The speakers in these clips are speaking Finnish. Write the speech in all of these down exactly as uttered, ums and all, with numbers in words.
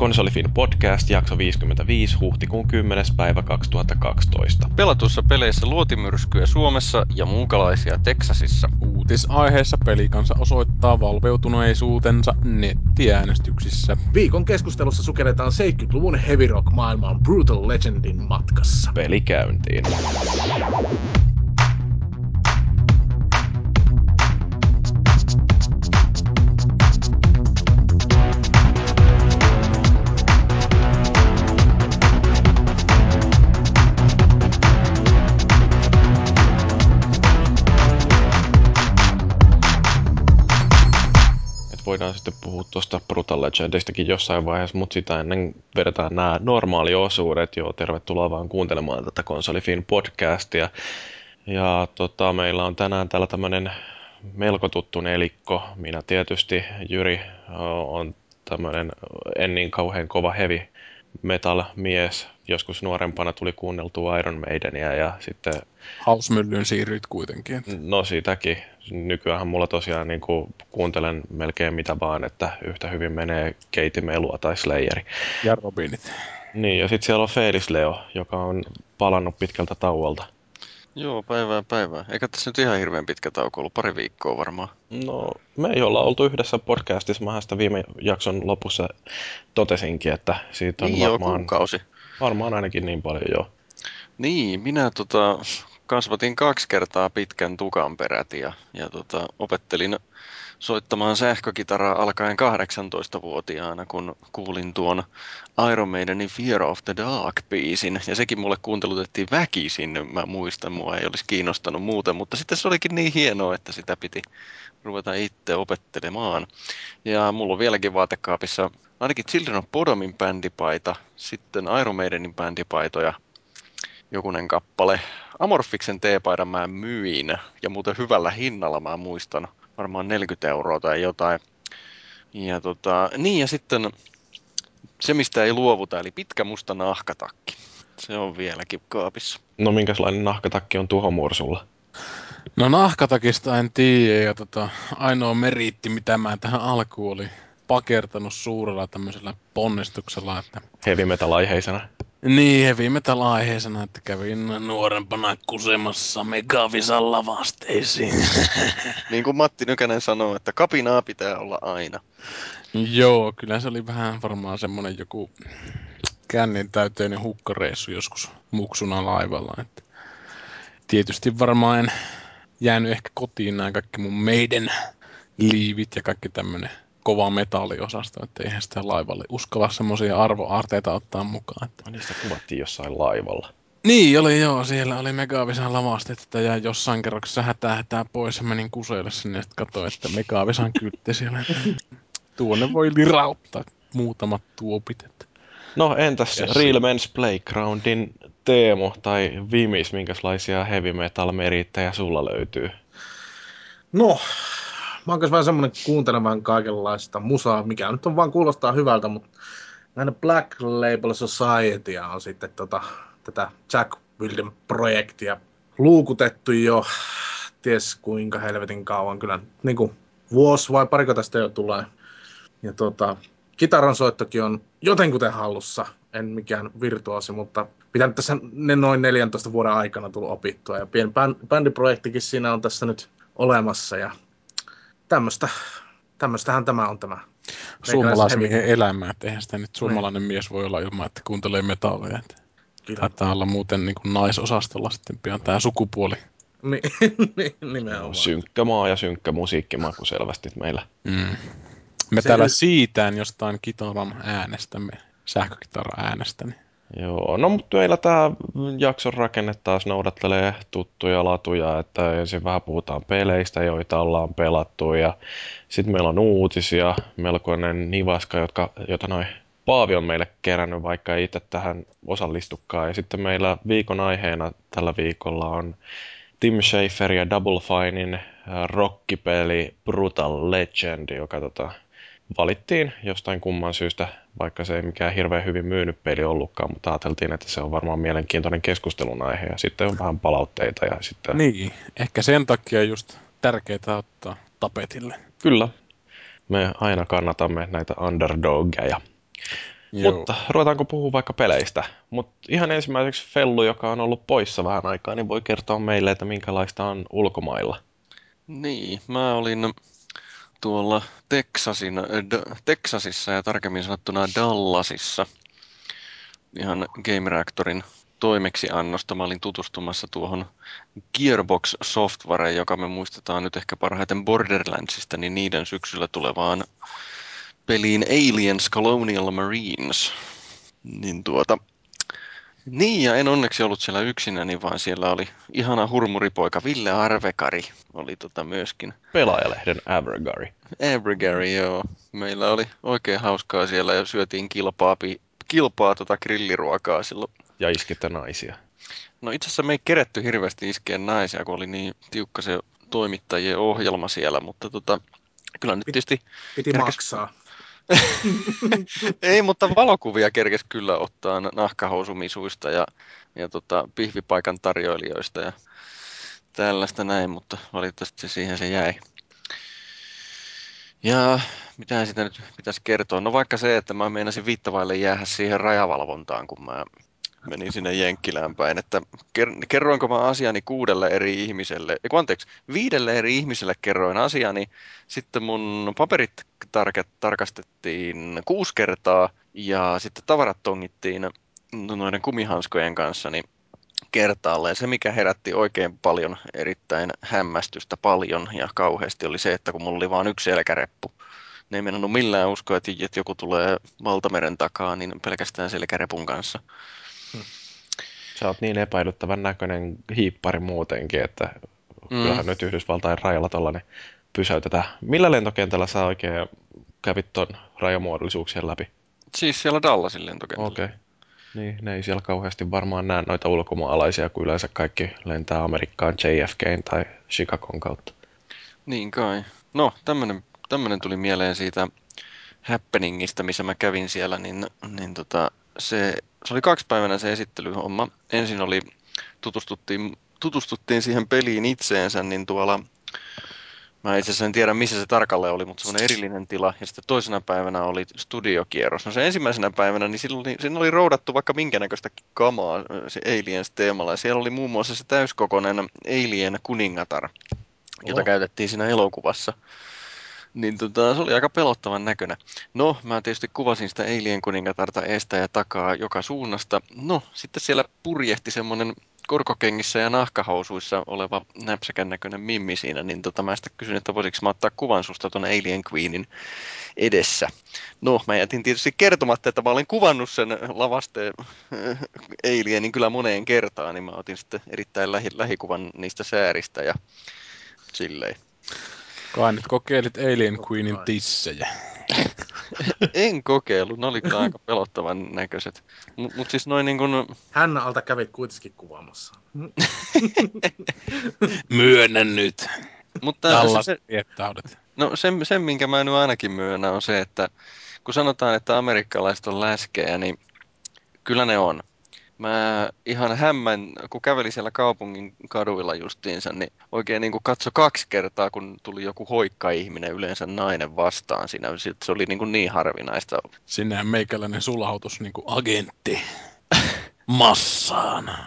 Konsolifin podcast, jakso viisikymmentäviisi, huhtikuun kymmenes päivä kaksituhattakaksitoista. Pelatuissa peleissä luotimyrskyä Suomessa ja muukalaisia Teksasissa. Uutisaiheessa Pelikansa osoittaa valveutuneisuutensa nettiäänestyksissä. Viikon keskustelussa sukelletaan seitsemänkymmentäluvun heavy rock maailmaan Brutal Legendin matkassa. Peli käyntiin. Voidaan sitten puhua tuosta Brutal Legendistäkin jossain vaiheessa, mutta sitä ennen vedetään nämä normaaliosuudet. Joo, tervetuloa vaan kuuntelemaan tätä Konsolifin podcastia. Ja tota, meillä on tänään täällä tämmöinen melko tuttu nelikko. Minä tietysti, Jyri, on tämmöinen en niin kauhean kova heavy metal mies. Joskus nuorempana tuli kuunneltua Iron Maideniä ja sitten... Hausmyllyyn siirryt kuitenkin. No siitäkin. Nykyäänhän mulla tosiaan niin kuin kuuntelen melkein mitä vaan, että yhtä hyvin menee Keiti Melua tai Slayeri. Ja Robinit. Niin, ja sitten siellä on Felis Leo, joka on palannut pitkältä tauolta. Joo, päivää päivää. Eikä tässä nyt ihan hirveän pitkä tauko ollut, pari viikkoa varmaan. No, me ei olla oltu yhdessä podcastissa. Mähän sitä viime jakson lopussa totesinkin, että siitä on niin varmaan... Kuukausi. Varmaan ainakin niin paljon, joo. Niin, minä tota... kasvatin kaksi kertaa pitkän tukan peräti ja, ja tota, opettelin soittamaan sähkökitaraa alkaen kahdeksantoistavuotiaana, kun kuulin tuon Iron Maidenin Fear of the Dark-biisin. Ja sekin mulle kuuntelutettiin väkisin, mä muistan, mua ei olisi kiinnostanut muuta, mutta sitten se olikin niin hienoa, että sitä piti ruveta itse opettelemaan. Ja mulla on vieläkin vaatekaapissa ainakin Children of Bodomin bändipaita, sitten Iron Maidenin bändipaitoja, jokunen kappale. Amorfiksen teepaidan mä myin, ja muuten hyvällä hinnalla mä muistan, varmaan neljäkymmentä euroa tai jotain. Ja tota, niin ja sitten se, mistä ei luovuta, eli pitkä musta nahkatakki. Se on vieläkin kaapissa. No minkälainen nahkatakki on tuhomursulla? No nahkatakista en tiedä, ja tota, ainoa meriitti, mitä mä tähän alkuun oli pakertanut suurella tämmöisellä ponnistuksella. Että... heavy metal-aiheisena. Niin, heavy metal-aiheisena, että kävin nuorempana kusemassa Megavisan lavasteisiin. Niin kuin Matti Nykänen sanoo, että kapinaa pitää olla aina. Joo, kyllä se oli vähän varmaan semmoinen joku kännin täyteinen hukkareissu joskus muksuna laivalla. Että tietysti varmaan en jäänyt ehkä kotiin nämä kaikki mun meidän liivit ja kaikki tämmöinen kova metalliosasto, että eihän sitä laivalle uskalla semmoisia arvoarteita ottaa mukaan. Että... niistä kuvattiin jossain laivalla. Niin oli joo, siellä oli Megavisan lavasteet, että jäi jossain kerroksessa hätää hätää pois ja menin kuseille sinne ja sitten katsoin, että Megavisan kyltti siellä. Tuonne voi lirauttaa muutamat tuopit. Että... no entäs yes. Real Men's Playgroundin Teemu tai Vimis, minkälaisia heavy metal merittäjä sulla löytyy? No... mä oon vähän semmoinen kuuntelemaan kaikenlaista musaa, mikä nyt on vaan kuulostaa hyvältä, mutta näin Black Label Societya on sitten tota, tätä Jack Wilden projektia luukutettu jo ties kuinka helvetin kauan, kyllä niin kuin vuosi vai pariko tästä jo tulee. Ja tota, kitaran soittokin on jotenkuten hallussa, en mikään virtuosi, mutta pitää nyt tässä ne noin neljäntoista vuoden aikana tullut opittua ja pieni bändiprojektikin siinä on tässä nyt olemassa ja Tämmöstä, tämmöstähän tämä on tämä. Suomalaismiehen elämä, että eihän sitä nyt suomalainen niin. Mies voi olla ilman, että kuuntelee metalleja. Että taitaa olla muuten niin kuin naisosastolla sitten pian tämä sukupuoli. Niin, nimenomaan. Synkkä maa ja synkkä musiikkimaa, kun selvästi meillä. Mm. Me täällä Se... siitään jostain kitaran äänestämme, sähkökitaran äänestäni. Joo, no mutta meillä tämä jakson rakenne taas noudattelee tuttuja latuja, että ensin vähän puhutaan peleistä, joita ollaan pelattu, ja sitten meillä on uutisia, melkoinen nivaska, jotka, jota noin Paavi on meille kerännyt, vaikka ei itse tähän osallistukaan, ja sitten meillä viikon aiheena tällä viikolla on Tim Schafer ja Double Finein rockipeli Brutal Legend, joka tota... valittiin jostain kumman syystä, vaikka se ei mikään hirveän hyvin myynyt peli ollutkaan, mutta ajateltiin, että se on varmaan mielenkiintoinen keskustelun aihe ja sitten on vähän palautteita. Ja sitten... niin, ehkä sen takia just tärkeää ottaa tapetille. Kyllä, me aina kannatamme näitä underdogeja. Joo. Mutta ruvetaanko puhua vaikka peleistä? Mutta ihan ensimmäiseksi Fellu, joka on ollut poissa vähän aikaa, niin voi kertoa meille, että minkälaista on ulkomailla. Niin, mä olin tuolla Texasin, D- Texasissa ja tarkemmin sanottuna Dallasissa ihan Game Reactorin toimeksiannosta. Mä olin tutustumassa tuohon Gearbox Softwareen, joka me muistetaan nyt ehkä parhaiten Borderlandsista, niin niiden syksyllä tulevaan peliin Aliens Colonial Marines. Niin tuota... Niin, ja en onneksi ollut siellä yksinäni, vaan siellä oli ihana hurmuripoika Ville Arvekari. Oli tota myöskin... Pelaajalehden Arvekari. Arvekari, joo. Meillä oli oikein hauskaa siellä ja syötiin kilpaa, kilpaa tota grilliruokaa silloin. Ja iskettä naisia. No itse asiassa me ei keretty hirveästi iskeä naisia, kun oli niin tiukka se toimittajien ohjelma siellä, mutta tota... Kyllä nyt tietysti... Piti kerkes... maksaa. Ei, mutta valokuvia kerkesi kyllä ottaa nahkahousumisuista ja, ja tota, pihvipaikan tarjoilijoista ja tällaista näin, mutta valitettavasti siihen se jäi. Ja mitä sitä nyt pitäisi kertoa? No vaikka se, että mä meinasin viittavaille jäädä siihen rajavalvontaan, kun mä menin sinne Jenkkilään päin, että kerroinko mä asiani kuudelle eri ihmiselle, eiku anteeksi, viidelle eri ihmiselle kerroin asiani, sitten mun paperit tarke, tarkastettiin kuusi kertaa ja sitten tavarat tongittiin noiden kumihanskojen kanssa niin kertaalleen. Se, mikä herätti oikein paljon erittäin hämmästystä paljon ja kauheasti oli se, että kun mulla oli vaan yksi selkäreppu. Ne ei mennä millään uskoa, että joku tulee valtameren takaa, niin pelkästään selkärepun kanssa. Hmm. Sä oot niin epäilyttävän näköinen hiippari muutenkin, että kyllähän mm. nyt Yhdysvaltain rajalla tollainen pysäytetään. Millä lentokentällä sä oikein kävit ton rajamuodollisuuksien läpi? Siis siellä Dallasin lentokentällä. Okei. Okay. Niin, ne ei siellä kauheasti varmaan näe noita ulkomaalaisia, kun yleensä kaikki lentää Amerikkaan J F K:n tai Chicagon kautta. Niin kai. No, tämmönen, tämmönen tuli mieleen siitä happeningistä, missä mä kävin siellä, niin, niin tota, se... Se oli kaksipäiväinen se esittelyhomma. Ensin oli, tutustuttiin, tutustuttiin siihen peliin itseensä, niin tuolla, mä itse asiassa en tiedä missä se tarkalleen oli, mutta semmoinen erillinen tila. Ja sitten toisena päivänä oli studiokierros. No se ensimmäisenä päivänä, niin silloin, siinä oli roudattu vaikka minkä näköistä kamaa se Aliens-teemalla. Ja siellä oli muun muassa se täyskokoinen Alien kuningatar, jota Oho. käytettiin siinä elokuvassa. Niin tota, se oli aika pelottavan näköinen. No, mä tietysti kuvasin sitä Alien kuningatarta eestä ja takaa joka suunnasta. No, sitten siellä purjehti semmoinen korkokengissä ja nahkahousuissa oleva näpsäkän näköinen mimmi siinä. Niin tota, mä sitten kysyin, että voisinko mä ottaa kuvan susta ton Alien Queenin edessä. No, mä jätin tietysti kertomatta, että mä olen kuvannut sen lavasteen äh, Alienin kyllä moneen kertaan. Niin mä otin sitten erittäin lähi- lähikuvan niistä sääristä ja silleen. Kai nyt kokeilit Alien Queenin tissejä. En kokeillut, ne oli aika pelottavan näköiset. Mut, mut siis noin niin kun... Hännän alta kävit kuitenkin kuvaamassa. Myönnän nyt. Tällaiset se, viettaudet. No sen, sen, minkä mä nyt ainakin myönnän, on se, että kun sanotaan, että amerikkalaiset on läskejä, niin kyllä ne on. Mä ihan hämmän, kun kävelin siellä kaupungin kaduilla justiinsa, niin oikein niin kuin katso kaksi kertaa, kun tuli joku hoikka ihminen, yleensä nainen vastaan siinä. Se oli niin, kuin niin harvinaista. Sinnehän meikäläinen sulautus niin kuin agentti massaan.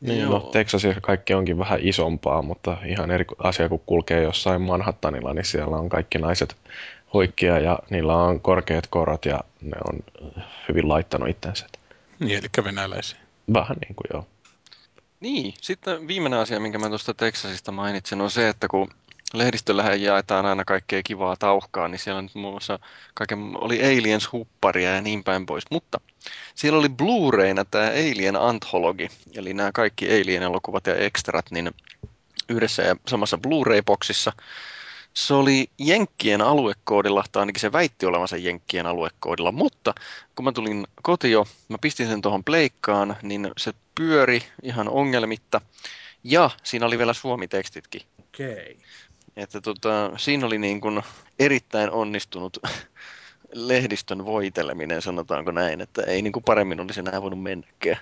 Niin, no, Texasissa kaikki onkin vähän isompaa, mutta ihan eri asia, kun kulkee jossain Manhattanilla, niin siellä on kaikki naiset hoikkia ja niillä on korkeat korot ja ne on hyvin laittanut itsensä. Niin, eli venäläisiä. Vähän niin kuin joo. Niin, sitten viimeinen asia, minkä mä tuosta Texasista mainitsen, on se, että kun lehdistöllähän jaetaan aina kaikkea kivaa tauhkaa, niin siellä nyt muun muassa kaiken, oli Aliens-hupparia ja niin päin pois. Mutta siellä oli Blu-rayna tämä Alien-anthologi, eli nämä kaikki Alien-elokuvat ja ekstrat, niin yhdessä ja samassa Blu-ray-boksissa. Se oli Jenkkien aluekoodilla, tai ainakin se väitti olevansa Jenkkien aluekoodilla, mutta kun mä tulin kotio, mä pistin sen tuohon pleikkaan, niin se pyöri ihan ongelmitta, ja siinä oli vielä suomitekstitkin. Okei. Että tota, siinä oli niin kuin erittäin onnistunut lehdistön voiteleminen, sanotaanko näin, että ei niin kuin paremmin olisi enää voinut mennäkään.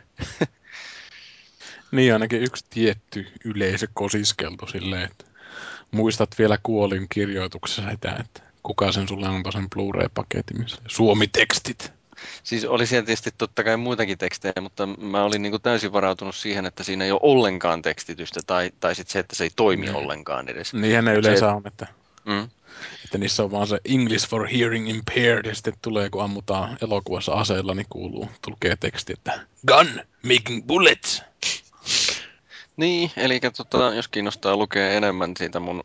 Niin, ainakin yksi tietty yleisö kosiskeltu silleen, että... Muistat vielä kuolin kirjoituksessa sitä, että kuka sen sulle antoi sen Blu-ray-paketin, missä suomitekstit. Siis oli siellä tietysti totta kai muitakin tekstejä, mutta mä olin niin kuin täysin varautunut siihen, että siinä ei ole ollenkaan tekstitystä tai, tai sitten se, että se ei toimi mm. ollenkaan edes. Niinhän ne yleensä se, on, että, mm. että niissä on vaan se English for Hearing Impaired ja sitten tulee, kun ammutaan elokuvassa aseella, niin kuuluu, tulkee teksti, että gun making bullets. Niin, eli tota, jos kiinnostaa lukea enemmän siitä mun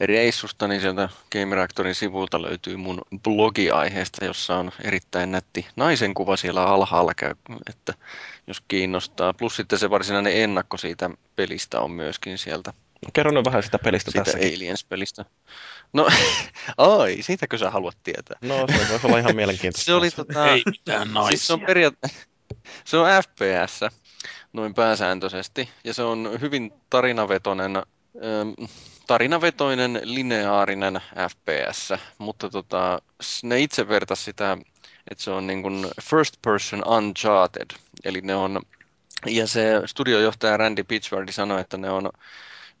reissusta, niin sieltä Game Reactorin sivulta löytyy mun blogi-aiheesta, jossa on erittäin nätti naisen kuva siellä alhaalla, käy, että jos kiinnostaa. Plus sitten se varsinainen ennakko siitä pelistä on myöskin sieltä. Kerron nyt vähän sitä pelistä siitä tässäkin. Siitä Aliens-pelistä. No, ai, siitäkö sä haluat tietää? No, se voisi olla ihan mielenkiintoista. Se oli tota... Ei mitään naisia. Siis se on periaatteessa... Se on F P S, noin pääsääntöisesti, ja se on hyvin tarinavetoinen... Ähm, tarinavetoinen, lineaarinen F P S, mutta tota, ne itse vertas sitä, että se on niin kuin first person uncharted, eli ne on, ja se studiojohtaja Randy Pitchford sanoi, että ne on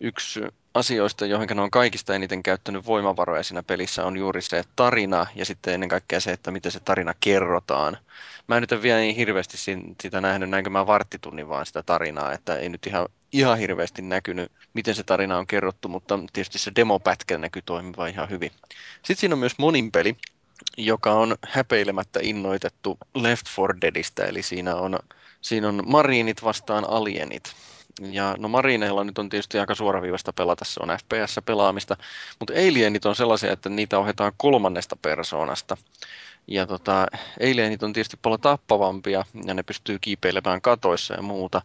yksi asioista, johon ne on kaikista eniten käyttänyt voimavaroja siinä pelissä, on juuri se tarina ja sitten ennen kaikkea se, että miten se tarina kerrotaan. Mä en nyt ole vielä niin hirveästi sitä nähnyt, näinkö mä varttitunnin vaan sitä tarinaa, että ei nyt ihan, ihan hirveästi näkynyt, miten se tarina on kerrottu, mutta tietysti se demopätkä näkyy toimiva ihan hyvin. Sitten siinä on myös monin peli, joka on häpeilemättä innoitettu Left four Deadistä, eli siinä on, siinä on mariinit vastaan alienit. Ja no marineilla nyt on tietysti aika suoraviivasta pelata, se on F P S-pelaamista, mutta alienit on sellaisia, että niitä ohjataan kolmannesta persoonasta. Ja tota, alienit on tietysti paljon tappavampia ja ne pystyy kiipeilemään katoissa ja muuta,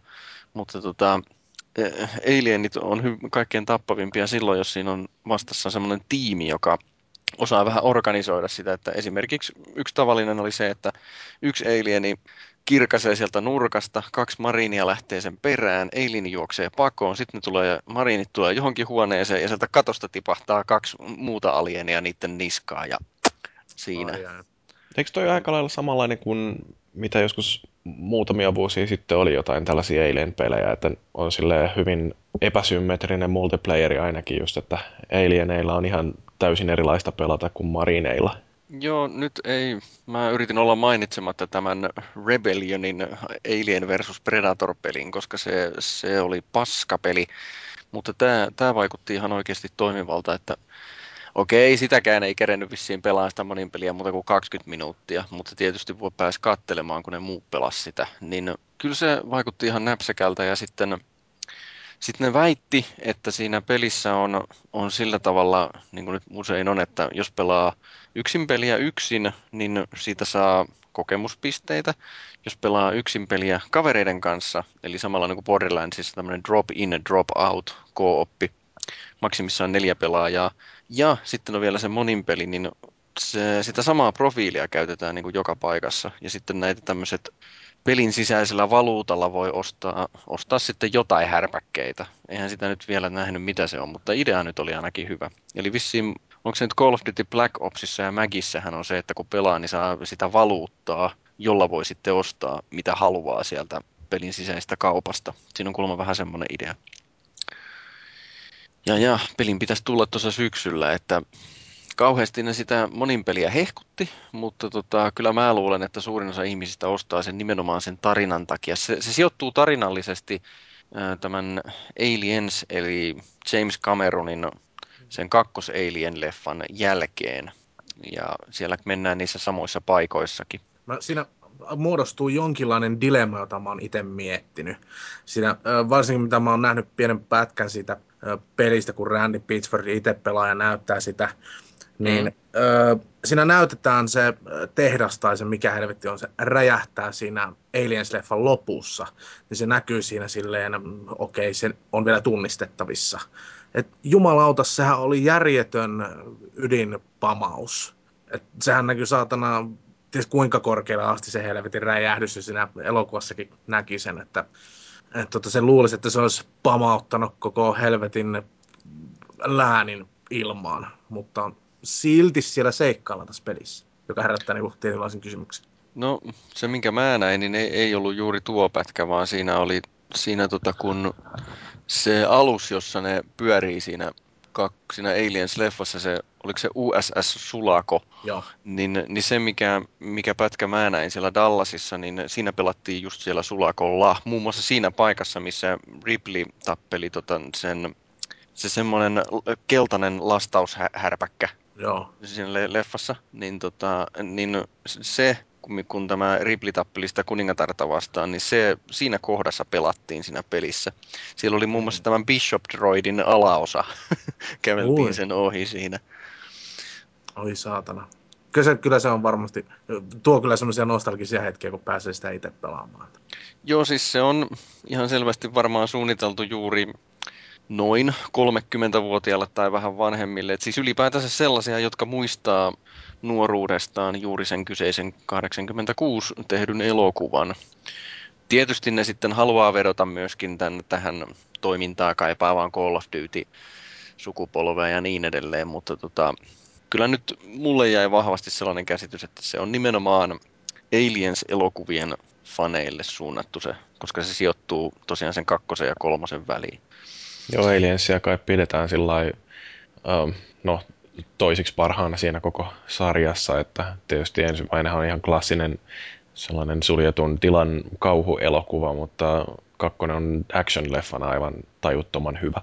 mutta tota, alienit on hy- kaikkein tappavimpia silloin, jos siinä on vastassa semmoinen tiimi, joka osaa vähän organisoida sitä, että esimerkiksi yksi tavallinen oli se, että yksi alieni kirkaisee sieltä nurkasta, kaksi mariinia lähtee sen perään, alieni juoksee pakoon, sitten ne tulee, mariinit tulee johonkin huoneeseen ja sieltä katosta tipahtaa kaksi muuta alienia niiden niskaa ja siinä. Aijaa. Eikö toi aika lailla samanlainen kuin mitä joskus muutamia vuosia sitten oli jotain tällaisia alien-pelejä, että on silleen hyvin epäsymmetrinen multiplayeri ainakin just, että alieneilla on ihan täysin erilaista pelata kuin marineilla. Joo, nyt ei. Mä yritin olla mainitsematta tämän Rebellionin Alien versus Predator-pelin, koska se, se oli paskapeli, mutta tää, tää vaikutti ihan oikeasti toimivalta, että okei, sitäkään ei kerennyt vissiin pelaa sitä monin peliä muuta kuin kaksikymmentä minuuttia, mutta tietysti voi pääs katselemaan, kun ne muut pelasi sitä. Niin kyllä se vaikutti ihan näpsäkältä ja sitten, sitten ne väitti, että siinä pelissä on, on sillä tavalla, niin kuin nyt usein on, että jos pelaa yksin peliä yksin, niin siitä saa kokemuspisteitä. Jos pelaa yksin peliä kavereiden kanssa, eli samalla niin kuin Borderlandsissa tämmöinen drop in, drop out, co-oppi, maksimissaan neljä pelaajaa. Ja sitten on vielä se moninpeli, niin se, sitä samaa profiilia käytetään niin kuin joka paikassa. Ja sitten näitä tämmöiset pelin sisäisellä valuutalla voi ostaa, ostaa sitten jotain härpäkkeitä. Eihän sitä nyt vielä nähnyt, mitä se on, mutta idea nyt oli ainakin hyvä. Eli vissiin, onko se nyt Call of Duty Black Opsissa ja Magissähän on se, että kun pelaa, niin saa sitä valuuttaa, jolla voi sitten ostaa mitä haluaa sieltä pelin sisäistä kaupasta. Siinä on kuulemma vähän semmoinen idea. Ja, ja pelin pitäisi tulla tuossa syksyllä, että kauheasti ne sitä monin peliä hehkutti, mutta tota, kyllä mä luulen, että suurin osa ihmisistä ostaa sen nimenomaan sen tarinan takia. Se, se sijoittuu tarinallisesti ää, tämän Aliens, eli James Cameronin sen kakkos Alien-leffan jälkeen, ja siellä mennään niissä samoissa paikoissakin. Mä siinä... muodostuu jonkinlainen dilemma, jota mä oon itse miettinyt. Siinä, varsinkin mitä mä oon nähnyt pienen pätkän siitä pelistä, kun Randy Pitchford itse pelaa ja näyttää sitä, niin mm. siinä näytetään se tehdas tai se mikä helvetti on, se räjähtää siinä Aliens-leffan lopussa. Niin se näkyy siinä silleen, okei, se on vielä tunnistettavissa. Et jumalauta, sehän oli järjetön ydinpamaus. Et sehän näkyy saatana... ties kuinka korkealla asti se helvetin räjähdys, ja siinä elokuvassakin näki sen, että, että se luulisi, että se olisi pamauttanut koko helvetin läänin ilmaan, mutta on silti siellä seikkailla tässä pelissä, joka herättää niin tietynlaisen kysymyksen. No se, minkä mä näin, niin ei, ei ollut juuri tuo pätkä, vaan siinä oli siinä tota, kun se alus, jossa ne pyörii siinä kaksi, siinä Aliens-leffassa se, oliko se U S S Sulako, joo. Niin, niin se mikä, mikä pätkä mä näin siellä Dallasissa, niin siinä pelattiin just siellä Sulakolla, muun muassa siinä paikassa, missä Ripley tappeli tota, sen, se semmoinen keltainen lastaushärpäkkä joo. Siinä le- leffassa, niin, tota, niin se... kun tämä Ripley tappeli sitä kuningatarta vastaan, niin se siinä kohdassa pelattiin siinä pelissä. Siellä oli muun muassa tämän Bishop Droidin alaosa. Käveltiin Ui. sen ohi siinä. Oi saatana. Kyllä se, kyllä se on varmasti, tuo kyllä semmoisia nostalgisia hetkiä, kun pääsee sitä itse pelaamaan. Joo, siis se on ihan selvästi varmaan suunniteltu juuri noin kolmekymmentävuotiaille tai vähän vanhemmille. Et siis ylipäätänsä sellaisia, jotka muistaa nuoruudestaan juuri sen kyseisen kahdeksankymmentäkuusi tehdyn elokuvan. Tietysti ne sitten haluaa vedota myöskin tämän, tähän toimintaa kaipaavaan Call of Duty-sukupolveen ja niin edelleen, mutta tota, kyllä nyt mulle jäi vahvasti sellainen käsitys, että se on nimenomaan Aliens-elokuvien faneille suunnattu se, koska se sijoittuu tosiaan sen kakkosen ja kolmosen väliin. Joo, Aliensia kai pidetään sillai, um, no, toisiksi parhaana siinä koko sarjassa, että tietysti ensimmäinenhän on ihan klassinen sellainen suljetun tilan kauhuelokuva, mutta kakkonen on action-leffana aivan tajuttoman hyvä.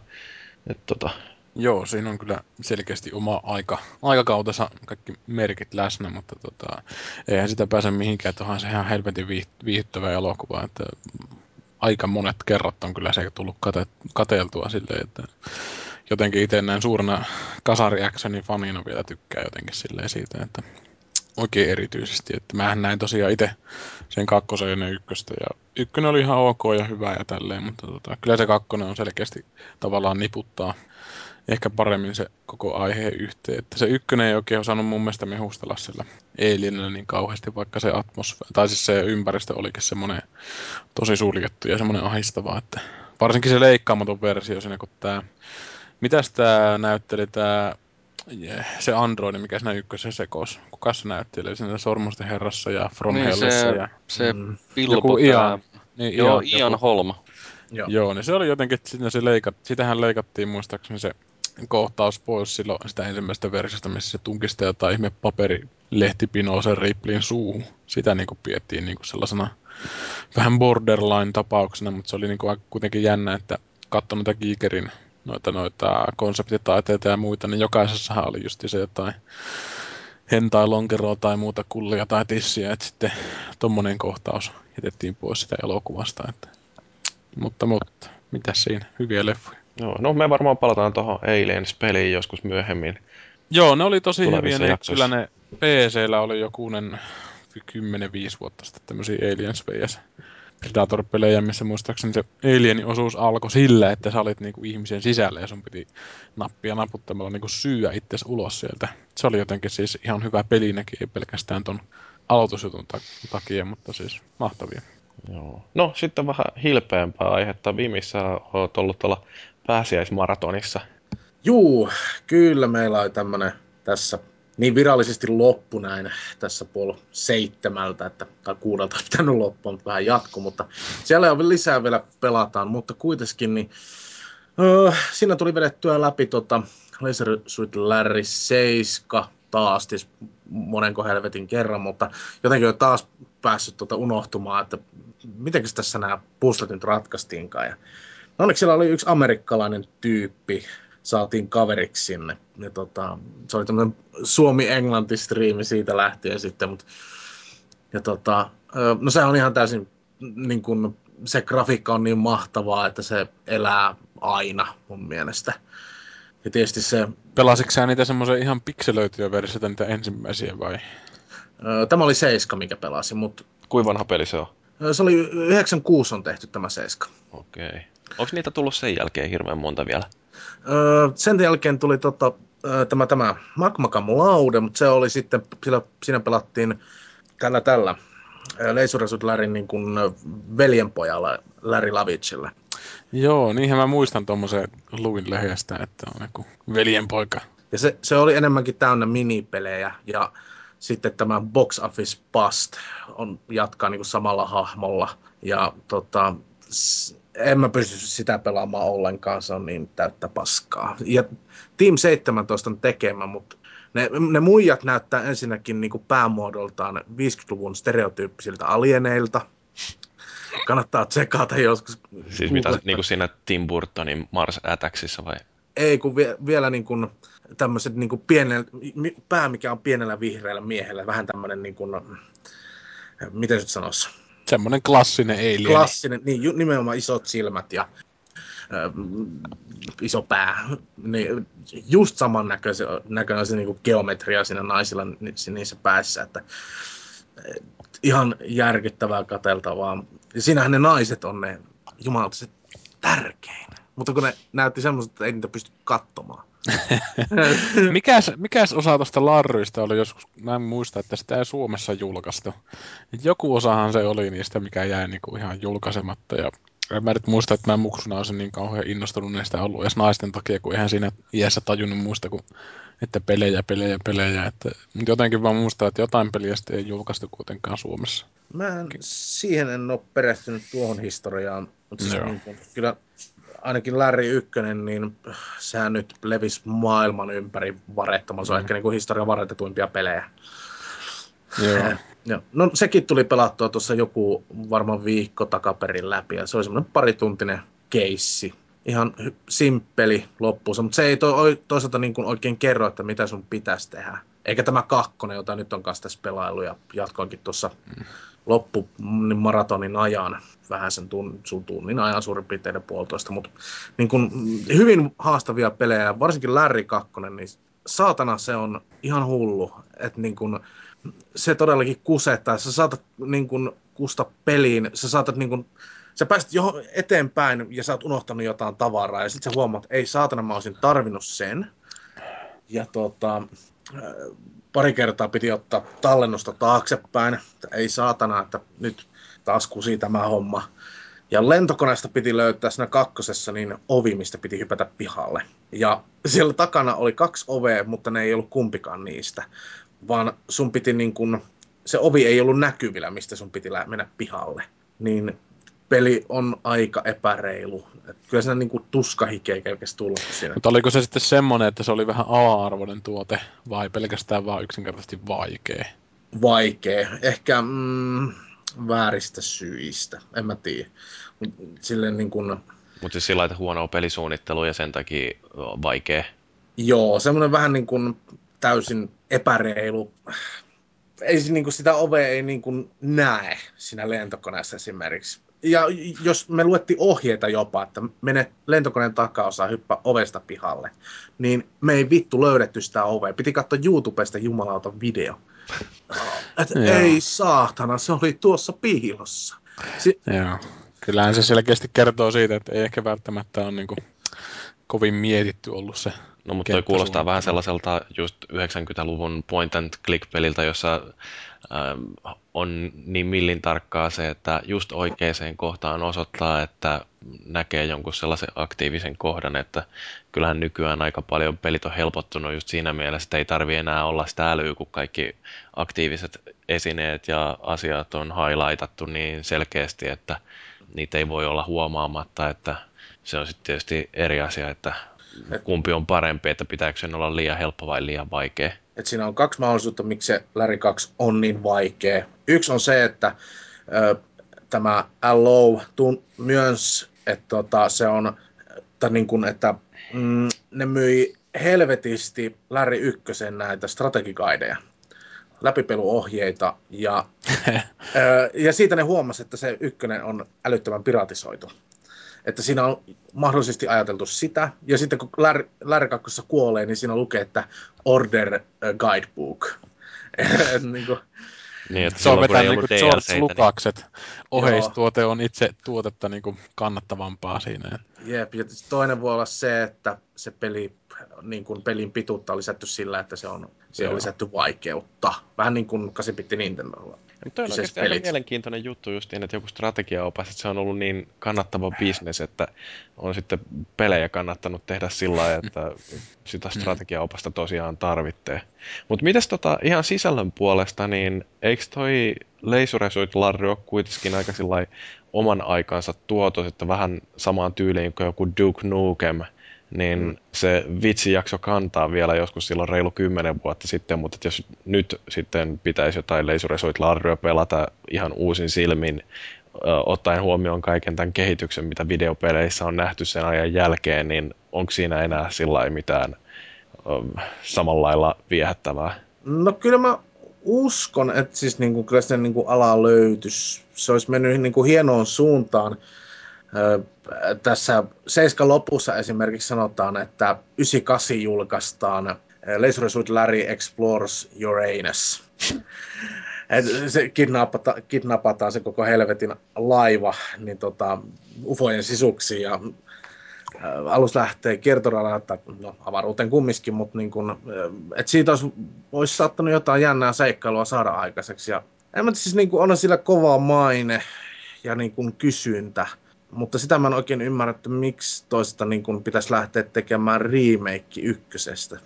Et, tota. Joo, siinä on kyllä selkeästi oma aika, aikakautensa kaikki merkit läsnä, mutta tota, eihän sitä pääse mihinkään, että onhan se ihan helvetin viihdyttävä elokuva, että aika monet kerrat on kyllä se tullut kate, kateeltua silleen, että jotenkin itse näin suurena kasariactionin fanina vielä tykkää jotenkin silleen siitä, että oikein erityisesti, että mähän näin tosiaan itse sen kakkosen ja ykköstä ja ykkönen oli ihan ok ja hyvä ja tälleen, mutta tota, kyllä se kakkonen on selkeästi tavallaan niputtaa ehkä paremmin se koko aiheen yhteen, että se ykkönen ei oikein osannut mun mielestä mehustella sillä Alienillä niin kauheasti, vaikka se atmosfääri, tai siis se ympäristö olikin semmoinen tosi suljettu ja semmoinen ahistava, että varsinkin se leikkaamaton versio siinä, kun tää, mitäs tää näytteli tää, yeah, se androidi, mikä siinä ykkösen sekoisi, kukas se näytteli siinä Sormusten herrassa ja From Hellissä ja se mm, Pilpo Ian, niin, joo, Ian, Ian Holm. Joo. Joo, niin se oli jotenkin, siinä se leikat, sitähän leikattiin muistaakseni se kohtaus pois silloin sitä ensimmäistä versiosta, missä se tunkista jotain ihme paperilehti-pinoo sen Ripleyn suuhun. Sitä niinku piettiin niinku sellaisena vähän borderline-tapauksena, mutta se oli niinku kuitenkin jännä, että katso noita Gigerin noita, noita konseptitaiteita ja muita, niin jokaisessahan oli just se jotain hentai-lonkeroa tai muuta kullia tai tissiä, että sitten tommonen kohtaus jätettiin pois sitä elokuvasta. Että. Mutta, mutta, mitäs siinä? Hyviä leffoja. Joo, no me varmaan palataan tuohon Aliens-peliin joskus myöhemmin. Joo, ne oli tosi hyviä. Ne, kyllä ne P C:llä oli jokunen kymmenen viisitoista vuotta sitten tämmöisiä Aliens versus. Predator-pelejä, missä muistaakseni se Alienin osuus alkoi sillä, että sä olit niinku ihmisen sisällä ja sun piti nappia naputtamalla niinku syyä itsesi ulos sieltä. Se oli jotenkin siis ihan hyvä peli nekin, ei pelkästään ton aloitusjutun takia, mutta siis mahtavia. Joo. No sitten vähän hilpeämpää aihetta. Viimissä olet ollut tuolla pääsiäismaratonissa. Juu, kyllä meillä oli tämmönen tässä niin virallisesti loppu näin tässä puoli seitsemältä, että, tai kuudelta on pitänyt loppua, mutta vähän jatku, mutta siellä on lisää vielä pelataan, mutta kuitenkin niin, öö, siinä tuli vedettyä läpi tota, Laser Suit Larry seitsemän taas, siis monenko helvetin kerran, mutta jotenkin on taas päässyt tuota unohtumaan, että mitenkäs tässä nämä puslet nyt ratkaistiinkaan. Ja no onneksi siellä oli yksi amerikkalainen tyyppi, saatiin kaveriksi sinne. Ja tota, se oli tämmöinen Suomi-Englanti-striimi siitä lähtien sitten. Mut, ja tota, no se on ihan täysin, niin kun, se grafiikka on niin mahtavaa, että se elää aina mun mielestä. Ja tietysti se... Pelasitko sä niitä semmoisen ihan pikselöityjä versioita niitä ensimmäisiä vai? Tämä oli seiska, mikä pelasi, mutta... Kuinka vanha peli se on? Se oli yhdeksänkymmentäkuusi on tehty tämä seiska. Okei. Okay. Onko niitä tullut sen jälkeen hirveän monta vielä? Öö, sen jälkeen tuli tota, tämä, tämä Magmakam Laude, mutta se oli sitten, sillä, siinä pelattiin tällä tällä Leisuresut Lärin niin kuin veljenpojalla Larry Lavitsille. Joo, niinhän mä muistan tuommoisen luin lehdestä, että on joku veljenpoika. Ja se, se oli enemmänkin täynnä minipelejä ja... Sitten tämä Box Office Bust on, jatkaa niin kuin samalla hahmolla. Ja tota, en mä pysty sitä pelaamaan ollenkaan, se on niin täyttä paskaa. Ja Team seitsemäntoista on tekemä, mutta ne, ne muijat näyttää ensinnäkin niin kuin päämuodoltaan viisikymmentäluvun stereotyyppisiltä alieneilta. Kannattaa tsekata joskus. Siis mitä niin kuin siinä Tim Burtonin Mars Attacksissa vai? Ei, kun vie, vielä niin kuin tämmöiset niin kuin pienellä, pää mikä on pienellä vihreällä miehellä, vähän tämmöinen niin kuin, miten nyt sanoisi? Semmoinen klassinen alien. Klassinen, niin nimenomaan isot silmät ja ö, iso pää. Niin, just saman näköinen, näköinen se niin kuin geometria siinä naisilla niissä päässä, että ihan järkyttävää katseltavaa. Ja siinähän ne naiset on ne jumalaiset tärkein. Mutta kun ne näytti semmoiset, että ei niitä pysty katsomaan. mikäs, mikäs osa tuosta Larryista oli joskus, mä en muista, että sitä ei Suomessa julkaistu. Joku osahan se oli niistä, mikä jäi niinku ihan julkaisematta. Ja mä nyt muista, että mä muksuna olisin niin kauhean innostunut näistä ollut edes naisten takia, kun eihän siinä iässä tajunnut muista, kun, että pelejä, pelejä, pelejä. Mutta jotenkin vaan muistaa, että jotain peliä ei julkaistu kuitenkaan Suomessa. Mä en, siihen en ole perehtynyt tuohon historiaan, mutta siis no. Niin, kyllä... Ainakin Larry Ykkönen, niin sehän nyt levisi maailman ympäri varettoman. Se on mm. ehkä niin kuin historian varetetuimpia pelejä. Joo. No sekin tuli pelattua tuossa joku varmaan viikko takaperin läpi. Ja se oli semmoinen parituntinen keissi. Ihan simppeli loppuunsa, mutta se ei to- toisaalta niin kuin oikein kerro, että mitä sun pitäisi tehdä. Eikä tämä kakkonen, jota nyt on kanssa tässä pelailu ja jatkoinkin tuossa mm. loppumaratonin ajan. Vähän sen tunnin, sun tunnin ajan suurin piirtein puolitoista, mutta niin kun, hyvin haastavia pelejä, varsinkin Larry kakkonen, niin saatana se on ihan hullu, että niin kun, se todellakin kusettaa, sä saatat niin kun, kusta peliin, sä saatat niin kun, sä pääset johon eteenpäin ja sä oot unohtanut jotain tavaraa ja sit sä huomaat, että ei saatana mä olisin tarvinnut sen ja tota... Pari kertaa piti ottaa tallennusta taaksepäin, että ei saatana, että nyt taas kusii tämä homma. Ja lentokoneesta piti löytää siinä kakkosessa niin ovi, mistä piti hypätä pihalle. Ja siellä takana oli kaksi ovea, mutta ne ei ollut kumpikaan niistä. Vaan sun piti niin kun, se ovi ei ollut näkyvillä, mistä sun piti mennä pihalle. Niin peli on aika epäreilu. Et kyllä siinä niin tuskahikeä kerkesi tulla siinä. Mutta oliko se sitten semmoinen, että se oli vähän ala-arvoinen tuote vai pelkästään vaan yksinkertaisesti vaikea? Vaikea. Ehkä mm, vääristä syistä. En mä tiedä. Silleen niin kuin... Mutta siis sillä lailla huonoa pelisuunnittelua ja sen takia vaikea. Joo, semmoinen vähän niin kuin täysin epäreilu. Ei niin kuin sitä ovea ei niin kuin näe siinä lentokoneessa esimerkiksi. Ja jos me luettiin ohjeita jopa, että mene lentokoneen takaosaan, hyppää ovesta pihalle, niin me ei vittu löydetty sitä ovea. Piti katsoa YouTubesta jumalauta video. Että ei saatana, se oli tuossa piilossa. Si- Joo. Kyllähän se selkeästi kertoo siitä, että ei ehkä välttämättä ole niin kuin kovin mietitty ollut se. No mutta toi kuulostaa vähän sellaiselta just yhdeksänkymmentäluvun point and click -peliltä, jossa ähm, on niin millin tarkkaa se, että just oikeaan kohtaan osoittaa, että näkee jonkun sellaisen aktiivisen kohdan, että kyllähän nykyään aika paljon pelit on helpottunut just siinä mielessä, että ei tarvitse enää olla sitä älyä, kun kaikki aktiiviset esineet ja asiat on highlightattu niin selkeästi, että niitä ei voi olla huomaamatta, että se on sitten tietysti eri asia, että kumpi on parempi, että pitääkö sen olla liian helppo vai liian vaikea. Et siinä on kaksi mahdollisuutta, miksi se Larry kaksi on niin vaikea. Yksi on se, että ö, tämä L O tun, myöns, että tota, se on, että, niin kun, että mm, ne myi helvetisti Larry ykkösen näitä strategikaideja, läpipeluohjeita ja, ö, ja siitä ne huomasi, että se ykkönen on älyttömän piratisoitu. Että siinä on mahdollisesti ajateltu sitä, ja sitten kun Larry kakkossa kuolee, niin siinä lukee, että Order Guidebook. niin, kuin... niin, että se on vetänyt niin kuin George Lucakset. Oheistuote on itse tuotetta niin kuin kannattavampaa siinä. Jep, ja toinen voi olla se, että se peli, niin kuin pelin pituutta on lisätty sillä, että se on, se on lisätty vaikeutta. Vähän niin kuin kahdeksan bitti Nintendolla. Mutta on oikeasti aika mielenkiintoinen juttu justiin, että joku strategiaopas, että se on ollut niin kannattava bisnes, että on sitten pelejä kannattanut tehdä sillä lailla, että sitä strategiaopasta tosiaan tarvitsee. Mutta mitäs tota ihan sisällön puolesta, niin eikö toi Leisure-suit-larry on kuitenkin aika oman aikansa tuotos, että vähän samaan tyyliin kuin joku Duke Nukem, niin mm. se vitsi jakso kantaa vielä joskus silloin reilu kymmenen vuotta sitten, mutta jos nyt sitten pitäisi jotain Leisure-suit-larryä pelata ihan uusin silmin, ottaen huomioon kaiken tämän kehityksen, mitä videopeleissä on nähty sen ajan jälkeen, niin onko siinä enää sillä mitään um, samalla lailla viehättävää? No kyllä mä uskon, että siis niinku, kyllä sen niinku, ala löytyisi. Se olisi mennyt niinku, hienoon suuntaan. Ö, tässä seiska lopussa esimerkiksi sanotaan, että yhdeksänkymmentäkahdeksan julkaistaan Laser Suit Larry Explores Uranus. Se kidnappata, kidnappataan se koko helvetin laiva niin tota, ufojen sisuksiin ja ä, alus lähtee kiertoradalla, että no, avaruuteen kumminkin, mutta niin kun, et siitä olisi, olisi saattanut jotain jännää seikkailua saada aikaiseksi. Ja, en mä siis niin kun, on sillä kova maine ja niin kun, kysyntä, mutta sitä mä en oikein ymmärrä, että miksi toista niin kun, pitäisi lähteä tekemään remake ykkösestä.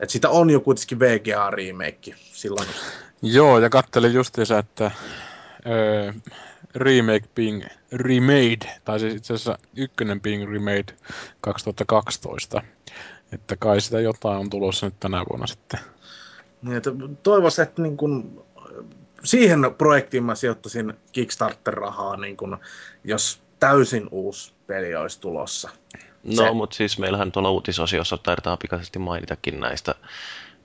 Että siitä on jo kuitenkin V G A-remake silloin. Joo, ja katselin justiinsa, että öö, remake being remade, tai siis itse asiassa ykkönen being remade kaksituhattakaksitoista. Että kai sitä jotain on tulossa nyt tänä vuonna sitten. Niin, että toivoisin, että niin kun, siihen projektiin mä sijoittaisin Kickstarter-rahaa, niin kun, jos täysin uusi peli olisi tulossa. No, mutta siis meillähän tuolla uutisosiossa taidetaan pikaisesti mainitakin näistä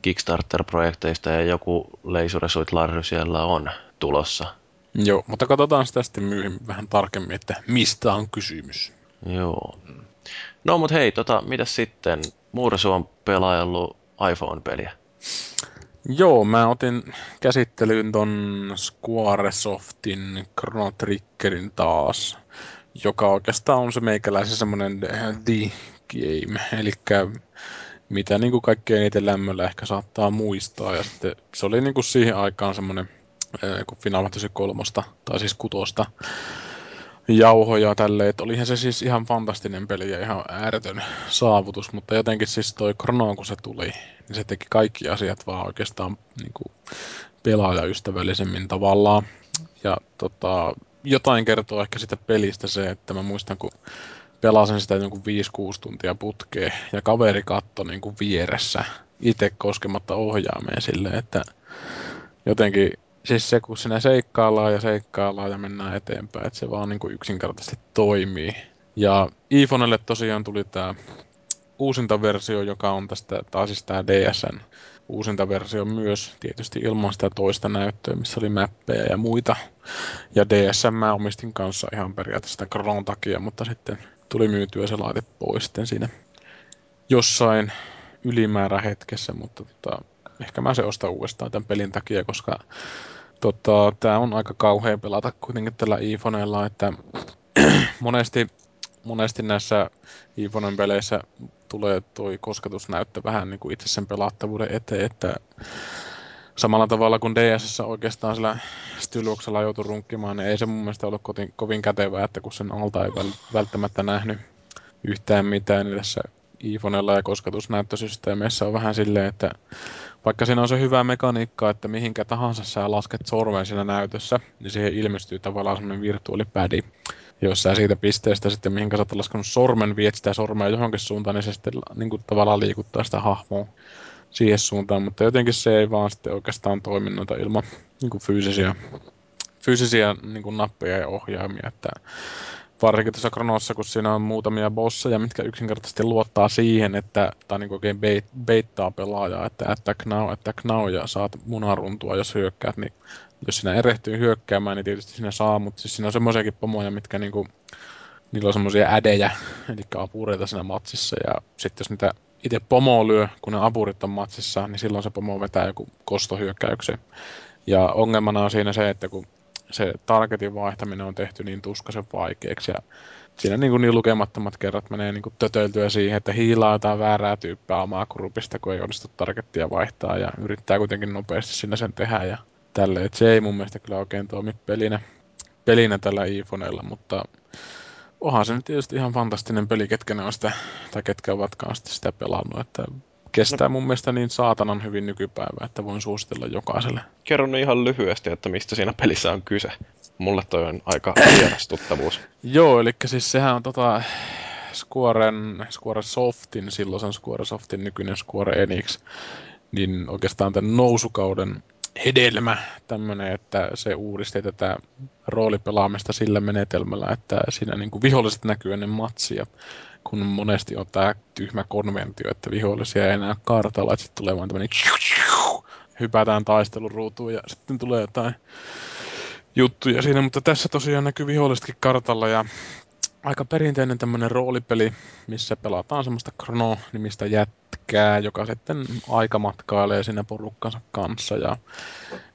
Kickstarter-projekteista ja joku Leisure Suit Larry siellä on tulossa. Joo, mutta katsotaan sitä sitten myöhemmin vähän tarkemmin, että mistä on kysymys. Joo. No, mutta hei, tota, mitäs sitten? Muurasu on pelaajallut iPhone-peliä. Joo, mä otin käsittelyyn ton Squaresoftin Chrono Triggerin taas, joka oikeastaan on se meikäläisen semmoinen the game, eli mitä niin kuin kaikkein eniten lämmöllä ehkä saattaa muistaa, ja sitten se oli niin kuin siihen aikaan semmoinen kun Final Fantasy kolmosta, tai siis kutosta jauhoja tälleen, että olihan se siis ihan fantastinen peli ja ihan ääretön saavutus, mutta jotenkin siis toi Chrono, kun se tuli, niin se teki kaikki asiat vaan oikeastaan niin kuin pelaajaystävällisemmin tavallaan, ja tota jotain kertoo ehkä sitä pelistä se, että mä muistan, kun pelasin sitä jonkun viisi kuusi tuntia putkeen ja kaveri katsoi niin kuin vieressä itse koskematta ohjaameen silleen, että jotenkin siis se, kun sinä seikkaillaan ja seikkaillaan ja mennään eteenpäin, että se vaan niin kuin yksinkertaisesti toimii. Ja iPhonelle tosiaan tuli tämä uusinta versio, joka on tästä, tai siis tämä D S N uusinta versio myös, tietysti ilman sitä toista näyttöä, missä oli mäppejä ja muita. Ja D S N mä omistin kanssa ihan periaatteessa Chronon takia, mutta sitten tuli myytyä se laite pois sitten siinä jossain ylimäärä hetkessä, mutta tota, ehkä mä se ostan uudestaan tämän pelin takia, koska tota, tää on aika kauhea pelata kuitenkin tällä iPhonella, että monesti, monesti näissä iPhonen peleissä tulee toi kosketusnäyttö vähän niin kuin itse sen pelattavuuden eteen, että samalla tavalla kuin D S S:ssä oikeastaan sillä styluksella joutui runkkimaan, niin ei se mun mielestä ollut kotiin, kovin kätevää, että kun sen alta ei välttämättä nähnyt yhtään mitään, niin tässä iPhonella ja kosketusnäyttösysteemeissä on vähän silleen, että vaikka siinä on se hyvä mekaniikka, että mihinkä tahansa sä lasket sormen siinä näytössä, niin siihen ilmestyy tavallaan semmoinen virtuaalipädi. Jos sä siitä pisteestä sitten, mihinkä sä oot laskenut sormen, viet sitä sormea johonkin suuntaan, niin se sitten niin kuin, tavallaan liikuttaa sitä hahmoa siihen suuntaan, mutta jotenkin se ei vaan sitten oikeastaan toiminnota ilman niin kuin fyysisiä, fyysisiä niin kuin nappeja ja ohjaimia. Että varsinkin tässä Chronossa, kun siinä on muutamia bosseja, mitkä yksinkertaisesti luottaa siihen, että, tai niin kuin oikein bait, baittaa pelaajaa, että attack now, attack now, ja saat munaruntua, jos hyökkäät, niin jos sinä erehtyy hyökkäämään, niin tietysti sinä saa, mutta siis siinä on semmoisiakin pomoja, mitkä niinku, niillä on semmoisia ädejä, eli apureita siinä matsissa, ja sitten jos niitä itse pomo lyö, kun ne apurit on matsissa, niin silloin se pomo vetää joku kostohyökkäyksen. Ja ongelmana on siinä se, että kun se targetin vaihtaminen on tehty niin tuskaisen vaikeaksi, ja siinä niin, niin lukemattomat kerrat menee niin tötöiltyä siihen, että hiilaa jotain väärää tyyppää omaa grupista, kun ei onnistu targettia vaihtaa, ja yrittää kuitenkin nopeasti siinä sen tehdä, ja tälle, että se ei mun mielestä kyllä oikein toimi pelinä, pelinä tällä iPhonella, mutta onhan se nyt tietysti ihan fantastinen peli, ketkä ne on sitä, tai ketkä ovatkaan sitä pelannut, että kestää mun mielestä niin saatanan hyvin nykypäivää, että voin suositella jokaiselle. Kerron nyt ihan lyhyesti, että mistä siinä pelissä on kyse. Mulle toi on aika vierastuttavuus. Joo, eli siis sehän on tota Squaren, Square Softin, silloisen Square Softin, nykyinen Square Enix, niin oikeastaan tämän nousukauden hedelmä tämmöinen, että se uudisti tätä roolipelaamista sillä menetelmällä, että siinä niin kuin viholliset näkyy ennen matsia, kun monesti on tämä tyhmä konventio, että vihollisia ei enää kartalla, että sitten tulee vaan tämmöinen hypätään taisteluruutuun ja sitten tulee jotain juttuja siinä, mutta tässä tosiaan näkyy vihollisetkin kartalla ja aika perinteinen tämmöinen roolipeli, missä pelataan semmoista Chrono-nimistä jätkää, joka sitten aikamatkailee siinä porukkansa kanssa. Ja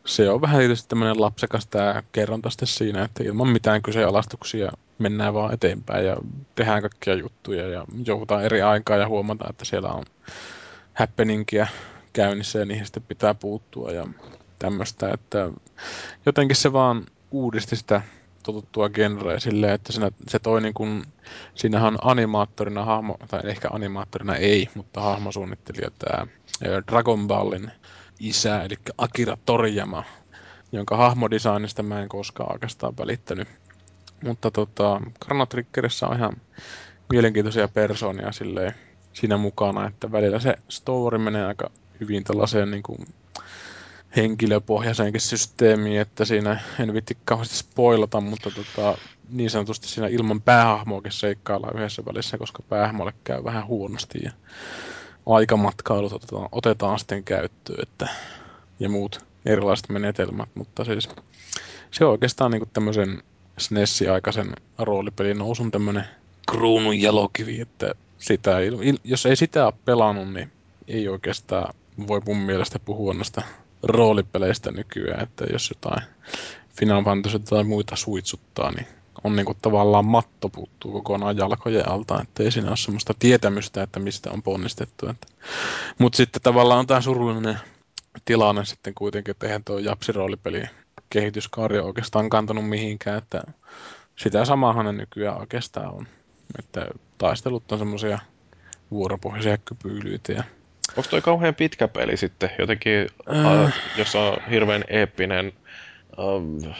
se on vähän tietysti tämmöinen lapsekas tämä kerronta sitten siinä, että ilman mitään kyseenalaistuksia mennään vaan eteenpäin ja tehdään kaikkia juttuja ja joudutaan eri aikaa ja huomataan, että siellä on happeningiä käynnissä ja niihin sitten pitää puuttua ja tämmöistä. Että jotenkin se vaan uudisti sitä totuttua genreä silleen, että siinä, se toi niin kuin, siinähän on animaattorina hahmo, tai ehkä animaattorina ei, mutta hahmosuunnittelija tämä Dragon Ballin isä, eli Akira Toriyama, jonka hahmodesignista mä en koskaan oikeastaan välittänyt. Mutta tota, Chrono Triggerissä on ihan mielenkiintoisia persoonia silleen siinä mukana, että välillä se story menee aika hyvin tällaiseen niin kuin henkilöpohjaiseenkin systeemiin, että siinä en viitti kauheasti spoilata, mutta tota, niin sanotusti siinä ilman päähahmoakin seikkaillaan yhdessä välissä, koska päähahmolle käy vähän huonosti ja aikamatkailut otetaan, otetaan sitten käyttöön että, ja muut erilaiset menetelmät, mutta siis se on oikeastaan niin kuin tämmöisen S N E S-aikaisen roolipelin nousun tämmöinen kruunun jalokivi, että sitä ei, jos ei sitä ole pelannut, niin ei oikeastaan voi mun mielestä puhua näistä roolipeleistä nykyään, että jos jotain Final Fantasy tai muita suitsuttaa, niin on niinku tavallaan matto puuttuu kokonaan jalkojen alta, ettei siinä ole semmoista tietämystä, että mistä on ponnistettu. Mutta sitten tavallaan on tämä surullinen tilanne sitten kuitenkin, että eihän tuo japsiroolipeli kehityskaari oikeastaan kantanut mihinkään, että sitä samaahan ne nykyään oikeastaan on. Että taistelut on semmoisia vuoropohjaisia kypyylyitä ja onko toi kauhean pitkä peli sitten? Jotenkin, äh. jos on hirveän eeppinen äh,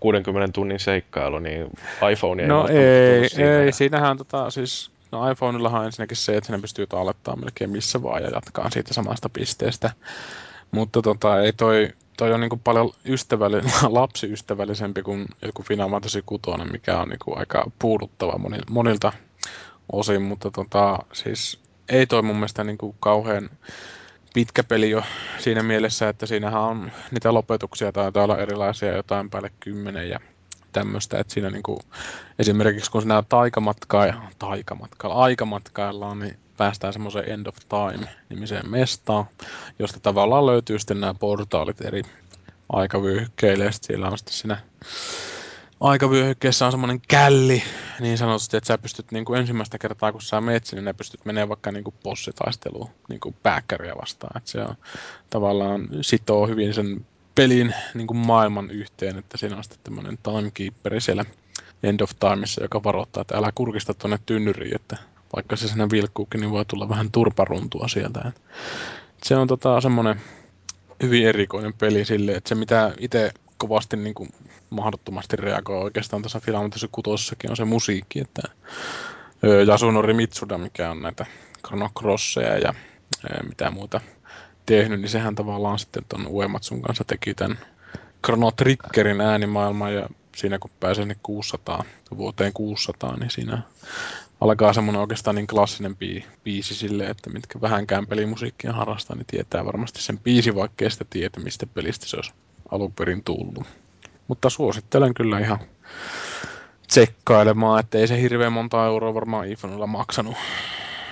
kuudenkymmenen tunnin seikkailu, niin iPhone ei no ei, siinä. ei, siinähän tota, siis, no iPhoneillahan on ensinnäkin se, että sinä pystyy tallettaa melkein missä vaan ja jatkaa siitä samasta pisteestä. Mutta tota, ei toi, toi on niinku paljon lapsiystävällisempi kuin joku Final Fantasy kuusi, mikä on niinku aika puuduttava moni, monilta osin, mutta tota, siis ei toi mun mielestä niin kuin kauhean pitkä peli jo siinä mielessä, että siinähän on niitä lopetuksia taitaa olla erilaisia jotain päälle kymmenen ja tämmöistä, että siinä niin kuin, esimerkiksi kun siinä taikamatkailla, taikamatkailla, aikamatkaillaan, niin päästään semmoiseen End of Time-nimiseen mestaan, josta tavallaan löytyy sitten nämä portaalit eri aikavyöhykkeille ja sitten siellä on sitten siinä aikavyöhykkeessä on semmoinen källi, niin sanotusti, että sä pystyt niin kuin ensimmäistä kertaa, kun sä menet sinne, niin pystyt menemään vaikka niin kuin bossitaisteluun niin kuin pääkkäriä vastaan. Että se on, tavallaan sitoo hyvin sen pelin niin kuin maailman yhteen, että siinä on sitten tämmöinen timekeeperi siellä End of Timeissa, joka varoittaa, että älä kurkista tuonne tynnyriin, että vaikka se sinne vilkkuukin, niin voi tulla vähän turparuntua sieltä. Että se on tota, semmoinen hyvin erikoinen peli silleen, että se mitä itse kovasti niin kuin mahdottomasti reagoi oikeastaan tässä Final Fantasy kuutossakin on se musiikki, että Yasunori Mitsuda, mikä on näitä Chrono Crosseja ja mitä muuta tehnyt, niin sehän tavallaan sitten tuon Uematsun kanssa teki tämän Chrono Triggerin äänimaailman ja siinä kun pääsee sinne kuusisataa, vuoteen kuusisataa, niin siinä alkaa semmoinen oikeastaan niin klassinen bi- biisi silleen, että mitkä vähänkään pelimusiikkia harrastaa, niin tietää varmasti sen biisi, vaikkei sitä tietä, mistä pelistä se olisi alun perin tullut. Mutta suosittelen kyllä ihan tsekkailemaan, ettei se hirveän monta euroa varmaan iPhonella maksanut.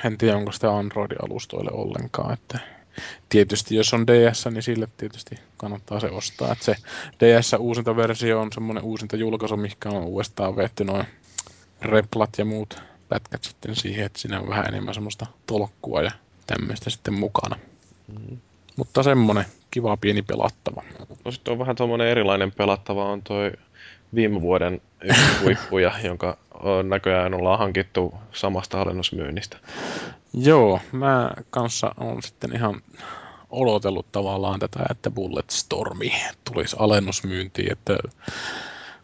En tiedä, onko sitä Android-alustoille ollenkaan. Että tietysti jos on D S, niin sille tietysti kannattaa se ostaa. Että se D S-uusinta versio on semmoinen uusinta julkaisu, mikä on uudestaan vetty noin replat ja muut pätkät sitten siihen, että siinä on vähän enemmän semmoista tolkkua ja tämmöistä sitten mukana. Mm. Mutta semmonen kiva pieni pelattava. No sitten on vähän tommonen erilainen pelattava, on toi viime vuoden yksi huippuja, jonka näköjään ollaan hankittu samasta alennusmyynnistä. Joo, mä kanssa on sitten ihan odotellut tavallaan tätä, että Bulletstormi tulisi alennusmyyntiin, että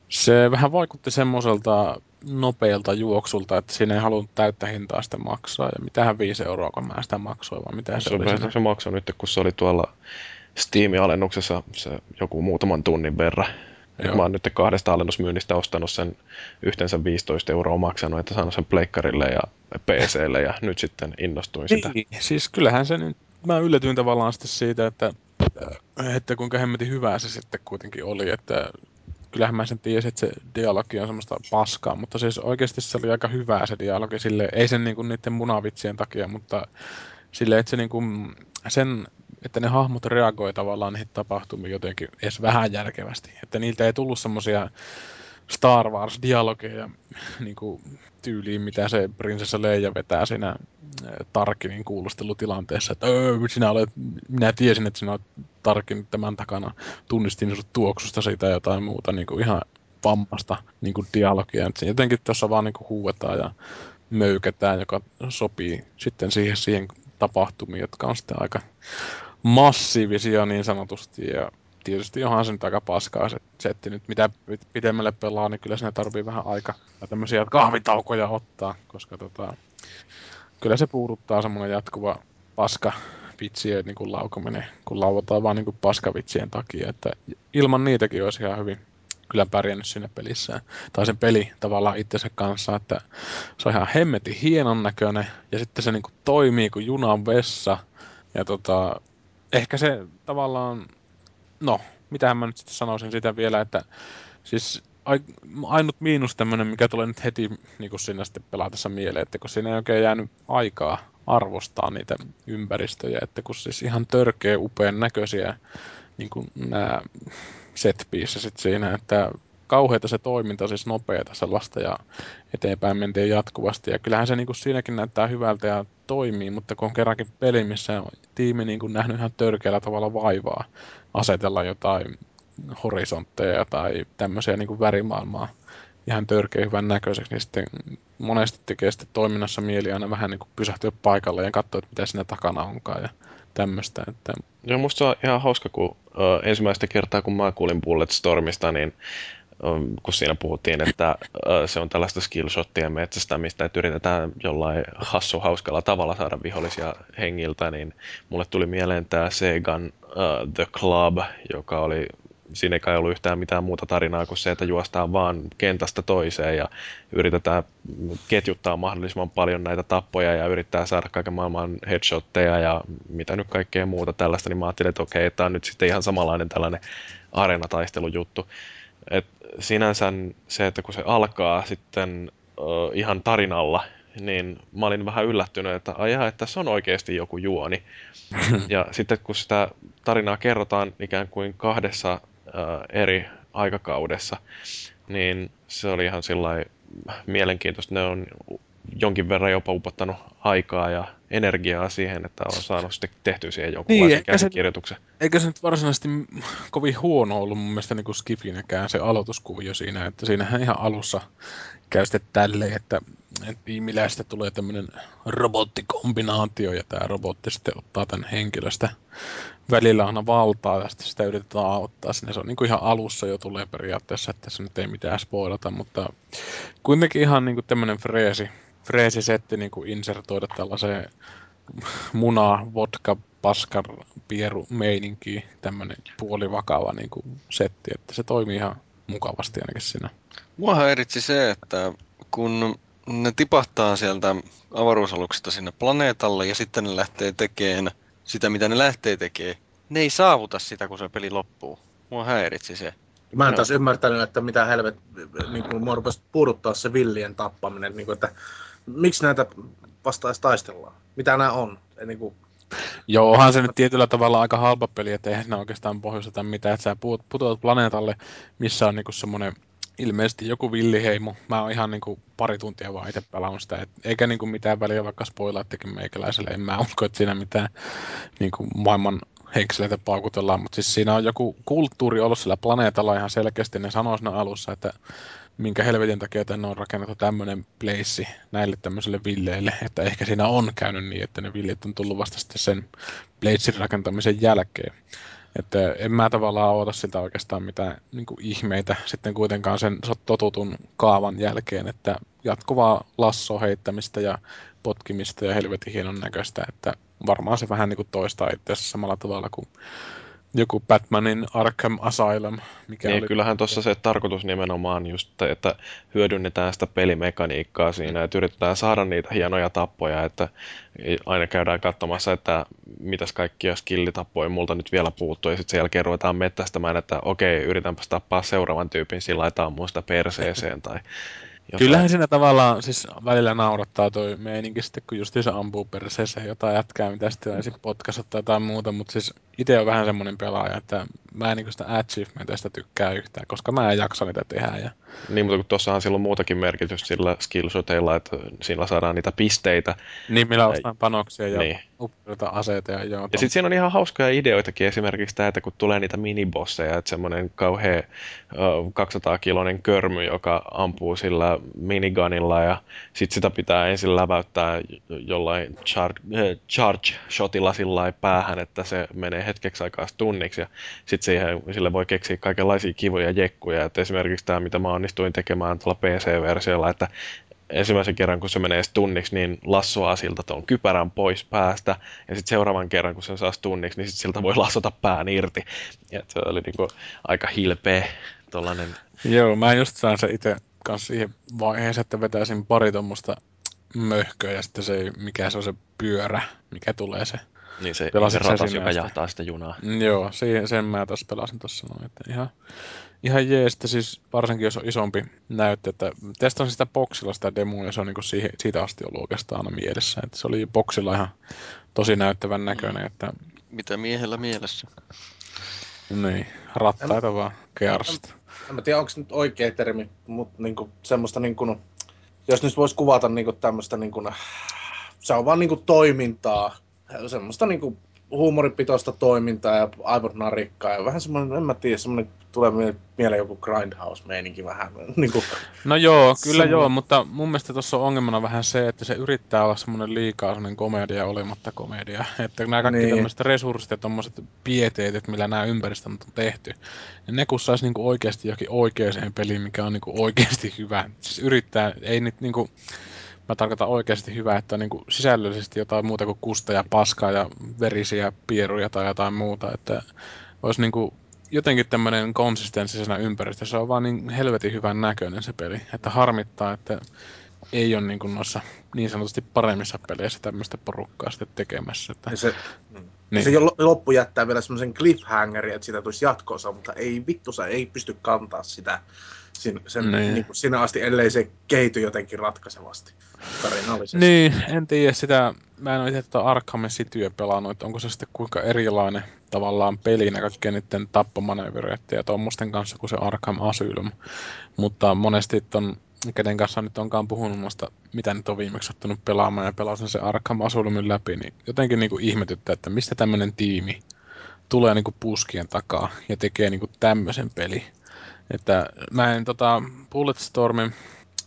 se vähän vaikutti semmoiselta nopealta juoksulta, että siinä ei halunnut täyttä hintaa sitä maksaa, ja mitähän viisi euroa, kun mä sitä maksoin, vai mitä se, se oli? Se, se maksoi nyt, kun se oli tuolla Steam-alennuksessa se joku muutaman tunnin verran. Mä oon nyt kahdesta alennusmyynnistä ostanut sen yhteensä viisitoista euroa maksanut, että saanut sen pleikkarille ja PClle, ja nyt sitten innostuin sitä. Niin, siis kyllähän se nyt, mä yllätyin tavallaan sitten siitä, että, että kuinka hemmetin hyvää se sitten kuitenkin oli, että kyllähän mä sen tiesin, että se dialogi on semmoista paskaa, mutta siis oikeasti se oli aika hyvää se dialogi, silleen, ei sen niinku niiden munavitsien takia, mutta silleen, että se niinku, sen, että ne hahmot reagoi tavallaan niihin tapahtumiin jotenkin edes vähän järkevästi, että niiltä ei tullut semmoisia Star Wars-dialogeja niinku tyyliin, mitä se prinsessa Leija vetää siinä Tarkinin kuulustelutilanteessa, että öö, sinä olet, minä tiesin, että sinä olet Tarkin tämän takana, tunnistin sinut tuoksusta siitä jotain muuta, niinku ihan vammasta niinku dialogia. Se jotenkin tuossa vaan niinku huuetaan ja möykätään, joka sopii sitten siihen, siihen tapahtumiin, jotka on sitten aika massiivisia niin sanotusti, ja tietysti onhan se nyt aika paskaa se setti nyt, mitä pidemmälle pelaa, niin kyllä siinä tarvii vähän aika tämmöisiä kahvitaukoja ottaa, koska tota, kyllä se puuduttaa semmoinen jatkuva paskavitsien niin laukominen, kun lauotaan vaan niin paskavitsien takia, että ilman niitäkin olisi ihan hyvin kyllä pärjännyt siinä pelissään, tai sen peli tavallaan itsensä kanssa, että se on ihan hemmetin hienon näköinen, ja sitten se niin kuin toimii kuin junan vessa, ja tota, ehkä se tavallaan, no, mitähän mä nyt sitten sanoisin sitä vielä, että siis ainut miinus tämmönen, mikä tulee nyt heti niin kun siinä sitten pelatessa mieleen, että kun siinä ei oikein jäänyt aikaa arvostaa niitä ympäristöjä, että kun siis ihan törkeä upean näköisiä niin kun nää set-piecet siinä, että kauheita se toiminta, siis nopeata sellaista ja eteenpäin mentiin jatkuvasti. Ja kyllähän se niin kuin siinäkin näyttää hyvältä ja toimii, mutta kun on kerrankin peli, missä tiimi niin kuin nähnyt ihan törkeällä tavalla vaivaa asetella jotain horisontteja tai tämmöisiä niin kuin värimaailmaa ihan törkeä hyvän näköiseksi, niin sitten monesti tekee sitten toiminnassa mieli aina vähän niin kuin pysähtyä paikalle ja katsoa, että mitä siinä takana onkaan ja tämmöistä. Että joo, musta se on ihan hauska, kun ö, ensimmäistä kertaa, kun mä kuulin Bulletstormista, niin kun siinä puhuttiin, että se on tällaista skillshottien metsästämistä, että yritetään jollain hassu hauskalla tavalla saada vihollisia hengiltä, niin mulle tuli mieleen tämä Segan uh, The Club, joka oli, siinä ei kai ollut yhtään mitään muuta tarinaa kuin se, että juostaan vaan kentästä toiseen ja yritetään ketjuttaa mahdollisimman paljon näitä tappoja ja yrittää saada kaiken maailman headshotteja ja mitä nyt kaikkea muuta tällaista, niin mä ajattelin, että okei, tämä on nyt sitten ihan samanlainen tällainen areenataistelujuttu. Et sinänsä se, että kun se alkaa sitten uh, ihan tarinalla, niin mä olin vähän yllättynyt, että ajaa, että se on oikeasti joku juoni. Ja sitten kun sitä tarinaa kerrotaan ikään kuin kahdessa uh, eri aikakaudessa, niin se oli ihan sillai mielenkiintoista. Ne on jonkin verran jopa upottanut aikaa ja energiaa siihen, että on saanut sitten tehtyä siihen jonkunlaisen niin, käsikirjoituksen. Eikä se, eikä se nyt varsinaisesti kovin huono ollut mun mielestä niin skifinäkään se aloituskuvio siinä, että siinähän ihan alussa käy sitten tälleen, että tiimiläistä tulee tämmöinen robottikombinaatio ja tämä robotti sitten ottaa tämän henkilöstä välillä aina valtaa ja sitten sitä yritetään auttaa sinne. Se on niin kuin ihan alussa jo tulee periaatteessa, että se nyt ei mitään spoilata, mutta kuitenkin ihan niin kuin tämmöinen freesi freesisetti niin kuin insertoida tällaiseen muna, vodka, paskar, pieru, meininkiin, tämmöinen puolivakava niin kuin setti, että se toimii ihan mukavasti ainakin siinä. Muahan eritsi se, että kun ne tipahtaa sieltä avaruusaluksesta sinne planeetalle ja sitten ne lähtee tekemään sitä, mitä ne lähtee tekemään, ne ei saavuta sitä, kun se peli loppuu. Mua häiritsi se. Mä en taas ymmärtänyt, että mitä helvet, niin mua rupesi puuduttaa se villien tappaminen, niin kuin, että miksi näitä vastaan taistellaan? Mitä nämä on? Niin kuin joo, onhan se nyt tietyllä tavalla aika halpa peli, että eihän siinä oikeastaan pohjusteta mitään, että sä putoat planeetalle, missä on niinku semmoinen ilmeisesti joku villiheimo. Mä oon ihan niinku pari tuntia vaan itse pelannut sitä. Et eikä niinku mitään väliä, vaikka spoilaattekin meikäläiselle. En mä usko, että siinä mitään niinku maailman hekseleitä paukutellaan, mutta siis siinä on joku kulttuuri ollut sillä planeetalla ihan selkeästi. Ne sanoo siinä alussa, että minkä helvetin takia tänne on rakennettu tämmöinen pleissi näille tämmöisille villeille, että ehkä siinä on käynyt niin, että ne villit on tullut vasta sitten sen pleissin rakentamisen jälkeen. Että en mä tavallaan oota siltä oikeastaan mitään niin kuin ihmeitä sitten kuitenkaan sen totutun kaavan jälkeen, että jatkuvaa lasso heittämistä ja potkimista ja helvetin hienon näköistä, että varmaan se vähän niin kuin toistaa itse asiassa samalla tavalla kuin joku Batmanin Arkham Asylum. Mikä niin, oli kyllähän tuossa se tarkoitus nimenomaan just, että hyödynnetään sitä pelimekaniikkaa siinä, että yritetään saada niitä hienoja tappoja, että aina käydään katsomassa, että mitäs kaikkia skillitappoja multa nyt vielä puuttuu, ja sitten sen jälkeen ruvetaan mettästämään, että okei, yritänpäs tappaa seuraavan tyypin, sillä laitetaan mun sitä perseeseen tai jotain. Kyllähän siinä tavallaan siis välillä naurattaa toi meininki sitten, kun justiinsa ampuu perseessä jotain jätkää, mitä sitten ensin potkassa tai jotain muuta, mutta siis itse on vähän semmoinen pelaaja, että mä en niin sitä achievementista tykkää yhtään, koska mä en jaksa niitä tehdä. Ja niin, mutta kun tuossahan sillä on muutakin merkitystä sillä skillshoteilla, että sillä saadaan niitä pisteitä. Niin, millä ostaan panoksia ja niin. Uppeita aseita ja joo. Ja sitten siinä on ihan hauskoja ideoitakin, esimerkiksi tämä, että kun tulee niitä minibosseja, että semmoinen kauhea kaksisataa-kiloinen körmy, joka ampuu sillä minigunilla ja sitten sitä pitää ensin läväyttää jollain char- charge-shotilla sillä päähän, että se menee hetkeksi aikaa tunniksi ja sitten siihen, sille voi keksiä kaikenlaisia kivoja jekkuja. Et esimerkiksi tämä, mitä mä onnistuin tekemään tuolla P C-versiolla, että ensimmäisen kerran, kun se menee tunniksi, niin lassoaa siltä tuon kypärän pois päästä. Ja sitten seuraavan kerran, kun se saa tunniksi, niin sit siltä voi lassota pään irti. Ja se oli niinku aika hilpeä tollainen. Joo, mä just saan se itse kanssa siihen vaiheeseen, että vetäisin pari tuommoista möhköä ja sitten se, mikä se on se pyörä, mikä tulee se. Niin se, se ratas, joka jahtaa sitä junaa. Joo, siihen, sen mä taas pelasin tuossa noin, että ihan, ihan jees, että siis varsinkin jos on isompi näyttö, että testasin sitä boksilla sitä demoa ja se on niin kuin siihen, siitä asti ollut oikeastaan aina mielessä, että se oli boksilla ihan tosi näyttävän näköinen, että mitä miehellä mielessä? Niin, rattaita vaan kearsta. En mä tiedä, onko se nyt oikea termi, mutta niinku semmoista niinku, jos nyt voisi kuvata niinku tämmöistä niinku, se on vaan niinku toimintaa. Semmoista niinku huumoripitoista toimintaa ja aivan narikkaa ja vähän semmoinen, en mä tiedä, semmoinen tulee mieleen joku Grindhouse-meininki vähän. Niinku. No joo, kyllä semmo... joo, mutta mun mielestä tuossa on ongelmana vähän se, että se yrittää olla semmoinen liikaa semmoinen komedia olematta komedia. Että nämä kaikki niin. Tämmöiset resurssit ja tommoset pieteetet, millä nämä ympäristöt on tehty, niin ne kun sais niinku oikeasti johonkin oikeaan peliin, mikä on niinku oikeasti hyvä. Siis yrittää, ei nyt niinku... Mä tarkoitan oikeasti hyvää, että on niin kuin sisällöllisesti jotain muuta kuin kusta ja paskaa ja verisiä pieruja tai jotain muuta. Että olisi niin kuin jotenkin tämmöinen konsistenssi siinä ympäristössä. Se on vaan niin helvetin hyvän näköinen se peli. Että harmittaa, että ei ole niin kuin noissa niin sanotusti paremmissa peleissä tämmöistä porukkaa sitten tekemässä. Että se, niin. Se loppu jättää vielä semmoisen cliffhangerin, että sitä tulisi jatkossa, mutta ei vittu, sä ei pysty kantaa sitä. Sin, sen, niin. Niin kuin sinä asti, ellei se kehity jotenkin ratkaisevasti tarinallisesti. Niin, en tiedä sitä. Mä en ole itse tätä Arkham Cityä pelannut, että onko se sitten kuinka erilainen tavallaan pelinä kaikkien niiden tappomanövereiden ja tuommoisten kanssa kuin se Arkham Asylum. Mutta monesti ton, kenen kanssa nyt onkaan puhunut noista, mitä nyt on viimeksi ottanut pelaamaan ja pelasin se Arkham Asylumin läpi, niin jotenkin niin kuin ihmetyttää, että mistä tämmöinen tiimi tulee niin kuin puskien takaa ja tekee niin kuin tämmöisen peli. Että mä en tota Bulletstormin,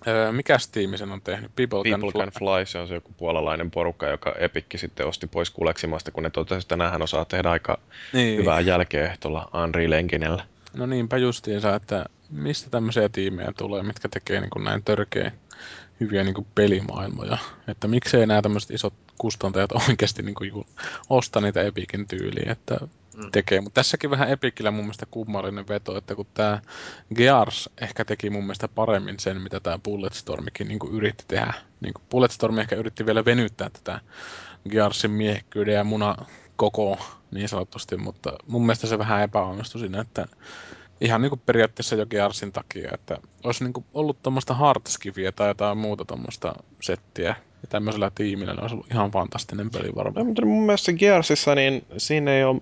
öö, mikäs tiimi sen on tehnyt? People, People Can Fly. Fly, se on se joku puolalainen porukka, joka Epikki sitten osti pois kuleksimasta, kun ne totesi, että näähän osaa tehdä aika niin. Hyvää jälkeä tuolla Unreal Enginellä. No niinpä justiinsa, että mistä tämmöisiä tiimejä tulee, mitkä tekee niin kuin näin törkeä hyviä niin kuin pelimaailmoja. Että miksei nämä tämmöiset isot kustantajat oikeasti niin kuin osta niitä Epikin tyyliä, että tekee. Mutta tässäkin vähän Epicillä mun mielestä kummallinen veto, että kun tämä Gears ehkä teki mun mielestä paremmin sen, mitä tämä Bulletstormikin niin kuin yritti tehdä. Niin kuin Bulletstorm ehkä yritti vielä venyttää tätä Gearsin miehekkyyden ja munakoko niin sanotusti, mutta mun mielestä se vähän epäonnistui siinä, että ihan niin kuin periaatteessa jo Gearsin takia, että olisi niin kuin ollut tuommoista hardskiviä tai jotain muuta tuommoista settiä. Ja tämmöisellä tiimillä ne olisi ollut ihan fantastinen peli varmaan. Mutta mun mielestä Gearsissa niin siinä ei ole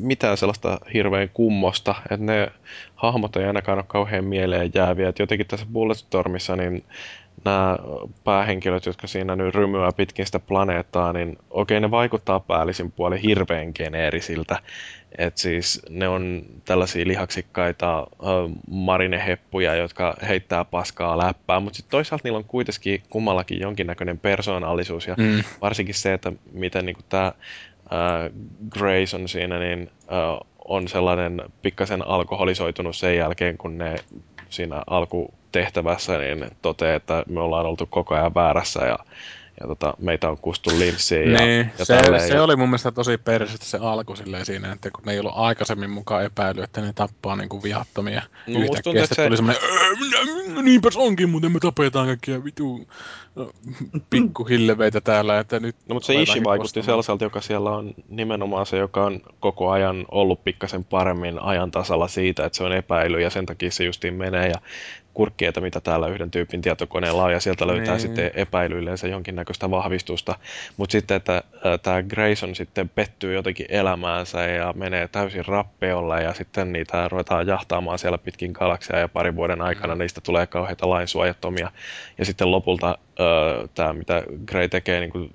mitään sellaista hirveän kummosta, että ne hahmot ei ainakaan ole kauhean mieleen jääviä. Et jotenkin tässä Bulletstormissa niin nämä päähenkilöt, jotka siinä nyt rymyää pitkin sitä planeettaa, niin okei, ne vaikuttaa päällisin puolin hirveän geneerisiltä. Että siis ne on tällaisia lihaksikkaita ö, marineheppuja, jotka heittää paskaa läppää, mutta sitten toisaalta niillä on kuitenkin kummallakin jonkinnäköinen persoonallisuus ja mm. varsinkin se, että miten niinku tämä Grayson siinä niin, ö, on sellainen pikkasen alkoholisoitunut sen jälkeen, kun ne siinä alkutehtävässä niin toteaa, että me ollaan oltu koko ajan väärässä ja ja tota, meitä on kustu linssiin. Ja, niin, ja se, se ja... oli mun mielestä tosi perseistä se alku silleen siinä, että kun ne ei ollut aikaisemmin mukaan epäily, että ne tappaa niinku viattomia. No, yhtäkkiä tuntuu, että se... tuli semmoinen, öö, niinpäs onkin, mutta me tapetaan kaikkia vitu pikkuhilleveitä täällä. Että nyt no, mutta se Ishi vaikutti sellaiselta, joka siellä on nimenomaan se, joka on koko ajan ollut pikkasen paremmin ajan tasalla siitä, että se on epäily ja sen takia se justiin menee ja kurkkeita, mitä täällä yhden tyypin tietokoneella on, ja sieltä löytää niin sitten epäilyilleensä jonkinnäköistä vahvistusta. Mutta sitten, että tämä Grayson sitten pettyy jotenkin elämäänsä ja menee täysin rappiolle, ja sitten niitä ruvetaan jahtaamaan siellä pitkin galaksia, ja parin vuoden aikana mm. niistä tulee kauheita lainsuojattomia. Ja sitten lopulta tämä, mitä Gray tekee niin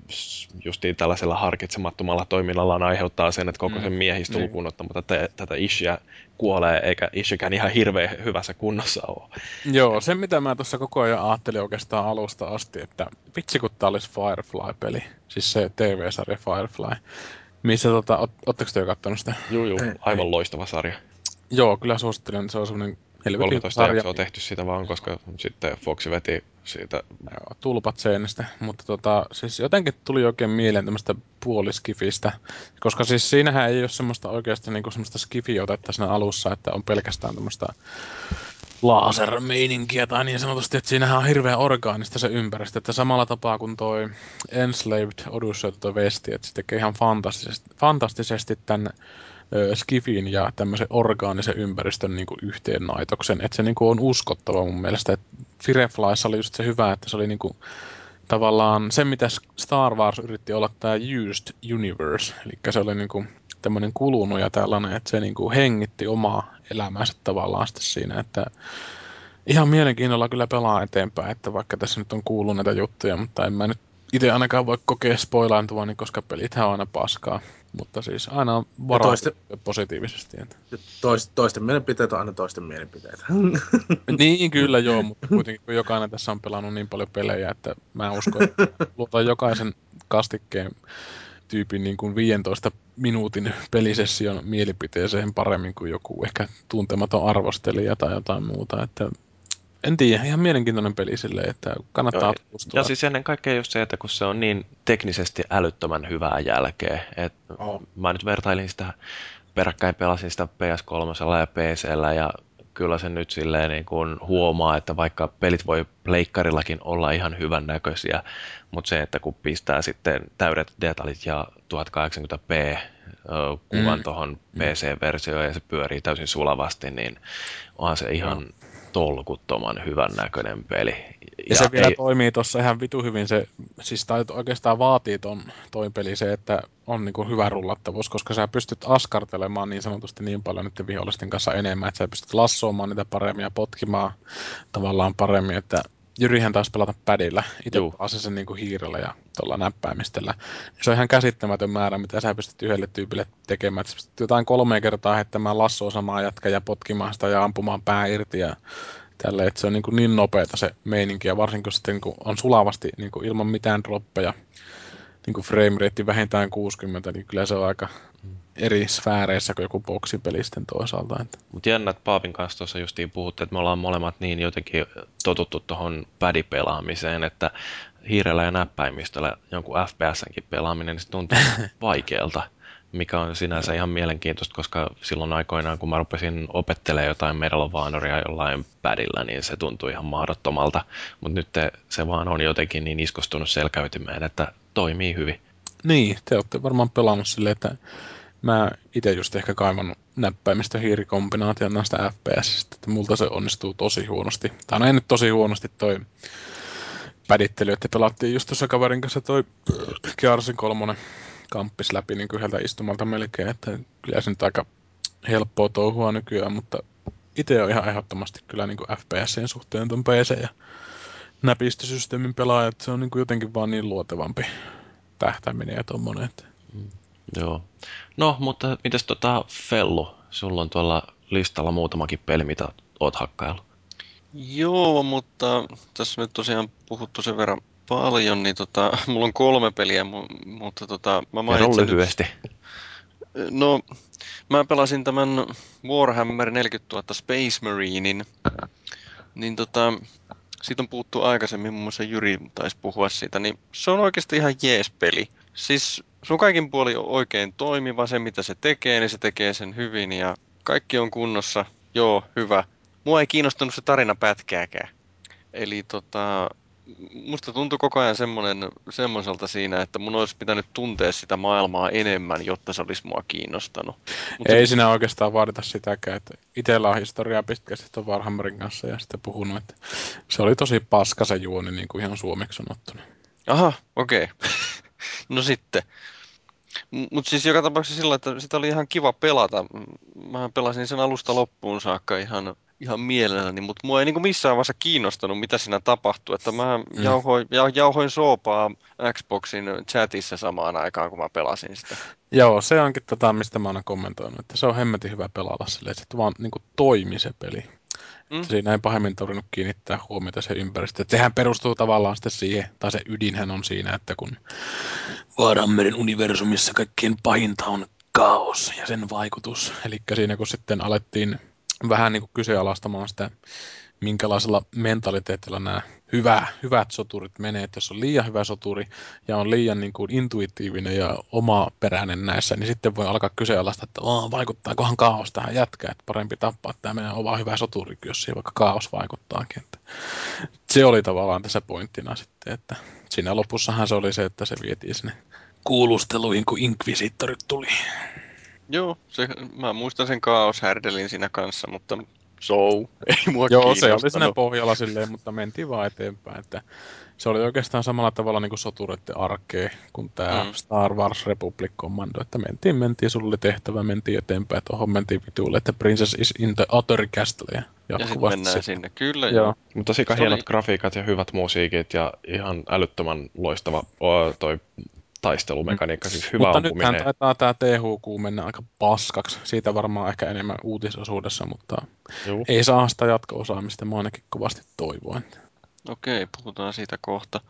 justiin tällaisella harkitsemattomalla toiminnallaan, aiheuttaa sen, että koko sen miehistö mm. lukuun ottamatta tätä Ishiä kuolee, eikä Ishikään ihan hirveän hyvässä kunnossa ole. Joo, se mitä mä tuossa koko ajan ajattelin oikeastaan alusta asti, että vitsi kun tää olisi Firefly-peli, siis se T V-sarja Firefly, missä tota, ootteko te jo kattonut sitä? Joo, joo, aivan loistava sarja. Joo, kyllä suosittelen, se on semmoinen helvetin kolmetoista sarja. kolmetoista jaksoa tehty siitä vaan, koska sitten Fox veti siitä. Joo, tulpat seinästä, mutta tota, siis jotenkin tuli oikein mieleen tämmöistä puoliskifistä, koska siis siinähän ei ole semmoista oikeasti niinku semmoista skifiotetta siinä alussa, että on pelkästään tämmöistä laser-meininkiä tai niin sanotusti, että siinähän on hirveän orgaanista se ympäristö, että samalla tapaa kuin toi Enslaved Odyssey, toi Vesti, että se tekee ihan fantastisesti, fantastisesti tämän ö, skifin ja tämmöisen orgaanisen ympäristön niin kuin yhteennaitoksen, että se niin kuin on uskottava mun mielestä, että Fireflyssa oli just se hyvä, että se oli niin kuin tavallaan se, mitä Star Wars yritti olla, tämä Used Universe, eli se oli niin kuin tämmöinen kulunut ja tällainen, että se niin kuin hengitti omaa elämäänsä tavallaan sitten siinä, että ihan mielenkiinnolla kyllä pelaa eteenpäin, että vaikka tässä nyt on kuullut näitä juttuja, mutta en mä nyt itse ainakaan voi kokea spoilaantua, niin koska pelithän on aina paskaa, mutta siis aina on varaa toiste... positiivisesti. Tois, toisten mielipiteet on aina toisten mielipiteitä. Niin kyllä joo, mutta kuitenkin kun jokainen tässä on pelannut niin paljon pelejä, että mä uskon, että luotan jokaisen kastikkeen tyypin niin kuin viidentoista minuutin pelisession mielipiteeseen paremmin kuin joku ehkä tuntematon arvostelija tai jotain muuta. Että en tiedä, ihan mielenkiintoinen peli silleen, että kannattaa tutustua. Ja siis ennen kaikkea just se, että kun se on niin teknisesti älyttömän hyvää jälkeä. Et oh. Mä nyt vertailin sitä, peräkkäin pelasin sitä P S kolme ja P C:llä ja kyllä se nyt silleen niin kuin huomaa, että vaikka pelit voi pleikkarillakin olla ihan hyvän näköisiä, mutta se, että kun pistää sitten täydet detaljit ja tuhat kahdeksankymmentä p kuvan mm. tuohon P C-versioon ja se pyörii täysin sulavasti, niin onhan se ihan tolkuttoman hyvän näköinen peli. Ja, ja se vielä ei... toimii tuossa ihan vitu hyvin. Se, siis tai oikeastaan vaatii ton, toi peli se, että on niinku hyvä rullattavuus, koska sä pystyt askartelemaan niin sanotusti niin paljon nyt vihollisten kanssa enemmän, että sä pystyt lassoamaan niitä paremmin ja potkimaan tavallaan paremmin, että Jyrihän taisi pelata padilla, itse pelasin sen niinku hiirellä ja tuolla näppäimistöllä. Se on ihan käsittämätön määrä, mitä sä pystyt yhdelle tyypille tekemään. Et sä pystyt jotain kolme kertaa heittämään lassoa samaa jatkaa ja potkimaan sitä ja ampumaan pää irti. Ja tälle, et se on niinku niin nopeata se meininki ja varsinkin kun sitten kun on sulavasti niinku ilman mitään droppeja, niinku frame rate vähintään kuusikymmentä, niin kyllä se on aika eri sfääreissä kuin joku boksipeli sitten toisaalta. Mutta jännä, että Paavin kanssa tuossa justiin puhuttiin, että me ollaan molemmat niin jotenkin totuttu tuohon padipelaamiseen, että hiirellä ja näppäimistöllä jonkun F P S:nkin pelaaminen niin tuntuu vaikealta, mikä on sinänsä ihan mielenkiintoista, koska silloin aikoinaan, kun mä rupesin opettelemaan jotain Medal of Honoria jollain padillä, niin se tuntui ihan mahdottomalta, mutta nyt se vaan on jotenkin niin iskostunut selkäytymään, että toimii hyvin. Niin, te olette varmaan pelannut silleen, että mä itse just ehkä kaivannut näppäimistä hiirikombinaation näistä F P S:istä, että multa se onnistuu tosi huonosti. Tai no ei nyt tosi huonosti toi pädittely, että pelattiin just tuossa kaverin kanssa toi Gearsin kolmonen kamppis läpi niin yhdeltä istumalta melkein, että kyllä se nyt aika helppoa touhua nykyään, mutta itse on ihan ehdottomasti kyllä niin F P S:ien suhteen ton P C ja näpistösysteemin pelaajat, se on niin kuin jotenkin vaan niin luotevampi tähtäminen ja tommoinen. Mm. Joo. No, mutta mitäs tota Fellu? Sulla on tuolla listalla muutamakin peli, mitä oot hakkaillut. Joo, mutta tässä nyt tosiaan puhuttu sen verran paljon, niin tota, mulla on kolme peliä, mutta tota... Mä mainitsen nyt... lyhyesti. No, mä pelasin tämän Warhammer neljäkymmentätuhatta Space Marinein, niin tota... Siitä on puhuttu aikaisemmin, muun muassa Jyri taisi puhua siitä, niin se on oikeasti ihan jees peli. Siis se on kaikin puolin oikein toimiva, se mitä se tekee, niin se tekee sen hyvin ja kaikki on kunnossa. Joo, hyvä. Mua ei kiinnostanut se tarina pätkääkään. Eli tota, musta tuntui koko ajan semmoiselta siinä, että mun olisi pitänyt tuntea sitä maailmaa enemmän, jotta se olisi mua kiinnostanut. Mut ei se... sinä oikeastaan vaadita sitäkään, että itsellä on historiaa pitkästi tuon Warhammerin kanssa ja sitten puhunut, että se oli tosi paska se juoni niin kuin ihan suomeksi sanottuna. Aha, okei. Okay. No sitten. Mutta siis joka tapauksessa sillä, että sitä oli ihan kiva pelata. Mä pelasin sen alusta loppuun saakka ihan, ihan mielelläni, mutta mua ei niinku missään vaiheessa kiinnostanut, mitä siinä tapahtui. Että mä mm. jauhoin, ja, jauhoin soopaa Xboxin chatissa samaan aikaan, kun mä pelasin sitä. Joo, se onkin tätä, mistä mä aina kommentoinut, että se on hemmetin hyvä pelata silleen, että vaan niinku toimi se peli. Mm. Siinä ei pahemmin tarvinnut kiinnittää huomiota se ympäristö. Sehän perustuu tavallaan sitten siihen, tai se ydinhän on siinä, että kun Warhammerin universumissa kaikkein pahinta on kaos ja sen vaikutus. Eli siinä kun sitten alettiin vähän niin kuin kyseenalaistamaan sitä, minkälaisella mentaliteetillä nämä hyvä, hyvät soturit menee, että jos on liian hyvä soturi ja on liian niin kuin intuitiivinen ja omaperäinen näissä, niin sitten voi alkaa kyseenalaista, että vaikuttaakohan kaos tähän jätkään, että parempi tappaa, että tämä menee oma hyvä soturi, jos siihen vaikka kaos vaikuttaakin. Että se oli tavallaan tässä pointtina sitten, että siinä lopussahan se oli se, että se vietiin sinne kuulusteluihin, kun inkvisittorit tuli. Joo, se, mä muistan sen kaoshärdelin siinä kanssa, mutta... So, ei mua Joo, se oli siinä pohjalla silleen, mutta mentiin vaan eteenpäin. Että se oli oikeastaan samalla tavalla niin kuin sotureiden arkeen kuin tämä mm. Star Wars Republic Commando, että mentiin, mentiin, sulla oli tehtävä, mentiin eteenpäin, tuohon mentiin vituille, että Princess is in the Outer Castle. Ja, ja sitten mennään sit. sinne, kyllä. Joo. Joo. Mutta sika hienot oli... grafiikat ja hyvät musiikit ja ihan älyttömän loistava oh, toi... taistelumekaniikka, siis hyvä ampuminen. Mutta nythän taitaa tämä T H Q mennä aika paskaksi. Siitä varmaan ehkä enemmän uutisosuudessa, mutta Juu. ei saa sitä jatko-osaamista. Mä ainakin kovasti toivoin. Okei, puhutaan siitä kohta.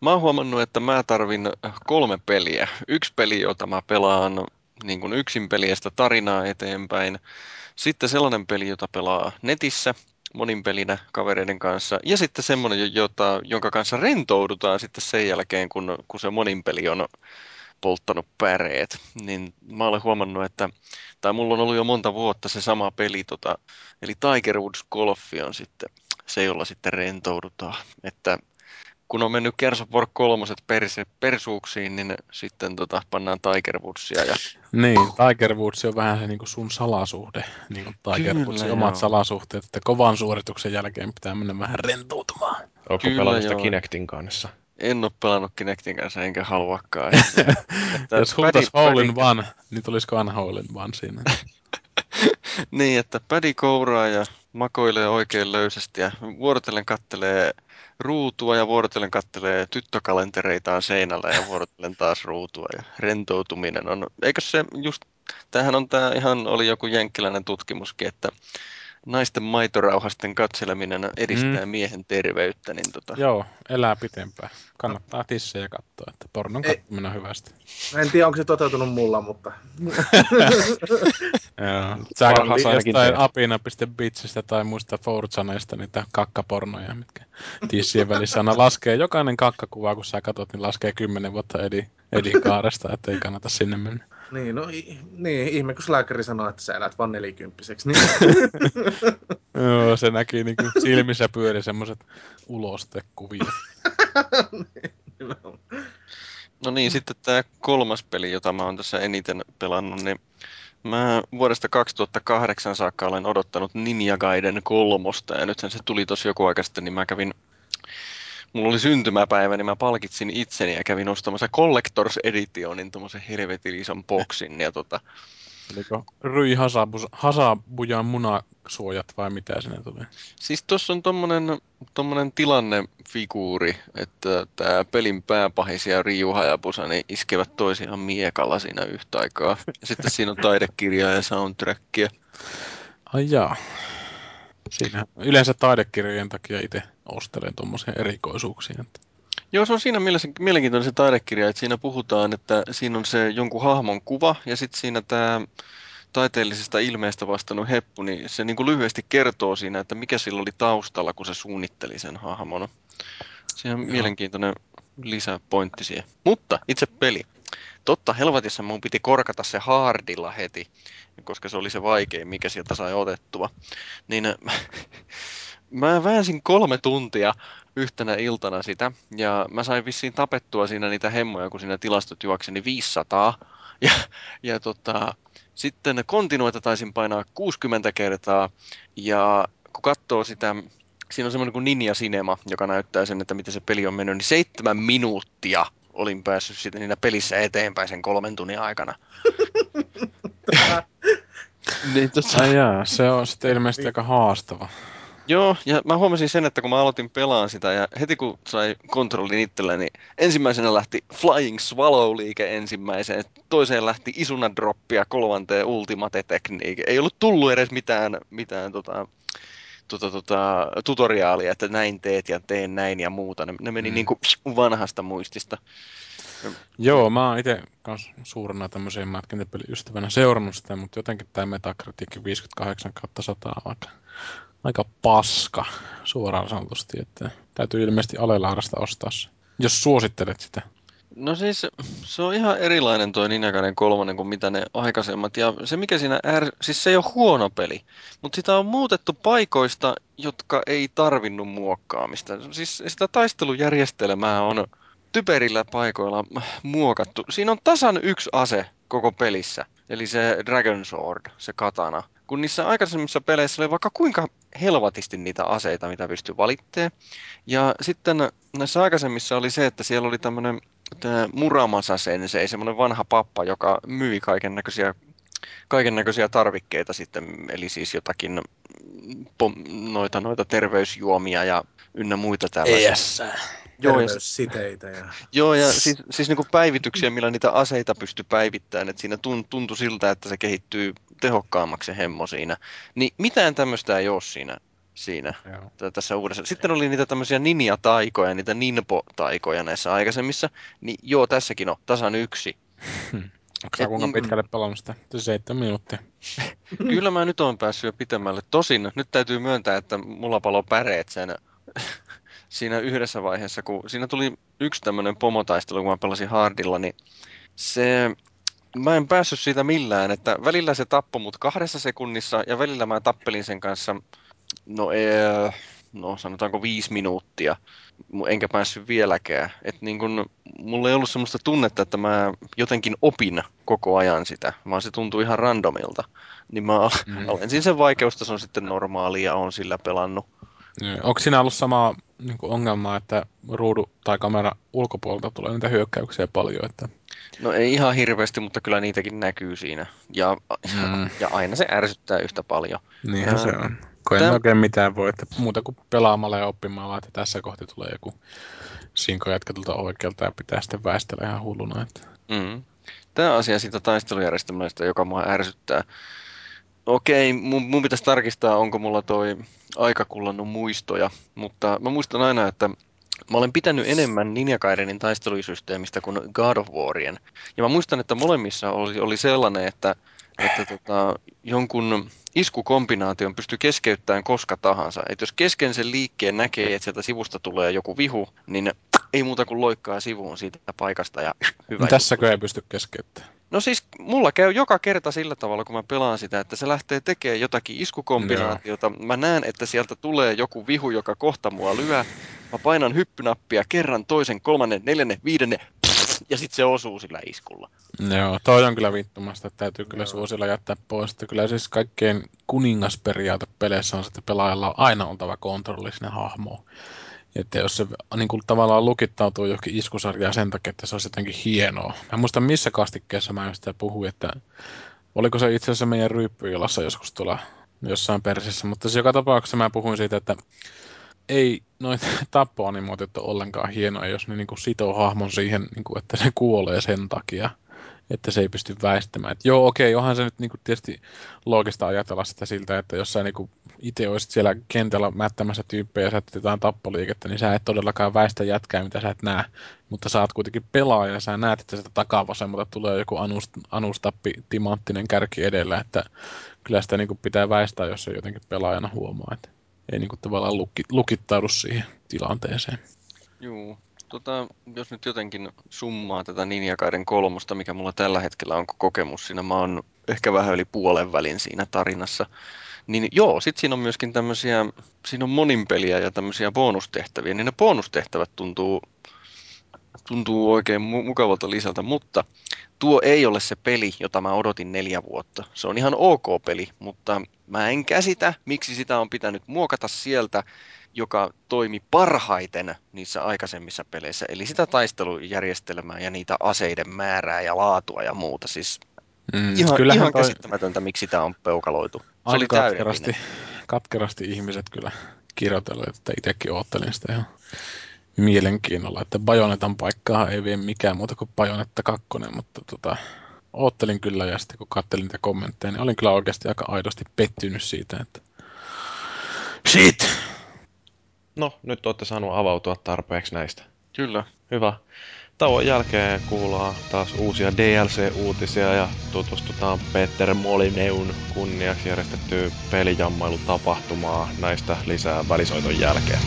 Mä oon huomannut, että mä tarvin kolme peliä. Yksi peli, jota mä pelaan niin kuin yksin peliä, sitä tarinaa eteenpäin. Sitten sellainen peli, jota pelaa netissä monin pelinä kavereiden kanssa, ja sitten semmoinen, jota, jonka kanssa rentoudutaan sitten sen jälkeen, kun, kun se monin peli on polttanut päreet. Niin mä olen huomannut, että, tai mulla on ollut jo monta vuotta se sama peli, tota, eli Tiger Woods Golf on sitten se, jolla sitten rentoudutaan. Että kun on mennyt Kersopork kolmoset persuuksiin, niin sitten tota, pannaan Tiger Woodsia. Ja... Niin, Tiger Woods on vähän se niin kuin sun salasuhde, niin kuin Tiger Kyllä, Woodsin joo. omat salasuhteet, että kovan suorituksen jälkeen pitää mennä vähän rentoutumaan. Oletko pelannut sitä Kinectin kanssa? En ole pelannut Kinectin kanssa, enkä haluakaan. Jos huutas hole in one, niin tulisiko aina hole in one siinä? Niin, että pädi kouraa ja makoilee oikein löysästi ja vuorotellen kattelee ruutua ja vuorotellen kattelee tyttökalentereitaan seinällä ja vuorotellen taas ruutua ja rentoutuminen on, eikö se just, tämähän on tämä ihan, oli joku jenkkiläinen tutkimuskin, että naisten maitorauhasten katseleminen edistää mm. miehen terveyttä. Niin tota... Joo, elää pitempään. Kannattaa tissejä katsoa, että pornon katsominen on hyvästi. Mä en tiedä, onko se toteutunut mulla, mutta... Joo. Sä katsotaan jostain apina.bitchistä tai muista fortsaneista niitä kakkapornoja, mitkä tissien välissä aina laskee. Jokainen kakkakuva, kun sä katsot, niin laskee kymmenen vuotta edi, edikaaresta, että ei kannata sinne mennä. Niin, no niin, ihme, kun lääkäri sanoo, että sä elät vaan nelikymppiseksi. Niin. Joo, se näki niin kuin silmissä pyöri semmoiset ulostekuvia. No niin, sitten tämä kolmas peli, jota mä oon tässä eniten pelannut, niin mä vuodesta kaksituhattakahdeksan saakka olen odottanut Ninja Gaiden kolmosta, ja nythän se tuli tossa joku aika sitten, niin mä kävin... Mulla oli syntymäpäivä, niin mä palkitsin itseni ja kävin ostamassa Collectors Editionin, tommosen helvetin ison boksin. Ja tota, Oliko Rui Hasabujan munasuojat vai mitä sinne tulee? Siis tuossa on tommonen, tommonen tilannefiguuri, että tää pelin pääpahis ja Ryu Hayabusa niin iskevät toisiaan miekalla siinä yhtä aikaa. Ja sitten siinä on taidekirjaa ja soundtrackia. Ai jaa. Siinä yleensä taidekirjojen takia itse ostelen tuommoisia erikoisuuksia. Joo, se on siinä mielessä mielenkiintoinen se taidekirja, että siinä puhutaan, että siinä on se jonkun hahmon kuva ja sitten siinä tämä taiteellisesta ilmeestä vastannut heppu, niin se niin kuin lyhyesti kertoo siinä, että mikä sillä oli taustalla, kun se suunnitteli sen hahmon. Se on mielenkiintoinen lisäpointti siihen. Mutta itse peli. Totta helvetissä mun piti korkata se hardilla heti, koska se oli se vaikein, mikä sieltä sai otettua. Niin mä väänsin kolme tuntia yhtenä iltana sitä, ja mä sain vissiin tapettua siinä niitä hemmoja, kun siinä tilastot juokseni viisisataa. Ja, ja tota, sitten kontinuita taisin painaa kuusikymmentä kertaa, ja kun katsoo sitä, siinä on semmoinen kuin Ninja Cinema, joka näyttää sen, että miten se peli on mennyt, niin seitsemän minuuttia olin päässyt sitten niinä pelissä eteenpäin sen kolmen tunnin aikana. Niin, tota... Ai jaa, se on sitten ilmeisesti aika haastava. Joo, ja mä huomasin sen, että kun mä aloitin pelaan sitä ja heti kun sai kontrollin itsellä, niin ensimmäisenä lähti Flying Swallow-liike ensimmäiseen, toiseen lähti Isuna Droppia, kolmanteen Ultimate-tekniike. Ei ollut tullut edes mitään, mitään tota, tota, tota, tutoriaalia, että näin teet ja teen näin ja muuta. Ne, ne meni mm. niin kuin vanhasta muistista. Joo, mä oon itse kanssa suurena tämmöisen matkintäpeliystävänä seurannut sitä, mutta jotenkin tämä Metacritic viisikymmentäkahdeksan kautta sata vaikka. Aika paska, suoraan sanotusti, että täytyy ilmeisesti alelaarasta ostaa se, jos suosittelet sitä. No siis, se on ihan erilainen toi Ninjakaiden kolmonen kuin mitä ne aikaisemmat, ja se mikä siinä är... siis se ei ole huono peli, mutta sitä on muutettu paikoista, jotka ei tarvinnut muokkaamista. Siis sitä taistelujärjestelmää on typerillä paikoilla muokattu. Siinä on tasan yksi ase koko pelissä, eli se Dragon Sword, se katana. Kun niissä aikaisemmissa peleissä oli vaikka kuinka helvatisti niitä aseita, mitä pystyy valitteen. Ja sitten näissä aikaisemmissa oli se, että siellä oli tämmöinen Muramasa-sensei, semmoinen vanha pappa, joka myi kaiken näköisiä, kaiken näköisiä tarvikkeita sitten, eli siis jotakin pom- noita, noita terveysjuomia ja ynnä muita tällaisia. Eessä. Terveyssiteitä. Ja... Joo, ja siis, siis niin kuin päivityksiä, millä niitä aseita pystyi päivittämään, että siinä tuntui siltä, että se kehittyy tehokkaammaksi se hemmo siinä. Niin mitään tämmöistä ei ole siinä, siinä tässä uudessa. Sitten oli niitä tämmöisiä ninja-taikoja, niitä ninpo-taikoja näissä aikaisemmissa. Niin joo, tässäkin on tasan yksi. Onko sä kuinka pitkälle pelannut sitä? Seitsemän minuuttia. Kyllä mä nyt oon päässyt jo pitemmälle. Tosin nyt täytyy myöntää, että mulla palo päreet sen... Siinä yhdessä vaiheessa, kun siinä tuli yksi tämmöinen pomotaistelu, kun mä pelasin hardilla, niin se, mä en päässyt siitä millään, että välillä se tappoi mut kahdessa sekunnissa ja välillä mä tappelin sen kanssa, no, ee, no sanotaanko viisi minuuttia, enkä päässyt vieläkään. Että niin kun, mulla ei ollut semmoista tunnetta, että mä jotenkin opin koko ajan sitä, vaan se tuntui ihan randomilta. Niin mä mm. alensin sen vaikeustason sitten normaaliin ja oon sillä pelannut. Onko siinä ollut sama niin kuin ongelma, että ruudu tai kamera ulkopuolelta tulee niitä hyökkäyksiä paljon? Että... No ei ihan hirveästi, mutta kyllä niitäkin näkyy siinä. Ja, mm. ja aina se ärsyttää yhtä paljon. Niinhän ja... se on. Kun en Tämä... oikein mitään voi, että muuta kuin pelaamalla ja oppimalla, että tässä kohti tulee joku sinko jatketulta oikealta ja pitää sitten väistellä ihan hulluna. Että... Mm. Tämä asia siitä taistelujärjestelmästä, joka mua ärsyttää. Okei, mun, mun pitäisi tarkistaa, onko mulla toi aika kullannut muistoja, mutta mä muistan aina, että mä olen pitänyt enemmän Ninja Gaidenin taistelusysteemistä kuin God of Warien. Ja mä muistan, että molemmissa oli, oli sellainen, että, että tota, jonkun iskukombinaation pystyy keskeyttämään koska tahansa. Että jos kesken sen liikkeen näkee, että sieltä sivusta tulee joku vihu, niin ei muuta kuin loikkaa sivuun siitä paikasta ja hyvä. No, tässäkö ei pysty keskeyttämään? No siis mulla käy joka kerta sillä tavalla, kun mä pelaan sitä, että se lähtee tekemään jotakin iskukombinaatiota. No. Mä näen, että sieltä tulee joku vihu, joka kohta mua lyö. Mä painan hyppynappia kerran, toisen, kolmannen, neljännen, viidennen pff, ja sit se osuu sillä iskulla. Joo, toi on kyllä vittumasta, että täytyy kyllä suosilla jättää pois. Että kyllä siis kaikkein kuningasperiaate peleissä on se, että pelaajalla on aina oltava kontrolli sinne hahmoon. Että jos se niin kuin, tavallaan lukittautuu johonkin iskusarjaan sen takia, että se olisi jotenkin hienoa. Mä muistan missä kastikkeessa mä sitä puhuin, että Oliko se itse asiassa meidän ryyppyilassa joskus tuolla jossain persissä, mutta se joka tapauksessa mä puhuin siitä, että ei noita tappoanimaatiot ole ollenkaan hienoa, jos ne niin kuin sitoo hahmon siihen, niin kuin, että se kuolee sen takia, että se ei pysty väistämään. Et joo, okei, onhan se nyt niin kuin tietysti loogista ajatella sitä siltä, että jos sä niin kuin itse olisit siellä kentällä mättämässä tyyppejä ja sä et jotain tappoliikettä, niin sä et todellakaan väistä jätkää, mitä sä et näe. Mutta sä oot kuitenkin pelaaja ja sä näet, että sitä takavasemmalta tulee joku anust, anustappi timanttinen kärki edellä, että kyllä sitä niin kuin pitää väistää, jos se jotenkin pelaajana huomaa, että ei niin kuin tavallaan lukki, lukittaudu siihen tilanteeseen. Joo. Tota, jos nyt jotenkin summaa tätä Ninja Gaiden kolmosta, mikä mulla tällä hetkellä on kokemus siinä, mä oon ehkä vähän yli puolen välin siinä tarinassa, niin joo, sit siinä on myöskin tämmöisiä, siinä on moninpeliä ja tämmöisiä bonustehtäviä, niin ne bonustehtävät tuntuu, tuntuu oikein mukavalta lisältä, mutta tuo ei ole se peli, jota mä odotin neljä vuotta. Se on ihan ok peli, mutta mä en käsitä, miksi sitä on pitänyt muokata sieltä, joka toimi parhaiten niissä aikaisemmissa peleissä, eli sitä taistelujärjestelmää ja niitä aseiden määrää ja laatua ja muuta. Siis mm, ihan, ihan toi... käsittämätöntä, miksi sitä on peukaloitu. Aika katkerasti, katkerasti ihmiset kyllä kirjoitelleet, että itsekin oottelin sitä ihan mielenkiinnolla, että Bajonetan paikkaa ei vie mikään muuta kuin Bajonetta kaksi, mutta tota, oottelin kyllä ja sitten kun katselin niitä kommentteja, niin olin kyllä oikeasti aika aidosti pettynyt siitä, että shit! No, nyt olette saaneet avautua tarpeeksi näistä. Kyllä. Hyvä. Tauon jälkeen kuullaan taas uusia D L C-uutisia ja tutustutaan Peter Molineun kunniaksi järjestettyyn pelijammailu-tapahtumaa näistä lisää välisoiton jälkeen.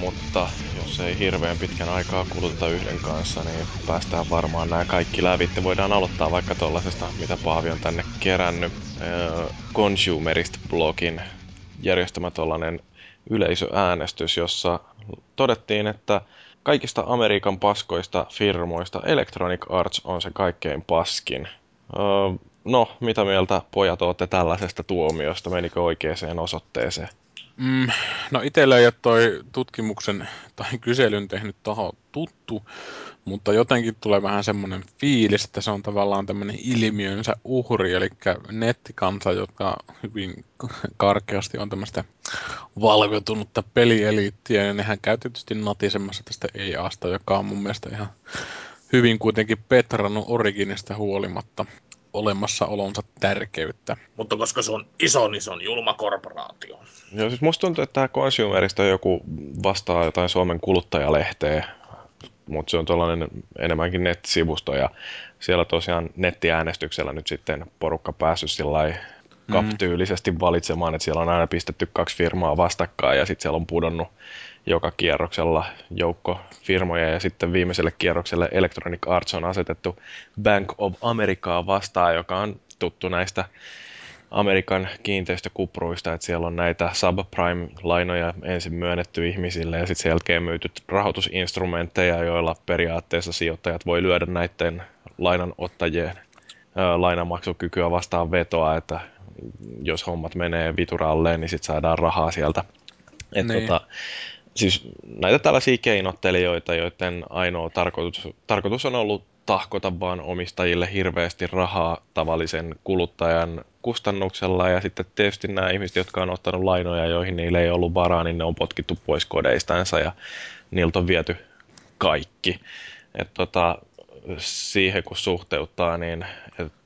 Mutta jos ei hirveän pitkän aikaa kuluteta yhden kanssa, niin päästään varmaan nämä kaikki lävitte. Voidaan aloittaa vaikka tollasesta, mitä Paavi on tänne kerännyt. Äh, Consumerist-blogin järjestämä tollanen yleisöäänestys, jossa todettiin, että kaikista Amerikan paskoista firmoista Electronic Arts on se kaikkein paskin. Äh, no, mitä mieltä pojat olette tällaisesta tuomiosta? Menikö oikeaan osoitteeseen? Mm, no itsellä ei ole toi tutkimuksen tai kyselyn tehnyt taho tuttu, mutta jotenkin tulee vähän semmoinen fiilis, että se on tavallaan tämmöinen ilmiönsä uhri, eli nettikansa, jotka hyvin karkeasti on tämmöistä valveutunutta pelieliittiä, ja nehän käy tietysti natisemassa tästä E A-sta, joka on mun mielestä ihan hyvin kuitenkin petrannut Originista huolimatta olemassaolonsa tärkeyttä. Mutta koska se on ison ison julma korporaatio. Joo, siis musta tuntuu, että tämä Consumerista joku vastaa jotain Suomen kuluttajalehteä, mutta se on tuollainen enemmänkin nettisivusto, ja siellä tosiaan nettiäänestyksellä nyt sitten porukka päässyt sillai kaptyylisesti valitsemaan, että siellä on aina pistetty kaksi firmaa vastakkain, ja sitten siellä on pudonnut joka kierroksella joukko firmoja, ja sitten viimeiselle kierrokselle Electronic Arts on asetettu Bank of Americaa vastaan, joka on tuttu näistä Amerikan kiinteistökupruista, että siellä on näitä subprime-lainoja ensin myönnetty ihmisille, ja sitten sen jälkeen myytyt rahoitusinstrumentteja, joilla periaatteessa sijoittajat voi lyödä näiden lainanottajien ää, lainamaksukykyä vastaan vetoa, että jos hommat menee vituralleen, niin sitten saadaan rahaa sieltä. Et niin. tota, siis näitä tällaisia keinottelijoita, joiden ainoa tarkoitus, tarkoitus on ollut tahkota vaan omistajille hirveästi rahaa tavallisen kuluttajan kustannuksella. Ja sitten tietysti nämä ihmiset, jotka on ottanut lainoja, joihin niillä ei ollut varaa, niin ne on potkittu pois kodeistansa ja niiltä on viety kaikki. Et tota, siihen kun suhteuttaa, niin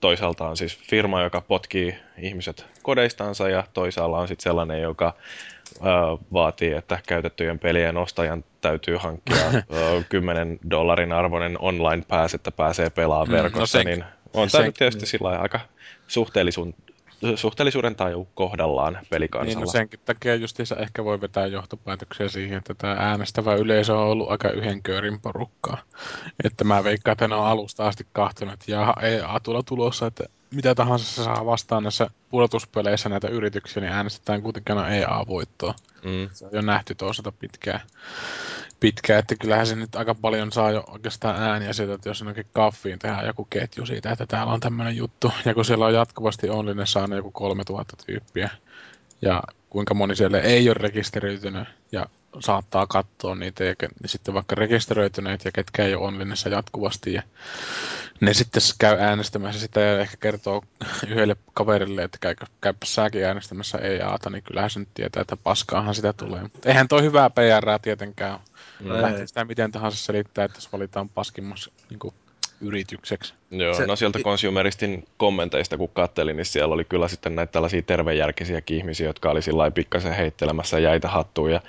toisaalta on siis firma, joka potkii ihmiset kodeistansa, ja toisaalla on sitten sellainen, joka vaatii, että käytettyjen pelien ostajan täytyy hankkia kymmenen dollarin arvoinen online-pääs, että pääsee pelaamaan verkossa. No sen, niin On tämä tietysti sillä lailla aika suhteellisuuden, suhteellisuuden taju kohdallaan pelikansalla. Niin, no senkin takia justiinsa ehkä voi vetää johtopäätöksiä siihen, että tämä äänestävä yleisö on ollut aika yhden köörin porukkaa. Että mä veikkaan, että ne on alusta asti kahtunut, että jaha, ei Atula tulossa, että mitä tahansa se saa vastaan näissä pudotuspeleissä näitä yrityksiä, niin äänestetään kuitenkin aina E A-voittoa. Mm. Se on jo nähty toisaalta pitkään. pitkään, että kyllähän se nyt aika paljon saa jo oikeastaan ääniä siitä, että jos jonnekin kaffiin tehdään joku ketju siitä, että täällä on tämmöinen juttu. Ja kun siellä on jatkuvasti online saanut joku kolmetuhatta tyyppiä, ja kuinka moni siellä ei ole rekisteröitynyt, ja saattaa katsoa niitä, ja sitten vaikka rekisteröityneet, ja ketkä ei ole onlineissa jatkuvasti, ja ne sitten käy äänestämässä sitä, ja ehkä kertoo yhdelle kaverille, että käykö, käypä säkin äänestämässä E A-ta, niin kyllähän se nyt tietää, että paskaahan sitä tulee. Mutta eihän toi hyvää P R:ää tietenkään ole. Lähtee sitä miten tahansa selittää, että jos valitaan paskimmas niin yritykseksi. Joo, se, no sieltä Consumeristin kommenteista kun katselin, niin siellä oli kyllä sitten näitä tällaisia tervejärkisiäkin ihmisiä, jotka oli sillä lailla pikkasen heittelemässä jäitä hattuun ja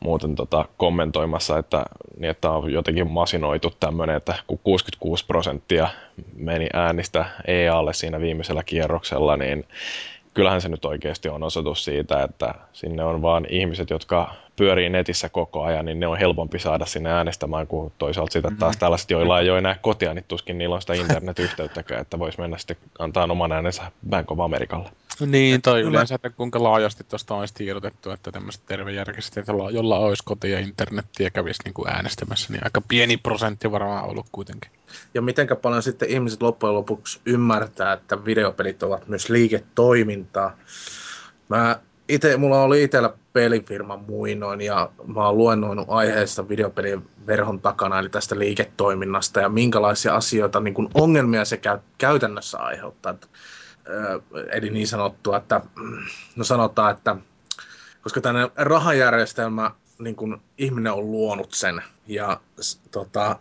muuten tota, kommentoimassa, että, niin, että on jotenkin masinoitu tämmöinen, että kun kuusikymmentäkuusi prosenttia meni äänistä E A:lle siinä viimeisellä kierroksella, niin kyllähän se nyt oikeasti on osoitus siitä, että sinne on vaan ihmiset, jotka pyörii netissä koko ajan, niin ne on helpompi saada sinne äänestämään, kuin toisaalta sitä taas tällaiset, joilla ei ole enää kotia, niin tuskin niillä on sitä internet-yhteyttäkään, että voisi mennä sitten antaa oman äänensä Bank of Americalle. Niin, tai yleensä, että kuinka laajasti tuosta olisi tiedotettu, että tämmöiset tervejärkiset, jolla olisi kotia ja internettiä kävisi niin kuin äänestämässä, niin aika pieni prosentti varmaan ollut kuitenkin. Ja mitenkä paljon sitten ihmiset loppujen lopuksi ymmärtää, että videopelit ovat myös liiketoimintaa. Mä ite, mulla oli itsellä pelifirma muinoin ja mä oon luennoinut aiheesta videopelien verhon takana, eli tästä liiketoiminnasta ja minkälaisia asioita, niin kun ongelmia se käytännössä aiheuttaa. Eli niin sanottua, että no sanotaan, että koska tämmöinen rahajärjestelmä, niin kun ihminen on luonut sen ja tota,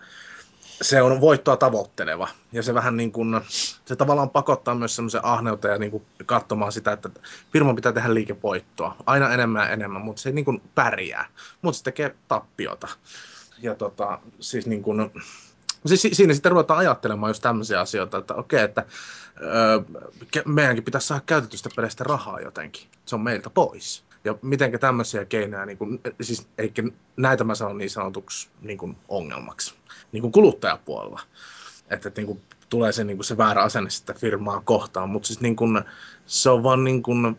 se on voittoa tavoitteleva ja se vähän niin kuin, se tavallaan pakottaa myös semmoisen ahneuteen ja niin kuin katsomaan sitä, että firman pitää tehdä liikevoittoa aina enemmän ja enemmän, mutta se niin kuin pärjää, mutta se tekee tappiota. Ja tota, siis niin kuin, siis siinä sitten ruvetaan ajattelemaan just tämmöisiä asioita, että okei, että öö, meidänkin pitäisi saada käytetystä pelistä rahaa jotenkin, se on meiltä pois. Ja mitenkä tämmöisiä keinoja, niin kuin, siis, eikä näitä mä sanon niin sanotuksi niin kuin ongelmaksi, niin kuin kuluttajapuolella. Että niin kuin, tulee se, niin kuin, se väärä asenne sitä firmaa kohtaan, mutta siis, niin kuin, se on vaan niin kuin,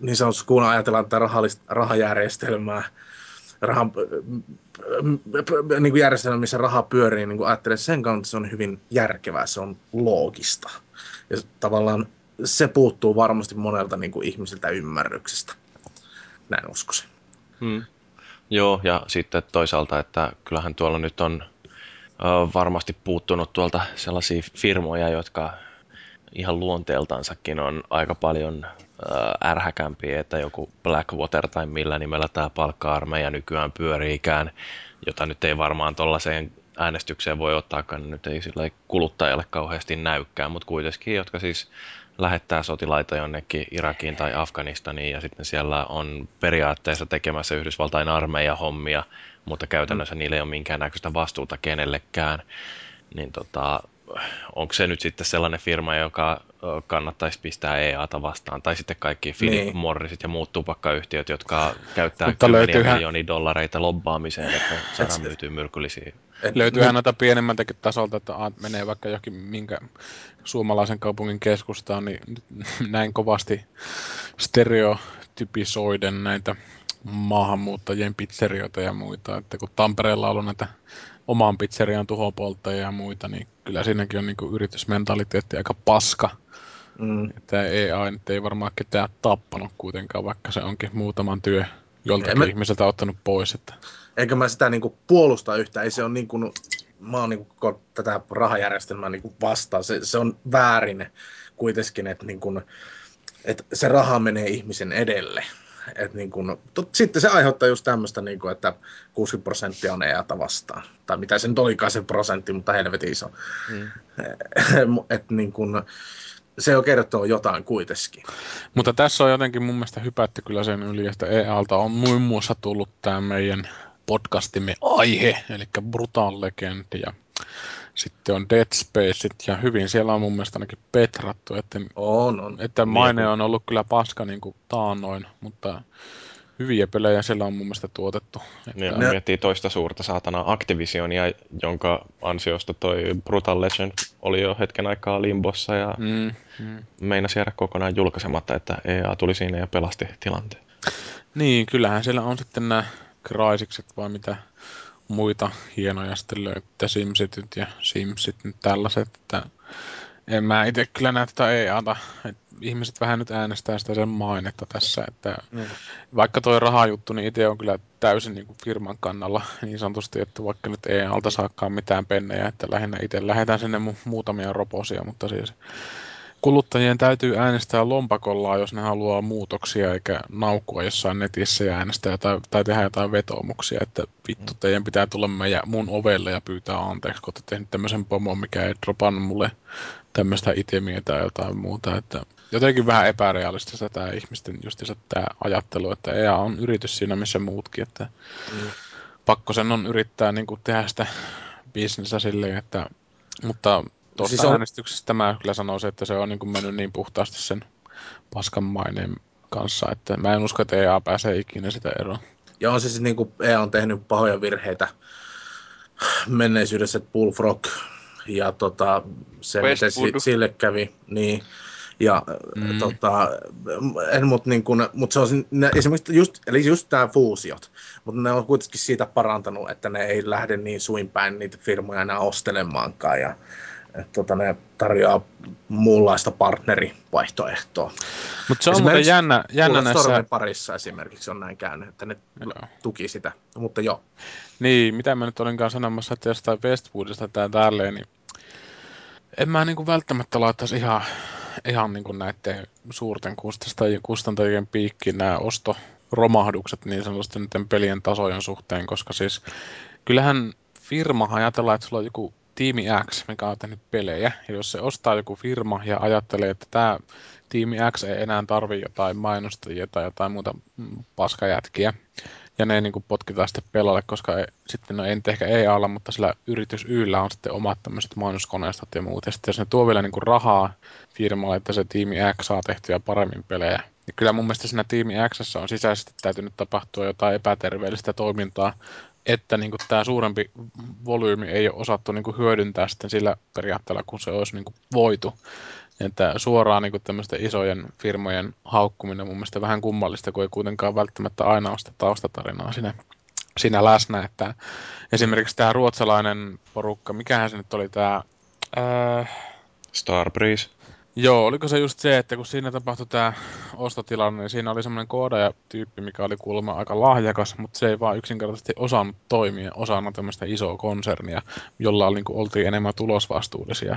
niin sanotusti, kun ajatellaan tätä rahajärjestelmää, rahan, niin kuin järjestelmä, missä raha pyörii, niin kuin ajattelee sen kannalta, se on hyvin järkevää, se on loogista. Ja tavallaan se puuttuu varmasti monelta niin kuin ihmisiltä ymmärryksestä. Näin uskoisin. Hmm. Joo, ja sitten toisaalta, että kyllähän tuolla nyt on ö, varmasti puuttunut tuolta sellaisia firmoja, jotka ihan luonteeltansakin on aika paljon ö, ärhäkämpiä, että joku Blackwater tai millä nimellä tämä palkka-armeija nykyään pyöriikään, jota nyt ei varmaan tuollaiseen äänestykseen voi ottaakaan, nyt ei sillä kuluttajalle kauheasti näykään, mutta kuitenkin, jotka siis lähettää sotilaita jonnekin Irakiin tai Afganistaniin ja sitten siellä on periaatteessa tekemässä Yhdysvaltain armeijahommia, mutta käytännössä mm. niillä ei ole minkäännäköistä vastuuta kenellekään. Niin tota, onko se nyt sitten sellainen firma, joka kannattaisi pistää E A:ta vastaan? Tai sitten kaikki Philip niin. Morrisit ja muut tupakkayhtiöt, jotka käyttää kymmeniä miljoonia dollareita lobbaamiseen, että saadaan myytyä myrkyllisiä. Et löytyyhän noita pienemmältäkin tasolta, että menee vaikka johonkin minkä suomalaisen kaupungin keskustaan, niin näin kovasti stereotypisoiden näitä maahanmuuttajien pizzerioita ja muita. Että kun Tampereella on ollut näitä oman pizzerian tuhopolttajia ja muita, niin kyllä siinäkin on niinku yritysmentaliteetti aika paska. Mm. Tämä E A nyt ei varmaan ketään tappanut kuitenkaan, vaikka se onkin muutaman työ joltakin mä... ihmiseltä ottanut pois. Että... Enkä mä sitä niinku puolusta yhtään, ei se on niinku, mä oon niinku koko tätä rahajärjestelmää niinku vastaan, se, se on väärin kuitenkin, että niinku, et se raha menee ihmisen edelle. Et niinku, tot, sitten se aiheuttaa just tämmöistä, niinku, että kuusikymmentä prosenttia on E A:ta vastaan, tai mitä se nyt olikaan se prosentti, mutta helvetin iso. Mm. Että niinku, se jo kertoo jotain kuitenkin. Mutta tässä on jotenkin mun mielestä hypätty kyllä sen yli, että E A:lta on muun muassa tullut tämä meidän podcastimme aihe, eli Brutal Legend ja Sitten on Dead Spaceit ja hyvin siellä on mun mielestä ainakin petrattu, että, on, on. Että maine on ollut kyllä paska niin kuin taannoin, mutta hyviä pelejä siellä on mun mielestä tuotettu. Niin, että... Miettii toista suurta saatanaa Activisionia, jonka ansiosta toi Brutal Legend oli jo hetken aikaa limbossa ja mm, mm. meinasi jäädä kokonaan julkaisematta, että E A tuli siinä ja pelasti tilanteen. Niin, kyllähän siellä on sitten nämä Crysikset vai mitä muita hienoja sitten löytää, Simsityt ja Simsit nyt tällaiset, että en mä itse kyllä näe tätä E A:ta. Ihmiset vähän nyt äänestää sitä sen mainetta tässä, että mm. vaikka toi rahajuttu, niin itse on kyllä täysin niin kuin firman kannalla niin sanotusti, että vaikka nyt E A:lta saakkaan mitään pennejä, että lähinnä itse lähetään sinne mu- muutamia roposia, mutta siis kuluttajien täytyy äänestää lompakollaa, jos ne haluaa muutoksia eikä naukua jossain netissä ja äänestää tai, tai tehdä jotain vetoomuksia, että vittu, teidän pitää tulla meidän, mun ovelle ja pyytää anteeksi, kun olette tehnyt tämmöisen pomon, mikä ei dropannut mulle tämmöistä itemiä tai jotain muuta. Että jotenkin vähän epärealistista tämä ihmisten justiinsa tämä ajattelu, että E A on yritys siinä, missä muutkin. Että mm. pakko sen on yrittää niin kuin tehdä sitä bisnestä silleen, että... Mutta tuosta siis on... äänestyksestä mä kyllä sanoisin, että se on niin kuin mennyt niin puhtaasti sen paskan maineen kanssa, että mä en usko, että E A pääsee ikinä sitä eroon. Joo, siis niin kuin E A on tehnyt pahoja virheitä menneisyydessä, että Bullfrog ja tota, se, miten si- sille kävi, niin... Ja mm. tota, en, mut niin kun, mut se on ne, esimerkiksi just, eli just tää fuusiot, mutta ne on kuitenkin siitä parantanut, että ne ei lähde niin suin päin niitä firmoja enää ostelemaankaan ja et, tota, ne tarjoaa muunlaista partnerivaihtoehtoa. Mutta se on muuten jännä, jännä näissä... Stormin parissa esimerkiksi on näin käynyt, että ne Joo. tuki sitä, mutta joo. Niin, mitä mä nyt olinkaan sanomassa, että jostain Westwoodista tää tälleen, niin en mä niinku välttämättä laittaisi ihan... ihan niin kuin näiden suurten kustantajien piikkiin nämä ostoromahdukset niin sanotusti niiden pelien tasojen suhteen, koska siis kyllähän firma ajatellaan, että sulla on joku tiimi X, mikä on tehnyt pelejä, ja jos se ostaa joku firma ja ajattelee, että tämä tiimi X ei enää tarvitse jotain mainostajia tai jotain muuta paskajätkiä, ja ne niin kuin potkitaan sitten pelalle, koska ei, sitten no ei nyt ehkä E A:lla, mutta sillä yritys Yllä on sitten omat tämmöiset mainoskoneistot ja muut. Ja sitten jos ne tuo vielä niin kuin rahaa firmalle, että se tiimi X saa tehtyä paremmin pelejä. Ja kyllä mun mielestä siinä tiimi X:ssä on sisäisesti täytynyt tapahtua jotain epäterveellistä toimintaa, että niin kuin tämä suurempi volyymi ei ole osattu niin kuin hyödyntää sitten sillä periaatteella, kun se olisi niin kuin voitu. Että suoraan niin tämmöisten isojen firmojen haukkuminen mun mielestä vähän kummallista, kun ei kuitenkaan välttämättä aina ole sitä taustatarinaa siinä, siinä läsnä. Että esimerkiksi tämä ruotsalainen porukka, mikähän se nyt oli tämä... Ää... Starbreeze. Joo, oliko se just se, että kun siinä tapahtui tämä ostotilanne, niin siinä oli semmoinen koodajatyyppi, mikä oli kuulemma aika lahjakas, mutta se ei vaan yksinkertaisesti osannut toimia osana tämmöistä isoa konsernia, jolla oli, niin kuin, oltiin enemmän tulosvastuullisia.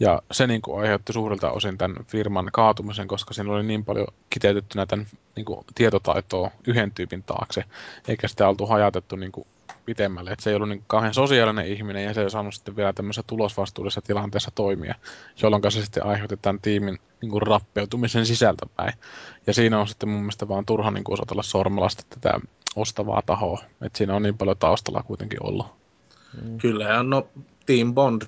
Ja se niin kuin, aiheutti suurelta osin tämän firman kaatumisen, koska siinä oli niin paljon kiteytettynä tämän niin kuin, tietotaitoa yhden tyypin taakse, eikä sitä oltu hajatettu niin kuin, pitemmälle. Et se ei ollut niin kauhean sosiaalinen ihminen ja se ei saanut sitten vielä tämmöisessä tulosvastuullisessa tilanteessa toimia, jolloin se sitten aiheutetaan tiimin niin kuin rappeutumisen sisältä päin. Ja siinä on sitten mun mielestä vaan turha niin kuin osoitella sormella tätä ostavaa tahoa. Et siinä on niin paljon taustalla kuitenkin ollut. Mm. Kyllähän no Team Bond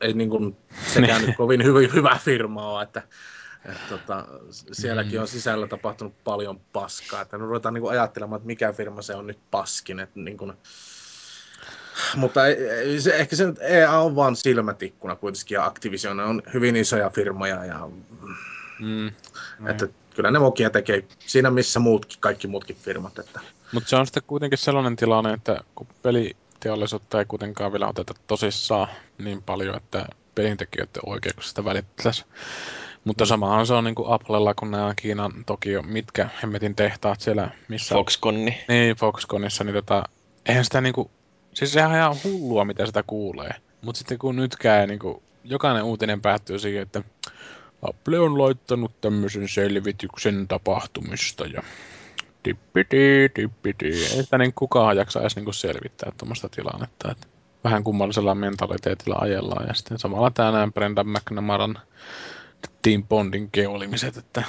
ei niin kuin sekään nyt kovin hyvin, hyvä firma ole, että että tota, sielläkin on sisällä tapahtunut paljon paskaa. Että ruvetaan niin kuin ajattelemaan, että mikä firma se on nyt paskin. Että niin kuin... Mutta se, ehkä se nyt E A on vaan silmätikkuna kuitenkin, ja Activision on hyvin isoja firmoja. Ja... Mm. Että mm. kyllä ne mokia tekee siinä, missä muutkin, kaikki muutkin firmat. Että... Mutta se on sitten kuitenkin sellainen tilanne, että kun peliteollisuutta ei kuitenkaan vielä oteta tosissaan niin paljon, että pelintekijöiden oikeuksista välittäisiin. Mutta samahan se on niin kuin Applella, kun nämä Kiinan Tokio, mitkä hemmetin tehtaat siellä, missä... Foxconni. Niin, Foxconnissa, niin tota, eihän sitä niin kuin... Siis sehän on ihan hullua, mitä sitä kuulee. Mutta sitten kun nytkään, niin kuin, jokainen uutinen päättyy siihen, että Apple on laittanut tämmöisen selvityksen tapahtumista ja... Tippitii, tippitii. Ei sitä niin kukaan jaksa edes niin kuin selvittää tuommoista tilannetta, että vähän kummallisella mentaliteetillä ajellaan. Ja sitten samalla tänään Brendan McNamaran... Team Bondin keulimiset, että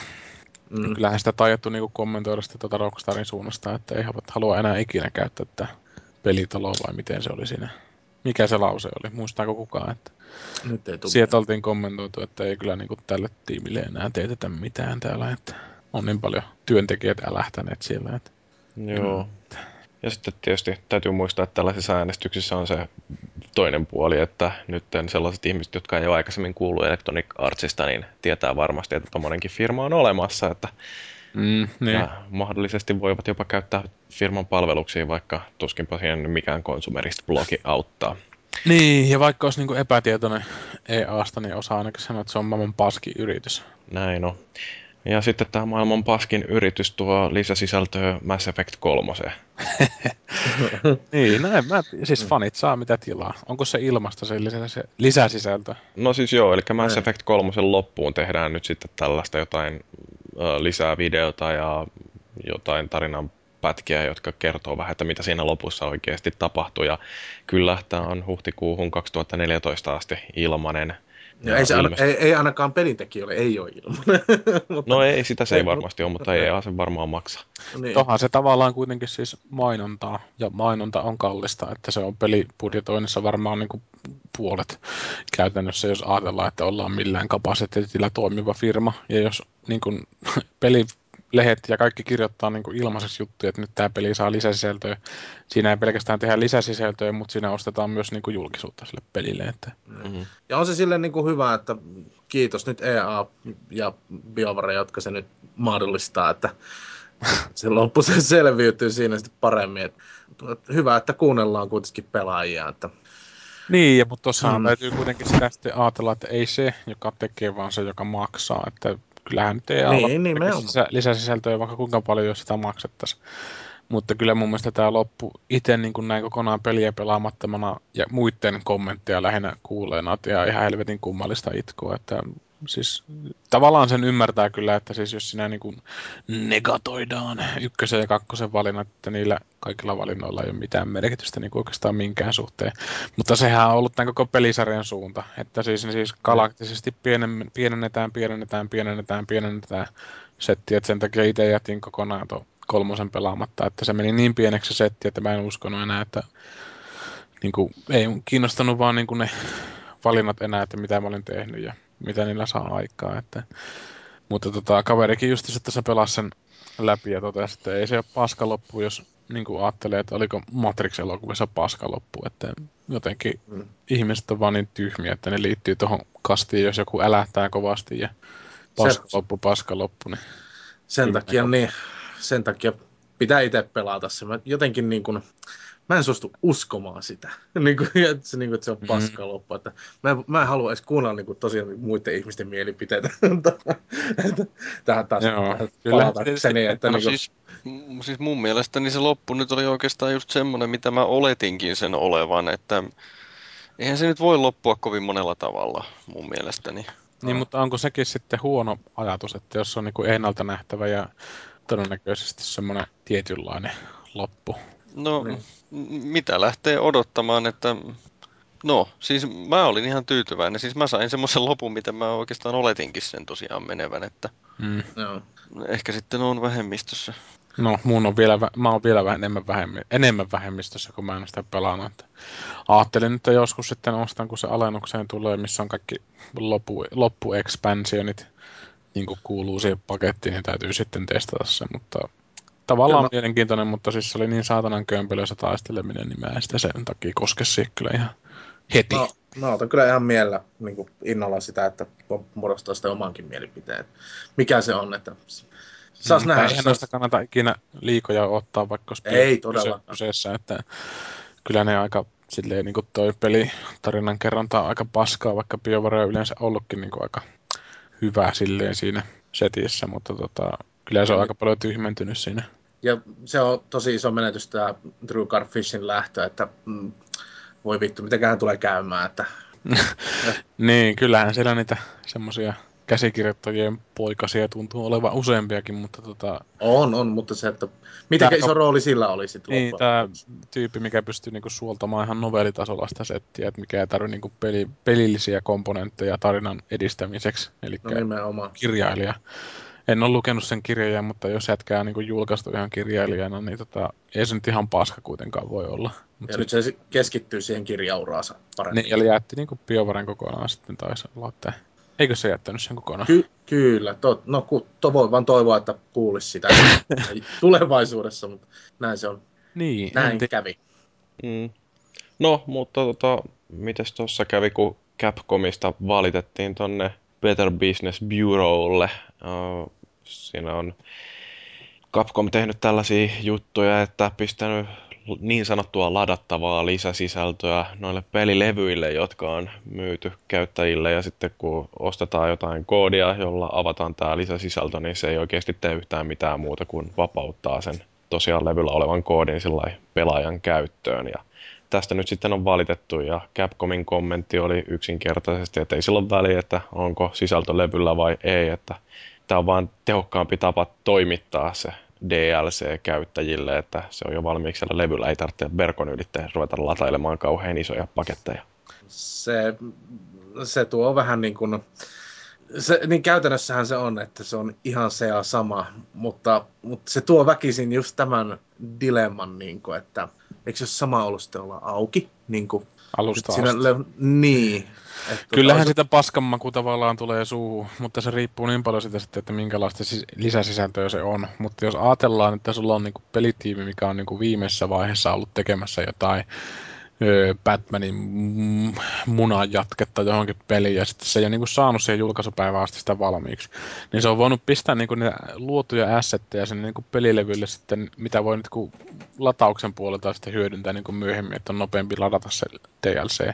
mm. kyllähän sitä taidettu niin kommentoida sitä tuota Rockstarin suunnasta, että ei halua enää ikinä käyttää tätä pelitaloa vai miten se oli siinä Mikä se lause oli? Muistaako kukaan? Että nyt ei tule. Sieltä oltiin kommentoitu, että ei kyllä niin kuin tälle tiimille enää teetetä mitään täällä. Että on niin paljon työntekijöitä lähteneet siellä. Että... Joo. Mm. Ja sitten tietysti täytyy muistaa, että tällaisissa äänestyksissä on se toinen puoli, että nyt sellaiset ihmiset, jotka ei ole aikaisemmin kuullut Electronic Artsista, niin tietää varmasti, että tommonenkin firma on olemassa. Että mm, niin. Mahdollisesti voivat jopa käyttää firman palveluksia, vaikka tuskinpa siihen mikään konsumerista blogi auttaa. Niin, ja vaikka olisi niin kuin epätietoinen E A:sta, niin osaa ainakin sanoa, että se on maailman paskin yritys. Näin on. Ja sitten tämä maailman paskin yritys tuo lisäsisältöä Mass Effect kolme. Niin, näin. Mä, siis fanit saa mitä tilaa. Onko se ilmasta se lisäsisältö? No siis joo, eli Mass näin. Effect kolme loppuun tehdään nyt sitten tällaista jotain ö, lisää videota ja jotain tarinan pätkiä, jotka kertoo vähän, että mitä siinä lopussa oikeasti tapahtuu. Ja kyllä tämä on huhtikuuhun kaksituhattaneljätoista asti ilmanen. No, ei, se al- ei, ei ainakaan pelintekijöille, ei ole ilmainen. No ei, sitä se ei varmasti ole, mutta ei se varmaan maksa. Niin. Tohan se tavallaan kuitenkin siis mainontaa, ja mainonta on kallista, että se on pelibudjetoinnissa varmaan niin kuin puolet käytännössä, jos ajatellaan, että ollaan millään kapasiteetilla toimiva firma, ja jos niin kuin, pelilehet ja kaikki kirjoittaa niin kuin ilmaiseksi juttuja, että nyt tämä peli saa lisäsisältöä, siinä ei pelkästään tehdä lisäsisältöä, mutta siinä ostetaan myös niin kuin julkisuutta sille pelille. Että... Mm-hmm. Ja on se silleen niin kuin hyvä, että kiitos nyt E A ja BioWare, jotka se nyt mahdollistaa, että se loppu se selviytyy siinä sitten paremmin. Että hyvä, että kuunnellaan kuitenkin pelaajia. Että... Niin, mutta tuossahan mm. täytyy kuitenkin sitä sitten ajatella, että ei se, joka tekee, vaan se, joka maksaa. Että kyllähän nyt ei niin, ole lisäsisältöä, vaikka kuinka paljon jos sitä maksettaisiin. Mutta kyllä mun mielestä tämä loppu itse niin kuin näin kokonaan peliä pelaamattomana ja muiden kommentteja lähinnä kuuleena, että ihan helvetin kummallista itkoa. Että siis, tavallaan sen ymmärtää kyllä, että siis jos siinä niin kuin negatoidaan ykkösen ja kakkosen valinnat, että niillä kaikilla valinnoilla ei ole mitään merkitystä niin kuin oikeastaan minkään suhteen. Mutta sehän on ollut tämän koko pelisarjan suunta, että siis, siis galaktisesti pienen, pienennetään, pienennetään, pienennetään, pienennetään settiä, että sen takia itse jätin kokonaan tuo kolmosen pelaamatta, että se meni niin pieneksi setti, että mä en uskonut enää, että niin kuin, ei kiinnostanut vaan niin kuin ne valinnat enää, että mitä mä olin tehnyt ja mitä niillä saa aikaa. Että. Mutta tota, kaverikin just tässä pelasi sen läpi ja totesi, että ei se ole paska loppu, jos niin kuin ajattelee, että oliko Matrix-elokuvissa paska loppu. Että jotenkin mm. ihmiset on vaan niin tyhmiä, että ne liittyy tuohon kastiin, jos joku älähtää kovasti ja paska sen... loppu, paska loppu. Niin sen takia loppu. Niin. Sen takia pitää itse pelata se. Mä jotenkin niin kuin, mä en suostu uskomaan sitä, niin kuin, että, se, niin kuin, että se on paska loppu. Että mä, en, mä en halua edes kuunnella niin kuin, tosiaan muiden ihmisten mielipiteitä. Tähän taas palatakseni. Että, no, niin kuin... siis, siis mun mielestä niin se loppu nyt oli oikeastaan just semmoinen, mitä mä oletinkin sen olevan. Että eihän se nyt voi loppua kovin monella tavalla mun mielestäni. Niin, no. Mutta onko sekin sitten huono ajatus, että jos on niin kuin ennalta nähtävä ja todennäköisesti semmoinen tietynlainen loppu. No, niin. m- mitä lähtee odottamaan, että... No, siis mä olin ihan tyytyväinen. Siis mä sain semmoisen lopun, mitä mä oikeastaan oletinkin sen tosiaan menevän, että... Mm. No. Ehkä sitten on vähemmistössä. No, mun on vielä, mä oon vielä enemmän, vähemmistö, enemmän vähemmistössä, kun mä en sitä pelannut. Ajattelin, että joskus sitten ostan, kun se alennukseen tulee, missä on kaikki loppu, loppuexpansionit. Niin kuin kuuluu siihen pakettiin, niin täytyy sitten testata se, mutta tavallaan no. Mielenkiintoinen, mutta siis se oli niin saatanan kömpelössä taisteleminen, niin mä en sitä sen takia koske siihen kyllä ihan heti. No, mä otan kyllä ihan mielellä niin kuin innolla sitä, että muodostaa sitä omankin mielipiteen. Mikä se on, että saas no, nähdä. Eihän noista kannata ikinä liikoja ottaa, vaikka olisi ei, todella. Kyseessä, että kyllä ne aika... Silleen niin kuin toi peli tarinan kerronta on aika paskaa, vaikka BioWare on yleensä ollutkin niin kuin aika... hyvä silleen siinä setissä, mutta tota, kyllä se on aika paljon tyhmentynyt siinä. Ja se on tosi iso menetys tämä Drew Garfishin lähtö, että mm, voi vittu, mitenköhän tulee käymään. Että... niin, kyllähän siellä niitä semmoisia käsikirjoittajien poikasia tuntuu olevan useampiakin, mutta tota... On, on, mutta se, että miten iso ko- rooli sillä oli sitten niin, loppujen lopuksi. Tämä tyyppi, mikä pystyy niinku suoltamaan ihan novellitasolla sitä settiä, että mikä ei tarvitse niinku peli, pelillisiä komponentteja tarinan edistämiseksi, eli no, kirjailija. En ole lukenut sen kirjoja, mutta jos jätkää niin julkaistu ihan kirjailijana, niin tota, ei se nyt ihan paska kuitenkaan voi olla. Mut ja se... nyt se keskittyy siihen kirjauraansa paremmin. Niin, eli jätti niin BioVaren kokonaan sitten taisi olla, että eikö se jättänyt sen kokonaan? Ky- kyllä, to, no ku, to voi vaan toivoa, että kuulisi sitä tulevaisuudessa, mutta näin se on. Niin, näin enti... kävi. Mm. No, mutta tota, mites tuossa kävi, kun Capcomista valitettiin tonne Better Business Bureaulle. Uh, siinä on Capcom tehnyt tällaisia juttuja, että pistänyt niin sanottua ladattavaa lisäsisältöä noille pelilevyille, jotka on myyty käyttäjille, ja sitten kun ostetaan jotain koodia, jolla avataan tämä lisäsisältö, niin se ei oikeasti tee yhtään mitään muuta kuin vapauttaa sen tosiaan levyllä olevan koodin pelaajan käyttöön. Ja tästä nyt sitten on valitettu, ja Capcomin kommentti oli yksinkertaisesti, että ei sillä ole väliä, että onko sisältö levyllä vai ei, että tämä on vaan tehokkaampi tapa toimittaa se D L C-käyttäjille, että se on jo valmiiksi siellä levyllä, ei tarvitse verkon ylitteen ruveta latailemaan kauhean isoja paketteja. Se, se tuo vähän niin kuin, se, niin käytännössähän se on, että se on ihan se ja sama, mutta, mutta se tuo väkisin just tämän dilemman, niin kuin, että eikö se ole sama ollut sitten olla auki? Niin kuin, alusta asti. Le- niin. Että kyllähän tuota... sitä paskanmaku tavallaan tulee suuhun, mutta se riippuu niin paljon sitä sitten, että minkälaista sis- lisäsisältöä se on. Mutta jos ajatellaan, että sulla on niinku pelitiimi, mikä on niinku viimeisessä vaiheessa ollut tekemässä jotain öö, Batmanin mm, munan jatketta johonkin peliin, ja sitten se ei ole niinku saanut siihen julkaisupäivään asti sitä valmiiksi, niin se on voinut pistää niinku niitä luotuja assetteja sen niinku pelilevylle sitten, mitä voi niinku latauksen puolelta sitten hyödyntää niinku myöhemmin, että on nopeampi ladata se D L C.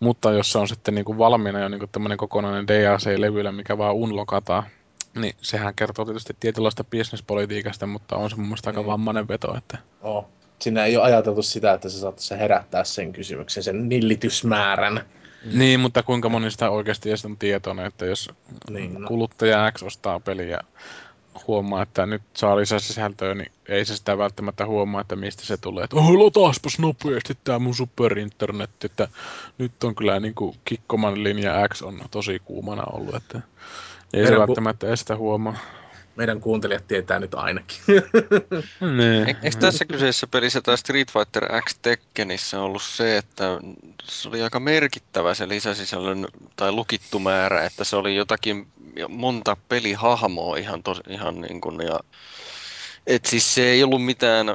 Mutta jos se on sitten niinku valmiina jo niinku tämmöinen kokonainen D L C-levyllä, mikä vaan unlokataan, niin sehän kertoo tietysti tietynlaista business-politiikasta, mutta on se mun mielestä aika vammainen veto. Että... Oh. Siinä ei ole ajateltu sitä, että se saattaisi herättää sen kysymyksen, sen nillitysmäärän. Mm. Niin, mutta kuinka moni sitä oikeasti on tietoinen, että jos niin, no. kuluttaja X ostaa peliä, huomaa, että nyt saa lisää sisältöä, niin ei se sitä välttämättä huomaa, että mistä se tulee. Että oh, lataaspas nopeasti tää mun superinternetti, että nyt on kyllä niinku Kikkoman linja X on tosi kuumana ollut, että ei meidän se välttämättä ku... sitä huomaa. Meidän kuuntelijat tietää nyt ainakin. e- Eikö tässä kyseessä pelissä tai Street Fighter X Tekkenissä ollut se, että se oli aika merkittävä se lisäsisällön tai lukittu määrä, että se oli jotakin monta pelihahmoa ihan, tos, ihan niin kuin, ja että siis se ei ollut mitään,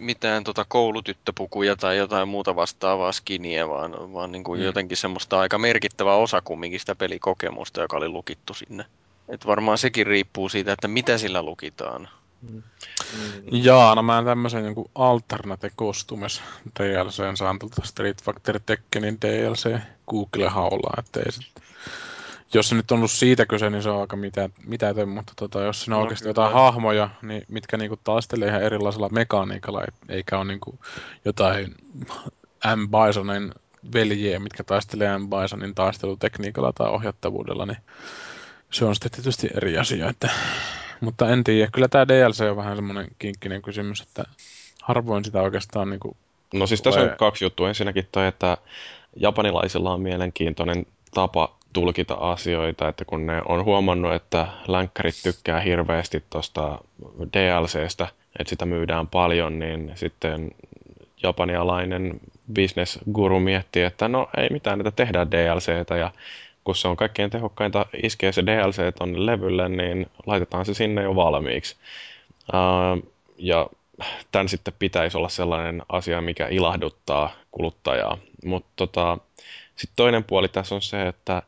mitään tota koulutyttöpukuja tai jotain muuta vastaavaa skiniä, vaan, vaan niin kuin mm. jotenkin semmoista aika merkittävää osa kumminkin sitä pelikokemusta, joka oli lukittu sinne. Että varmaan sekin riippuu siitä, että mitä sillä lukitaan. Mm. Jaa, no mä en tämmösen jonkun Alternate Costumes D L C:n saan tuolta Street Fighter Tekkenin D L C Google-haulaa, että ei sit... Jos se nyt on ollut siitä kyse, niin se on aika mitä, mitätön, mutta tota, jos siinä on no, oikeasti kyllä. jotain hahmoja, niin mitkä niinku taistelee ihan erilaisella mekaniikalla, eikä ole niinku jotain M. Bisonin veljeä, mitkä taistelee M. Bisonin taistelutekniikalla tai ohjattavuudella, niin se on sitten tietysti eri asia, että, mutta en tiedä. Kyllä tämä D L C on vähän semmoinen kinkkinen kysymys, että harvoin sitä oikeastaan niin kuin... No siis tässä on kaksi juttua. Ensinnäkin toi, että japanilaisilla on mielenkiintoinen tapa tulkita asioita, että kun ne on huomannut, että länkkärit tykkää hirveästi tuosta D L C:stä, että sitä myydään paljon, niin sitten japanialainen business-guru miettii, että no ei mitään, näitä tehdään D L C:tä ja kun se on kaikkein tehokkainta iskeä se D L C tonne levylle, niin laitetaan se sinne jo valmiiksi. Uh, ja tämän sitten pitäisi olla sellainen asia, mikä ilahduttaa kuluttajaa. Mutta tota, sitten toinen puoli tässä on se, että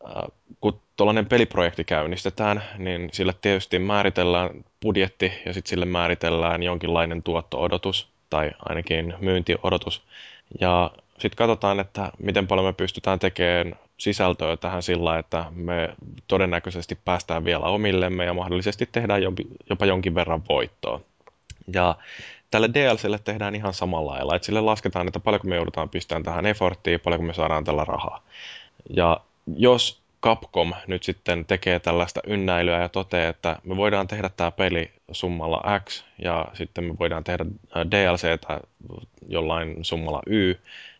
uh, kun tuollainen peliprojekti käynnistetään, niin sillä tietysti määritellään budjetti ja sitten sille määritellään jonkinlainen tuotto-odotus tai ainakin myyntiodotus. Ja sitten katsotaan, että miten paljon me pystytään tekemään sisältöä tähän sillä, että me todennäköisesti päästään vielä omillemme ja mahdollisesti tehdään jopa jonkin verran voittoa. Ja tälle D L C:lle tehdään ihan samalla lailla, että sille lasketaan, että paljonko me joudutaan pistämään tähän efforttiin, paljonko me saadaan tällä rahaa. Ja jos Capcom nyt sitten tekee tällaista ynnäilyä ja toteaa, että me voidaan tehdä tämä peli summalla X ja sitten me voidaan tehdä D L C:tä jollain summalla Y,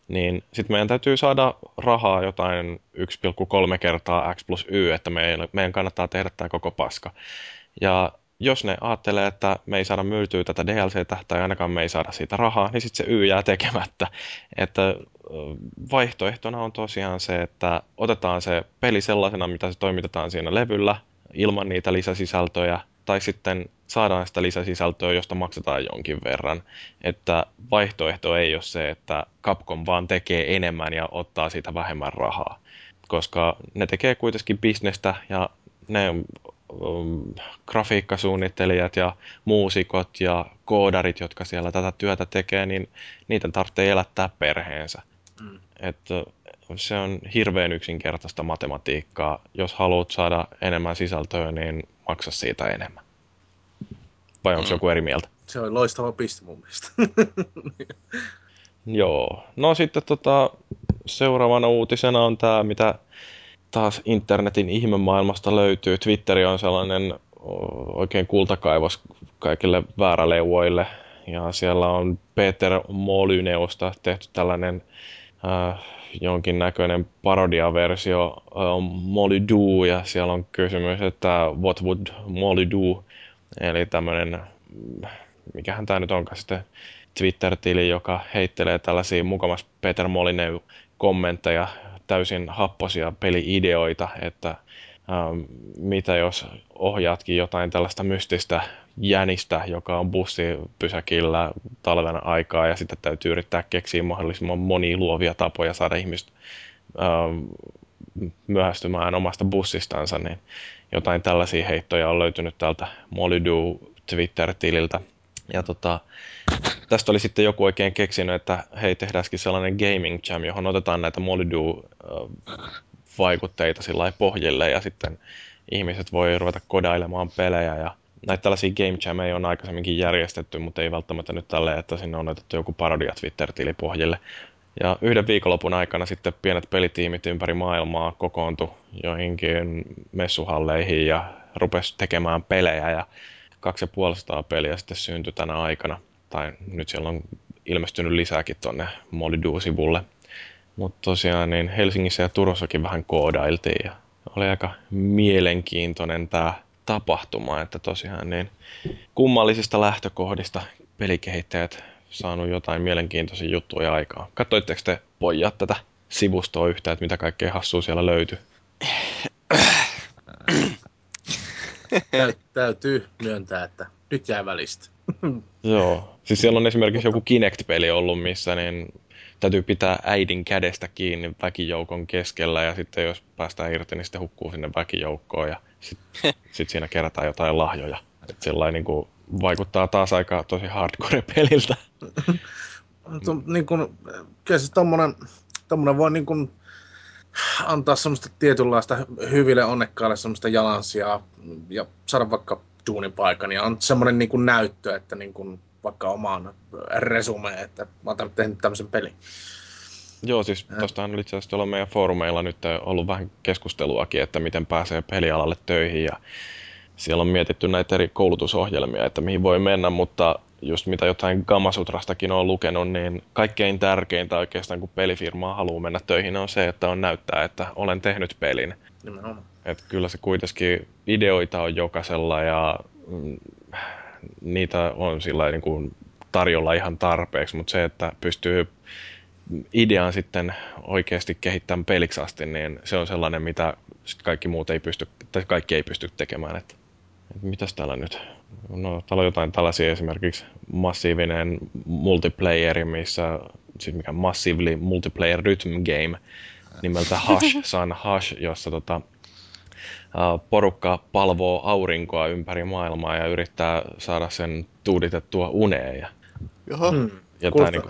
niin sitten meidän täytyy saada rahaa jotain yksi pilkku kolme kertaa X plus Y, että meidän, meidän kannattaa tehdä tämä koko paska. Ja jos ne ajattelee, että me ei saada myytyä tätä D L C-tä tai ainakaan me ei saada siitä rahaa, niin sitten se Y jää tekemättä. Että vaihtoehtona on tosiaan se, että otetaan se peli sellaisena, mitä se toimitetaan siinä levyllä, ilman niitä lisäsisältöjä, tai sitten saadaan sitä lisäsisältöä, josta maksetaan jonkin verran. Että vaihtoehto ei ole se, että Capcom vaan tekee enemmän ja ottaa siitä vähemmän rahaa, koska ne tekee kuitenkin bisnestä ja ne um, grafiikkasuunnittelijat ja muusikot ja koodarit, jotka siellä tätä työtä tekee, niin niitä tarvitsee elättää perheensä. Mm. Että se on hirveän yksinkertaista matematiikkaa. Jos haluat saada enemmän sisältöä, niin maksa siitä enemmän. Vai onko mm. joku eri mieltä? Se on loistava piste mun mielestä. Joo. No sitten tota, seuraavana uutisena on tämä, mitä taas internetin ihmemaailmasta löytyy. Twitteri on sellainen oikein kultakaivos kaikille vääräleuvoille. Ja siellä on Peter Molyneuxsta tehty tällainen äh, jonkinnäköinen parodiaversio äh, Molydoo. Ja siellä on kysymys, että what would Molydoo? Eli tämmöinen, mikähän tämä nyt onkaan sitten Twitter-tili, joka heittelee tällaisia mukamas Peter Molyneux-kommentteja, täysin happosia peli-ideoita, että ähm, mitä jos ohjaatkin jotain tällaista mystistä jänistä, joka on bussipysäkillä talven aikaa ja sitten täytyy yrittää keksiä mahdollisimman monia luovia tapoja saada ihmiset ähm, myöhästymään omasta bussistansa, niin jotain tällaisia heittoja on löytynyt tältä Molydoo Twitter-tililtä. Ja tota, tästä oli sitten joku oikein keksinyt, että hei, tehdäänkin sellainen gaming jam, johon otetaan näitä Molydoo-vaikutteita pohjille ja sitten ihmiset voi ruveta kodailemaan pelejä. Ja näitä tällaisia game jameja on aikaisemminkin järjestetty, mutta ei välttämättä nyt tälleen, että sinne on otettu joku parodia Twitter-tili pohjille. Ja yhden viikonlopun aikana sitten pienet pelitiimit ympäri maailmaa kokoontui joihinkin messuhalleihin ja rupesi tekemään pelejä. Ja kaksisataaviisikymmentä peliä sitten syntyi tänä aikana. Tai nyt siellä on ilmestynyt lisääkin tuonne Molydoo-sivulle. Mutta tosiaan niin Helsingissä ja Turussakin vähän koodailtiin. Ja oli aika mielenkiintoinen tämä tapahtuma, että tosiaan niin kummallisista lähtökohdista pelikehittäjät saanut jotain mielenkiintoisia juttuja aikaan. Katsoitteko te pojat tätä sivustoa yhtään, että mitä kaikkea hassua siellä löytyy? Tä, täytyy myöntää, että nyt jää välistä. Joo. Siis siellä on esimerkiksi joku Kinect-peli ollut, missä niin täytyy pitää äidin kädestä kiinni väkijoukon keskellä ja sitten jos päästään irti, niin sitten hukkuu sinne väkijoukkoon ja sitten sit siinä kerätään jotain lahjoja. Että sellainen niin kuin vaikuttaa taas aika tosi hardcore-peliltä. Niin kun, kyllä se tommonen, tommonen voi niin kun antaa semmoista tietynlaista hyville onnekkaalle semmoista jalansijaa ja saada vaikka duunipaikan. Ja on semmoinen niin kun näyttö, että niin kun vaikka omaan resumeen, että mä oon tehnyt tämmöisen pelin. Joo, siis tuostahan on itse asiassa tuolla meidän foorumeilla nyt ollut vähän keskusteluakin, että miten pääsee pelialalle töihin ja siellä on mietitty näitä eri koulutusohjelmia, että mihin voi mennä, mutta just mitä jotain Gamasutrastakin on lukenut, niin kaikkein tärkeintä oikeastaan, kun pelifirmaa haluaa mennä töihin, on se, että on näyttää, että olen tehnyt pelin. Nimenomaan. Et kyllä se kuitenkin, ideoita on jokaisella ja mm, niitä on sillä niin kuin tarjolla ihan tarpeeksi, mutta se, että pystyy idean sitten oikeasti kehittämään peliksi asti, niin se on sellainen, mitä kaikki muut ei pysty, tai kaikki ei pysty tekemään, että mitäs täällä nyt? No, täällä on jotain tällaisia esimerkiksi massiivinen multiplayeri, missä, siis mikä massiivinen multiplayer rhythm game nimeltä Hush, Sun Hush, jossa tota, porukka palvoo aurinkoa ympäri maailmaa ja yrittää saada sen tuuditettua uneen. Ja, hmm, ja tää niinku,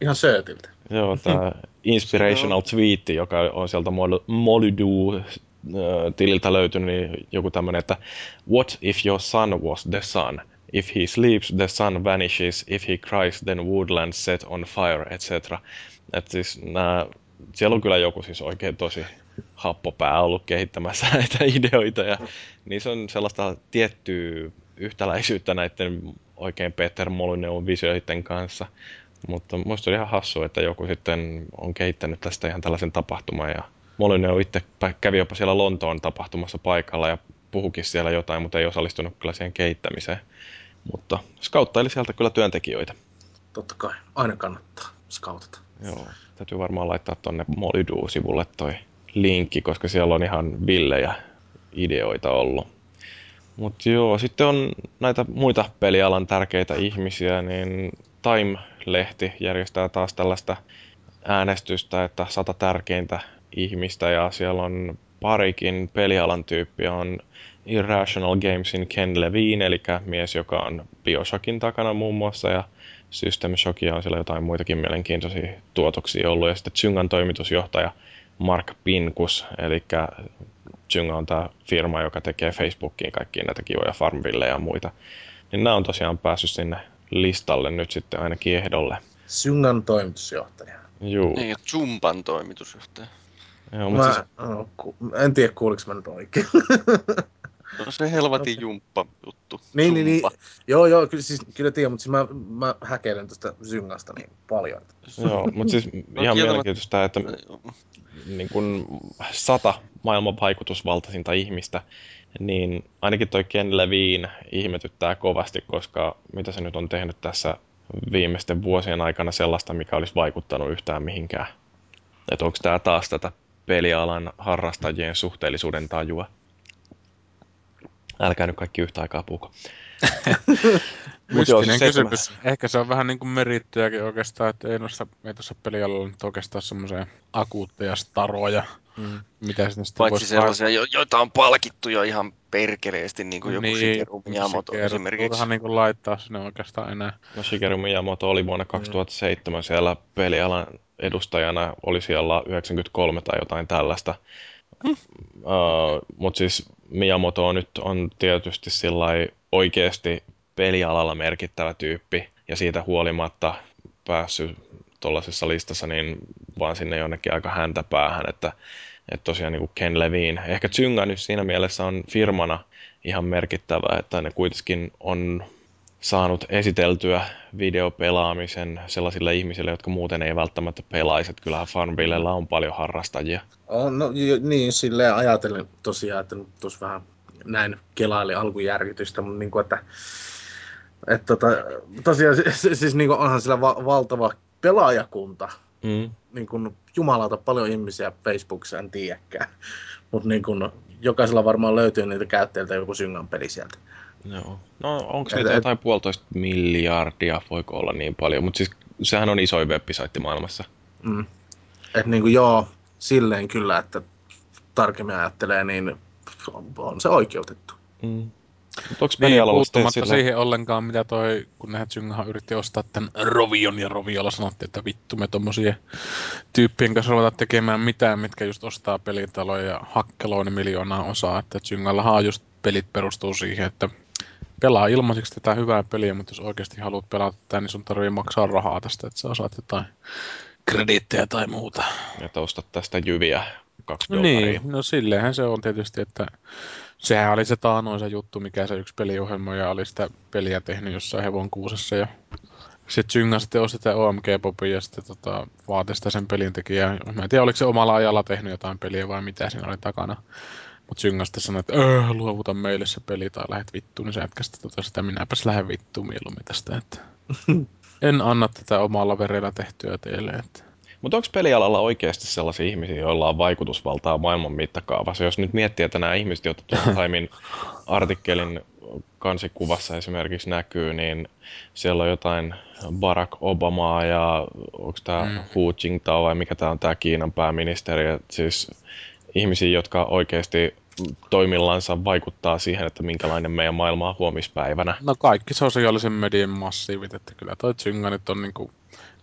ihan söötiltä. Joo, tää Inspirational Tweet, joka on sieltä Molydoo tililtä löytynyt, niin joku tämmönen, että what if your son was the sun? If he sleeps, the sun vanishes. If he cries, then woodland set on fire, et cetera. Että siis nää, siellä on kyllä joku siis oikein tosi happopää ollut kehittämässä näitä ideoita, ja niissä on sellaista tiettyä yhtäläisyyttä näiden oikein Peter Molyneux-visioiden kanssa. Mutta musta oli ihan hassu, että joku sitten on kehittänyt tästä ihan tällaisen tapahtuman. Ja Molyneux itse kävi jopa siellä Lontoon tapahtumassa paikalla ja puhukin siellä jotain, mutta ei osallistunut kyllä siihen kehittämiseen. Mutta skauttaili sieltä kyllä työntekijöitä. Totta kai, aina kannattaa skautata. Joo, täytyy varmaan laittaa tuonne Molyneux-sivulle toi linkki, koska siellä on ihan villejä ideoita ollut. Mutta joo, sitten on näitä muita pelialan tärkeitä ihmisiä, niin Time-lehti järjestää taas tällaista äänestystä, että sata tärkeintä ihmistä, ja siellä on parikin pelialan tyyppiä, on Irrational Gamesin Ken Levine, eli mies, joka on BioShockin takana muun muassa, ja System Shockia on siellä jotain muitakin mielenkiintoisia tuotoksia ollut, ja sitten Zyngan toimitusjohtaja Mark Pinkus, eli Zynga on tämä firma, joka tekee Facebookiin kaikkia näitä kivoja Farmvilleja ja muita, niin nämä on tosiaan päässyt sinne listalle nyt sitten ainakin ehdolle. Zyngan toimitusjohtaja. Juu. Niin, ja Zumban toimitusjohtaja. Joo, mä, siis... no, ku... en tiedä, kuuliks mä nyt oikein. No, se helvatin okay. Jumppa juttu. Niin, niin, niin. Joo, joo, kyllä, siis, kyllä tiedän, mutta siis mä, mä häkeilen tästä Zyngasta niin paljon. Joo, mutta siis ihan mielenkiintoista, että niin kun sata maailman vaikutusvaltaisinta ihmistä, niin ainakin toi Ken Levine ihmetyttää kovasti, koska mitä se nyt on tehnyt tässä viimeisten vuosien aikana sellaista, mikä olisi vaikuttanut yhtään mihinkään. Että onko tämä taas tätä pelialan harrastajien suhteellisuuden tajua? Älkää nyt kaikki yhtä aikaa puhuko. Mystinen kysymys. Ehkä se on vähän niin kuin merittiäkin oikeastaan, että ei tuossa pelialalla nyt oikeastaan semmoisia akuutteja staroja. Mm. Mitä sitten paitsi sellaisia, jo, joita on palkittu jo ihan perkeleesti, niin kuin joku niin, Shigeru Miyamoto esimerkiksi. Vähän niin kuin laittaa sinne oikeastaan enää. No Shigeru Miyamoto oli vuonna kaksituhattaseitsemän siellä pelialan edustajana, oli siellä yhdeksänkymmentäkolme tai jotain tällaista. Mm. Uh, Mutta siis Miyamoto nyt on tietysti sillai oikeasti pelialalla merkittävä tyyppi ja siitä huolimatta päässyt tuollaisessa listassa niin vaan sinne jonnekin aika häntä päähän, että, että tosiaan niin kuin Ken Levine. Ehkä Zynga nyt siinä mielessä on firmana ihan merkittävä, että ne kuitenkin on saanut esiteltyä videopelaamisen sellaisille ihmisille, jotka muuten ei välttämättä pelaisi. Kyllähän Farmvillellä on paljon harrastajia. Oh, no niin, silleen ajatellen tosiaan, että nyt tuossa vähän näin kelaili alkujärkitystä, mutta niin kuin, että, että tota, tosiaan siis niin kuin onhan sillä va- valtava pelaajakunta. Mm. Niin kuin jumalauta paljon ihmisiä Facebookissa en tiedäkään, mutta niin kuin jokaisella varmaan löytyy niitä käyttäjiltä joku Zyngan peli sieltä. Joo. No onko niitä jotain et... puolitoista miljardia, voiko olla niin paljon, mutta siis sehän on isoin web-saitti maailmassa. Mm. Että niin kuin joo, silleen kyllä, että tarkemmin ajattelee, niin on se oikeutettu. Mm. Ei puuttumatta sillä... siihen ollenkaan, mitä toi, kun nähdään Zyngahan yritti ostaa tämän Rovion, ja Roviolla sanottiin, että vittu me tommosia tyyppien kanssa ruvetaan tekemään mitään, mitkä just ostaa pelitaloja ja hakkeloi ne miljoonaa osaa, että Zyngallahan just pelit perustuu siihen, että pelaa ilmaiseksi tätä hyvää peliä, mutta jos oikeasti haluat pelata tätä, niin sun tarvii maksaa rahaa tästä, että sä osaat jotain krediittejä tai muuta. Ja ostat tästä jyviä kaksi dollaria. Niin, no silleenhän se on tietysti, että sehän oli se taanoisa juttu, mikä se yksi peliohjelmoja oli sitä peliä tehnyt jossain hevonkuusessa. Ja sitten Zynga sitten osti tätä O M G-popia ja sitten tota, vaati sitä sen pelintekijää. Mä en tiedä, oliko se omalla ajalla tehnyt jotain peliä vai mitä siinä oli takana. Mutta Zynga sitten sanoi, että öö, luovuta meille se peli tai lähet vittuun. Niin se jätkä sitten totesi, että minäpäs lähden vittuun mieluummin tästä. Että en anna tätä omalla verellä tehtyä teille. Että. Mutta onko pelialalla oikeasti sellaisia ihmisiä, joilla on vaikutusvaltaa maailman mittakaavassa? Jos nyt miettii, että nämä ihmiset, jotka tuolla Timen artikkelin kansikuvassa esimerkiksi näkyy, niin siellä on jotain Barack Obamaa ja onko tämä mm. Hu Jintao vai mikä tämä on tämä Kiinan pääministeri? Siis ihmisiä, jotka oikeasti toimillansa vaikuttaa siihen, että minkälainen meidän maailma on huomispäivänä. No kaikki sosiaalisen median massiivit, että kyllä toi Zynga nyt on niinku...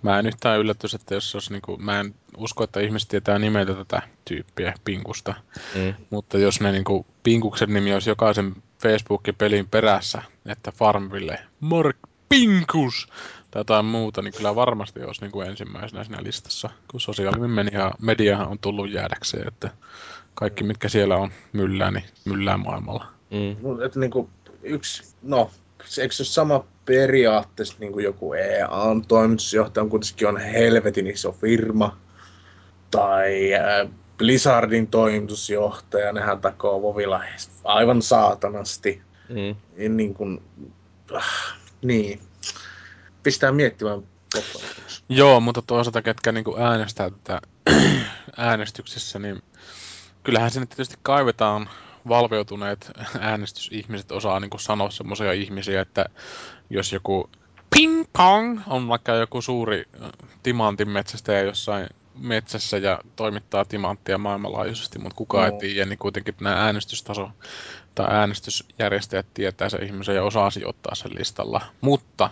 Mä en yhtään yllätys, että jos se olisi niinku, mä en usko, että ihmiset tietää nimeltä tätä tyyppiä, Pinkusta, mm. mutta jos ne niinku, Pinkuksen nimi olisi jokaisen Facebook-pelin perässä, että Farmville, Mark Pinkus, tai jotain muuta, niin kyllä varmasti olisi niinku ensimmäisenä siinä listassa, kun sosiaalinen mediahan on tullut jäädäkseen, että kaikki mitkä siellä on myllää, niin myllää maailmalla. Mm. Että niinku yksi, no... eikö se ole sama periaatteessa niin kuin joku E A-toimitusjohtaja, kuitenkin on helvetin iso firma, tai äh, Blizzardin toimitusjohtaja, nehän takoo Vovilla aivan saatanasti. Mm. En, niin kuin, äh, niin. Pistää miettimään. Joo, mutta toisaalta ketkä niin kuin äänestää tätä äänestyksessä, niin kyllähän sinne tietysti kaivetaan valveutuneet äänestysihmiset, osaa niin kuin sanoa semmoisia ihmisiä, että jos joku ping-pong on vaikka joku suuri timantinmetsästäjä jossain metsässä ja toimittaa timanttia maailmanlaajuisesti, mutta kukaan no. ei tiedä, niin kuitenkin nämä äänestystaso tai äänestysjärjestäjät tietää sen ihmisen ja osaa sijoittaa sen listalla, mutta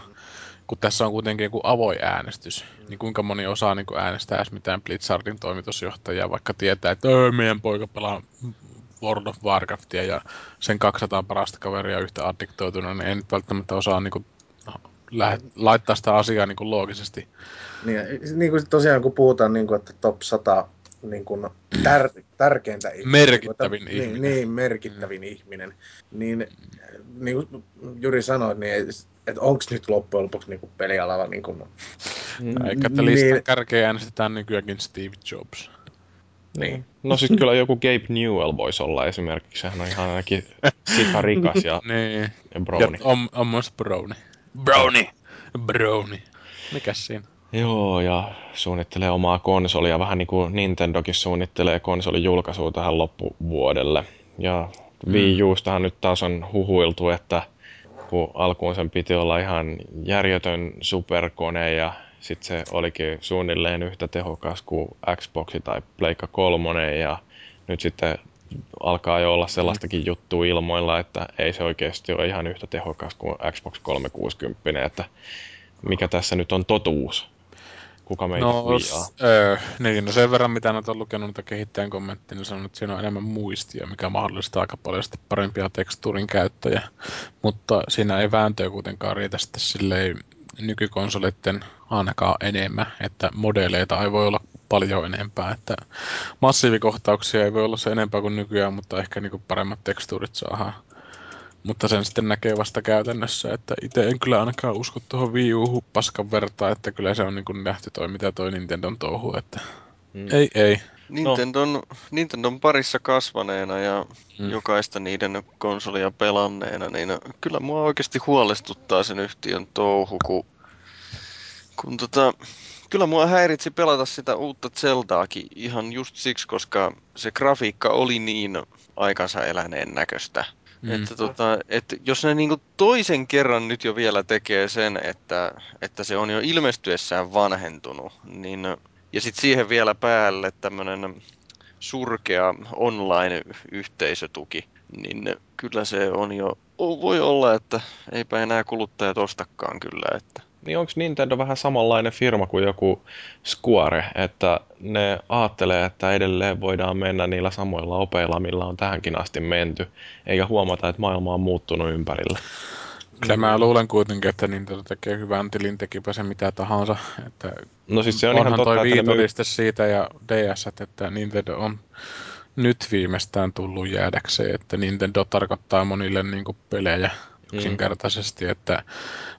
kun tässä on kuitenkin joku avoin äänestys, niin kuinka moni osaa niin kuin äänestää edes mitään Blizzardin toimitusjohtajaa, vaikka tietää, että meidän poika pelaa World of Warcraftia ja sen kaksisataa parasta kaveria yhtä addiktoituna, niin ei nyt välttämättä osaa niin kuin laittaa sitä asiaa niin kuin loogisesti. Niin, niin kuin tosiaan kun puhutaan, niin kuin, että top sata niin kuin tär- tärkeintä ihminen. Merkittävin niin, ihminen. Niin, merkittävin mm. ihminen. Niin, niin kuin Juri sanoi, niin että onko nyt loppujen lopuksi niinku pelialalla niinku mm, eikä että listan niin kärkeä äänestetään nykyäänkin Steve Jobs. Niin. No sit kyllä joku Gabe Newell voisi olla esimerkiksi. Hän on ihan ainakin sikarikas ja, niin. ja brownie. Ja on, on myös brownie. Brownie! Brownie. Mikäs siinä? Joo, ja suunnittelee omaa konsolia. Vähän niin kuin Nintendokin suunnittelee konsolin julkaisua tähän loppuvuodelle. Ja mm. Wii U:stahan nyt taas on huhuiltu, että kun alkuun sen piti olla ihan järjetön superkone ja sitten se olikin suunnilleen yhtä tehokas kuin Xboxi tai Pleikka kolmonen ja nyt sitten alkaa jo olla sellaistakin juttua ilmoilla, että ei se oikeasti ole ihan yhtä tehokas kuin Xbox kolmesataakuusikymmentä, että mikä tässä nyt on totuus? Kuka meitä no, viiaa? Öö, niin, no sen verran mitä olet lukenut niitä kehittäjän kommentteja, niin sanon, että siinä on enemmän muistia, mikä mahdollistaa aika paljon sitten parempia tekstuurin käyttöjä. Mutta siinä ei vääntöä kuitenkaan riitä sitten silleen nykykonsolitten ainakaan enemmän, että modeleita ei voi olla paljon enempää. Että massiivikohtauksia ei voi olla se enempää kuin nykyään, mutta ehkä niinku paremmat tekstuurit saadaan. Mutta sen sitten näkee vasta käytännössä, että itse en kyllä ainakaan usko tuohon Wii U:hun paskan vertaan, että kyllä se on niin kuin nähty toi, mitä toi Nintendon touhu, että mm. ei, ei. Nintendon, no. Nintendon parissa kasvaneena ja mm. jokaista niiden konsolia pelanneena, niin kyllä mua oikeasti huolestuttaa sen yhtiön touhu, kun, kun tota, kyllä mua häiritsi pelata sitä uutta Zeldaakin ihan just siksi, koska se grafiikka oli niin aikansa eläneen näköistä. Mm. Että tota, et jos ne niinku toisen kerran nyt jo vielä tekee sen, että, että se on jo ilmestyessään vanhentunut, niin, ja sitten siihen vielä päälle tämmöinen surkea online-yhteisötuki, niin kyllä se on jo, voi olla, että eipä enää kuluttajat ostakaan kyllä. Että. Niin onko Nintendo vähän samanlainen firma kuin joku Square, että ne ajattelee, että edelleen voidaan mennä niillä samoilla opeilla, millä on tähänkin asti menty, eikä huomata, että maailma on muuttunut ympärillä. Kyllä mä luulen kuitenkin, että Nintendo tekee hyvän tilin, tekipä se mitä tahansa. Että no siis se on ihan totta, että myy... siitä ja D S, että Nintendo on nyt viimeistään tullut jäädäkseen, että Nintendo tarkoittaa monille niin kuin pelejä. Yksinkertaisesti, että,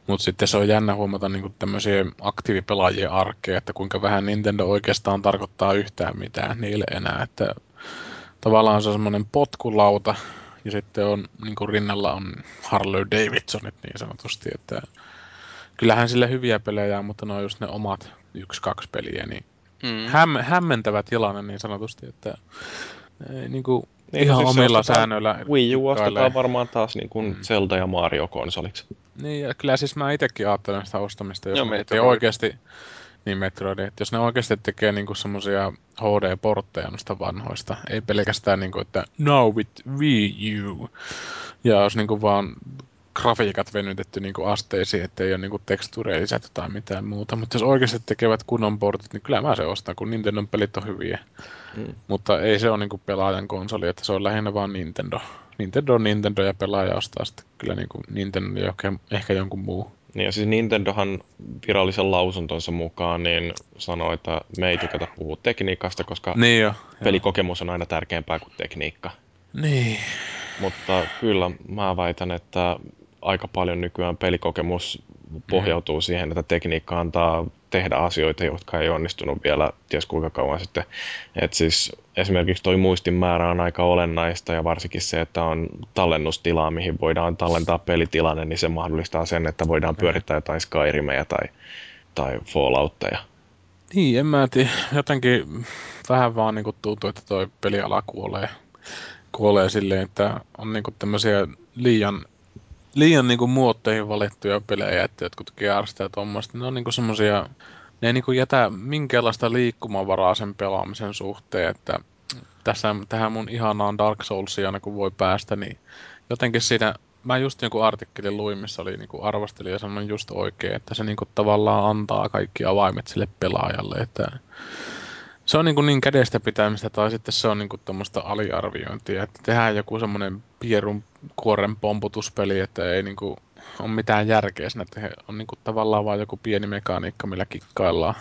mutta sitten se on jännä huomata niin tämmöisiä aktiivipelaajien arkea, että kuinka vähän Nintendo oikeastaan tarkoittaa yhtään mitään niille enää, että tavallaan se on semmoinen potkulauta ja sitten on niin rinnalla on Harley Davidsonit niin sanotusti, että kyllähän sillä hyviä pelejä on, mutta ne on just ne omat yksi-kaksi peliä, niin mm. häm, hämmentävä tilanne niin sanotusti, että ei niinku niin, ihan siis omilla säännöillä. Wii U ostetaan varmaan taas niin kuin mm. Zelda ja Mario konsoliksi. Niin, ja kyllä siis mä itsekin ajattelen sitä ostamista, jos ne tekee oikeasti, niin Metroid, että jos ne oikeasti tekee niinku semmoisia H D-portteja noista vanhoista, ei pelkästään niinku, että now with Wii U, ja jos niinku vaan grafiikat venytetty niinku asteisiin, ettei ole niinku tekstuureja lisätty tai mitään muuta, mutta jos oikeasti tekevät kunnon portit, niin kyllä mä se ostan, kun Nintendon pelit on hyviä. Mm. Mutta ei se ole niinku pelaajan konsoli, että se on lähinnä vaan Nintendo. Nintendo on Nintendo ja pelaaja ostaa sitten kyllä niinku Nintendo ja ehkä jonkun muu. Niin ja siis Nintendohan virallisen lausuntonsa mukaan niin sanoo, että me ei tykätä puhua tekniikasta, koska niin jo, pelikokemus on aina tärkeämpää kuin tekniikka. Niin. Mutta kyllä mä väitän, että aika paljon nykyään pelikokemus pohjautuu siihen, että tekniikka antaa tehdä asioita, jotka ei onnistunut vielä ties kuinka kauan sitten. Et siis esimerkiksi toi muistin määrä on aika olennaista ja varsinkin se, että on tallennustilaa, mihin voidaan tallentaa pelitilanne, niin se mahdollistaa sen, että voidaan pyörittää jotain Skyrimejä tai, tai Falloutteja. Niin, en mä tiedä. Jotenkin vähän vaan niin kuin tuntuu, että toi peliala kuolee, kuolee silleen, että on niin kuin tämmöisiä liian... liian niinku muotteihin valittuja pelejä, että jotkut Gearsta ja tuommoista, ne on niinku semmosia, ne ei niinku jätä minkäänlaista liikkumavaraa sen pelaamisen suhteen, että tässä, tähän mun ihanaan Dark Soulsia niinku voi päästä, niin jotenkin siinä, mä just joku artikkelin luin, missä oli niinku arvostelija ja semmoinen just oikein, että se niinku tavallaan antaa kaikki avaimet sille pelaajalle, että se on niin, kuin niin kädestä pitämistä tai sitten se on niin kuin tämmöistä aliarviointia, että tehdään joku semmoinen pierun kuoren pomputuspeli, että ei niin kuin ole mitään järkeä siinä, että on niin kuin tavallaan vaan joku pieni mekaniikka, millä kikkaillaan.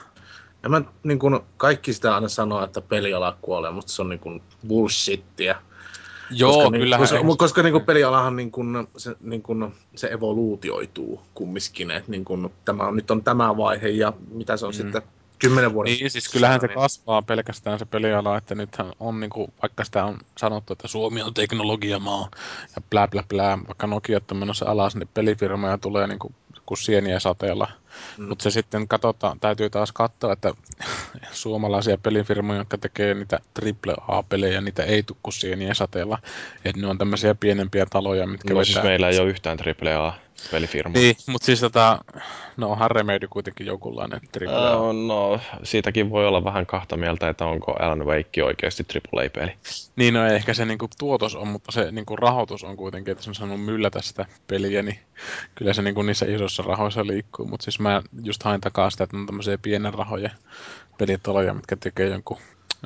Ja mä niin kuin kaikki sitä aina sanoo, että peliala kuolee, mutta se on niin kuin bullshittiä. Joo, koska kyllähän. Niin, koska koska niin kuin pelialahan niin kuin se, niin kuin se evoluutioituu kumminkin, että niin kuin tämä on, nyt on tämä vaihe ja mitä se on mm. sitten. Niin, siis kyllähän se kasvaa pelkästään se peliala, että nythän on niinku, vaikka sitä on sanottu, että Suomi on teknologiamaa ja blä blä blä, vaikka Nokiat on menossa alas, niin pelifirmoja tulee niinku kuin sieniä sateella. Mm. Mutta se sitten katsotaan, täytyy taas katsoa, että suomalaisia pelifirmoja, jotka tekee niitä triple A -pelejä, niitä ei tule kuin sieniä sateella. Että ne on tämmöisiä pienempiä taloja, mitkä... No siis meillä ei ole yhtään triple A pelifirmaa. Niin, mutta siis tota, no onhan Remedy kuitenkin jokinlainen triple A. No, no, siitäkin voi olla vähän kahta mieltä, että onko Alan Wake oikeasti triple A -peli. Niin, no ehkä se niinku tuotos on, mutta se niinku rahoitus on kuitenkin, että se on saanut myllätä sitä peliä, niin kyllä se niinku niissä isoissa rahoissa liikkuu, mutta siis mä just hain takaa sitä, että on tämmöisiä pienen rahoja pelitaloja, mitkä tekee jonkun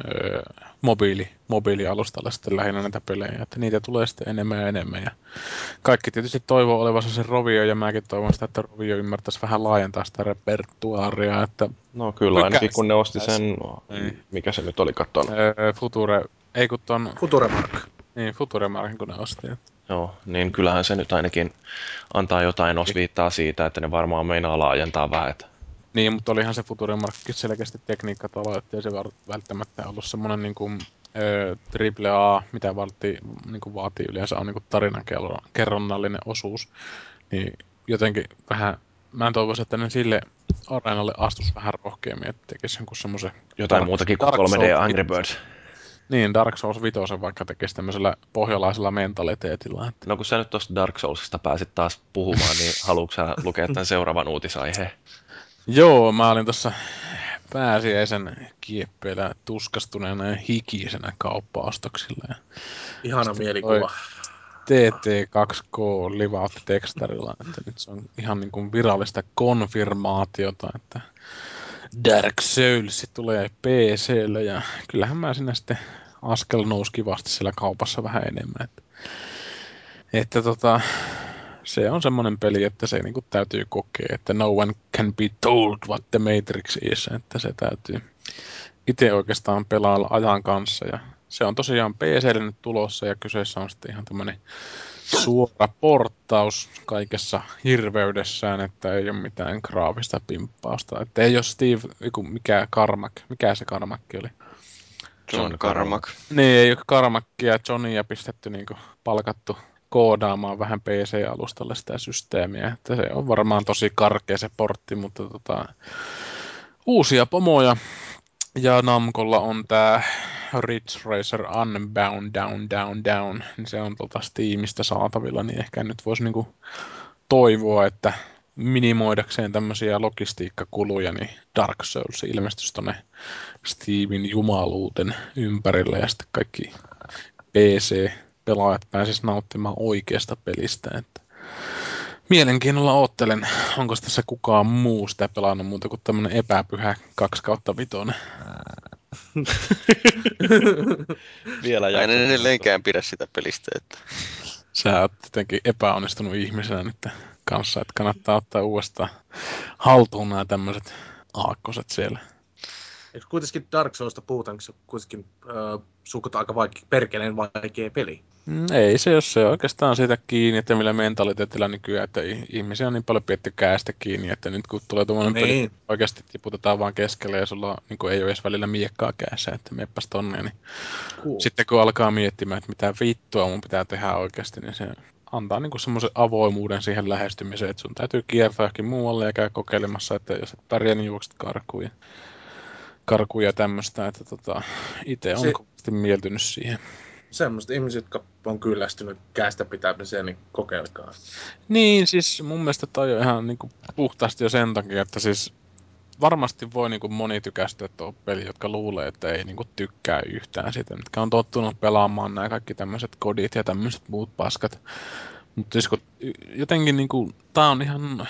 öö, mobiili, mobiilialustalla sitten lähinnä näitä pelejä, että niitä tulee sitten enemmän ja enemmän. Ja kaikki tietysti toivoo olevansa se Rovio, ja mäkin toivon sitä, että Rovio ymmärtäisi vähän laajentaa sitä repertuaaria, että... No kyllä, ainakin kun ne osti sen, ei. Mikä se nyt oli kattonut? Öö, Future, ei kun ton... Futuremark. Niin, Futuremarkin kun ne osti. Joo, niin kyllähän se nyt ainakin antaa jotain osviittaa siitä, että ne varmaan meinaa laajentaa vähän. Niin, mutta olihan se Futurimarkki selkeästi tekniikkatalo, ettei se välttämättä ollut semmoinen niin kuin triple A, mitä vaatii, niin kuin vaatii yleensä, on niin kuin tarinankerronnallinen osuus. Niin jotenkin vähän, mä en toivoisi, että ne sille areenalle astuisi vähän rohkeammin, että tekisi jonkun semmoisen... Jotain dark, muutakin kuin kolme D Angry Birds. Niin, Dark Souls vitosen vaikka tekisi tämmöisellä pohjalaisella mentaliteetillä. Että... No kun sä nyt tuosta Dark Soulsista pääsit taas puhumaan, niin haluatko sä lukea tämän seuraavan uutisaiheen? Joo, mä olin tuossa pääsiäisen kieppeillä tuskastuneena ja hikisenä kauppaostoksilla. Ihana sitten mielikuva. T T kaksi K livautti tekstarilla, että nyt se on ihan niin kuin virallista konfirmaatiota, että... Dark Souls tulee P C:lle ja kyllähän mä sinä sitten askel nousi kivasti siellä kaupassa vähän enemmän. Että, että tota, se on semmoinen peli, että se niinku täytyy kokea, että no one can be told what the Matrix is, että se täytyy itse oikeastaan pelailla ajan kanssa. Ja se on tosiaan P C:lle nyt tulossa ja kyseessä on sitten ihan tämmöinen suora porttaus kaikessa hirveydessään, että ei ole mitään graafista pimppausta. Että ei ole Steve, mikä Carmack, mikä se Carmackki oli? John Carmack. Niin, ei ole Carmackia, Johnia pistetty niinku palkattu koodaamaan vähän P C-alustalle sitä systeemiä. Että se on varmaan tosi karkea se portti, mutta tota, uusia pomoja. Ja Namcolla on tää Ridge Racer Unbound Down Down Down, niin se on tuolta Steamista saatavilla, niin ehkä nyt voisi niinku toivoa, että minimoidakseen tämmöisiä logistiikkakuluja, niin Dark Souls ilmestyisi tuonne Steamin jumaluuten ympärille, ja sitten kaikki P C-pelaajat pääsisivät nauttimaan oikeasta pelistä, että mielenkiinnolla oottelen, onko tässä kukaan muu sitä pelannut muuta kuin tämmönen epäpyhä kaksi kautta viisi. Vielä en edelleenkään pidä sitä pelistä, että... Sä oot jotenkin epäonnistunut ihmisenä nyt kanssa, että kannattaa ottaa uudestaan haltuun nämä tämmöiset aakkoset siellä. Eikö kuitenkin Dark Soulsista puhutaan, kun kuitenkin äh, sukutaan aika vaike- perkeleen vaikea peli? Mm, ei se, jos se oikeastaan siitä kiinni, että millä mentaliteetillä nykyään, että ihmisiä on niin paljon pietty käestä kiinni, että nyt kun tulee tuommoinen niin peli, oikeasti tiputetaan vaan keskelle ja sulla niin ei ole edes välillä miekkaa kädessä, että meepäs tonne, niin cool. Sitten kun alkaa miettimään, että mitä vittua mun pitää tehdä oikeasti, niin se antaa niin semmoisen avoimuuden siihen lähestymiseen, että sun täytyy kiertää johonkin muualle ja käy kokeilemassa, että jos et pärjää, niin juokset karkuun. Karkuja tämmöistä, että tota, itse on kovasti mieltynyt siihen. Semmoiset ihmiset, jotka on kyllästynyt käestä pitämiseen, niin kokeilkaa. Niin, siis mun mielestä toi on ihan niinku puhtaasti jo sen takia, että siis varmasti voi niinku moni tykästyä tuo peli, jotka luulee, että ei niinku tykkää yhtään siitä, mitkä on tottunut pelaamaan nämä kaikki tämmöiset kodit ja tämmöiset muut paskat. Mutta siis kun jotenkin niinku, tää on ihan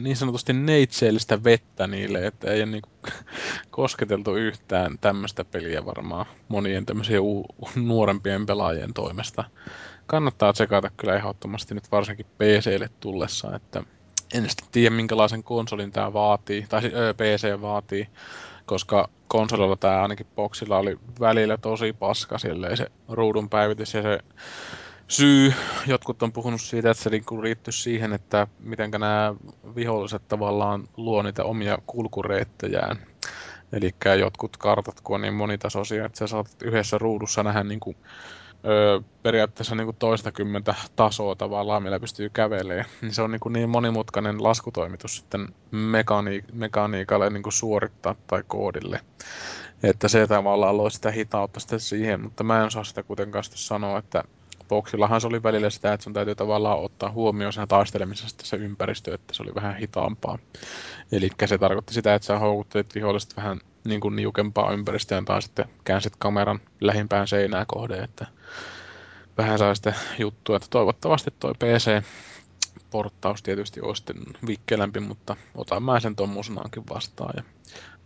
niin sanotusti neitseellistä vettä niille, että ei ole niinku kosketeltu yhtään tämmöistä peliä varmaan monien tämmöisiä u- nuorempien pelaajien toimesta. Kannattaa tsekata kyllä ehdottomasti nyt varsinkin P C:lle tullessa, että en sitten tiedä minkälaisen konsolin tää vaatii, tai siis ö, P C vaatii, koska konsolilla tää ainakin boxilla oli välillä tosi paska, siellä ei se ruudun päivitys ja se syy, jotkut on puhunut siitä, että se liittyy siihen, että miten nämä viholliset tavallaan luo niitä omia kulkureittejään. Eli jotkut kartat, kun on niin monitasoisia, että sä saatat yhdessä ruudussa nähdä niin kuin, ö, periaatteessa niin kuin toistakymmentä tasoa tavallaan, millä pystyy kävelemään. Niin se on niin, kuin niin monimutkainen laskutoimitus sitten mekani- mekaniikalle niin kuin suorittaa tai koodille. Että se tavallaan loi sitä hitautta sitten siihen, mutta mä en osaa sitä kuitenkaan sitten sanoa, että Boxillahan se oli välillä sitä, että sun täytyy tavallaan ottaa huomioon siinä taistelemisessa se ympäristö, että se oli vähän hitaampaa. Eli se tarkoitti sitä, että sä houkuttelit viholliset vähän niin kuin niukempaa ympäristöön tai sitten käänsit kameran lähimpään seinää kohden, että vähän sai sitten juttua, että toivottavasti toi P C-porttaus tietysti olisi vikkelämpi, mutta otan mä sen tommosenaankin vastaan ja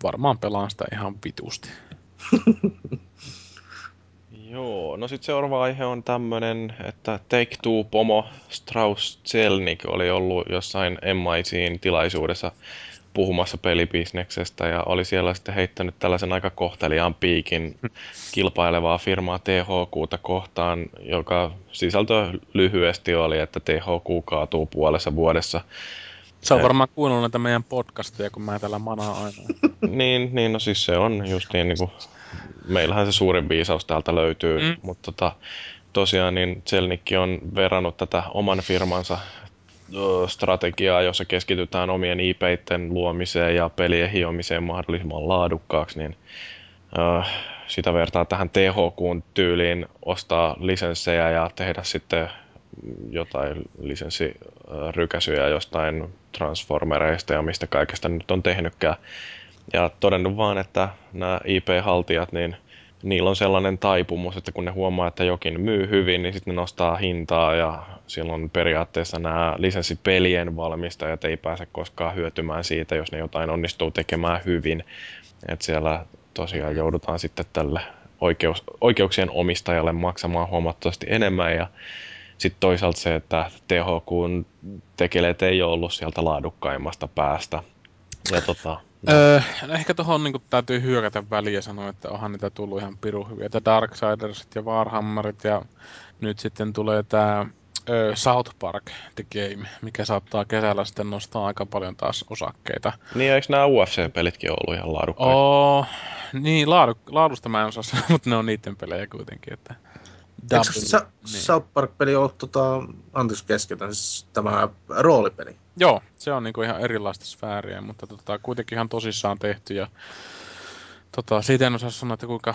varmaan pelaan sitä ihan vitusti. Joo, no sit seuraava aihe on tämmönen, että Take-Two-pomo Strauss-Zelnick oli ollut jossain M I C:n tilaisuudessa puhumassa pelibisneksestä ja oli siellä sitten heittänyt tällaisen aika kohteliaan piikin kilpailevaa firmaa T H Q:ta kohtaan, joka sisältö lyhyesti oli, että T H Q kaatuu puolessa vuodessa. Se on varmaan kuunnellut näitä meidän podcasteja, kun mä täällä manaan aina. niin, niin, no siis se on just niin niinku meillähän se suurin viisaus täältä löytyy, mm. mutta tota, tosiaan niin Zelnick on verrannut tätä oman firmansa ö, strategiaa, jossa keskitytään omien I P:iden luomiseen ja pelien hiomiseen mahdollisimman laadukkaaksi, niin ö, sitä vertaa tähän T H Q:n tyyliin ostaa lisenssejä ja tehdä sitten jotain lisenssirykäsyjä jostain Transformereista ja mistä kaikesta nyt on tehnytkään. Ja todennut vaan, että nämä I P-haltijat, niin niillä on sellainen taipumus, että kun ne huomaa, että jokin myy hyvin, niin sitten ne nostaa hintaa ja silloin periaatteessa nämä lisenssipelien valmistajat ei pääse koskaan hyötymään siitä, jos ne jotain onnistuu tekemään hyvin. Että siellä tosiaan joudutaan sitten tälle oikeus, oikeuksien omistajalle maksamaan huomattavasti enemmän ja sitten toisaalta se, että T H Q:n tekeleet ei ole ollut sieltä laadukkaimmasta päästä. Ja tota, no. Öö, no ehkä tuohon niinku täytyy hyökätä väliin ja sanoa, että onhan niitä tullut ihan pirun hyviä. Darksidersit ja Warhammerit ja nyt sitten tulee tämä öö, South Park The Game, mikä saattaa kesällä sitten nostaa aika paljon taas osakkeita. Niin eikö nämä U F C-pelitkin ollut ihan laadukkaita? Oo, niin laaduk- laadusta mä en osaa sanoa, mutta ne on niiden pelejä kuitenkin. Että eikö Sa- niin. South Park-peli ole, tota, anteeksi keskitän, siis tämä roolipeli? Joo, se on niinku ihan erilaista sfääriä, mutta tota, kuitenkin ihan tosissaan tehty. Ja, tota, siitä en osaa sanoa, että kuinka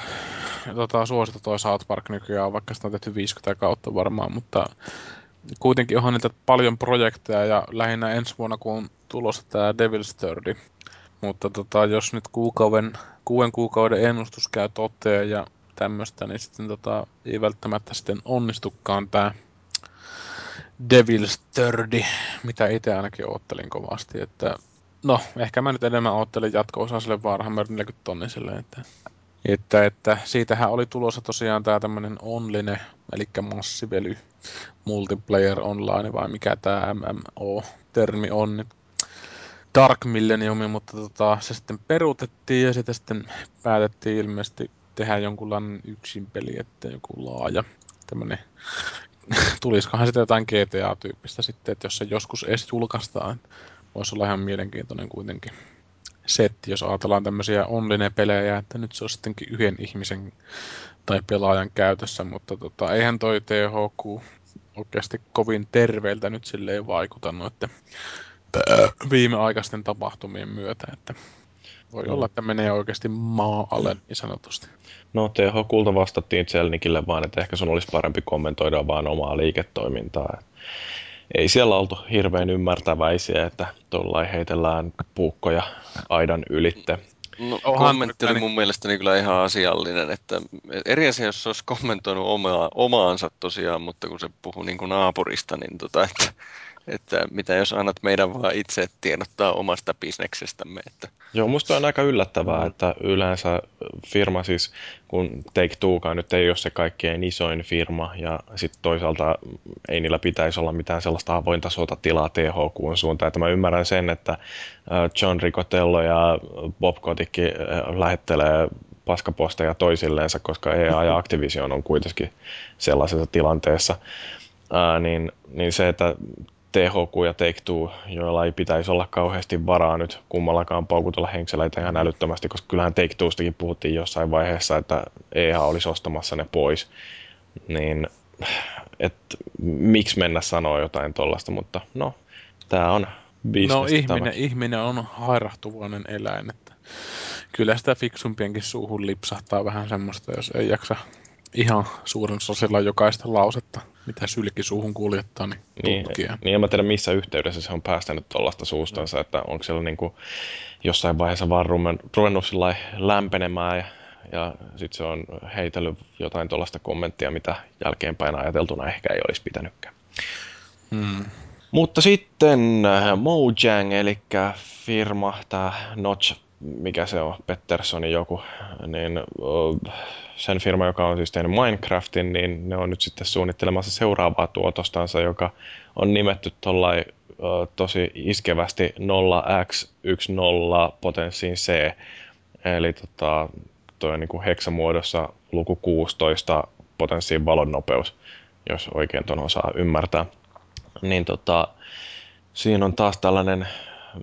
tota, suosittu toi South Park nykyään on, vaikka sitä on tehty viisikymmentä kautta varmaan. Mutta kuitenkin onhan niitä paljon projekteja ja lähinnä ensi vuonna, kun on tulossa tämä Devil's Third. Mutta tota, jos nyt kuukauden, kuuden kuukauden ennustus käy toteen ja tämmöistä, niin sitten tota, ei välttämättä sitten onnistukaan tämä Devil's Third, mitä itse ainakin oottelin kovasti, että no, ehkä mä nyt enemmän oottelin jatko-osaa sille Warhammer neljäkymmentä tonniselle, että, että, että siitähän oli tulossa tosiaan tää tämmönen online, eli massively, multiplayer online, vai mikä tää M M O-termi on, Dark Millenniumi, mutta tota, se sitten peruutettiin ja sitä sitten päätettiin ilmeisesti tehdä jonkunlainen yksin peli, että joku laaja tämmönen, tulisikohan sitä jotain G T A-tyyppistä sitten, että jos se joskus edes julkaistaan, voisi olla ihan mielenkiintoinen kuitenkin setti, jos ajatellaan tämmöisiä online-pelejä, että nyt se on sittenkin yhden ihmisen tai pelaajan käytössä, mutta tota, eihän toi T H Q oikeasti kovin terveeltä nyt silleen vaikuta noitten viimeaikaisten tapahtumien myötä, että voi no. olla, että menee oikeasti maa-alle niin sanotusti. No T H Q:lta vastattiin Zelnikille vaan, että ehkä sun olisi parempi kommentoida vaan omaa liiketoimintaa. Ei siellä oltu hirveän ymmärtäväisiä, että tuollain heitellään puukkoja aidan ylitte. No, kommentti oli mun mielestäni kyllä ihan asiallinen, että eri asia, jos se olisi kommentoinut omaa, omaansa tosiaan, mutta kun se puhuu niin kuin naapurista, niin tota, että, että mitä jos annat meidän vaan itse tiedottaa omasta bisneksestämme. Että. Joo, musta on aika yllättävää, että yleensä firma siis, kun Take-Twokaan nyt ei ole se kaikkein isoin firma, ja sitten toisaalta ei niillä pitäisi olla mitään sellaista avointa sotatilaa T H Q:n suuntaan. Että mä ymmärrän sen, että John Riccatello ja Bob Kotick lähettelee paskaposteja toisilleensa, koska E A ja Activision on kuitenkin sellaisessa tilanteessa, Ää, niin, niin se, että T H Q ja Take-Two, joilla ei pitäisi olla kauheasti varaa nyt kummallakaan paukutella henkseleitä ihan älyttömästi, koska kyllähän Take-Twostakin puhuttiin jossain vaiheessa, että E A olisi ostamassa ne pois. Niin, että miksi mennä sanoa jotain tollaista, mutta no, tää on business. No ihminen, ihminen on hairahtuvainen eläin, että kyllä sitä fiksumpienkin suuhun lipsahtaa vähän semmoista, jos ei jaksa ihan suuren sosilla jokaista lausetta, mitä sylki suuhun kuljettaa, niin tutkia. Niin, en mä tiedä missä yhteydessä se on päästänyt tuollaista suustansa, että onko siellä niin kuin jossain vaiheessa vaan ruvennut lämpenemään ja, ja sitten se on heitellyt jotain tuollaista kommenttia, mitä jälkeenpäin ajateltuna ehkä ei olisi pitänytkään. Hmm. Mutta sitten Mojang, eli firma, tämä Notch, mikä se on, Petterssonin joku, niin sen firma, joka on siis tehnyt Minecraftin, niin ne on nyt sitten suunnittelemassa seuraavaa tuotostansa, joka on nimetty tollai tosi iskevästi nolla x yksitoista potenssiin C, eli tota, toi on niin kuin heksamuodossa luku kuusitoista potenssiin valon nopeus, jos oikein ton osaa ymmärtää. Niin tota, siinä on taas tällainen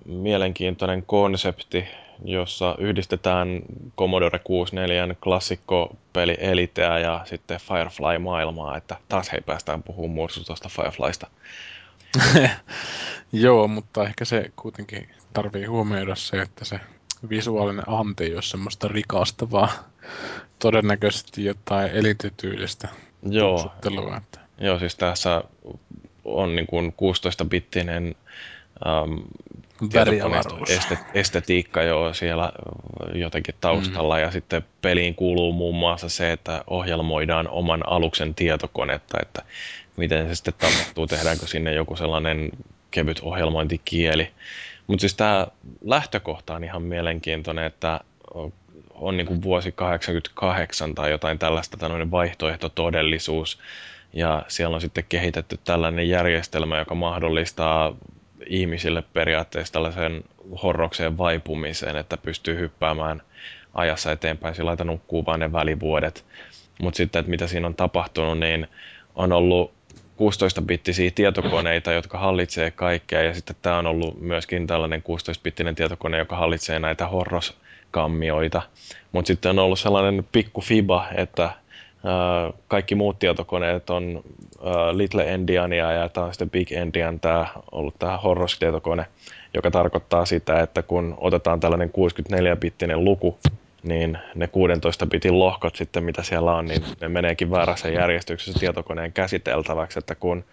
mielenkiintoinen konsepti, jossa yhdistetään Commodore kuusikymmentäneljän klassikkopeli Eliteä ja sitten Firefly-maailmaa, että taas hei päästään puhumaan mursusta tuosta Fireflysta. Joo, mutta ehkä se kuitenkin tarvii huomioida se, että se visuaalinen ante ei ole semmoista rikasta, vaan todennäköisesti jotain elitetyylistä tuksuttelua. Että. Joo, siis tässä on niin kuin kuusitoista-bittinen Um, estetiikka jo siellä jotenkin taustalla mm. ja sitten peliin kuuluu muun muassa se, että ohjelmoidaan oman aluksen tietokonetta, että miten se sitten tapahtuu, tehdäänkö sinne joku sellainen kevyt ohjelmointikieli. Mutta siis tämä lähtökohta on ihan mielenkiintoinen, että on niinku vuosi kahdeksankymmentäkahdeksan tai jotain tällaista tämmöinen vaihtoehtotodellisuus ja siellä on sitten kehitetty tällainen järjestelmä, joka mahdollistaa ihmisille periaatteessa tällaisen horrokseen vaipumiseen, että pystyy hyppäämään ajassa eteenpäin, sillä lailla nukkuu vaan ne välivuodet. Mutta sitten, että mitä siinä on tapahtunut, niin on ollut kuusitoista-bittisiä tietokoneita, jotka hallitsee kaikkea, ja sitten tämä on ollut myöskin tällainen kuusitoista-bittinen tietokone, joka hallitsee näitä horroskammioita. Mutta sitten on ollut sellainen pikku fiba, että kaikki muut tietokoneet on Little Endiania ja tämä on sitten Big Endian, tämä on ollut tämä Horros-tietokone, joka tarkoittaa sitä, että kun otetaan tällainen kuusikymmentäneljä-bittinen luku, niin ne kuusitoista-bitin lohkot sitten, mitä siellä on, niin ne meneekin väärässä järjestyksessä tietokoneen käsiteltäväksi, että kun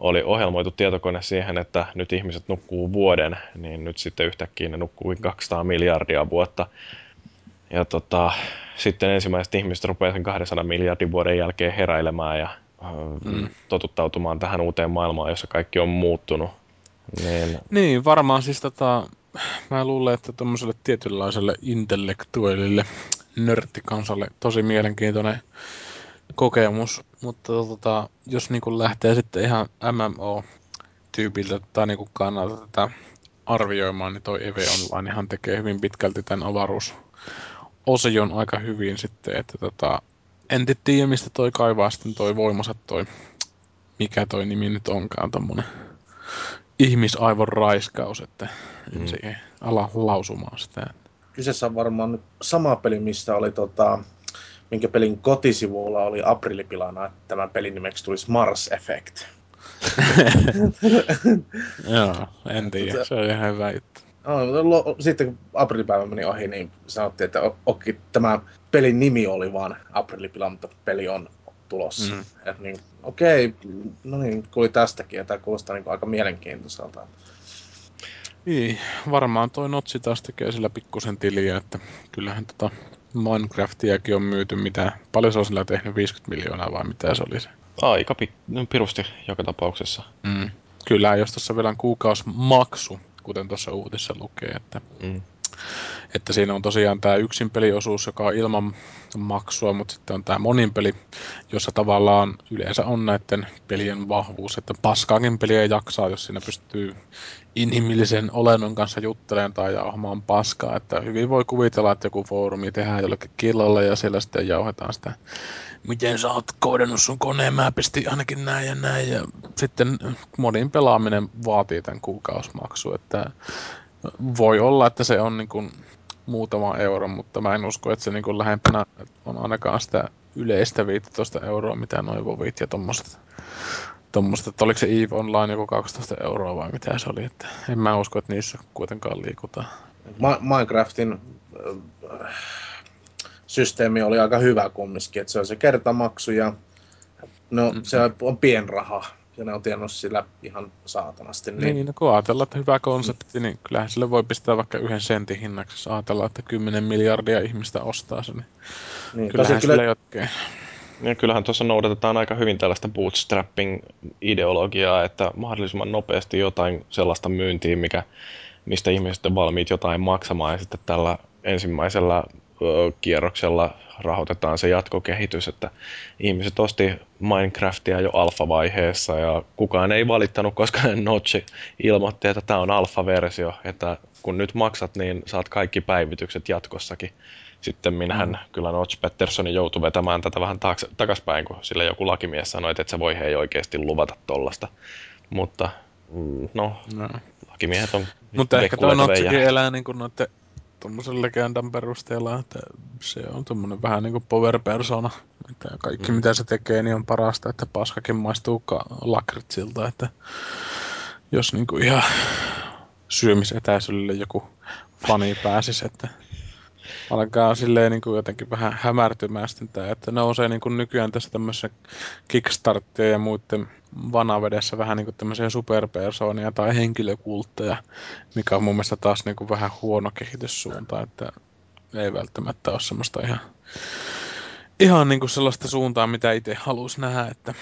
oli ohjelmoitu tietokone siihen, että nyt ihmiset nukkuu vuoden, niin nyt sitten yhtäkkiä ne nukkuu kaksisataa miljardia vuotta. Ja tota, sitten ensimmäiset ihmiset rupeaa sen kahdensadan miljardin vuoden jälkeen heräilemään ja mm. totuttautumaan tähän uuteen maailmaan, jossa kaikki on muuttunut. Niin, niin varmaan siis tota, mä luulen, että tuommoiselle tietynlaiselle intellektuellille nörttikansalle tosi mielenkiintoinen kokemus, mutta tota, jos niinku lähtee sitten ihan M M O-tyypiltä tai niinku kannalta tätä arvioimaan, niin toi E V Onlinehan tekee hyvin pitkälti tämän avaruusosion aika hyvin sitten, että tota, en tiedä mistä toi kaivaa sitten toi voimansa toi, mikä toi nimi nyt onkaan, tommonen ihmisaivon raiskaus, että mm. en se ei ala lausumaan sitä. Kyseessä on varmaan nyt sama peli, mistä oli tota, minkä pelin kotisivuilla oli aprilipilana, että tämän pelin nimeksi tulisi Mars Effect. Joo, en tiedä. Se on ihan hyvä juttu. Sitten kun aprilipäivä meni ohi, niin sanottiin, että okei, tämä pelin nimi oli vaan aprilipila, mutta peli on tulossa. Mm. Niin, okei, no niin, kuuli tästäkin, ja tämä kuulostaa niin aika mielenkiintoiselta. Niin, varmaan toi Notsi taas tekee sillä pikkusen tiliä, että kyllähän tota Minecraftiakin on myyty mitä. Paljon se on sillä tehnyt, viisikymmentä miljoonaa vai mitä se oli se? Aika pik- pirusti joka tapauksessa. Mm. Kyllä, jos tuossa vielä on kuukausimaksu, kuten tuossa uutissa lukee, että, mm. että siinä on tosiaan tämä yksinpeliosuus, joka on ilman maksua, mutta sitten on tämä moninpeli, jossa tavallaan yleensä on näiden pelien vahvuus, että paskaakin peliä jaksaa, jos siinä pystyy inhimillisen olennon kanssa juttelemaan tai jauhamaan paskaa, että hyvin voi kuvitella, että joku foorumi tehdään jollekin killalle ja siellä sitten jauhetaan sitä, miten sä oot koodannut sun koneen, mä pistin ainakin näin ja näin, ja sitten modin pelaaminen vaatii tämän kuukausimaksu, että voi olla, että se on niin kuin muutama euro, mutta mä en usko, että se niin kuin lähempänä on ainakaan sitä yleistä viisitoista euroa, mitä noin vovit ja tommoset. Tuommoista, että oliko se EVE Online joku kaksitoista euroa vai mitä se oli, että en mä usko, että niissä kuitenkaan liikutaan. Ma- Minecraftin äh, systeemi oli aika hyvä kumminkin, että se on se kertamaksu ja no, mm. se on pienraha ja ne on tiennyt sillä ihan saatanasti. Niin, niin no, kun ajatellaan, että hyvä konsepti, niin kyllähän sille voi pistää vaikka yhden sentin hinnaksi, jos ajatellaan, että kymmenen miljardia ihmistä ostaa se, niin, niin kyllähän sille kyllä... jotkeen. Ja kyllähän tuossa noudatetaan aika hyvin tällaista bootstrapping-ideologiaa, että mahdollisimman nopeasti jotain sellaista myyntiä, mikä, mistä ihmiset on valmiit jotain maksamaan, ja sitten tällä ensimmäisellä ö, kierroksella rahoitetaan se jatkokehitys, että ihmiset osti Minecraftia jo alfavaiheessa, ja kukaan ei valittanut, koska Notch ilmoitti, että tämä on alfaversio, että kun nyt maksat, niin saat kaikki päivitykset jatkossakin. Sitten minähän mm. kyllä Notch Peterson joutui vetämään tätä vähän taakse, takaspäin, kun sille joku lakimies sanoi, että et sä voi hei oikeasti luvata tollasta. Mutta no, no. lakimiehet on... Mutta ehkä tuo Notchikin elää niin kuin noiden tuommoisen legendan perusteella, että se on tuommoinen vähän niin kuin power persona. Että kaikki mm. mitä se tekee, niin on parasta, että paskakin maistuu lakritsilta, että jos niin kuin ihan syömisetäisyydelle joku fani pääsisi, että... Alkaa silleen niin kuin jotenkin vähän hämärtymään sitten tämä, että nousee niin kuin nykyään tässä tämmöisessä Kickstarttia ja muiden vanavedessä vähän niin kuin tämmöisiä superpersoonia tai henkilökultteja, mikä on mun mielestä taas niin kuin vähän huono kehityssuunta, että ei välttämättä ole semmoista ihan, ihan niin kuin sellaista suuntaa, mitä itse halusi nähdä. Että...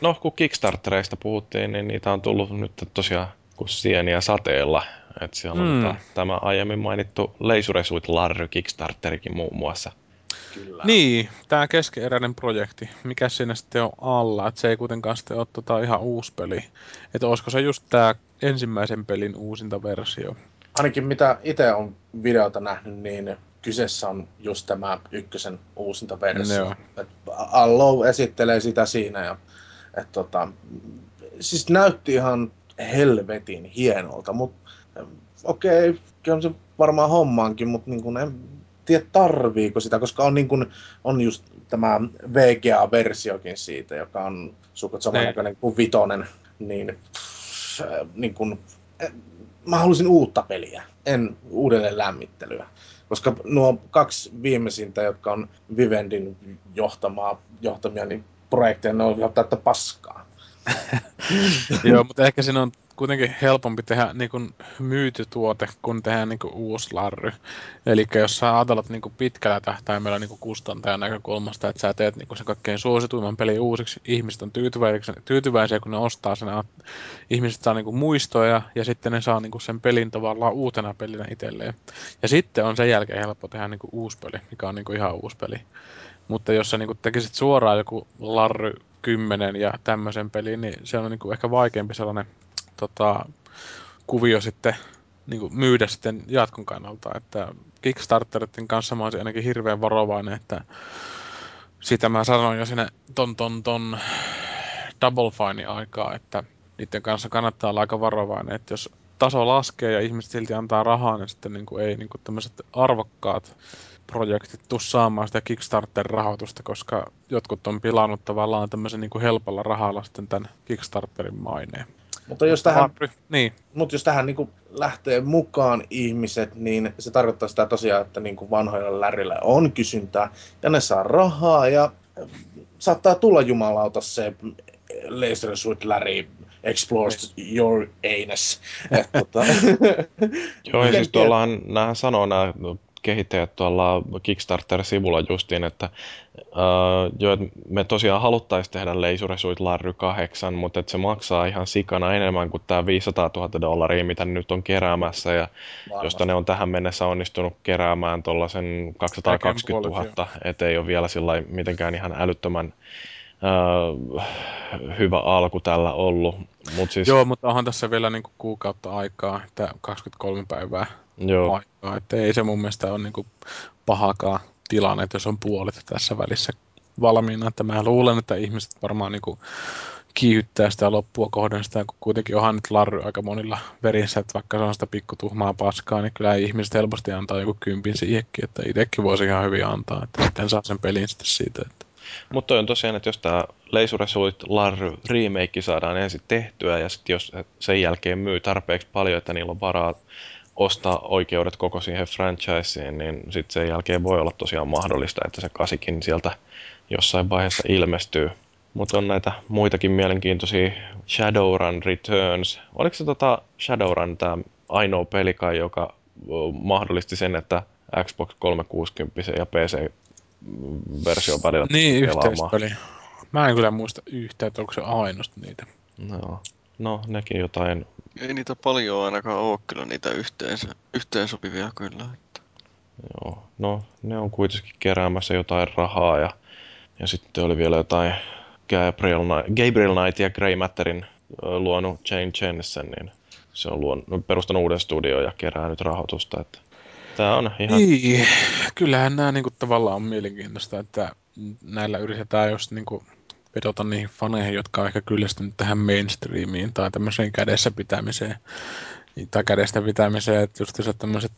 No, kun Kickstartereista puhuttiin, niin niitä on tullut nyt tosiaan kuin sieniä sateella. Että siellä on mm. tämä aiemmin mainittu Leisure Suit Larry Kickstarterikin muun muassa. Kyllä. Niin, tämä keskeeräinen projekti. Mikä siinä sitten on alla? Että se ei kuitenkaan sitten ole tota ihan uusi peli. Että olisiko se just tämä ensimmäisen pelin uusinta versio? Ainakin mitä itse on videota nähnyt, niin kyseessä on just tämä ykkösen uusinta versio. Allo esittelee sitä siinä. Ja, et tota, siis näytti ihan helvetin hienolta, mutta... Okei, kyllä se varmaan hommaankin, mutta niin kuin en tiedä tarviiko sitä, koska on, niin kuin, on just tämä V G A-versiokin siitä, joka on sukkot samannäköinen kuin vitonen, niin, niin kuin, mä halusin uutta peliä, en uudelleen lämmittelyä. Koska nuo kaksi viimeisintä, jotka on Vivendin johtamaa, johtamia niin projekteja, ne on ihan täyttä paskaa. Joo, mutta ehkä siinä on kuitenkin helpompi tehdä niin kuin myyty tuote, kun tehdään niin kuin uusi larry. Eli jos sä ajatellat niin kuin pitkällä tähtäimellä niin kuin kustantajan näkökulmasta, että sä teet niin kuin sen kaikkein suosituimman pelin uusiksi, ihmiset on tyytyväisiä, tyytyväisiä kun ne ostaa sen, ihmiset saa niin kuin muistoja ja sitten ne saa niin kuin sen pelin tavallaan uutena pelinä itselleen. Ja sitten on sen jälkeen helppo tehdä niin kuin uusi peli, mikä on niin kuin ihan uusi peli. Mutta jos sä niin kuin tekisit suoraan joku larry kymmenen ja tämmöisen pelin, niin se on niin kuin ehkä vaikeampi sellainen tota, kuvio sitten niin kuin myydä sitten jatkon kannalta. Että Kickstarterin kanssa mä olisin ainakin hirveän varovainen, että sitä mä sanoin jo sinne ton, ton, ton Double Fine aikaa, että niiden kanssa kannattaa olla aika varovainen, että jos taso laskee ja ihmiset silti antaa rahaa, niin sitten niin kuin ei niin kuin tämmöiset arvokkaat projektit tuu saamaan sitä Kickstarter-rahoitusta, koska jotkut on pilannut tavallaan tämmöisen niin kuin helpolla rahalla sitten tämän Kickstarterin maineen. Mutta jos tähän, niin. Mutta jos tähän niin kuin lähtee mukaan ihmiset, niin se tarkoittaa sitä tosiaan, että niin kuin vanhoilla lärillä on kysyntää ja ne saa rahaa ja saattaa tulla jumalauta se Laser Suit Larry Explores Your Anus. Tota. Joo, ja siis tuollaan näähän sanoo nää kehittäjät tuolla Kickstarter-sivulla justiin, että uh, jo, et me tosiaan haluttaisiin tehdä Laser Suit Larry kahdeksan, mutta se maksaa ihan sikana enemmän kuin tämä viisisataa tuhatta dollaria, mitä nyt on keräämässä, ja varmasti. Josta ne on tähän mennessä onnistunut keräämään tuollaisen kaksisataakaksikymmentätuhatta, ettei ole vielä sillä mitenkään ihan älyttömän Uh, hyvä alku tällä ollut. Mut siis... Joo, mutta onhan tässä vielä niinku kuukautta aikaa, että kaksikymmentäkolme päivää Joo. aikaa. Että ei se mun mielestä ole niinku pahakaan tilanne, jos on puolet tässä välissä valmiina. Että mä luulen, että ihmiset varmaan niinku kiihyttää sitä loppua kohden sitä, kun kuitenkin onhan nyt Larry aika monilla verissä, että vaikka se on sitä pikkutuhmaa paskaa, niin kyllä ihmiset helposti antaa joku kympin siihenkin, että itsekin voisi ihan hyvin antaa, että sitten saa sen pelin sitten siitä, että mutta toi on tosiaan, että jos tämä Laser Suit Larry remake saadaan ensin tehtyä ja sitten jos sen jälkeen myy tarpeeksi paljon, että niillä on varaa ostaa oikeudet koko siihen franchiseen, niin sitten sen jälkeen voi olla tosiaan mahdollista, että se kasikin sieltä jossain vaiheessa ilmestyy. Mutta on näitä muitakin mielenkiintoisia. Shadowrun Returns. Oliko se tota Shadowrun tämä ainoa peli kai, joka mahdollisti sen, että Xbox kolmesataakuusikymmentä ja P C version välillä niin, yhteispeli. Mä en kyllä muista yhtään, että onko se ainoasta niitä. No, no nekin jotain. Ei niitä paljon ainakaan ole kyllä niitä yhteensä, yhteensopivia kyllä. Että. Joo, no ne on kuitenkin keräämässä jotain rahaa ja, ja sitten oli vielä jotain Gabriel Knight, Gabriel Knight ja Grey Matterin luonut Jane Jensen, niin se on luonut, perustanut uuden studion ja kerää nyt rahoitusta, että tämä on ihan... Niin, kyllähän nämä niin kuin, tavallaan on mielenkiintoista, että näillä yritetään just niin kuin, vedota niihin faneihin, jotka on ehkä kyllästynyt tähän mainstreamiin tai tämmöiseen kädessä pitämiseen. Tai kädestä pitämiseen, että just jos tämmöiset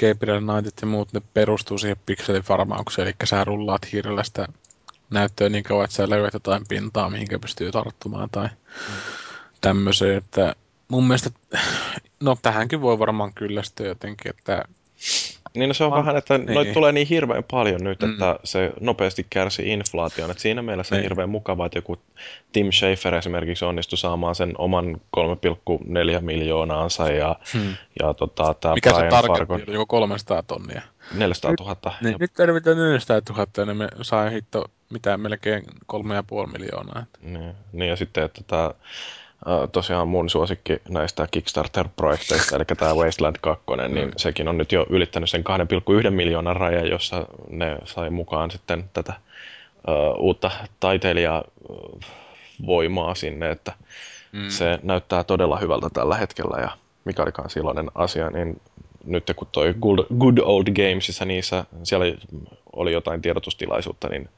Gabriel Knightit ja muut, ne perustuu siihen pikselifarmaukseen, eli sä rullaat hiirellä sitä näyttöä niin kauan, että sä löydät jotain pintaa, mihinkä pystyy tarttumaan tai mm. tämmöiseen, että mun mielestä, no tähänkin voi varmaan kyllästyä jotenkin, että niin no se on ah, vähän, että niin. Noita tulee niin hirveän paljon nyt, mm. että se nopeasti kärsii inflaation. Et siinä mielessä niin. On hirveän mukavaa, että joku Tim Schafer esimerkiksi onnistui saamaan sen oman kolme pilkku neljä miljoonaansa. Ja, hmm. ja tota, tää mikä Brian se tarkoitti? Fargon... Joku kolmesataa tonnia? neljäsataa tuhatta. Nyt, ja... nyt ei ole mitään neljäsataa tuhatta, ja ne me saa hitto mitään melkein kolme pilkku viisi miljoonaa. Niin. niin ja sitten, että tää... Tosiaan mun suosikki näistä Kickstarter-projekteista, eli tämä Wasteland kaksi, niin mm. sekin on nyt jo ylittänyt sen kaksi pilkku yksi miljoonan rajan, jossa ne sai mukaan sitten tätä uh, uutta taiteilijavoimaa sinne, että mm. se näyttää todella hyvältä tällä hetkellä, ja mikä olikaan silloinen asia, niin nyt kun toi Good, Good Old Gamesissa niissä, siellä oli jotain tiedotustilaisuutta, niin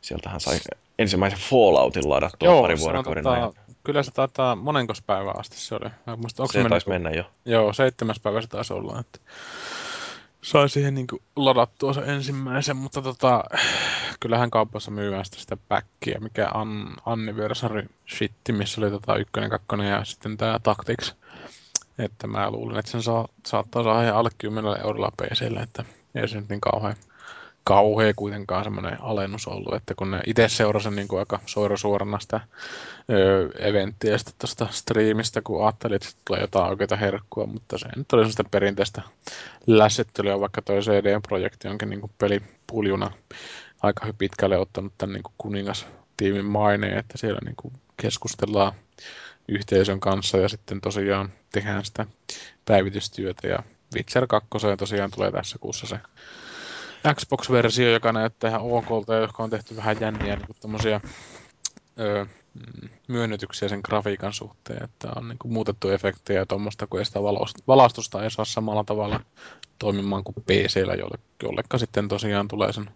sieltähän sai ensimmäisen Falloutin ladattua Joo, pari vuorokauden ajan. Tota... Kyllä se taitaa monenkos päivää asti se oli. Musta, se mennyt... taisi mennä jo. Joo, seitsemäs päivä se taisi olla. Että... Sai siihen niin kuin ladattua se ensimmäisen, mutta tota... kyllähän kaupassa myydään sitä, sitä backia, mikä on anniversary-shitti, missä oli tota ykkönen, kakkonen ja sitten tää Tactics. Että mä luulen, että sen saa, saattaa saada ihan alle kymmenellä eurolla P C:llä, että ei se nyt niin kauhean. Kauhea kuitenkaan semmoinen alennus ollut, että kun ne itse seurasin niin kuin aika soirasuorana sitä öö, eventtiä tuosta striimistä, kun ajattelin, että tulee jotain oikeita herkkua, mutta se nyt oli semmoista perinteistä lässettelyä, vaikka toi C D-projekti onkin niin kuin pelipuljuna aika pitkälle ottanut tämän niin kuin kuningastiimin maineen, että siellä niin kuin keskustellaan yhteisön kanssa ja sitten tosiaan tehdään sitä päivitystyötä ja Witcher kaksi tosiaan tulee tässä kuussa se Xbox-versio, joka näyttää ihan okolta ja joka on tehty vähän jänniä niin kuin tommosia öö, myönnytyksiä sen grafiikan suhteen, että on niin kuin muutettu efektejä ja tuommoista, kun ei sitä valaistusta ei saa samalla tavalla toimimaan kuin P C-llä, jolle, jollekka sitten tosiaan tulee sen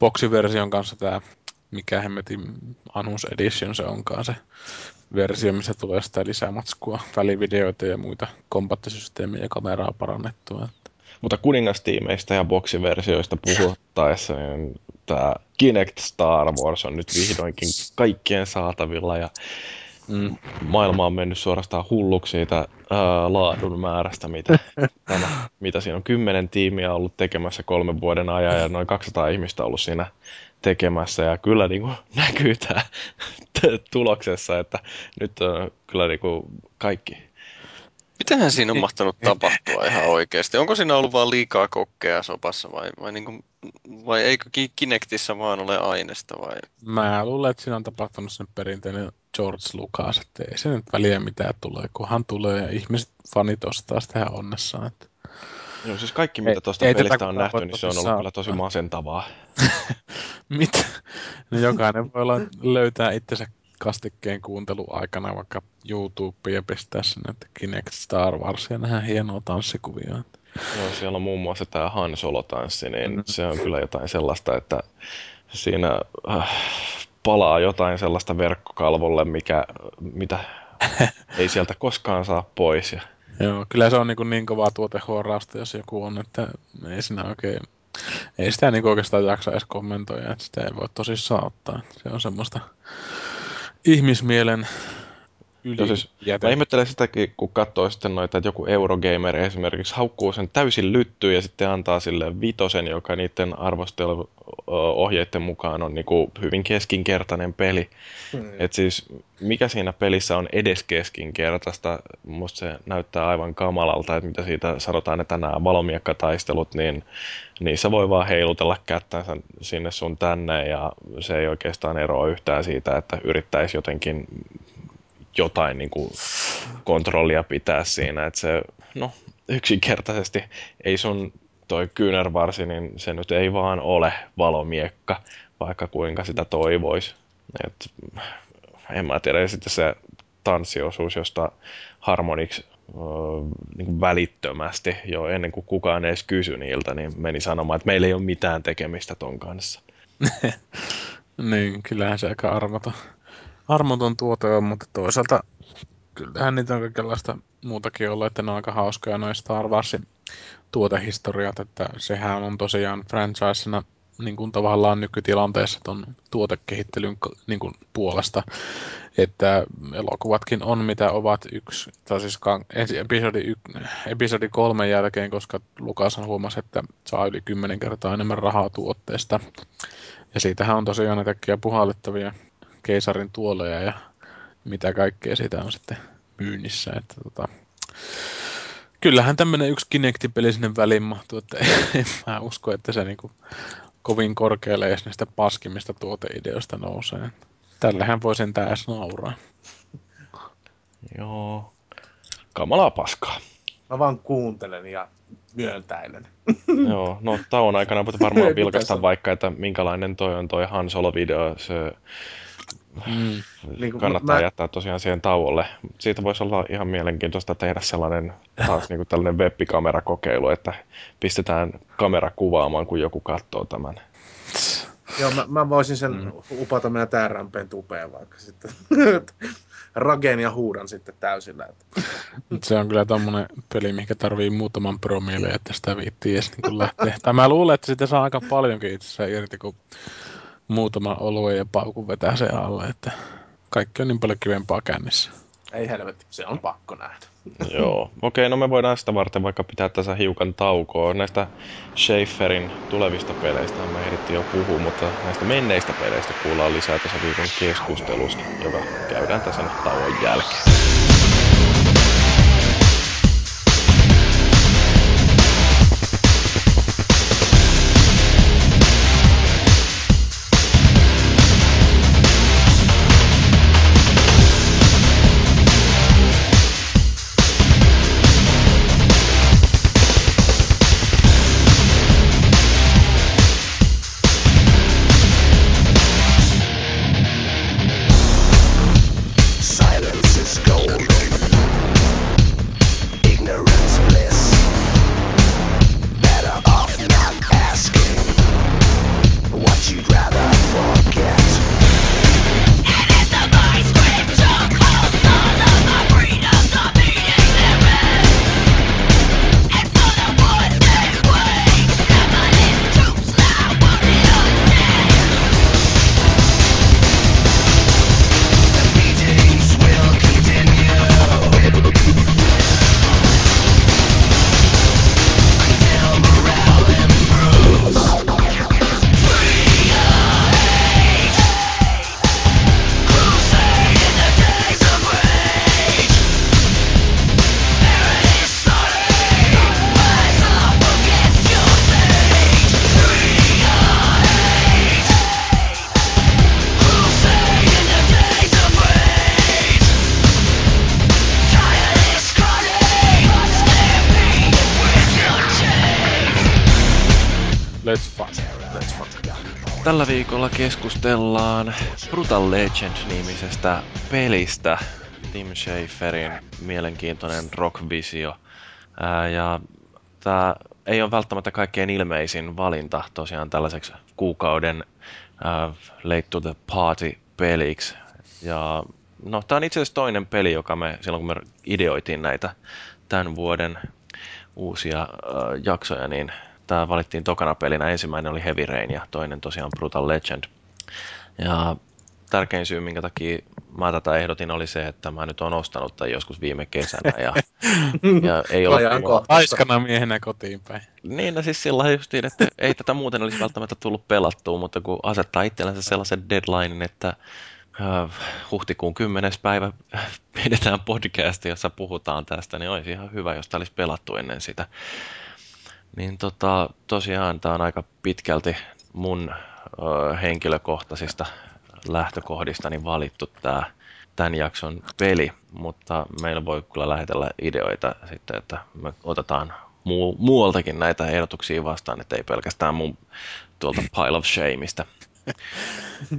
boksiversion kanssa tämä, mikä hemmetin Anus Edition se onkaan se versio, missä tulee sitä lisämatskua, välivideoita ja muita kombattisysteemejä ja kameraa parannettua. Mutta kuningastiimeistä ja boksiversioista puhuttaessa, niin tämä Kinect Star Wars on nyt vihdoinkin kaikkien saatavilla ja mm. maailma on mennyt suorastaan hulluksi siitä ää, laadun määrästä, mitä, tämä, mitä siinä on kymmenen tiimiä ollut tekemässä kolmen vuoden ajan ja noin kaksisataa ihmistä ollut siinä tekemässä ja kyllä niin kuin näkyy tämä tuloksessa, että nyt on kyllä niin kuin kaikki. Mitähän siinä on mahtanut tapahtua ihan oikeasti? Onko siinä ollut vaan liikaa kokkeja sopassa vai, vai, niin kuin, vai eikö Kinectissä vaan ole aineesta? Vai? Mä luulen, että siinä on tapahtunut sen perinteinen George Lucas, että ei se nyt väliä mitään tulee, kunhan tulee ja ihmiset fanit ostaa sitä ihan onnessaan. Että... Joo, siis kaikki mitä tuosta pelistä on nähty, niin se on ollut saada. Kyllä tosi masentavaa. Mitä? No jokainen voi löytää itsensä kastikkeen kuuntelun aikana vaikka YouTubeen ja pistää sinne Kinect Star Wars ja nähdään hienoa tanssikuvia. Joo, siellä on muun muassa tämä Han Solo-tanssi, niin mm-hmm. se on kyllä jotain sellaista, että siinä äh, palaa jotain sellaista verkkokalvolle, mikä, mitä ei sieltä koskaan saa pois. Ja... Joo, kyllä se on niin, niin kovaa tuotehuorausta, jos joku on, että ei siinä oikein... Ei sitä niin oikeastaan jaksa edes kommentoida, että sitä ei voi tosissaan ottaa. Se on semmoista ihmismielen yli. Siis, mä ihmettelen sitäkin, kun katsoo sitten noita, että joku Eurogamer esimerkiksi haukkuu sen täysin lyttyyn ja sitten antaa sille vitosen, joka niiden arvosteluohjeiden mukaan on niin kuin hyvin keskinkertainen peli. Mm. Et siis mikä siinä pelissä on edes keskinkertaista, musta se näyttää aivan kamalalta, että mitä siitä sanotaan, että nämä valomiekkataistelut, niin niissä voi vaan heilutella kättänsä sinne sun tänne ja se ei oikeastaan eroa yhtään siitä, että yrittäisi jotenkin jotain niin kuin kontrollia pitää siinä, että se, no, yksinkertaisesti ei sun toi kyynärvarsi, niin se nyt ei vaan ole valomiekka, vaikka kuinka sitä toivoisi. Et, en mä tiedä, ja sitten se tanssiosuus, josta Harmonix ö, niin välittömästi jo ennen kuin kukaan edes kysyi niiltä, niin meni sanomaan, että meillä ei ole mitään tekemistä ton kanssa. Niin, kyllähän se aika armoton. Armoton tuote on, mutta toisaalta kyllähän niitä on kaikenlaista muutakin ollut, että ne on aika hauskoja noin Star Warsin tuotehistoriat, että sehän on tosiaan franchisena niin kuin tavallaan nykytilanteessa ton tuotekehittelyn niin kuin puolesta, että elokuvatkin on mitä ovat yksi, tai siis episodi, y, episodi kolmen jälkeen, koska Lucashan huomasi, että saa yli kymmenen kertaa enemmän rahaa tuotteesta, ja siitähän on tosiaan ne kaikkia puhallettavia keisarin tuoleja ja mitä kaikkea siitä on sitten myynnissä. Että tota, kyllähän tämmöinen yksi Kinect-peli sinne väliin mahtuu, että en mä usko, että se niinku kovin korkealle edes niistä paskimista tuoteideoista nousee. Tällähän voi sentään edes nauraa. Joo, kamalaa paskaa. Mä vaan kuuntelen ja myöntäilen. Joo, no tauon aikana voit varmaan vilkaista vaikka, että minkälainen toi on toi Han Solo-video. Se mm. kannattaa mä... jättää tosiaan siihen tauolle. Siitä voisi olla ihan mielenkiintoista tehdä sellainen taas niin kuin tällainen web-kamerakokeilu, että pistetään kamera kuvaamaan, kun joku katsoo tämän. Joo, mä, mä voisin sen mm. upata meidän täärämpeen tupeen vaikka sitten. Ragen ja huudan sitten täysillä. Se on kyllä tommonen peli, mikä tarvii muutaman promille, että sitä viittii edes niin lähtee. Tai mä luulen, että sitä saa aika paljonkin itse asiassa irti, kun muutama olue ja paukun vetää sen alle. Että kaikki on niin paljon kivempaa kännissä. Ei helvetti, se on pakko nähdä. Joo, okei, okay, no me voidaan sitä varten vaikka pitää tässä hiukan taukoa. Näistä Schaeferin tulevista peleistä me ehdittiin jo puhua, mutta näistä menneistä peleistä kuullaan lisää tässä viikon keskustelussa, joka käydään tässä nyt tauon jälkeen. Tällä viikolla keskustellaan Brutal Legend-nimisestä pelistä. Tim Schaferin mielenkiintoinen rockvisio. Ää, ja tää ei ole välttämättä kaikkein ilmeisin valinta tosiaan tällaiseksi kuukauden ää, Late to the Party-peliksi. Ja no, tää on itse asiassa toinen peli, joka me silloin kun me ideoitiin näitä tämän vuoden uusia ää, jaksoja, niin tää valittiin tokana pelinä. Ensimmäinen oli Heavy Rain ja toinen tosiaan Brutal Legend. Ja tärkein syy, minkä takia mä tätä ehdotin, oli se, että mä nyt oon ostanut tämän joskus viime kesänä. Ja, ja ei ole aiskana miehenä kotiin päin. Niin, no siis sillä justiin, että ei tätä muuten olisi välttämättä tullut pelattua, mutta kun asettaa itsellensä sellaisen deadlinen, että uh, huhtikuun kymmenes päivä pidetään podcasti, jossa puhutaan tästä, niin olisi ihan hyvä, jos tämä olisi pelattu ennen sitä. Niin tota, tosiaan tämä on aika pitkälti mun ö, henkilökohtaisista lähtökohdistani valittu tää, tämän jakson peli, mutta meillä voi kyllä lähetellä ideoita sitten, että me otetaan muu, muualtakin näitä ehdotuksia vastaan, että ei pelkästään mun tuolta Pile of Shameista.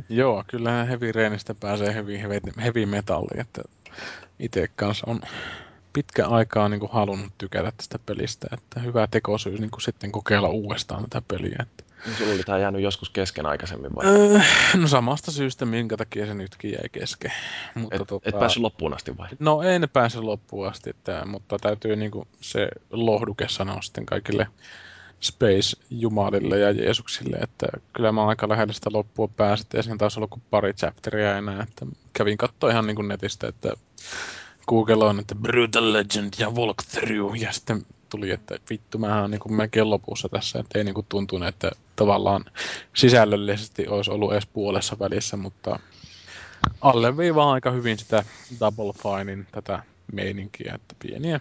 Joo, kyllähän Heavy Rainista pääsee heavy, heavy, heavy metalliin, että itse kanssa on pitkä aikaa niin kuin halunnut tykätä tästä pelistä, että hyvä tekosyys niin kuin sitten kokeilla uudestaan tätä peliä. Että no, sulla oli tämä jäänyt joskus kesken aikaisemmin vai? Öö, no samasta syystä, minkä takia se nytkin jäi kesken. Mutta et, tota, et päässyt loppuun asti vai? No en pääse loppuun asti, että, mutta täytyy niin kuin se lohduke sanoa sitten kaikille Space-jumalille ja Jeesuksille, että kyllä mä aika lähellä sitä loppua pääsin, ja siinä taisi olla kuin pari chapteria enää, että kävin katsoa ihan niin kuin netistä, että googloin, että Brutal Legend ja Walkthrough, ja sitten tuli, että vittu, mähän oon niin melkein lopussa tässä, että ei niin tuntunut, että tavallaan sisällöllisesti olisi ollut edes puolessa välissä, mutta alleviivaa aika hyvin sitä Double Finein tätä meininkiä, että pieniä,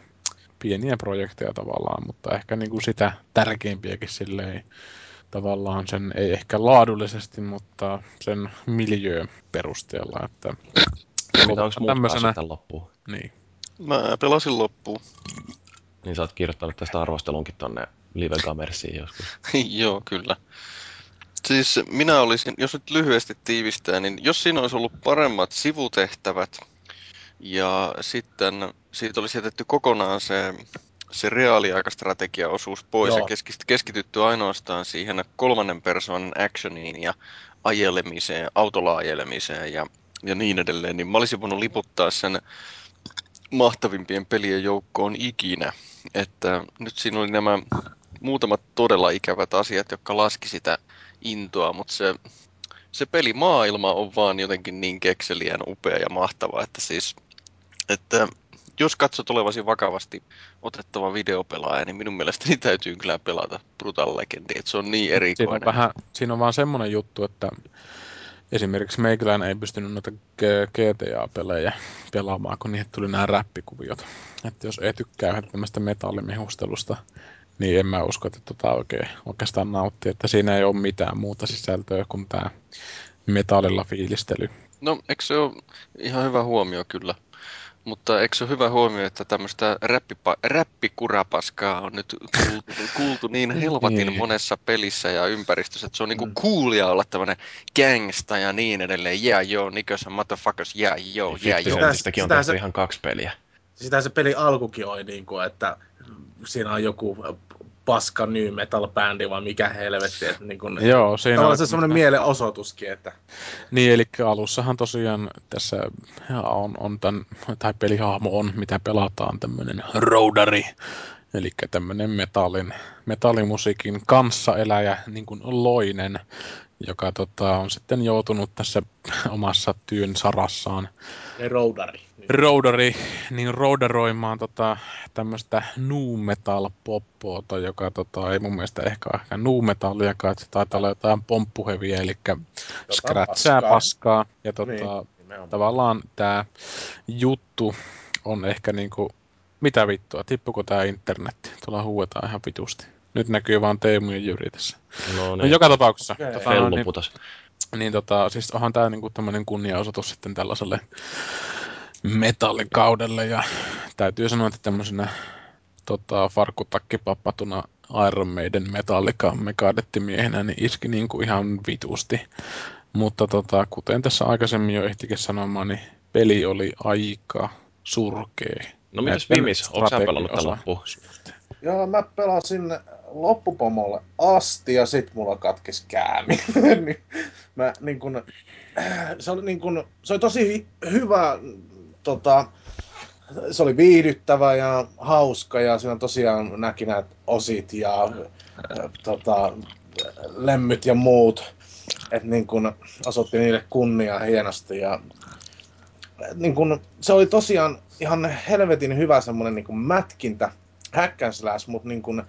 pieniä projekteja tavallaan, mutta ehkä niin kuin sitä tärkeimpiäkin silleen, tavallaan sen ei ehkä laadullisesti, mutta sen miljöön perusteella, että mitä onko muut päässyt tämän loppuun? Niin. Mä pelasin loppuun. Niin sä oot kirjoittanut tästä arvostelunkin tonne Livegamersiin joskus. Joo, kyllä. Siis minä olisin, jos nyt lyhyesti tiivistää, niin jos siinä olisi ollut paremmat sivutehtävät ja sitten siitä olisi jätetty kokonaan se, se reaaliaikastrategiaosuus pois. Joo. Ja keskitytty ainoastaan siihen kolmannen persoonan actioniin ja ajelemiseen, autolla ajelemiseen ja ja niin edelleen, niin mä olisin voinut liputtaa sen mahtavimpien pelien joukkoon ikinä. Että nyt siinä oli nämä muutamat todella ikävät asiat, jotka laski sitä intoa, mutta se, se pelimaailma on vaan jotenkin niin kekseliään upea ja mahtava, että siis, että jos katsot olevasi vakavasti otettava videopelaaja, niin minun mielestäni täytyy kyllä pelata Brutal Legendia, että se on niin erikoinen. Siinä on, vähän, siinä on vaan semmoinen juttu, että esimerkiksi meikäläinen ei pystynyt noita G T A-pelejä pelaamaan, kun niihin tuli nämä räppikuviot. Että jos ei tykkää tämmöistä metallimehustelusta, niin en mä usko, että tota oikein, oikeastaan nautti. Että siinä ei ole mitään muuta sisältöä kuin tämä metallilla fiilistely. No, eikö se ole ihan hyvä huomio kyllä? Mutta eikö se ole hyvä huomio, että tämmöistä räppipa- räppikurapaskaa on nyt kuultu, kuultu niin helvatin niin monessa pelissä ja ympäristössä, että se on niinku coolia olla tämmönen gangsta ja niin edelleen. Yeah, joo, nikös on motherfuckers, yeah, joo, yeah, joo. Sitäkin sitä, on tehty sitä, ihan kaksi peliä. Sitä se peli alkukin oli niinku, että siinä on joku paska new metal bändi vai mikä helvetti. Että niinku, joo, siinä tavallaan on se semmoinen mielenosoituskin, että niin, eli alussahan tosiaan tässä on, on tämän, tai pelihahmo on, mitä pelataan, tämmöinen roadari. Eli tämmöinen metallin, metallimusiikin kanssaeläjä, niin kuin loinen, joka tota, on sitten joutunut tässä omassa työn sarassaan. Ja roudari. Niin. Roudari, niin roudaroimaan tota, tämmöistä nu metal poppoota, joka tota, ei mun mielestä ehkä ole ehkä nu metalliakaan, että se taitaa olla jotain pomppuheviä, eli scratchää paskaa. paskaa. Ja tota, niin, tavallaan tämä juttu on ehkä niinku, mitä vittua, tippuko tää internet? Tuolla huuetaan ihan vitusti. Nyt näkyy vaan Teemu ja Jyri tässä. No niin. No, joka tapauksessa. Okay. Tota, Fellu putas. Niin, niin tota, siis onhan tää niinku tämmönen kunniaosoitus sitten tällaiselle metallikaudelle. Ja täytyy sanoa, että tämmöisenä tota, farkkutakkipappatuna Iron Maiden Metallica Megadettimiehenä, niin iski niin kuin ihan vitusti. Mutta tota, kuten tässä aikaisemmin jo ehtikin sanomaan, niin peli oli aika surkea. No mitäs Vimis, ootko sä pelannut tämän loppuun? Joo, mä pelasin loppupomolle asti ja sit mulla katkesi käämi. Mä niin kun, se oli niin kun, se oli tosi hyvä, tota, se oli viihdyttävä ja hauska ja siinä tosiaan näki näitä osit ja äh, tota, lemmyt ja muut. Et niin kun osoitti niille kunniaa hienosti ja niin kun, se oli tosiaan ihan helvetin hyvä semmonen niin kun mätkintä. Hack and slash, mut niin kun,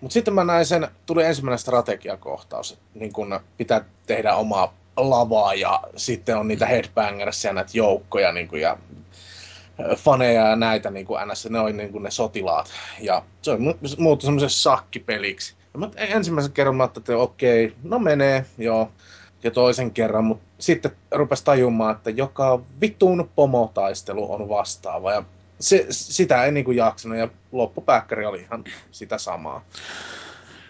mut sitten mä näin sen, tuli ensimmäinen strategiakohtaus, niin kun pitää tehdä omaa lavaa ja sitten on niitä headbangersia, näitä joukkoja niin kun, ja faneja ja näitä niin kun, ns. Ne oli niin kun ne sotilaat ja se muuttui semmoisessa sakkipeliksi. Ja mä ensimmäisen kerran mä ajattelin, että okei, okay, no menee, joo, ja toisen kerran, mut sitten rupes tajumaan, että joka vitun pomotaistelu on vastaava ja Se, sitä ei niinku jaksanut ja loppupäkkäri oli ihan sitä samaa.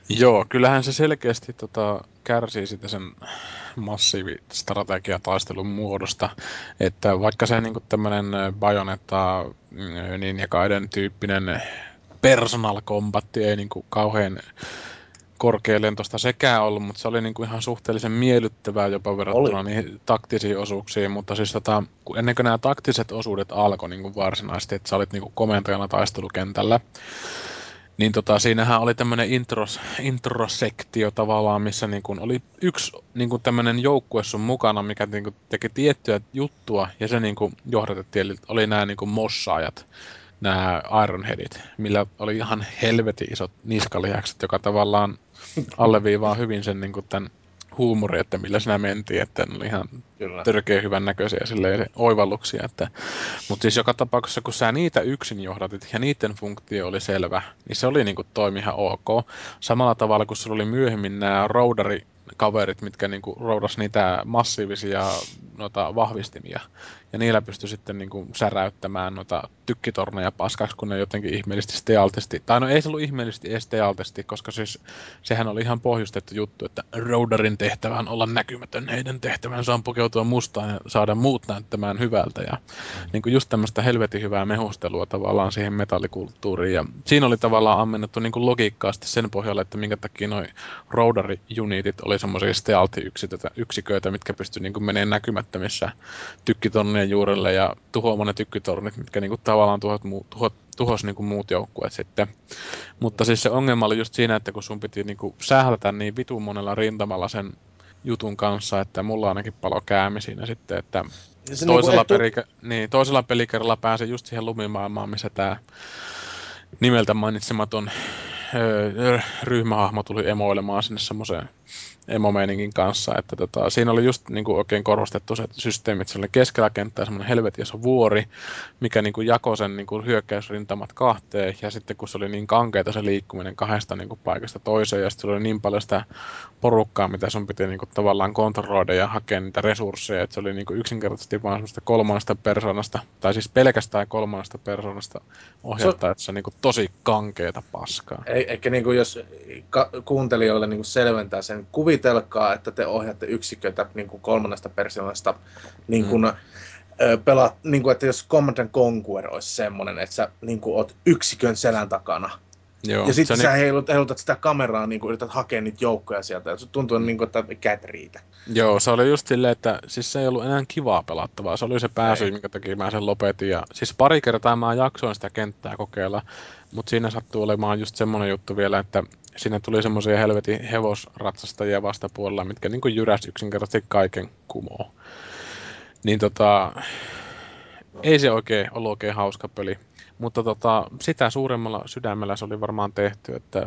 Joo, kyllähän se selkeästi tota, kärsii sitä sen massiivistrategiataistelun muodosta. Että vaikka se niinku tämmönen Bayonetta, Ninja Gaiden tyyppinen personal combat ei niinku kauhean korkealentoista sekään ollut, mutta se oli niinku ihan suhteellisen miellyttävää jopa verrattuna oli niihin taktisiin osuuksiin, mutta siis tota, ennen kuin nämä taktiset osuudet alkoi niinku varsinaisesti, että sä olit niinku komentajana taistelukentällä, niin tota, siinähän oli tämmöinen intros, introsektio tavallaan, missä niinku oli yksi niinku tämmöinen joukkue sun mukana, mikä niinku teki tiettyä juttua, ja se niinku johdatettiin, eli oli nämä niinku mossaajat, nämä Ironheadit, millä oli ihan helvetin isot niskalihakset, joka tavallaan alleviivaa hyvin sen niin kuin tämän huumorin, että millä sinä mentiin, että ne oli ihan törkeä hyvän näköisiä silleen oivalluksia. Että. Mutta siis joka tapauksessa, kun sä niitä yksin johdatit ja niiden funktio oli selvä, niin se oli niin kuin toimi ihan ok. Samalla tavalla, kun sulla oli myöhemmin nämä roudari kaverit, mitkä niinku roudasi niitä massiivisia noita vahvistimia. Ja niillä pystyi sitten niinku säräyttämään noita tykkitorneja paskaksi, kun ne jotenkin ihmeellisesti stealtesti. Tai no ei se ollut ihmeellisesti edes stealtesti, koska siis sehän oli ihan pohjustettu juttu, että roudarin tehtävä on olla näkymätön, heidän tehtävänsä on pukeutua mustaan ja saada muut näyttämään hyvältä. Ja niinku just tämmöistä helvetin hyvää mehustelua tavallaan siihen metallikulttuuriin. Ja siinä oli tavallaan ammennettu niinku logiikkaasti sen pohjalle, että minkä takia noi roudari-uniitit oli semmoisia stealth-yksiköitä, mitkä pystyi niinku menemään näkymättömissä tykkitornien juurelle ja tuhoamaan ne tykkitornit, mitkä niinku tavallaan tuhot muu, tuho, tuhos niinku muut joukkueet sitten. Mutta siis se ongelma oli just siinä, että kun sun piti niinku sählätä niin vitun monella rintamalla sen jutun kanssa, että mulla ainakin palo käämi siinä sitten, että toisella, niinku etu... peli, niin, toisella pelikerralla pääsi just siihen lumimaailmaan, missä tää nimeltä mainitsematon öö, ryhmähahmo tuli emoilemaan sinne semmoiseen emomeininkin kanssa, että tota, siinä oli just niinku oikein korostettu se systeemi, että se oli keskellä kenttää semmoinen helvetin iso vuori, mikä niinku jakoi sen niinku hyökkäysrintamat kahteen, ja sitten kun se oli niin kankeita se liikkuminen kahdesta niinku paikasta toiseen, ja sitten oli niin paljon sitä porukkaa, mitä sun piti niinku tavallaan kontrolloida ja hakea niitä resursseja, että se oli niinku yksinkertaisesti vaan semmoista kolmannesta persoonasta, tai siis pelkästään kolmannesta persoonasta ohjattaa, että se on niinku tosi kankeeta paskaa. E- ehkä niinku jos ka- kuuntelijoille niinku selventää sen kuvin, kuvitelkaa, että te ohjaatte yksiköitä niin kuin kolmannesta persoonasta, niin kuin, mm. ö, pelaat, niin kuin, että jos Command and Conquer olisi semmoinen, että sä niin kuin, oot yksikön selän takana. Joo, ja sitten sä niin heilut, heilutat sitä kameraa, niin kuin, yrität hakea niitä joukkoja sieltä, ja tuntuu, niin kuin, että kädet riitä. Joo, se oli just silleen, että siis se ei ollut enää kivaa pelattavaa, se oli se pääsy, minkä takia mä sen lopetin. Ja, siis pari kertaa mä jaksoin sitä kenttää kokeilla, mutta siinä sattuu olemaan just semmoinen juttu vielä, että siinä tuli semmoisia helvetin hevosratsastajia vastapuolella, mitkä niinku jyräsi yksinkertaisesti kaiken kumoon. Niin tota, ei se oikein ollut oikein hauska peli, mutta tota, sitä suuremmalla sydämellä se oli varmaan tehty, että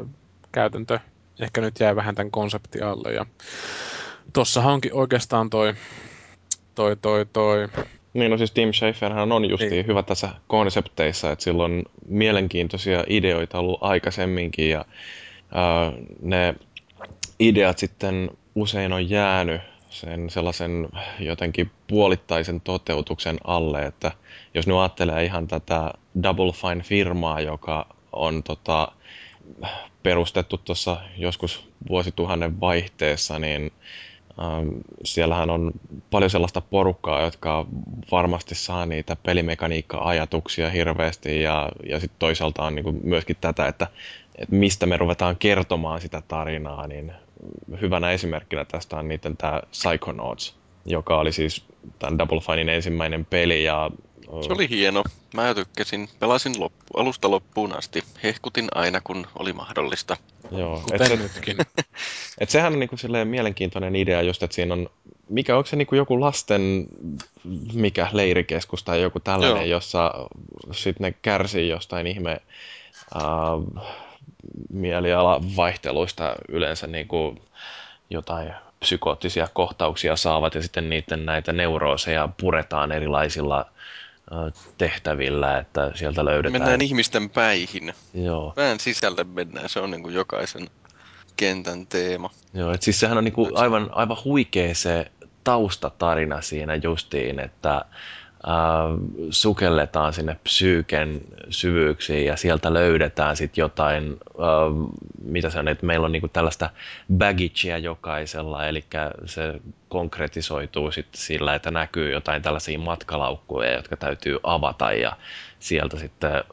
käytäntö ehkä nyt jäi vähän tämän konseptin alle. Ja tossahan onkin oikeastaan toi, toi, toi, toi... Niin, no siis Tim Schaferhän on justiin niin hyvä tässä konsepteissa, että sillä on mielenkiintoisia ideoita ollut aikaisemminkin ja Uh, ne ideat sitten usein on jäänyt sen sellaisen jotenkin puolittaisen toteutuksen alle, että jos nyt ajattelee ihan tätä Double Fine-firmaa, joka on tota, perustettu tuossa joskus vuosituhannen vaihteessa, niin ähm, siellähän on paljon sellaista porukkaa, jotka varmasti saa niitä pelimekaniikka-ajatuksia hirveästi, ja, ja sitten toisaalta on niinku myöskin tätä, että et mistä me ruvetaan kertomaan sitä tarinaa, niin hyvänä esimerkkinä tästä on niiden tämä Psychonauts, joka oli siis tämän Double Finein ensimmäinen peli. Ja se oli hieno. Mä tykkäsin. Pelasin loppu, alusta loppuun asti. Hehkutin aina, kun oli mahdollista. Joo, kuten et nytkin. Et sehän on niinku silleen mielenkiintoinen idea just, että siinä on, mikä, onko se niinku joku lasten mikä, leirikeskus tai joku tällainen, joo, jossa sitten ne kärsii jostain ihme äh, mielialavaihteluista yleensä niinku jotain psykoottisia kohtauksia saavat ja sitten niiden näitä neurooseja puretaan erilaisilla tehtävillä, että sieltä löydetään. Mennään ihmisten päihin. Joo. Pään sisälle mennään, se on niin kuin jokaisen kentän teema. Joo, että siis sehän on niin kuin aivan, aivan huikea se taustatarina siinä justiin, että äh, sukelletaan sinne psyyken syvyyksiin ja sieltä löydetään sitten jotain, äh, mitä se on, että meillä on niin kuin tällaista baggagea jokaisella, eli se konkretisoituu sitten sillä, että näkyy jotain tällaisia matkalaukkuja, jotka täytyy avata ja sieltä sitten äh,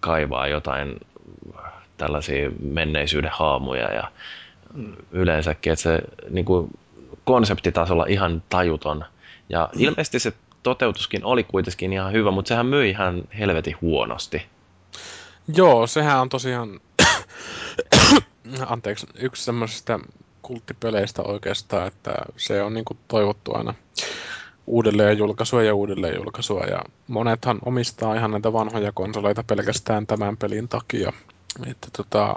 kaivaa jotain tällaisia menneisyyden haamuja ja yleensäkin, että se niin kuin konseptitasolla ihan tajuton ja ilmeisesti se toteutuskin oli kuitenkin ihan hyvä, mutta sehän myi ihan helvetin huonosti. Joo, sehän on tosiaan anteeksi, yksi semmoisista kulttipeleistä oikeastaan, että se on niin kuin toivottu aina uudelleen julkaisua ja uudelleen julkaisua. Ja monethan omistaa ihan näitä vanhoja konsoleita pelkästään tämän pelin takia. Että tota,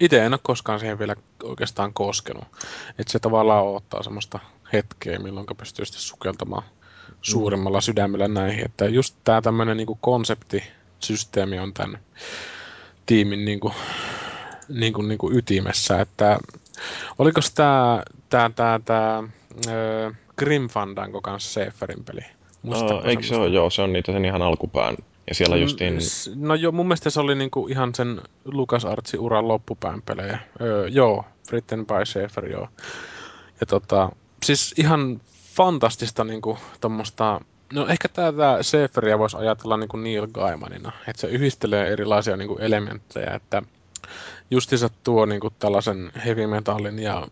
itse en ole koskaan siihen vielä oikeastaan koskenut. Että se tavallaan odottaa semmoista hetkeä, milloin pystyy sitten sukeltamaan suuremmalla sydämellä näihin. Että just tämä tämmöinen niin kuin konseptisysteemi on tämän tiimin niin kuin, niin kuin, niin kuin ytimessä, että oliko tämä tää tää tää öö, Grim Fandango kanssa Seiferin peli? Oh, eikö se ole? Joo, se on niitä sen ihan alkupään. Ja siellä justiin no joo, mun mielestä se oli niinku ihan sen LucasArtsin uran loppupään pelejä. Öö, joo, Written by Seifer, joo. Ja tota, siis ihan fantastista niinku tommosta. No ehkä tätä Seiferiä voisi ajatella niinku Neil Gaimanina, että se yhdistelee erilaisia niinku elementtejä, että justiinsa tuo niinku tällaisen heavy metallin ja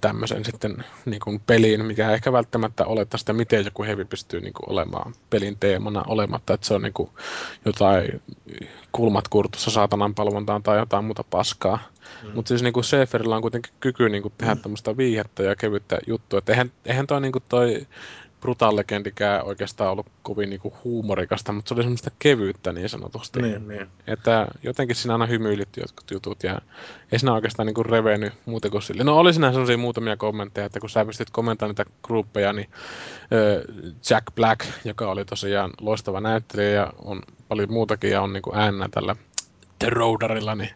tämmöisen sitten niinku peliin, mikä ei ehkä välttämättä olettaa sitä, miten joku heavy pystyy niinku olemaan pelin teemana olematta, että se on niinku jotain kulmat kurtussa saatanan palvontaan tai jotain muuta paskaa. Mm. Mutta siis niinku Seiferillä on kuitenkin kyky niinku tehdä mm. tämmöistä viihettä ja kevyttä juttua, että eihän, eihän toi niinku toi Brutal Legendikään oikeastaan ollut kovin niinku huumorikasta, mutta se oli semmoista kevyyttä niin sanotusti. Niin, niin. Että jotenkin siinä aina hymyilytti jotkut jutut ja ei siinä oikeastaan niinku revennyt muuten kuin sille. No oli siinä semmoisia muutamia kommentteja, että kun sä pystyt kommentoimaan niitä gruppeja, niin äh, Jack Black, joka oli tosiaan loistava näyttelijä ja on paljon muutakin ja on niinku äänä tällä The Roaderilla, niin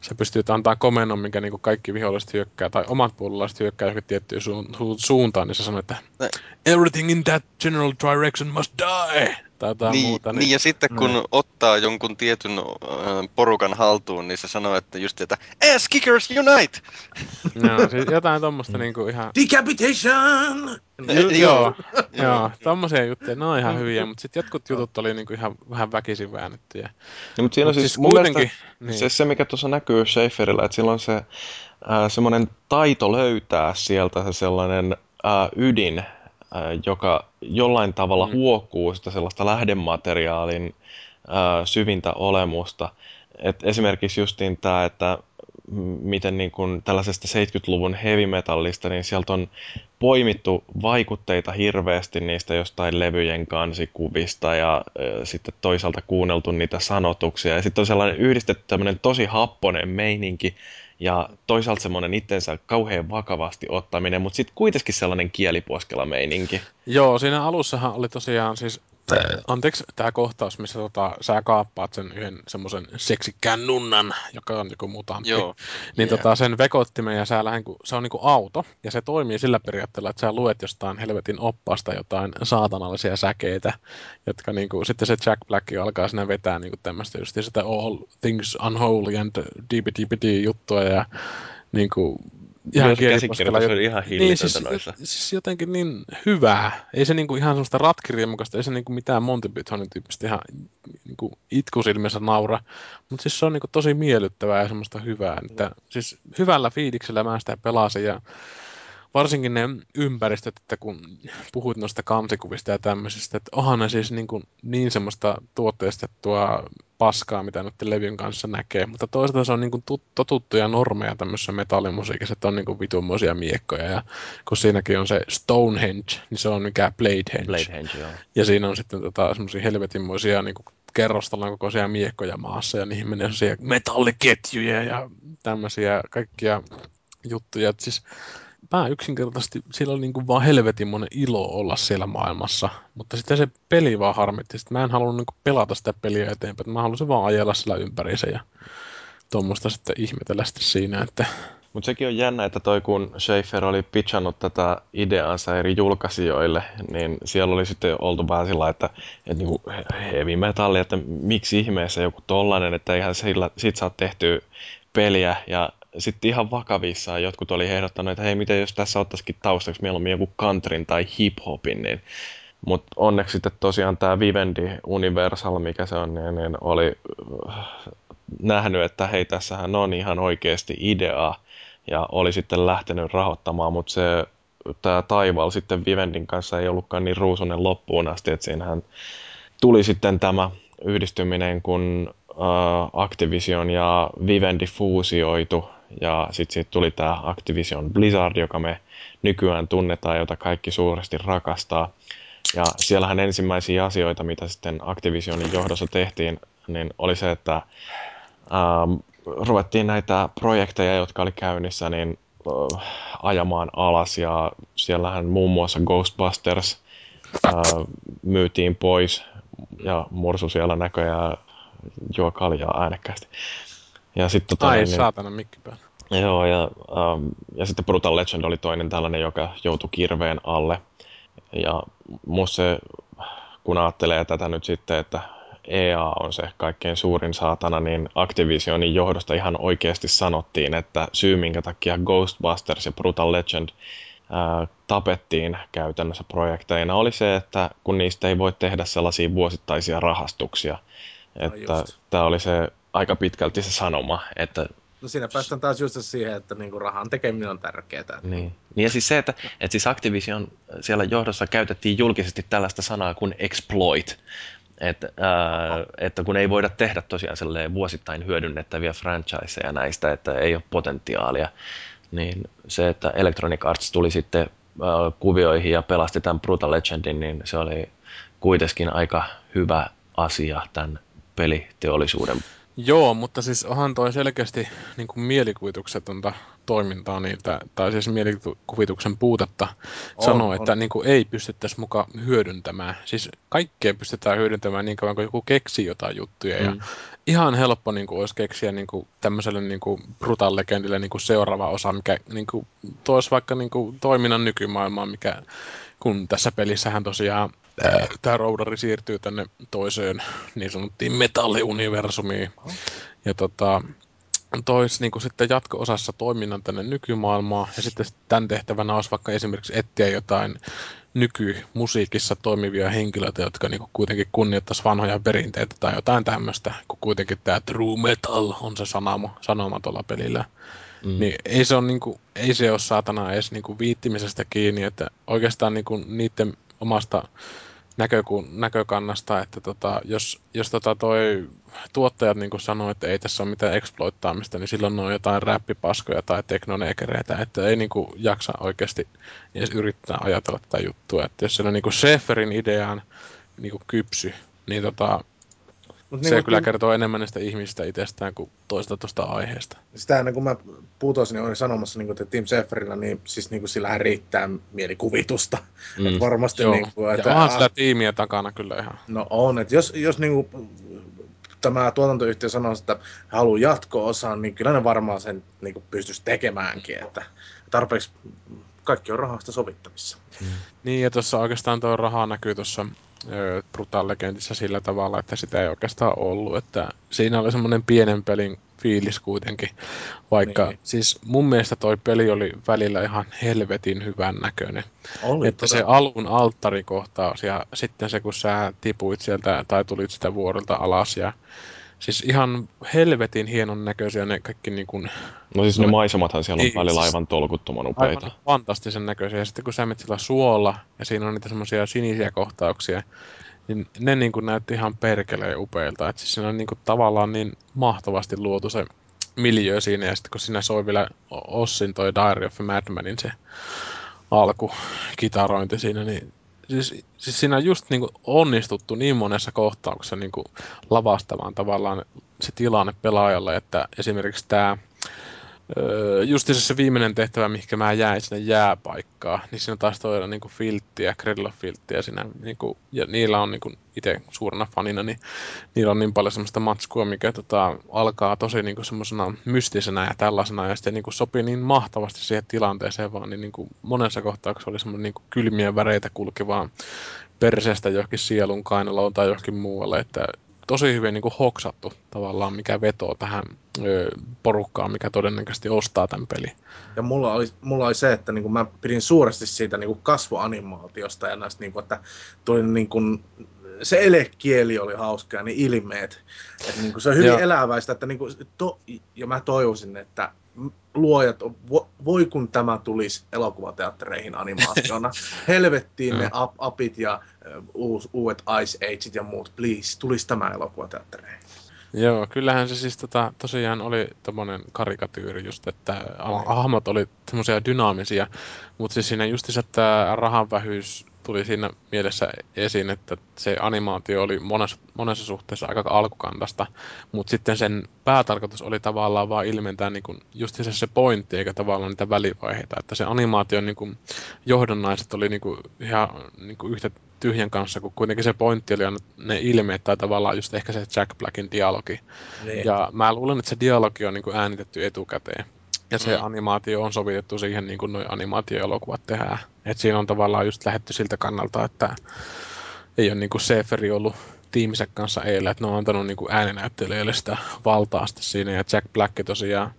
sä pystyt antaa komennon, minkä niinku kaikki viholliset hyökkää, tai omat puolelaiset hyökkää johonkin tiettyyn su- su- suuntaan, niin sä sanoo, että näin. Everything in that general direction must die! Tai jotain niin, muuta. Niin, niin ja sitten kun näin ottaa jonkun tietyn äh, porukan haltuun, niin sä sanoo, että just että ass kickers unite! No, siis jotain tommosta niinku ihan decapitation! J- joo, joo, tommosia juttuja, ne on ihan hyviä, mutta sitten jotkut jutut oli niinku ihan vähän väkisin väännettyjä. No, mutta siinä on mut siis, siis kuitenkin niin. se, se, mikä tuossa näkyy Seiferillä, että sillä on se äh, semmoinen taito löytää sieltä se sellainen äh, ydin, äh, joka jollain tavalla mm. huokuu sitä sellaista lähdemateriaalin äh, syvintä olemusta. Et esimerkiksi justiin tämä, että miten niin kun tällaisesta seitsemänkymmentäluvun heavy metallista, niin sieltä on poimittu vaikutteita hirveästi niistä jostain levyjen kansikuvista ja äh, sitten toisaalta kuunneltu niitä sanotuksia. Ja sitten on sellainen yhdistetty tämmöinen tosi happonen meininki ja toisaalta semmoinen itsensä kauhean vakavasti ottaminen, mutta sitten kuitenkin sellainen kieliposkela meininki. Joo, siinä alussahan oli tosiaan siis Anteeksi, tämä kohtaus, missä tota, sä kaappaat sen yhden semmoisen seksikkään nunnan, joka on joku mutantti, Joo. niin yeah. tota, sen vekottimen ja sä lähden, se on niinku auto, ja se toimii sillä periaatteella, että sä luet jostain helvetin oppaasta jotain saatanallisia säkeitä, jotka niinku, sitten se Jack Black alkaa sinne vetää niinku tämmöistä just sitä all things unholy and D B D B D-juttua ja niinku... Ihan käsikirjoitus oli ihan hillitöntä niin, noissa. Siis, siis jotenkin niin hyvää. Ei se niinku ihan semmoista ratkirjamukasta, ei se niinku mitään Monty Pythonin tyyppistä ihan niinku itkusilmissä naura. Mutta siis se on niinku tosi miellyttävää ja semmoista hyvää. Mm. Että, siis hyvällä fiiliksellä mä sitä pelasin ja varsinkin ne ympäristöt, että kun puhuit noista kansikuvista ja tämmöisistä, että onhan ne siis niin, niin semmoista tuotteistettua paskaa, mitä nyt levyn kanssa näkee. Mutta toisaalta se on niin tut- totuttuja normeja tämmöisessä metallimusiikissa, että on niin vitumoisia miekkoja. Ja kun siinäkin on se Stonehenge, niin se on mikä Bladehenge. Bladehenge, joo. Ja siinä on sitten tota, semmoisia helvetinmoisia niin kerrostalon kokoisia miekkoja maassa ja niihin menee semmoisia metalliketjuja ja tämmöisiä kaikkia juttuja. Että siis... Mä yksinkertaisesti, sillä oli niin kuin vaan helvetin monen ilo olla siellä maailmassa, mutta sitten se peli vaan harmitti. Sitten mä en halunnut niin kuin pelata sitä peliä eteenpäin, mä halusin vaan ajella sillä ympäriinsä ja tuommoista sitten ihmetellä sitten siinä. Että... Mutta sekin on jännä, että toi kun Schaefer oli pitchannut tätä ideaansa eri julkaisijoille, niin siellä oli sitten oltu vähän sillä että, että niinku heavy metalli, että miksi ihmeessä joku tollainen, että eihän sillä, sit saa tehtyä peliä ja sitten ihan vakavissaan jotkut oli ehdottanut, että hei, miten jos tässä ottaisikin taustaksi mieluummin joku countryn tai hip-hopin, niin... Mutta onneksi sitten tosiaan tämä Vivendi Universal, mikä se on, niin, niin oli nähnyt, että hei, tässähän on ihan oikeasti ideaa, ja oli sitten lähtenyt rahoittamaan, mutta se tämä taival sitten Vivendin kanssa ei ollutkaan niin ruusunen loppuun asti, että siinähän tuli sitten tämä yhdistyminen, kun äh, Activision ja Vivendi fuusioitu, ja sitten siitä tuli tämä Activision Blizzard, joka me nykyään tunnetaan, jota kaikki suuresti rakastaa. Ja siellähän ensimmäisiä asioita, mitä sitten Activisionin johdossa tehtiin, niin oli se, että ähm, ruvettiin näitä projekteja, jotka oli käynnissä, niin äh, ajamaan alas. Ja siellähän muun muassa Ghostbusters äh, myytiin pois, ja Mursu siellä näköjään juo kaljaa äänekkäästi. Ja sit, tota, Ai niin, saatana mikki päällä. Joo, ja, ähm, ja sitten Brutal Legend oli toinen tällainen, joka joutui kirveen alle. Ja musta se, kun ajattelee tätä nyt sitten, että E A on se kaikkein suurin saatana, niin Activisionin johdosta ihan oikeasti sanottiin, että syy minkä takia Ghostbusters ja Brutal Legend äh, tapettiin käytännössä projekteina oli se, että kun niistä ei voi tehdä sellaisia vuosittaisia rahastuksia. Että tämä oli se aika pitkälti se sanoma, että... No siinä päästään taas just siihen, että niinku rahan tekeminen on tärkeää. Niin. Ja siis se, että, että siis Activision siellä johdossa käytettiin julkisesti tällaista sanaa kuin exploit. Että, äh, että kun ei voida tehdä tosiaan vuosittain hyödynnettäviä franchiseja näistä, että ei ole potentiaalia. Niin se, että Electronic Arts tuli sitten äh, kuvioihin ja pelasti tämän Brutal Legendin, niin se oli kuitenkin aika hyvä asia tämän peliteollisuuden. Joo, mutta siis onhan toi selkeästi niin kuin mielikuvituksetonta toimintaa niiltä, tai siis mielikuvituksen puutetta on, sanoa, on. Että niin kuin ei pystyttäisi mukaan hyödyntämään. Siis kaikkea pystytään hyödyntämään niin kauan, kun joku keksii jotain juttuja. Mm. Ja ihan helppo niin kuin olisi keksiä niin kuin tämmöiselle niin kuin Brutal Legendille niin kuin seuraava osa, mikä niin kuin toisi vaikka niin kuin toiminnan nykymaailmaa, mikä kun tässä pelissähän tosiaan tämä roudari siirtyy tänne toiseen niin sanottiin metalliuniversumiin. Ja tota, tois niin kuin sitten jatko-osassa toiminnan tänne nykymaailmaan. Ja sitten tämän tehtävänä olisi vaikka esimerkiksi etsiä jotain nykymusiikissa toimivia henkilöitä, jotka niin kuin kuitenkin kunnioittaisi vanhoja perinteitä tai jotain tämmöistä. Kun kuitenkin tämä true metal on se sanoma, sanoma tuolla pelillä. Mm. Niin ei se, on, niin kuin, ei se ole saatana edes niin kuin viittimisestä kiinni, että oikeastaan niin kuin niiden omasta näkökun, näkökannasta, että tota, jos, jos tota toi tuottajat niin sanoo, että ei tässä ole mitään exploittaamista, niin silloin ne on jotain räppipaskoja tai teknoneekereitä, että ei niin kuin jaksa oikeasti edes yrittää ajatella tätä juttua. Että jos se on niin kuin Schaeferin ideaan niin kuin kypsy, niin tota, Mut se niin, kyllä kun... kertoo enemmän niistä ihmisistä itsestään kuin toista tuosta aiheesta. Sitähän kun mä putosin, niin olin sanomassa, niin että Tim Schaferilla, niin, siis, niin sillähän riittää mielikuvitusta. Mm. Et varmasti, niin kuin, että, ja onhan sillä tiimiä takana kyllä ihan. No on, että jos, jos niin kuin, tämä tuotantoyhtiö sanoo, että haluaa jatko-osaan, niin kyllä ne varmaan sen niin kuin pystyisi tekemäänkin. Että tarpeeksi kaikki on rahasta sovittavissa. Mm. Niin, ja tuossa oikeastaan tuo raha näkyy tuossa Brutal Legendissa sillä tavalla, että sitä ei oikeastaan ollut. Että siinä oli semmoinen pienen pelin fiilis kuitenkin, vaikka niin. Siis mun mielestä toi peli oli välillä ihan helvetin hyvän näköinen. Oli, että todella. Se alun alttarikohtaus ja sitten se, kun sä tipuit sieltä tai tulit sitä vuorelta alas ja siis ihan helvetin hienon näköisiä ne kaikki niin kuin... No siis ne maisemathan siellä on niin, välillä aivan tolkuttoman upeita. Aivan fantastisen näköisiä. Ja sitten kun sä met sillä suolla ja siinä on niitä semmoisia sinisiä kohtauksia, niin ne niin kuin näytti ihan perkeleen upeilta. Että siis siinä on niin kuin tavallaan niin mahtavasti luotu se miljöö siinä. Ja sitten kun siinä soi vielä Ossin toi Diary of Madmanin se alkukitarointi siinä, niin... Siis, siis siinä on just niin kuin onnistuttu niin monessa kohtauksessa niin kuin lavastamaan tavallaan se tilanne pelaajalle, että esimerkiksi tämä justi se viimeinen tehtävä, mihinkä mä jäin sinne jääpaikkaa, niin siinä taas toidaan niin kuin filttiä, Gredloff-filttiä siinä, niin kuin, ja niillä on niin kuin itse suurena fanina, niin niillä on niin paljon semmoista matskua, mikä tota, alkaa tosi niin kuin semmoisena mystisenä ja tällaisena, ja sitten niin kuin sopii niin mahtavasti siihen tilanteeseen, vaan niin, niin kuin monessa kohtauksessa oli semmoinen niin kuin kylmiä väreitä kulkivaa perseestä johonkin sielun kainaloon tai johonkin muualle, että tosi hyvin niin kuin hoksattu tavallaan, mikä vetoo tähän ö, porukkaan, mikä todennäköisesti ostaa tämän pelin. Ja mulla oli, mulla oli se, että niin kuin mä pidin suuresti siitä niin kuin kasvoanimaatiosta ja näistä, niin kuin, että tuli niin kuin, se elekieli oli hauska ja niin ilmeet. Että, niin kuin, se on hyvin ja eläväistä. Että, niin kuin, to, ja mä toivoisin, että luojat, vo, voi kun tämä tulisi elokuvateattereihin animaationa. Helvettiin ne ap, apit ja uus, uudet Ice Ageit ja muut, please, tulisi tämä elokuvateattereihin. Joo, kyllähän se siis tota, tosiaan oli tommonen karikatyyri just, että hahmot oli semmoisia dynaamisia, mutta siis siinä just se, että rahanvähyys tuli siinä mielessä esiin, että se animaatio oli monessa, monessa suhteessa aika alkukantaista, mutta sitten sen päätarkoitus oli tavallaan vaan ilmentää niin kun just se, se pointti, eikä tavallaan niitä välivaiheita, että se animaation niin kun johdonnaiset oli niin kun ihan niin kun yhtä tyhjän kanssa, kun kuitenkin se pointti oli ne ilmeet tai tavallaan just ehkä se Jack Blackin dialogi. Niin. Ja mä luulen, että se dialogi on niin kun äänitetty etukäteen. Ja se mm. animaatio on sovitettu siihen, niin kuin nuo animaatioelokuvat tehdään. Et siinä on tavallaan just lähdetty siltä kannalta, että ei ole niin kuin Schafer ollut tiiminsä kanssa eilen, että ne on antanut niin kuin ääninäyttelijöille sitä valtaa siinä, ja Jack Black tosiaan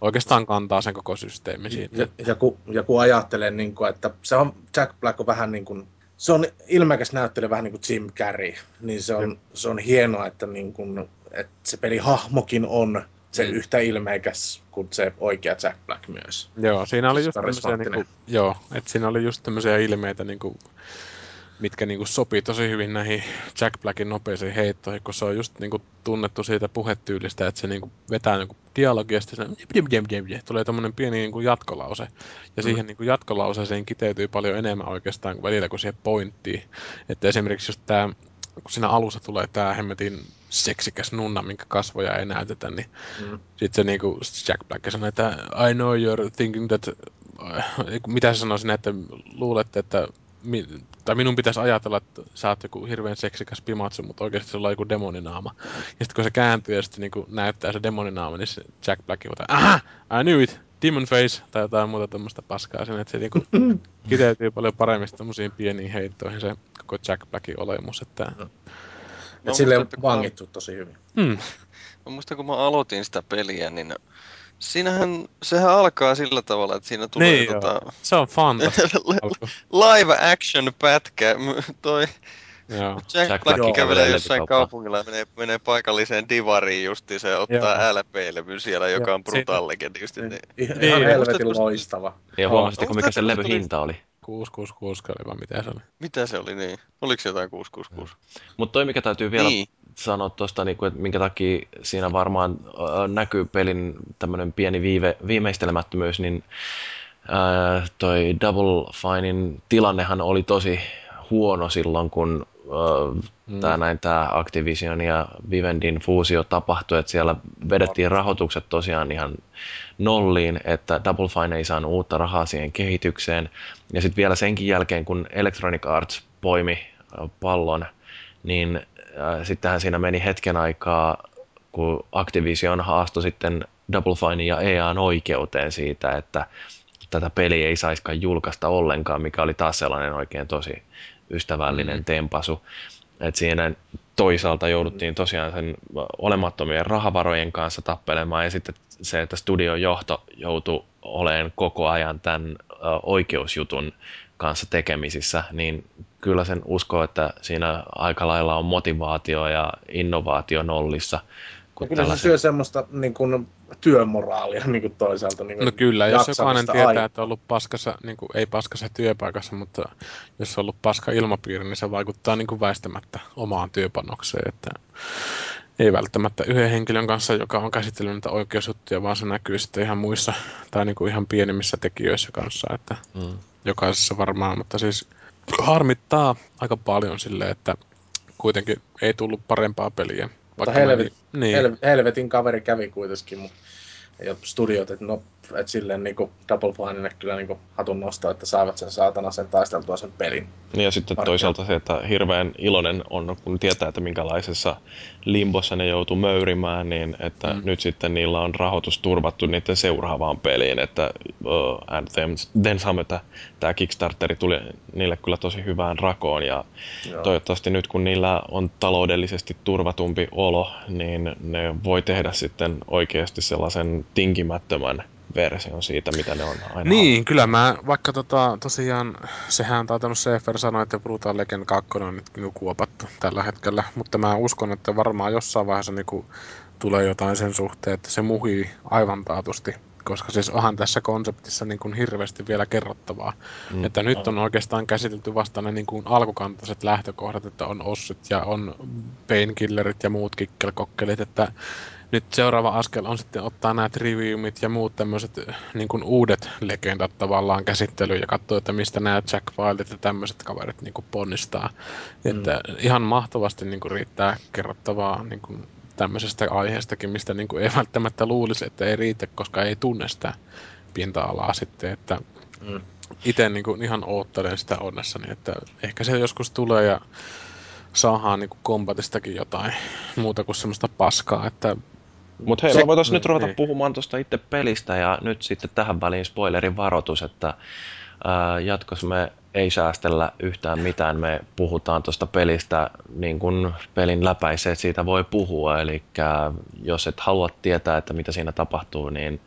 oikeastaan kantaa sen koko systeemi siitä. Ja, ja, kun, ja kun ajattelee, niin kuin, että se on, Jack Black on vähän niin kuin, se on ilmekäs näyttelijä vähän niin kuin Jim Carrey, niin se on, se on hienoa, että, niin kuin, että se pelihahmokin on se mm. yhtä ilmeikäs kuin se oikea Jack Black myös. Joo, siinä oli just tämmöisiä, niinku, joo, että siinä oli just tämmöisiä ilmeitä, niinku, mitkä niinku sopii tosi hyvin näihin Jack Blackin nopeisiin heittoihin, kun se on just niinku tunnettu siitä puhetyylistä, että se niinku vetää niinku dialogia, ja sitten tulee tämmöinen pieni niinku jatkolause. Ja mm. siihen niinku jatkolauseeseen kiteytyy paljon enemmän oikeastaan välillä kuin siihen pointtiin. Että esimerkiksi just tää, kun siinä alussa tulee tää hemmetin seksikäs nunna, minkä kasvoja ei näytetä, niin mm. sitten se niinku Jack Black sanoi, että I know you're thinking that, mitä se sanoi sinne, että luulette, että mi, tai minun pitäisi ajatella, että sä oot joku hirveän seksikäs pimatsu, mutta oikeasti sulla on joku demoninaama. Ja sitten kun se kääntyy ja sitten niinku näyttää se demoninaama, niin se Jack Black ottaa, aha, I knew it, demon face, tai jotain muuta tämmöistä paskaa sinne, että se niinku kiteytyy paljon paremmin tämmöisiin pieniin heittoihin se koko Jack Blackin olemus, että mm. No, et silleen musta, vangittu mä... tosi hyvin. Hmm. Mä muistan, kun mä aloitin sitä peliä, niin siinähän, sehän alkaa sillä tavalla, että siinä tulee... Niin tota... se on fantastista. Live action-pätkä. Toi joo. Jack, Jack Black kävelee jossain kaupungilla ja menee, menee paikalliseen divariin justiin, se ottaa L P-levy siellä, joka joo. on Brutal Legend justiin. Niin. Ihan, ihan helvetin loistava. Ja huomasitteko, mikä sen levyn hinta oli? kuusi kuusi kuusi oli vaan mitä se oli. Mitä se oli niin? Oliko se jotain kuusi kuusi kuusi? Mutta toi mikä täytyy vielä niin. sanoa tuosta, niinku, että minkä takia siinä varmaan näkyy pelin tämmönen pieni viive, viimeistelemättömyys, niin ää, toi Double Finein tilannehan oli tosi huono silloin, kun mm. tää, näin, tää Activision ja Vivendin fuusio tapahtui, että siellä vedettiin rahoitukset tosiaan ihan nolliin, että Double Fine ei saanut uutta rahaa siihen kehitykseen. Ja sitten vielä senkin jälkeen, kun Electronic Arts poimi pallon, niin äh, sittenhän siinä meni hetken aikaa, kun Activision haastoi sitten Double Fine ja E A:n oikeuteen siitä, että tätä peliä ei saisikaan julkaista ollenkaan, mikä oli taas sellainen oikein tosi ystävällinen mm. tempasu. Et siinä toisaalta jouduttiin tosiaan sen olemattomien rahavarojen kanssa tappelemaan, ja sitten se, että studion johto joutui olemaan koko ajan tämän oikeusjutun kanssa tekemisissä, niin kyllä sen uskoo, että siinä aika lailla on motivaatio ja innovaatio nollissa. Kun kyllä tällaisen... se syö semmoista niin kuin, työmoraalia niin kuin toisaalta. Niin kuin no kyllä, jos jokainen tietää, aina. Että on ollut paskassa, niin kuin, ei paskassa työpaikassa, mutta jos on ollut paska ilmapiiri, niin se vaikuttaa niin kuin väistämättä omaan työpanokseen. Että ei välttämättä yhden henkilön kanssa, joka on käsitellyt niitä oikeusjuttuja, vaan se näkyy sitten ihan muissa tai niin kuin ihan pienemmissä tekijöissä kanssa. Että mm. jokaisessa varmaan, mutta siis harmittaa aika paljon silleen, että kuitenkin ei tullut parempaa peliä. Mutta helvet, niin. hel, helvetin kaveri kävi kuitenkin, mutta studiot, että no, et silleen niinku Double Finelle kyllä niinku hatun nostaa, että saavat sen saatana sen taisteltua sen pelin. Niin ja sitten Markki. Toisaalta se, että hirveän iloinen on, kun tietää, että minkälaisessa limbossa ne joutuu möyrimään, niin että mm. nyt sitten niillä on rahoitus turvattu niiden seuraavaan peliin, että uh, Anthem, Den Summeta, tämä Kickstarteri tuli niille kyllä tosi hyvään rakoon ja Joo. toivottavasti nyt, kun niillä on taloudellisesti turvatumpi olo, niin ne voi tehdä sitten oikeasti sellaisen tinkimättömän version siitä, mitä ne on aina Niin, ollut. Kyllä mä, vaikka tota, tosiaan, sehän taitanut C F R sanoa, että Brutal Legend kaksi on nyt kuopattu tällä hetkellä, mutta mä uskon, että varmaan jossain vaiheessa niinku tulee jotain sen suhteen, että se muhii aivan taatusti, koska siis onhan tässä konseptissa niinku hirveästi vielä kerrottavaa, mm. että nyt on oikeastaan käsitelty vasta ne niinku alkukantaiset lähtökohdat, että on ossit ja on painkillerit ja muut kikkelkokkelit, että nyt seuraava askel on sitten ottaa nämä triviumit ja muut tämmöiset niin kuin uudet legendat tavallaan käsittelyyn ja katsoa, että mistä nämä Jack Wildet ja tämmöiset kaverit niin kuin ponnistaa. Mm. Että ihan mahtavasti niin kuin riittää kerrottavaa niin kuin tämmöisestä aiheestakin, mistä niin kuin ei välttämättä luulisi, että ei riitä, koska ei tunne sitä pinta-alaa sitten. Että mm. itse niin kuin ihan oottelen sitä onnessani, että ehkä se joskus tulee ja saadaan niin kuin kombatistakin jotain muuta kuin semmoista paskaa, että mutta hei, me voitaisiin nyt ruveta niin. puhumaan tuosta itse pelistä, ja nyt sitten tähän väliin spoilerin varoitus, että ää, jatkossa me ei säästellä yhtään mitään, me puhutaan tuosta pelistä niin kuin pelin läpäiseet siitä voi puhua, eli jos et halua tietää, että mitä siinä tapahtuu, niin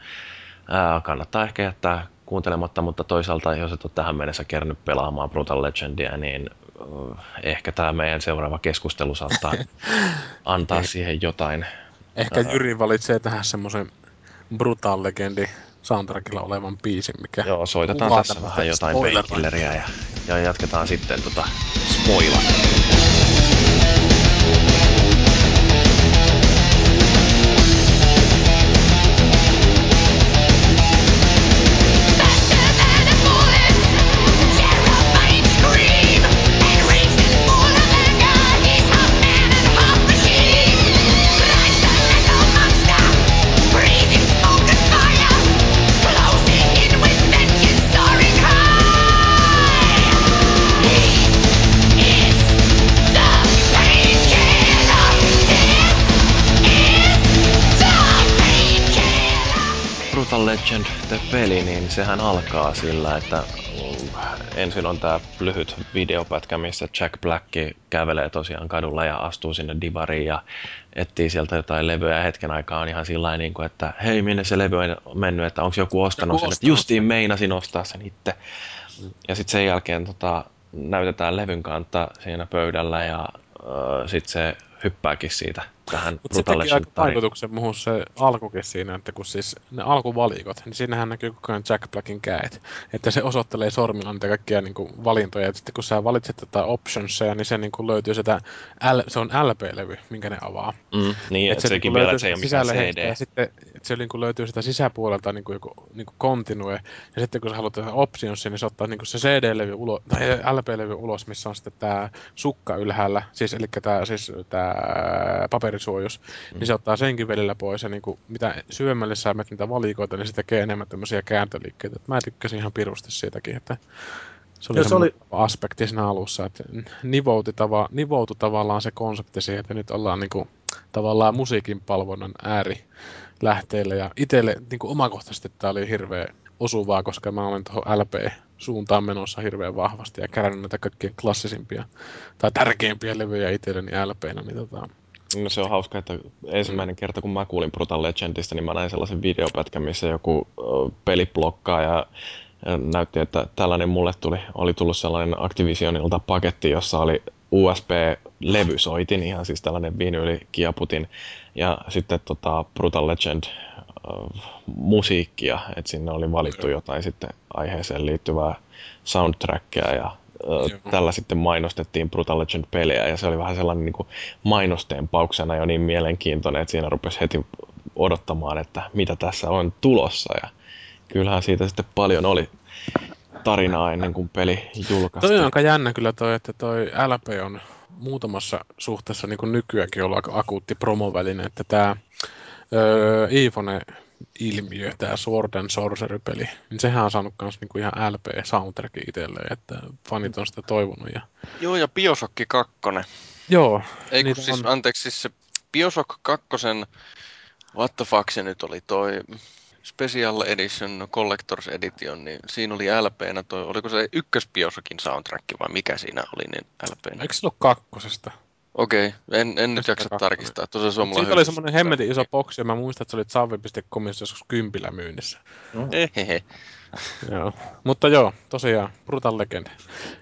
ää, kannattaa ehkä jättää kuuntelematta, mutta toisaalta jos et ole tähän mennessä kerännyt pelaamaan Brutal Legendia, niin äh, ehkä tämä meidän seuraava keskustelu saattaa antaa siihen jotain. Ehkä Jyri valitsee tähän semmoisen Brutal Legendi soundtrackilla olevan biisin, mikä... Joo, soitetaan tässä vähän jotain painkilleria ja, ja jatketaan sitten tota spoilaa. Legend, the peli, niin sehän alkaa sillä, että ensin on tää lyhyt videopätkä, missä Jack Black kävelee tosiaan kadulla ja astuu sinne divariin ja etsii sieltä jotain levyä ja hetken aikaa on ihan sillä niin kuin, että hei, minne se levy on mennyt, että onko joku ostanut joku sen, että justiin meinasin ostaa sen itse. Ja sitten sen jälkeen tota, näytetään levyn kantta siinä pöydällä ja äh, sitten se hyppääkin siitä vähän brutaalisuutta. Mutta vaikutuksen muuhun se alkukin siinä, että kun siis ne alkuvalikot, niin siinähän näkyy koko ajan Jack Blackin kädet. Että se osoittelee sormilla niitä kaikkia niin kuin valintoja. Että sitten kun sä valitset tätä optionsia, niin se niin kuin löytyy sitä, L, se on L P-levy, minkä ne avaa. Mm, niin, että se sekin vielä, että se ei ole mitään C D. Sitten, että se niin kuin löytyy sitä sisäpuolelta niin kuin joku niin kuin continue. Ja sitten kun sä haluat tehdä optionsia, niin se ottaa niin kuin se C D-levy ulos, tai L P-levy ulos, missä on sitten tää sukka ylhäällä. Siis, eli tää, siis tää paperisuojus, mm. niin se ottaa senkin välillä pois, ja niin kuin, mitä syvemmälle sä menet niitä valikoita, niin se tekee enemmän tämmöisiä kääntöliikkeitä. Et mä tykkäsin ihan pirusti siitäkin, että se oli, se oli... aspekti siinä alussa, että nivouti tava, nivoutui tavallaan se konsepti siihen, että nyt ollaan niin kuin, tavallaan musiikin palvonnan äärilähteillä, ja itselle niin kuin omakohtaisesti tämä oli hirveä osuvaa, koska mä olen tuohon L P-suuntaan menossa hirveän vahvasti ja kärännyt näitä kaikkien klassisimpia tai tärkeimpiä levyjä itselleni L P-nä. Niin tota... No se on hauska, että ensimmäinen kerta kun mä kuulin Brutal Legendista, niin mä näin sellaisen videopätkän, missä joku peli blokkaa ja näytti, että tällainen mulle tuli, oli tullut sellainen Activisionilta paketti, jossa oli U S B-levysoitin, ihan siis tällainen vinyylikiaputin ja sitten tota Brutal Legend musiikkia, että sinne oli valittu jotain sitten aiheeseen liittyvää soundtrackia ja ö, tällä sitten mainostettiin Brutal Legend-pelejä ja se oli vähän sellainen niin kuin mainosteenpauksena jo niin mielenkiintoinen, että siinä rupesi heti odottamaan, että mitä tässä on tulossa ja kyllähän siitä sitten paljon oli tarinaa ennen kuin peli julkaistiin. Toi on aika jännä kyllä toi, että toi L P on muutamassa suhteessa niin kuin nykyäänkin ollut aika akuutti promoväline, että tää Öö, Iifone-ilmiö, tämä Sword and Sorcery-peli, niin sehän on saanut myös niinku ihan L P-soundtrackin itselleen, että fanit on sitä toivonut. Ja... Joo, ja Bioshock kaksi. Joo. Ei kun siis, on... anteeksi, siis se Bioshock kaksi, what the fuck se nyt oli, toi Special Edition, Collector's Edition, niin siinä oli L P-nä toi, oliko se ykkös Bioshockin soundtrack vai mikä siinä oli niin L P-nä? Eikö se ole kakkosesta? Okei, en, en nyt jaksa tarkistaa. Tuossa se on mulla siitä oli semmoinen hemmetin iso boksi, ja mä muistan, että se oli savvi piste comissa joskus kympillä myynnissä. No. Hehehe. Joo. Mutta joo, tosiaan, Brutal Legend.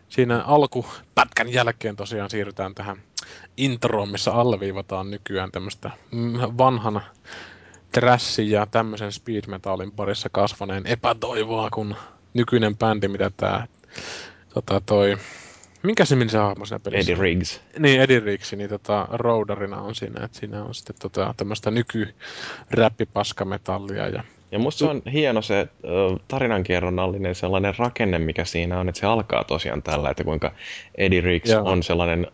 Siinä alkupätkän jälkeen tosiaan siirrytään tähän introon, missä alleviivataan nykyään tämmöistä vanhan thrashin ja tämmöisen speed metalin parissa kasvaneen epätoivoa, kun nykyinen bändi, mitä tää tota toi... Minkä se meni se hahmo siinä pelissä? Eddie Riggs. Niin, Eddie Riggs, niin tota, roudarina on siinä, että siinä on sitten tota, tämmöistä nyky-räppipaskametallia. Ja, ja musta on hieno se tarinankierronnallinen sellainen rakenne, mikä siinä on, että se alkaa tosiaan tällä, että kuinka Eddie Riggs Joo. on sellainen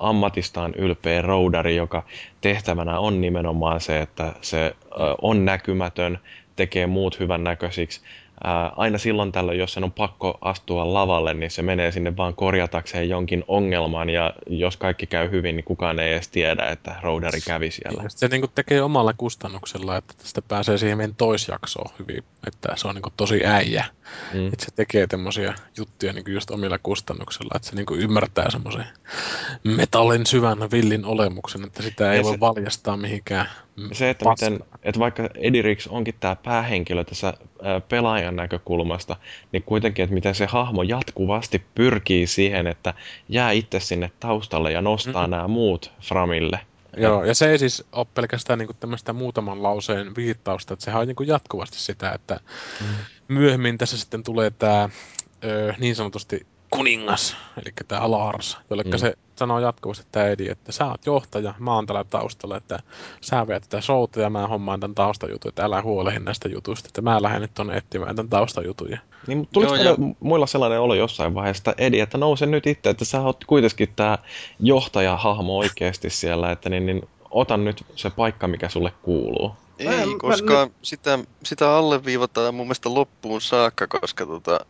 ammatistaan ylpeä roudari, joka tehtävänä on nimenomaan se, että se on näkymätön, tekee muut hyvännäköisiksi. Aina silloin tällöin, jos sen on pakko astua lavalle, niin se menee sinne vaan korjatakseen jonkin ongelman, ja jos kaikki käy hyvin, niin kukaan ei edes tiedä, että roudari kävi siellä. Se niin kuin tekee omalla kustannuksella, että tästä pääsee siihen meidän toisjaksoon hyvin, että se on niin kuin tosi äijä. Mm. Että se tekee tämmöisiä juttuja niin kuin just omilla kustannuksella, että se niin kuin ymmärtää semmoisen metallin syvän villin olemuksen, että sitä ei ja voi se... valjastaa mihinkään. Se, että, miten, että vaikka Eddie Riggs onkin tämä päähenkilö tässä pelaajan näkökulmasta, niin kuitenkin, että miten se hahmo jatkuvasti pyrkii siihen, että jää itse sinne taustalle ja nostaa mm-hmm. nämä muut framille. Joo, ja se ei siis ole pelkästään niinku tämmöistä muutaman lauseen viittausta, että sehän on niinku jatkuvasti sitä, että mm. myöhemmin tässä sitten tulee tämä niin sanotusti kuningas, eli tämä Alars, jollekka mm. se sanoo jatkuvasti tämä Eddie, että sä oot johtaja, mä oon tällä taustalla, että sä veet tätä showta ja mä hommaan tämän taustajutun, että älä huolehi näistä jutuista, että mä lähden nyt tonne etsimään tämän taustajutuja. Niin, tuliko joo, muilla sellainen olo jossain vaiheessa, että Eddie, että nouse nyt itse, että sä oot kuitenkin tämä johtajahahmo oikeasti siellä, että niin, niin otan nyt se paikka, mikä sulle kuuluu. Ei, koska mä... sitä, sitä alleviivataan mun mielestä loppuun saakka, koska tota...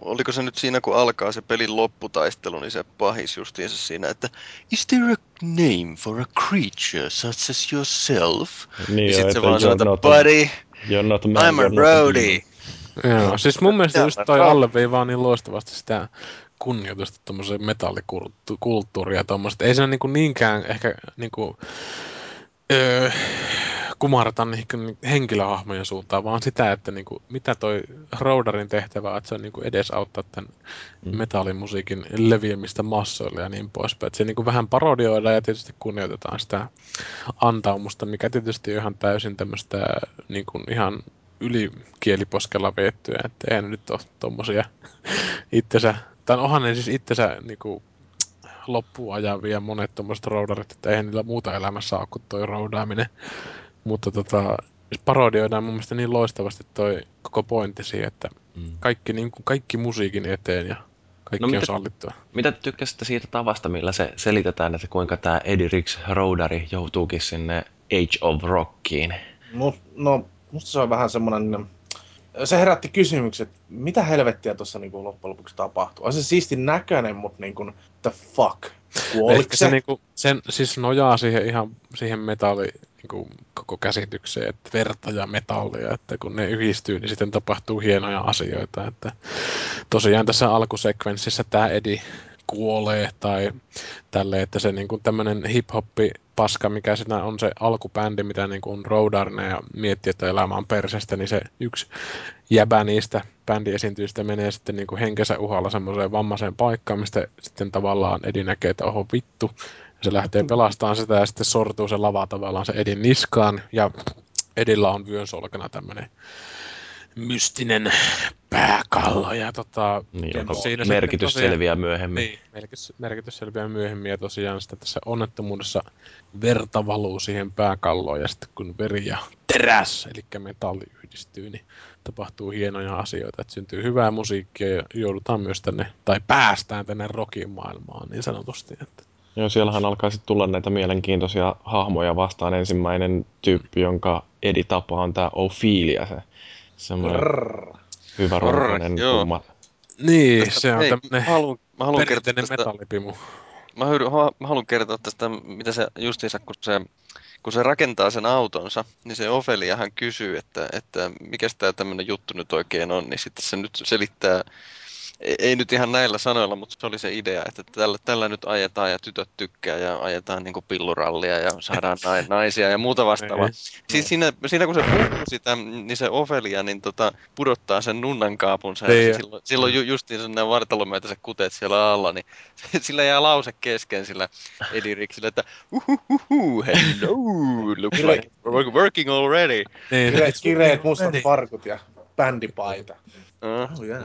Oliko se nyt siinä, kun alkaa se pelin lopputaistelu, niin se pahis justiinsa siinä, että Is there a name for a creature such as yourself? Niin ja sitten se vaan sanoo, buddy, I'm a roadie. Joo, siis mun mielestä just toi alleviivaa niin loistavasti sitä kunnioitusta tommoseen metallikulttuuriin ja tommoset. Ei siinä niinku niinkään ehkä niinku... Öö, kumarta niihin henkilöhahmojen suuntaan, vaan sitä, että niin kuin, mitä toi roudarin tehtävä on, että se on niin kuin edesauttaa tämän mm. metallimusiikin leviämistä massoille ja niin poispäin. Että se niin kuin vähän parodioidaan ja tietysti kunnioitetaan sitä antaumusta, mikä tietysti on ihan täysin tämmöistä niin kuin ihan ylikieliposkella veettyä, että eihän nyt ole tommosia itsensä, tai onhan ne siis itsensä niin kuin loppuun ajavia monet tommoset roudarit, että eihän niillä muuta elämässä ole kuin toi roudaaminen. Mutta tota, parodioidaan mun mielestä niin loistavasti toi koko pointti siihen, että kaikki, niin kuin, kaikki musiikin eteen ja kaikki no, on mitä, sallittua. Mitä tykkäsitte siitä tavasta, millä se selitetään, että kuinka tää Eddie Ricks roudari joutuukin sinne Age of Rockiin? No, no musta se on vähän semmonen... Se herätti kysymykset, mitä helvettiä tuossa niinku loppujen lopuksi tapahtuu. On se siistin näköinen, mutta niinku, the fuck, kuoliko se? Se niinku, sen, siis nojaa siihen ihan siihen metalli, niinku, koko käsitykseen, että verta ja metallia, että kun ne yhdistyy, niin sitten tapahtuu hienoja asioita. Että tosiaan tässä alkusekvenssissä tämä Eddie kuolee tai tälleen, että se niinku tämmönen hip-hoppi paska, mikä siinä on se alkubändi, mitä niin kuin on roudarne ja miettii, että elämä on persestä, niin se yksi jäbä niistä bändiesiintyjistä menee sitten niin kuin henkensä uhalla semmoiseen vammaiseen paikkaan, mistä sitten tavallaan Eddie näkee, että oho vittu, ja se lähtee pelastamaan sitä ja sitten sortuu se lava tavallaan se Edin niskaan ja Edillä on vyön solkana tämmöinen mystinen pääkallo ja tota... Niin, siinä merkitys tosiaan, selviää myöhemmin. Niin, merkitys, merkitys selviää myöhemmin ja tosiaan sitä tässä onnettomuudessa verta valuu siihen pääkalloon ja sitten kun veri ja teräs, eli metalli yhdistyy, niin tapahtuu hienoja asioita, että syntyy hyvää musiikkia ja joudutaan myös tänne, tai päästään tänne rockin maailmaan niin sanotusti. Että. Joo, siellähän alkaa sitten tulla näitä mielenkiintoisia hahmoja vastaan. Ensimmäinen tyyppi, jonka Eddie tapaa on tää Ophelia, se semmoinen hyvä ruokainen kumma. Niin, tästä, se on hei, tämmönen haluun, mä haluun perinteinen tästä, metallipimu. Mä, hyry, mä haluun kertoa tästä, mitä se justiinsa, kun se, kun se rakentaa sen autonsa, niin se Ofeliahan kysyy, että, että mikäs tää tämmönen juttu nyt oikein on, niin sitten se nyt selittää, ei, ei nyt ihan näillä sanoilla, mutta se oli se idea, että tällä, tällä nyt ajetaan ja tytöt tykkää ja ajetaan niin kuin pillurallia ja saadaan naisia ja muuta vastaavaa. Siis siinä, siinä kun se puhuu sitä, niin se Ofelia niin tota, pudottaa sen nunnankaappunsa ja silloin, silloin ju, justiin nämä vartalomyötäiset kuteet siellä alla, niin sillä jää lause kesken sillä Eddie Ricksillä, että uhuhuhu, hello, looks like we're working already. Kireet mustat farkut ja bändipaita. Uh. Oh, yeah.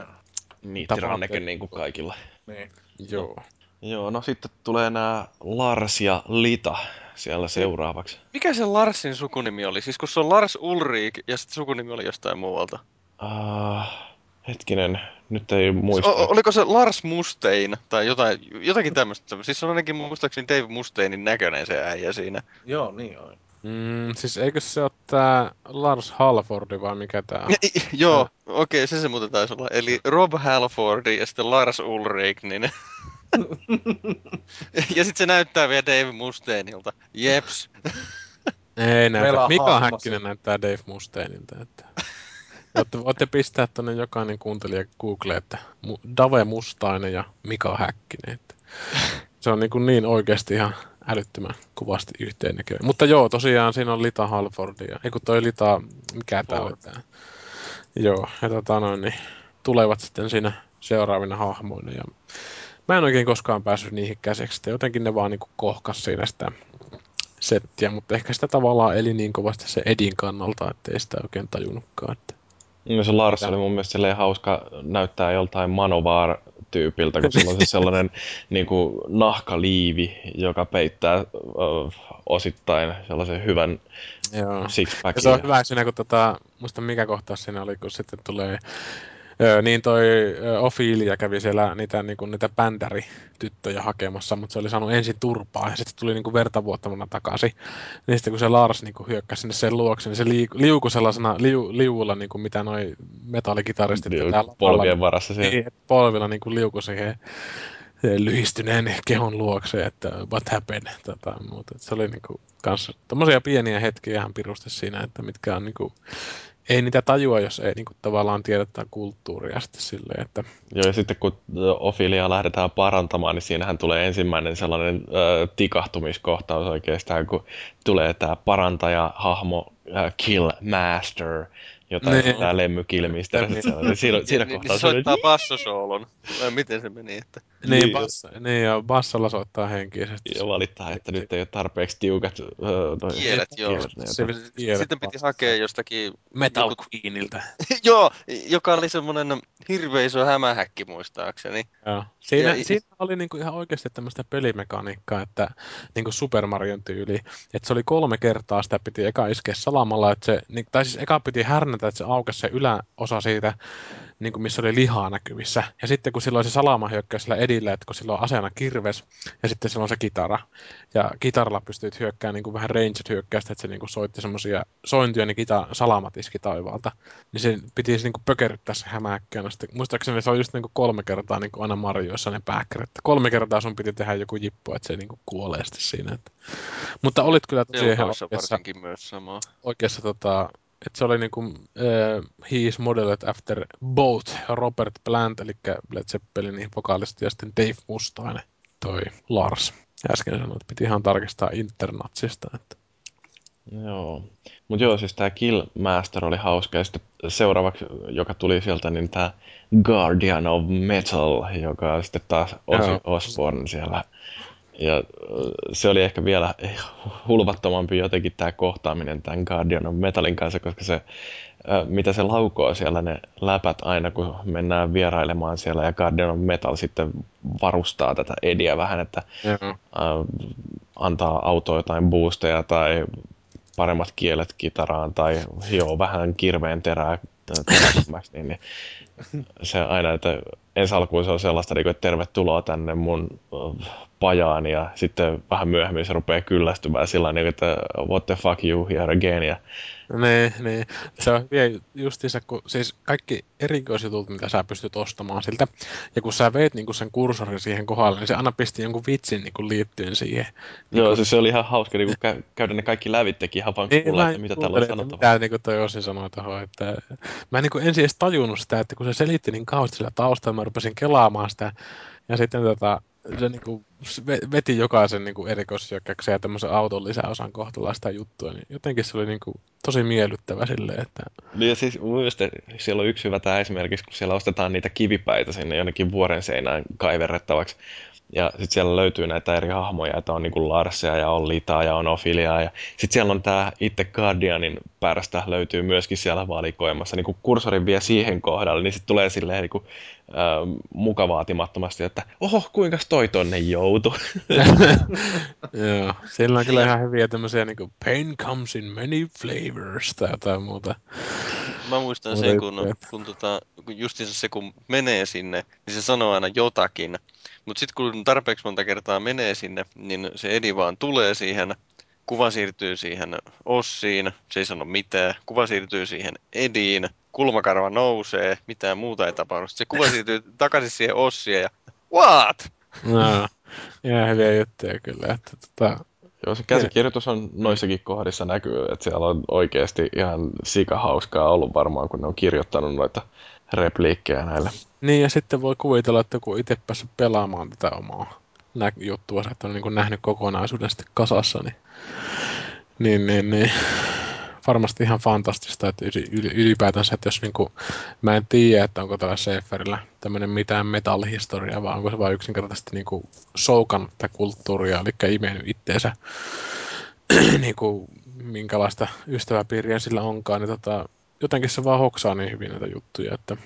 Niitä on näkö niin kuin kaikilla. Niin. Joo. Joo, no sitten tulee nämä Lars ja Lita siellä seuraavaksi. Mikä se Larsin sukunimi oli? Siis kun se on Lars Ulrik ja sitten sukunimi oli jostain muualta. Uh, hetkinen, nyt ei muista. O- oliko se Lars Mustein tai jotain, jotakin tämmöistä? Siis se on ainakin muistaakseni Dave Musteinin näköinen se äijä siinä. Joo, niin on. Mm, siis eikö se ole tää Lars Halfordi vai mikä tää on? Joo, okei, okay, se se muuten taisi olla. Eli Rob Halfordi ja sitten Lars Ulrich, niin... ja sit se näyttää vielä Dave Musteinilta. Jeps. Ei näytä. Mika Häkkinen näyttää Dave Musteinilta. Että... Voitte, voitte pistää tonne jokainen kuuntelija Googleen, että Dave Mustainen ja Mika Häkkinen. Että... Se on niin, kuin niin oikeasti ihan... älyttömän kovasti yhteen näköjä. Mutta joo, tosiaan siinä on Lita Halfordia. Eiku toi Lita, mikä tää oli tää. Joo, ja tota noin, niin tulevat sitten siinä seuraavina hahmoina. Ja mä en oikein koskaan päässyt niihin käsiksi. Jotenkin ne vaan niinku kohkas siinä sitä settiä, mutta ehkä sitä tavallaan eli niin kovasti se Edin kannalta, ettei sitä oikein tajunnutkaan. Että... No se Lars oli mun mielestä silleen hauska näyttää joltain Manovar tyypiltä, kun sillä on se sellainen niin kuin nahkaliivi, joka peittää uh, osittain sellaisen hyvän six-packin. Se on hyvä siinä, kun tota, muista mikä kohtaus siinä oli, kun sitten tulee, öö, niin toi öö, Ophelia kävi siellä niitä, niin kuin, niitä bändärityttöjä hakemassa, mutta se oli saanut ensin turpaa ja sitten tuli niin kuin vertavuottamana takaisin. Niin sitten kun se Lars niin kuin hyökkäsi sinne sen luokse, niin se liiku, liuku sellaisena liu, liuulla, niin kuin mitä noi metallikitaristit... Liu, polvien varassa siellä. Niin, polvilla niin kuin liuku siihen lyhistyneen kehon luokse, että what happened tai muuta. Se oli niin kuin kans tommosia pieniä hetkiä ihan pirusti siinä, että mitkä on... Niin kuin, ei niitä tajua, jos ei niinku tavallaan tiedä tätä kulttuuria sitten silleen, että... Joo, ja sitten kun Opheliaa lähdetään parantamaan, niin siinähän tulee ensimmäinen sellainen ö, tikahtumiskohtaus oikeastaan, kun tulee tämä parantaja-hahmo uh, Kill Master, jotain sitä lemmykilmistä. Siinä kohtaa se soittaa bassosoolon. Miten se meni? Niin, ja bassolla soittaa henkisesti. Ja valittaa, että nyt ei ole tarpeeksi tiukat kielet. Sitten piti hakea jostakin Metal Queeniltä. Joo, joka oli semmoinen hirveän iso hämähäkki muistaakseni. Siinä oli ihan oikeasti tämmöistä pelimekaniikkaa, että Super Marion tyyli. Että se oli kolme kertaa, sitä piti eka iskeä salamalla. Tai siis eka piti härnätä, että se aukesi se yläosa siitä, niin kuin missä oli lihaa näkyvissä. Ja sitten kun silloin se salama hyökkäisi sillä edillä, että kun silloin on aseena kirves, ja sitten silloin on se kitara. Ja kitaralla pystyit hyökkäämään niin kuin vähän ranged hyökkäystä, että se niin kuin soitti semmoisia sointuja, niin kita- salamat iski taivaalta. Niin se piti niin kuin pökerryttää se hämähäkkiä. Muistaakseni se on just niin kuin kolme kertaa niin kuin aina marjoissa ne pääkkärit. Kolme kertaa sun piti tehdä joku jippo, että se niin kuin kuolee sitten siinä. Että. Mutta olit kyllä tosiaan oikeassa, oikeassa tota... Että se oli niinku, uh, he is modeled after both Robert Plant, eli Led Zeppelinin vokaalisti, ja sitten Dave Mustaine, toi Lars. Äsken sanoin, että piti ihan tarkistaa internatsista. Että. Joo. Mut joo, siis tää Kill Master oli hauska, ja sitten seuraavaksi, joka tuli sieltä, niin tää Guardian of Metal, joka on sitten taas Ozzy Osbourne siellä. Ja se oli ehkä vielä hulvattomampi jotenkin tämä kohtaaminen tämän Guardian of Metalin kanssa, koska se, mitä se laukoo siellä ne läpät aina, kun mennään vierailemaan siellä, ja Guardian of Metal sitten varustaa tätä Ediä vähän, että mm-hmm. antaa autoa jotain boosteja tai paremmat kielet kitaraan tai joo, vähän kirveen terää. Niin, niin se aina, että ensi alkuun se on sellaista, että tervetuloa tänne mun pajaani, ja sitten vähän myöhemmin se rupeaa kyllästymään sillä tavalla, että what the fuck you here again. Ja... Niin, niin, se on vielä justiinsa, kun siis kaikki erikoisjutut, mitä sä pystyt ostamaan siltä, ja kun sä veit niinku sen kursorin siihen kohdalle, niin se aina pisti jonkun vitsin niinku liittyen siihen. Joo, niin, siis se oli ihan hauska niinku kä- käydä ne kaikki lävittekin ihan vaan kuulla, että mitä tällä on sanottavaa. Mitä niinku toi Osi sanoi tuohon, että mä en niinku ensin edes tajunnut sitä, että kun se selitti niin kauheasti sillä taustalla, mä rupesin kelaamaan sitä, ja sitten tota... Se niinku veti jokaisen niinku erikoishyökkäyksen ja tämmöisen auton lisäosan kohtalla sitä juttua, niin jotenkin se oli niinku tosi miellyttävä silleen, että... No ja siis muista, siellä on yksi hyvä tämä esimerkiksi, kun siellä ostetaan niitä kivipäitä sinne jonnekin vuoren seinään kaiverrettavaksi, ja sitten siellä löytyy näitä eri hahmoja, että on niinku Larsia ja on Litaa ja on Ophiliaa, ja sitten siellä on tämä itse Guardianin pärstä löytyy myöskin siellä valikoimassa, niin kun kursorin vie siihen kohdalle, niin sitten tulee silleen niinku... Äh, muka vaatimattomasti, että oho, kuinkas toi tonne joutui. Joo, siellä on kyllä ihan hyviä tämmöisiä niin kuin pain comes in many flavors tai jotain muuta. Mä muistan sen, kun, kun, tota, kun justiinsa se kun menee sinne, niin se sanoo aina jotakin. Mutta sitten kun tarpeeksi monta kertaa menee sinne, niin se Edi vaan tulee siihen, kuva siirtyy siihen Ossiin, se ei sano mitään, kuva siirtyy siihen Ediin, kulmakarva nousee, mitään muuta ei tapahdu. Se kuva siirtyy takaisin siihen Ossiin ja what? No, ihan hyviä juttuja kyllä. Että, tota... Joo, se käsikirjoitus on noissakin kohdissa näkyy, että siellä on oikeasti ihan sikahauskaa ollut varmaan, kun ne on kirjoittanut noita repliikkejä näille. Niin, ja sitten voi kuvitella, että kun itse päässyt pelaamaan tätä omaa nä- juttua, että on niin kuin nähnyt kokonaisuuden sitten kasassa, niin... niin, niin, niin. Varmasti ihan fantastista, että ylipäätänsä, että jos niinku, mä en tiedä, että onko tällä Seiferillä tämmöinen mitään metallihistoriaa, vaan onko se vain yksinkertaisesti niinku soukannut tätä kulttuuria, eli imennyt itteensä, niinku, minkälaista ystäväpiiriä sillä onkaan, niin tota, jotenkin se vaan hoksaa niin hyvin näitä juttuja, että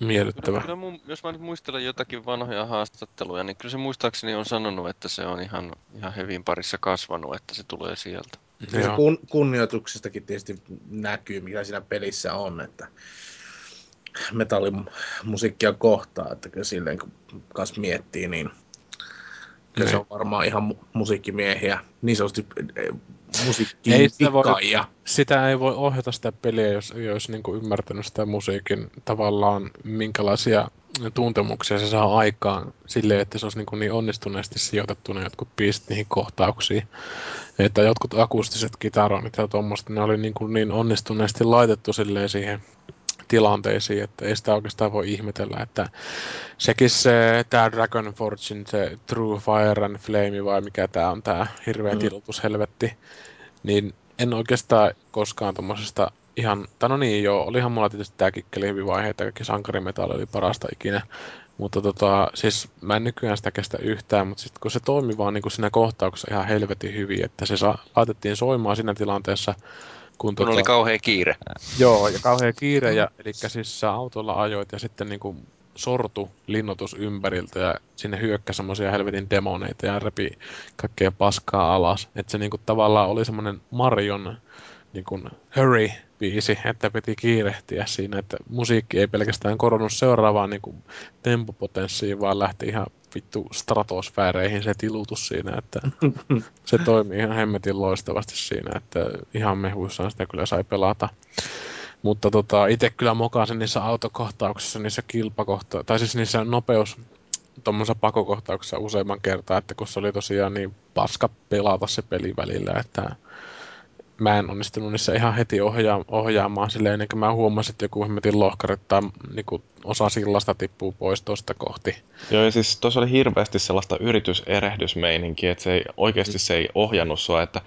miellyttävä. Kyllä mun, jos mä nyt muistelen jotakin vanhoja haastatteluja, niin kyllä se muistaakseni on sanonut, että se on ihan, ihan hyvin parissa kasvanut, että se tulee sieltä. Ja se kun, kunnioituksestakin tietysti näkyy, mikä siinä pelissä on, että metallimusiikkia kohtaa, että kyllä silleen kun kanssa miettii, niin kyllä se on varmaan ihan musiikkimiehiä, niin sanotusti musiikkipikkaajia. Sitä ei voi ohjata sitä peliä, jos ei olisi niin kuin ymmärtänyt sitä musiikin tavallaan, minkälaisia tuntemuksia se saa aikaan silleen, että se olisi niin, niin onnistuneesti sijoitettuna jotkut biisit niihin kohtauksiin. Että jotkut akustiset kitaronit ja tuommoiset, ne oli niin, niin onnistuneesti laitettu silleen siihen tilanteisiin, että ei sitä oikeastaan voi ihmetellä, että sekin se, tää Dragon Fortune, se True Fire and Flame, vai mikä tää on, tää hirveä mm. tilotushelvetti, niin en oikeastaan koskaan tommosesta ihan, tai no niin joo, olihan mulla tietysti tää kikkeli hyvin vaiheita, kaikki sankarimetalli oli parasta ikinä. Mutta tota, siis mä en nykyään sitä kestä yhtään, mutta sitten kun se toimi vaan niin kuin siinä kohtauksessa ihan helvetin hyvin, että se sa- laitettiin soimaan siinä tilanteessa, kun, kun tota, oli kauhea kiire. Joo, ja kauhea kiire, ja elikkä siis sä autolla ajoit ja sitten niin kuin sortu linnoitus ympäriltä ja sinne hyökkäsi semmoisia helvetin demoneita ja repi kaikkea paskaa alas. Että se niin kuin tavallaan oli semmoinen Marion niin kuin hurry biisi, että piti kiirehtiä siinä, että musiikki ei pelkästään koronnut seuraavaan niin kuin tempopotenssiin, vaan lähti ihan vittu stratosfääreihin se tilutus siinä, että se toimii ihan hemmetin loistavasti siinä, että ihan mehuissaan sitä kyllä sai pelata. Mutta tota, itse kyllä mokasin niissä autokohtauksissa, niissä kilpakohtauksissa, tai siis niissä nopeus tuommoisessa pakokohtauksessa useamman kertaa, että kun se oli tosiaan niin paska pelata se peli välillä, että mä en onnistunut niissä ihan heti ohjaa, ohjaamaan silleen, ennen kuin mä huomasin, että joku hemmetin lohkari tai niin osa sillasta tippuu pois tosta kohti. Joo, ja siis tuossa oli hirveästi sellaista yrityserehdysmeininkiä, että se ei, oikeasti se ei ohjannut sua, että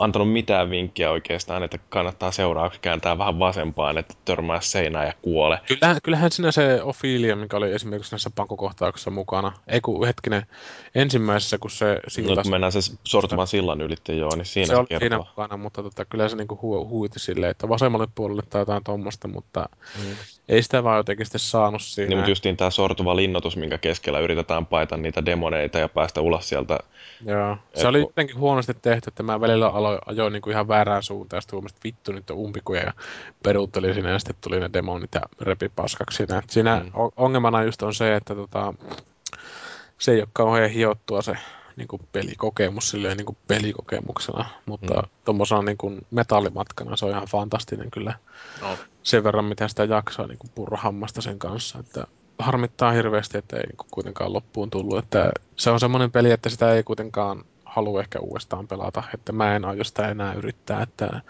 antanut mitään vinkkiä oikeastaan, että kannattaa seuraavaksi kääntää vähän vasempaan, että törmää seinään ja kuole. Kyllähän, kyllähän siinä se Ophelia, mikä oli esimerkiksi näissä pakokohtauksissa mukana, ei kun hetkinen ensimmäisessä, kun se silta... No kun mennään se sortumaan sillan ylitte, joo, niin siinä se kertoo. Se oli siinä mukana, mutta tota, kyllä se niinku hu- huuti silleen, että vasemmalle puolelle tai jotain tuommoista, mutta mm. ei sitä vaan jotenkin sitten saanut siinä. Niin, mutta justiin tämä sortuva linnoitus, minkä keskellä yritetään paita niitä demoneita ja päästä ulos sieltä. Joo, se et, oli jotenkin huonosti tehty, että mä välillä aloin ajoin niin kuin ihan väärään suuntaan, ja sitten huomasin, että vittu, nyt on umpikuja, ja peruutteli siinä, ja sitten tuli ne demonit ja repi paskaksi siinä. Siinä mm. ongelmana just on se, että tota, se ei ole kauhean hiottua se niin kuin pelikokemus silleen niin kuin pelikokemuksena, mutta mm. tuommoisena niin kuin metallimatkana se on ihan fantastinen kyllä. No. Sen verran, mitä sitä jaksaa niin kuin purhammasta sen kanssa, että harmittaa hirveästi, että ei niin kuin kuitenkaan loppuun tullut. Että se on semmoinen peli, että sitä ei kuitenkaan haluan ehkä uudestaan pelata, että mä en aio sitä enää yrittää. Että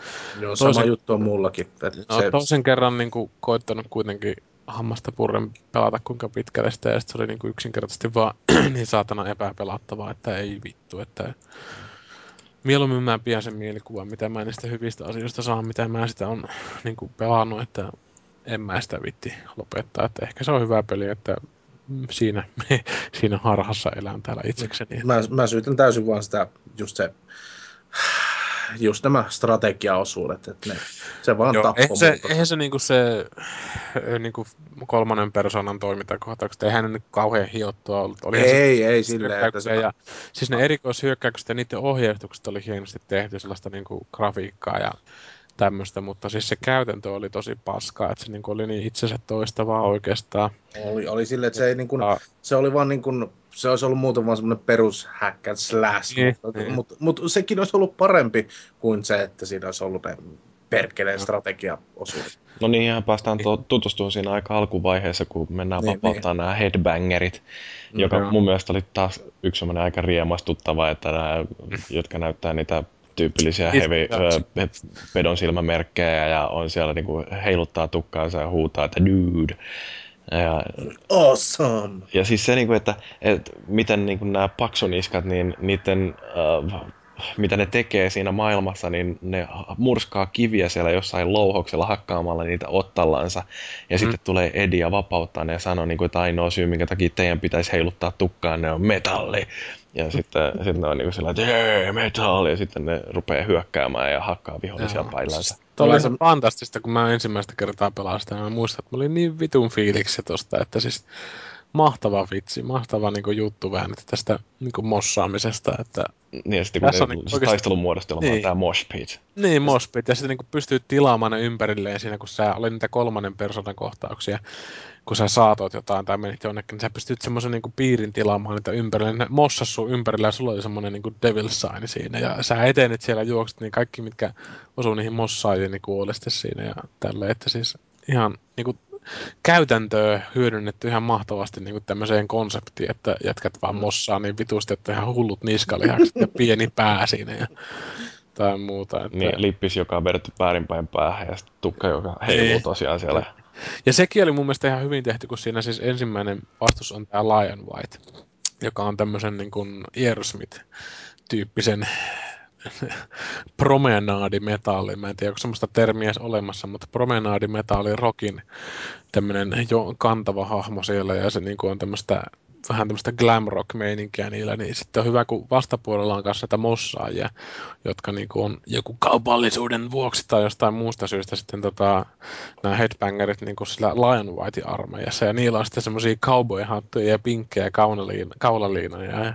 joo, sama toisen, juttu on mullakin. No, se... Toisen kerran niin kuin, koittanut kuitenkin hammasta purren pelata kuinka pitkälle sitä, ja sit se oli niin kuin, yksinkertaisesti vaan niin saatana epäpelattavaa, että ei vittu. Että... Mieluummin mä pidän sen mielikuvan, mitä mä niistä hyvistä asioista saan, mitä mä sitä on niin kuin, pelannut, että en mä sitä vitti lopettaa. Että ehkä se on hyvä peli, että Siinä, siinä harhassa elän täällä itsekseni. Mä, mä syytän täysin vaan sitä, just se, just nämä strategiaosuudet, että ne, se vaan tappoi. Eihän se, eihän se niinku se niinku kolmannen persoonan toimintakohtaukset, eihän ne nyt kauhean hiottua ollut. Olihan ei, se, ei silleen. Että se... ja, siis ne erikoishyökkäykset ja niiden ohjeistukset oli hienosti tehty, sellaista niinku grafiikkaa ja tämmöistä, mutta siis se käytäntö oli tosi paskaa, että se niin oli niin itsensä toistavaa oikeastaan. Oli, oli silleen, että se ei niin kuin, se oli vaan niin kuin, se olisi ollut muuten vaan semmoinen perus hack and slash, niin, mutta, niin. Mutta, mutta sekin olisi ollut parempi kuin se, että siinä olisi ollut ne perkeleen strategiaosuudet. No niin, ihan päästään to- tutustumaan siinä aika alkuvaiheessa, kun mennään niin, vapauttaa niin. Nämä headbangerit, no, joka joo. Mun mielestä oli taas yksi semmoinen aika riemastuttava, että nämä, jotka näyttää niitä tyypillisiä heavy, äh, pedon silmämerkkejä ja on siellä niinku heiluttaa tukkaansa ja huutaa, että dude. Ja, awesome! Ja siis se, niinku, että, että miten niinku nämä paksuniskat, niin niiden, äh, mitä ne tekee siinä maailmassa, niin ne murskaa kiviä siellä jossain louhoksella hakkaamalla niitä ottallansa. Ja mm. sitten tulee Edi ja vapauttaa ne ja sanoo, niinku, että ainoa syy, minkä takia teidän pitäisi heiluttaa tukkaan, ne on metalli. Ja sitten, sitten ne on niinku sellainen, että jee, metalli, ja sitten ne rupeaa hyökkäämään ja hakkaa vihollisia paillansa. Tämä oli se fantastista, kun mä ensimmäistä kertaa pelaan sitä, ja mä muistan, että mä olin niin vitun fiiliksi tosta, että siis mahtava vitsi, mahtava niinku juttu vähän tästä niinku mossaamisesta, että... Niin, ja sitten kun tässä on niinku taistelumuodostelma on niin. Tämä mosh pit. Niin, mosh pit, ja sitten niinku pystyy tilaamaan ne ympärilleen siinä, kun sä oli niitä kolmannen persoonan kohtauksia. Kun sä saatoit jotain tai menit jonnekin, niin sä pystyt semmoisen niinku piirin tilaamaan niitä ympärille. Ne mossas sun ympärillä ja sulla oli semmoinen niinku devil sign siinä. Ja sä etenet siellä juokset, niin kaikki mitkä osuu niihin mossaajiin, niin kuolee sitten siinä. Ja tälle, että siis ihan niinku käytäntöä hyödynnetty ihan mahtavasti niinku tämmöiseen konseptiin, että jätkät vaan mossaa niin vitusti, että ihan hullut niskalihakset ja pieni pää siinä. Ja... tai muuta. Että... Niin, lippis, joka on vedetty väärinpäin päähän ja sitten tukka, joka heiluu tosiaan siellä. Ja sekin oli mun mielestä ihan hyvin tehty, kun siinä siis ensimmäinen vastus on tää Lion White, joka on tämmösen niin kuin Aerosmith-tyyppisen promenaadimetalli. Mä en tiedä, onko semmoista termiä olemassa, mutta promenaadimetalli rockin tämmöinen jo kantava hahmo siellä, ja se niin kuin on tämmöistä vähän tämmöistä glam rock-meininkiä niillä, niin sitten on hyvä, kun vastapuolella on kanssa näitä mossaajia, jotka niin kuin on joku kaupallisuuden vuoksi tai jostain muusta syystä sitten tota, nämä headbangerit niin kuin sillä Lion Whitein armeijassa, ja niillä on sitten semmoisia cowboy-hattuja ja pinkkejä kaulaliinoja ja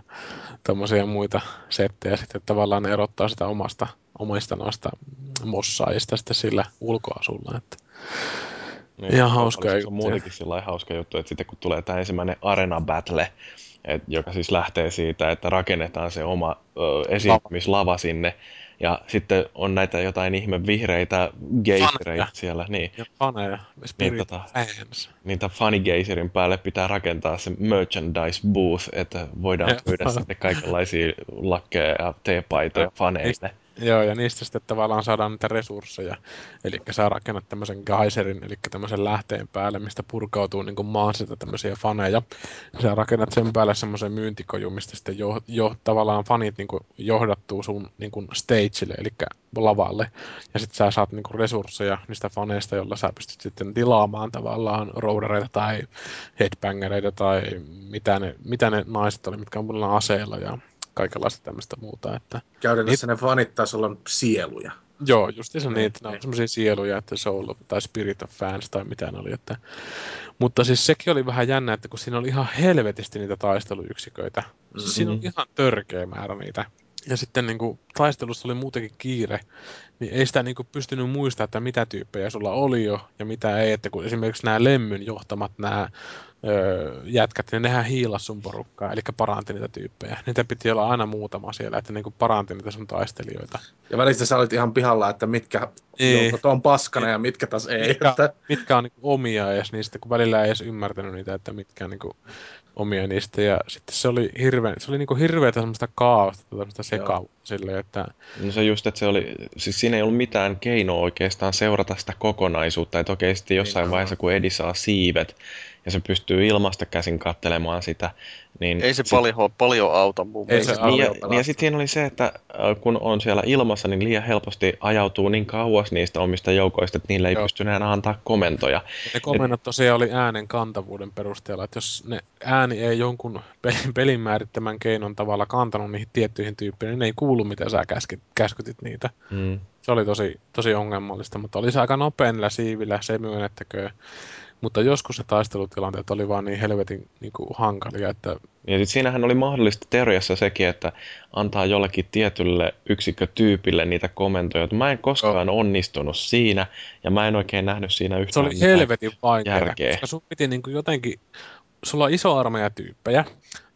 tämmöisiä muita settejä sitten, että tavallaan ne erottaa sitä omasta, omista noista mossaajista sitten sillä ulkoasulla, että niin, ihan hauska. Se on muutenkin sillä hauska juttu, että sitten kun tulee tämä ensimmäinen Arena Battle, et, joka siis lähtee siitä, että rakennetaan se oma ö, esiintymislava sinne, ja sitten on näitä jotain ihme vihreitä geisereitä siellä. Niin, ja faneja. Niin, tota, niitä funny-geiserin päälle pitää rakentaa se merchandise booth, että voidaan myydä sitten kaikenlaisia lakkeja ja teepaitoja faneille. Joo, ja niistä sitten tavallaan saadaan niitä resursseja, eli saa rakennat tämmöisen geyserin, eli tämmöisen lähteen päälle, mistä purkautuu niin kuin maan sitä tämmöisiä faneja. Sä rakennat sen päälle semmoisen myyntikoju, mistä sitten jo, jo, tavallaan fanit niin kuin johdattuu sun niin kuin stageille, eli lavalle, ja sitten sä saat niin kuin resursseja niistä faneista, jolla sä pystyt sitten tilaamaan tavallaan roudareita tai headbangereita tai mitä ne, mitä ne naiset oli, mitkä on mulla aseilla ja kaikenlaista tämmöistä muuta. Että käytännössä niitä ne fanit taisi olla sieluja. Joo, just se niitä. Ne on semmoisia sieluja, että Soul of, tai Spirit of Fans tai mitä ne oli. Että. Mutta siis sekin oli vähän jännä, että kun siinä oli ihan helvetisti niitä taisteluyksiköitä. Mm-hmm. Siinä on ihan törkeä määrä niitä. Ja sitten niin kuin taistelussa oli muutenkin kiire, niin ei sitä niin kuin pystynyt muistamaan, että mitä tyyppejä sulla oli jo ja mitä ei. Että kun esimerkiksi nämä Lemmyn johtamat nämä öö, jätkät, niin nehän hiilasi sun porukkaa, eli paranti niitä tyyppejä. Niitä piti olla aina muutama siellä, että niin kuin paranti niitä sun taistelijoita. Ja välistä sä olit ihan pihalla, että mitkä joukot on paskana ei, ja mitkä taas ei. Mitkä, että mitkä on niin kuin omia edes niistä, kun välillä ei edes ymmärtänyt niitä, että mitkä on niin kuin omia niistä, ja sitten se oli hirveä, se oli niinku hirveätä semmoista kaaosta, semmoista sekautta silleen, että no se just, että se oli, siis siinä ei ollut mitään keinoa oikeastaan seurata sitä kokonaisuutta, että okei sitten jossain vaiheessa, kun Edi saa siivet, ja se pystyy ilmasta käsin katselemaan sitä, niin ei se sit paljon, paljon auta mun mielestä. Niin, ja, ja sitten siinä oli se, että kun on siellä ilmassa, niin liian helposti ajautuu niin kauas niistä omista joukoista, että niille ei joo pysty enää antaa komentoja. Ne komennot tosiaan oli äänen kantavuuden perusteella, että jos ne ääni ei jonkun pelin määrittämän keinon tavalla kantanut niihin tiettyihin tyyppiin, niin ne ei kuulu, mitä sä käskit, käskytit niitä. Mm. Se oli tosi, tosi ongelmallista, mutta oli se aika nopeilla siivillä, se myönnettäköön. Mutta joskus ne taistelutilanteet oli vaan niin helvetin niin kuin hankalia, että ja sitten siinähän oli mahdollista teoriassa sekin, että antaa jollekin tietylle yksikkötyypille niitä komentoja. Mä en koskaan no. onnistunut siinä, ja mä en oikein nähnyt siinä yhtään järkeä. Se oli helvetin vaikeaa, koska sun piti niin kuin jotenkin, sulla on iso armeija tyyppejä,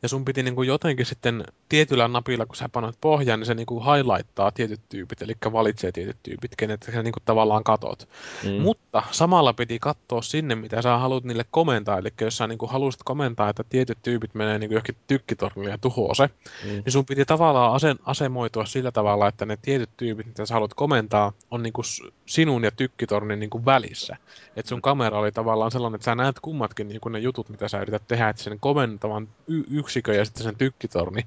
ja sun piti niin kuin jotenkin sitten tietyllä napilla, kun sä panot pohjaan, niin se niin kuin highlighttaa tietyt tyypit, eli valitsee tietyt tyypit, kenet sä niin kuin tavallaan katot. Mm. Mutta samalla piti katsoa sinne, mitä sä haluat niille komentaa, eli jos sä niin kuin halusit komentaa, että tietyt tyypit menee niin kuin johonkin tykkitornille ja tuhoaa se, mm. niin sun piti tavallaan asen, asemoitua sillä tavalla, että ne tietyt tyypit, mitä sä haluat komentaa, on niin kuin sinun ja tykkitornin niin kuin välissä. Että sun kamera oli tavallaan sellainen, että sä näet kummatkin niin kuin ne jutut, mitä sä yrität tehdä, että sen komentavan y- yksikö ja sitten sen tykkitorni.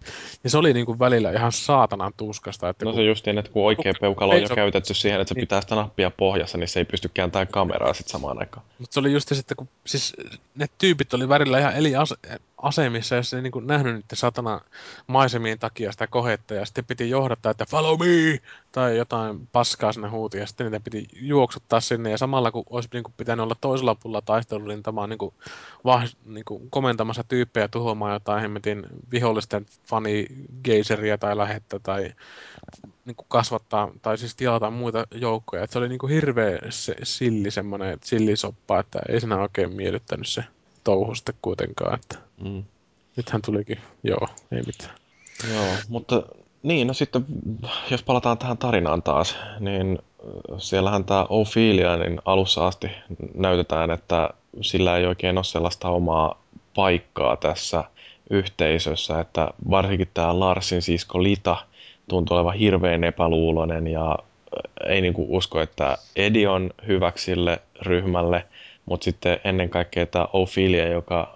Ja se oli niin kuin välillä ihan saatanan tuskasta. Että no se just niin, että kun oikea peukalo on jo käytetty siihen, että se niin pitää sitä nappia pohjassa, niin se ei pysty kääntämään kameraa sitten samaan aikaan. Mutta se oli just sitten, kun siis ne tyypit oli välillä ihan eli as- asemissa, ja se ei niin kuin nähnyt niiden satana maisemien takia sitä kohetta, ja sitten piti johdattaa, että follow me! Tai jotain paskaa sinne huutiin, ja sitten niitä piti juoksuttaa sinne, ja samalla kun olisi niin kuin pitänyt olla toisella puolella taistelurintamaa niin kuin vah- niin kuin komentamassa tyyppejä tuhoamaan jotain hemmetin vihollisten fani-geiseriä tai lähettä tai niin kuin kasvattaa tai siis tilata muita joukkoja. Et se oli niin kuin hirveä se silli semmoinen sillisoppa, että ei siinä oikein miellyttänyt se touhu sitten kuitenkaan. Että mm. nythän tulikin, joo, ei mitään. Joo, mutta niin, no sitten jos palataan tähän tarinaan taas, niin siellähän tämä Ophelia niin alussa asti näytetään, että sillä ei oikein ole sellaista omaa paikkaa tässä yhteisössä, että varsinkin tämä Larsin sisko Lita tuntuu olevan hirveän epäluuloinen ja ei niinku usko, että Edi on hyväksi sille ryhmälle, mutta sitten ennen kaikkea tämä Ophelia, joka,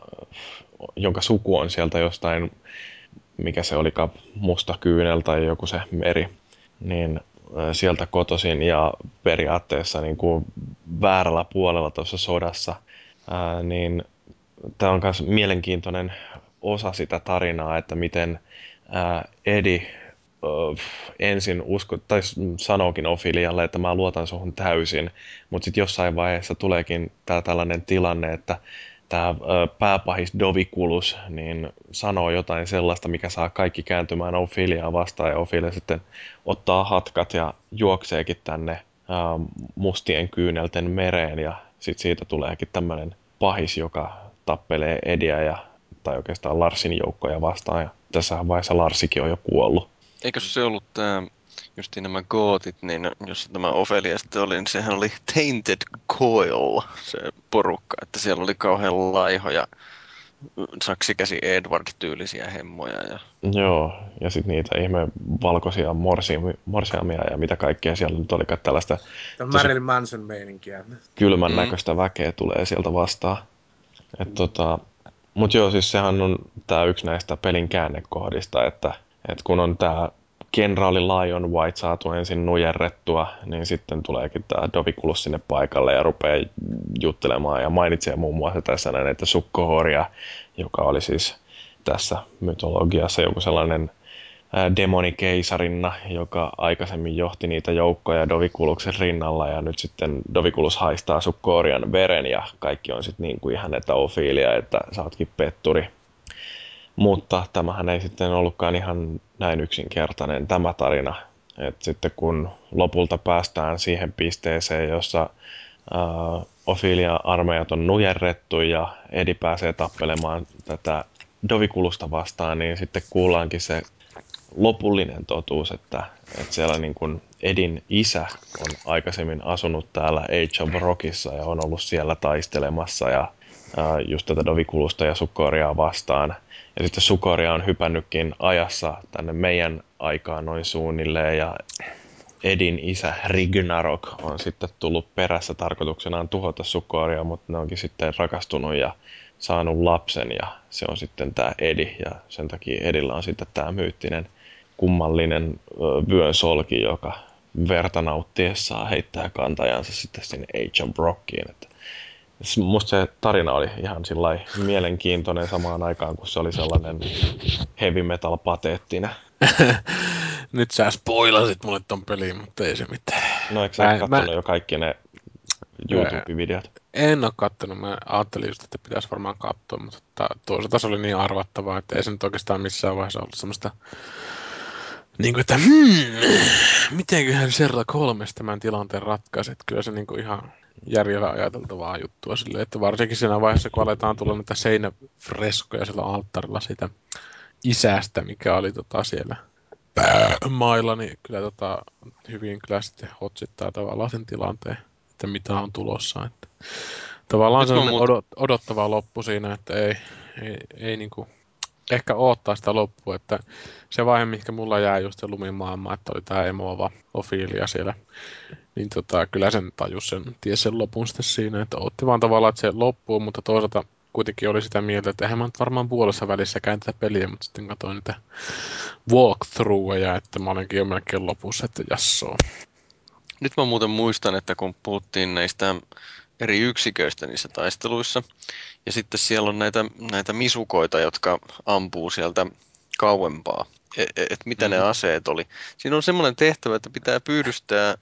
jonka suku on sieltä jostain, mikä se olikaan, Mustakyynel tai joku se meri, niin sieltä kotoisin ja periaatteessa niin kuin väärällä puolella tuossa sodassa, ää, niin tämä on myös mielenkiintoinen osa sitä tarinaa, että miten ää, Eddie ensin usko, tai sanookin Ophelialle, että mä luotan suhun täysin, mutta sitten jossain vaiheessa tuleekin tää tällainen tilanne, että tämä pääpahis Doviculus niin sanoo jotain sellaista, mikä saa kaikki kääntymään Opheliaa vastaan, ja Ophelia sitten ottaa hatkat ja juokseekin tänne ä, mustien kyynelten mereen, ja sitten siitä tuleekin tämmöinen pahis, joka tappelee Ediä ja, tai oikeastaan Larsin joukkoja vastaan, ja tässä vaiheessa Larsikin on jo kuollut. Eikö se ollut tämä, just nämä gootit, niin jos tämä Ophelia sitten oli, niin sehän oli Tainted Coil, se porukka, että siellä oli kauhean laihoja, saksikäsi Edward-tyylisiä hemmoja. Ja... Joo, ja sitten niitä ihme valkoisia morsiamia, morsiamia ja mitä kaikkea siellä nyt olikaan tällaista. Tämä Marilyn Manson-meininkiä. Kylmän näköistä mm. väkeä tulee sieltä vastaan. Mm. Tota, mutta joo, siis sehän on tämä yksi näistä pelin käännekohdista, että Et kun on tämä kenraali Lion White saatu ensin nujerrettua, niin sitten tuleekin tämä Doviculus sinne paikalle ja rupeaa juttelemaan ja mainitsee muun muassa tässä näin, että Sukkohoria, joka oli siis tässä mytologiassa joku sellainen demonikeisarinna, joka aikaisemmin johti niitä joukkoja Doviculuksen rinnalla, ja nyt sitten Doviculus haistaa Sukkohorian veren ja kaikki on sitten niin kuin ihan, että Ophelia, että sä ootkin petturi. Mutta tämähän ei sitten ollutkaan ihan näin yksinkertainen tämä tarina. Et sitten kun lopulta päästään siihen pisteeseen, jossa äh, Ophelia armeijat on nujerrettu ja Eddie pääsee tappelemaan tätä Doviculusta vastaan, niin sitten kuullaankin se lopullinen totuus, että, että siellä niin kun Edin isä on aikaisemmin asunut täällä Age of Rockissa ja on ollut siellä taistelemassa ja äh, just tätä Doviculusta ja Sukkoriaa vastaan. Ja sitten Sukoria on hypännytkin ajassa tänne meidän aikaan noin suunnilleen, ja Edin isä Ragnarok on sitten tullut perässä tarkoituksenaan tuhota Sukoria, mutta ne onkin sitten rakastunut ja saanut lapsen, ja se on sitten tämä Edi, ja sen takia Edillä on sitten tämä myyttinen kummallinen vyön solki, joka verta nauttiessaan heittää kantajansa sitten sinne Age of Rockiin. Musta se tarina oli ihan sillai mielenkiintoinen samaan aikaan, kun se oli sellainen heavy metal pateettinen. Nyt sä spoilasit mulle ton peliin, mutta ei se mitään. No eikö sä kattonut mä... jo kaikki ne YouTube-videot? En oo kattonut, mä ajattelin just, että pitäisi varmaan katsoa, mutta toisaalta se oli niin arvattavaa, että ei se nyt oikeastaan missään vaiheessa ollut semmoista... Niin kuin, että hmm, mitenköhän Sherlock Holmes tämän tilanteen ratkaisi, että kyllä se niin kuin ihan... järjellä ajateltavaa juttua sille, että varsinkin siinä vaiheessa, kun aletaan tulla näitä seinäfreskoja siellä alttarilla siitä isästä, mikä oli tota siellä mailla, niin kyllä tota, hyvin kyllä sitten hotsittaa tavallaan sen tilanteen, että mitä on tulossa. Että tavallaan se on odot, odottava loppu siinä, että ei, ei, ei niinku ehkä odottaa sitä loppua, että se vaihe, mikä mulla jää just se lumimaailma, että oli tää emoava Ophelia siellä, niin tota, kyllä sen tajus sen, ties sen lopun sitten siinä, että odotti vaan tavallaan, että se loppuu, mutta toisaalta kuitenkin oli sitä mieltä, että eihän mä nyt varmaan puolessa välissäkään tätä peliä, mutta sitten katsoin niitä walkthrougheja, että mä olinkin jo melkein lopussa, että jassoo. Nyt mä muuten muistan, että kun puhuttiin näistä eri yksiköistä niissä taisteluissa. Ja sitten siellä on näitä, näitä misukoita, jotka ampuu sieltä kauempaa. Et, et mitä mm-hmm. ne aseet oli. Siinä on semmoinen tehtävä, että pitää pyydystää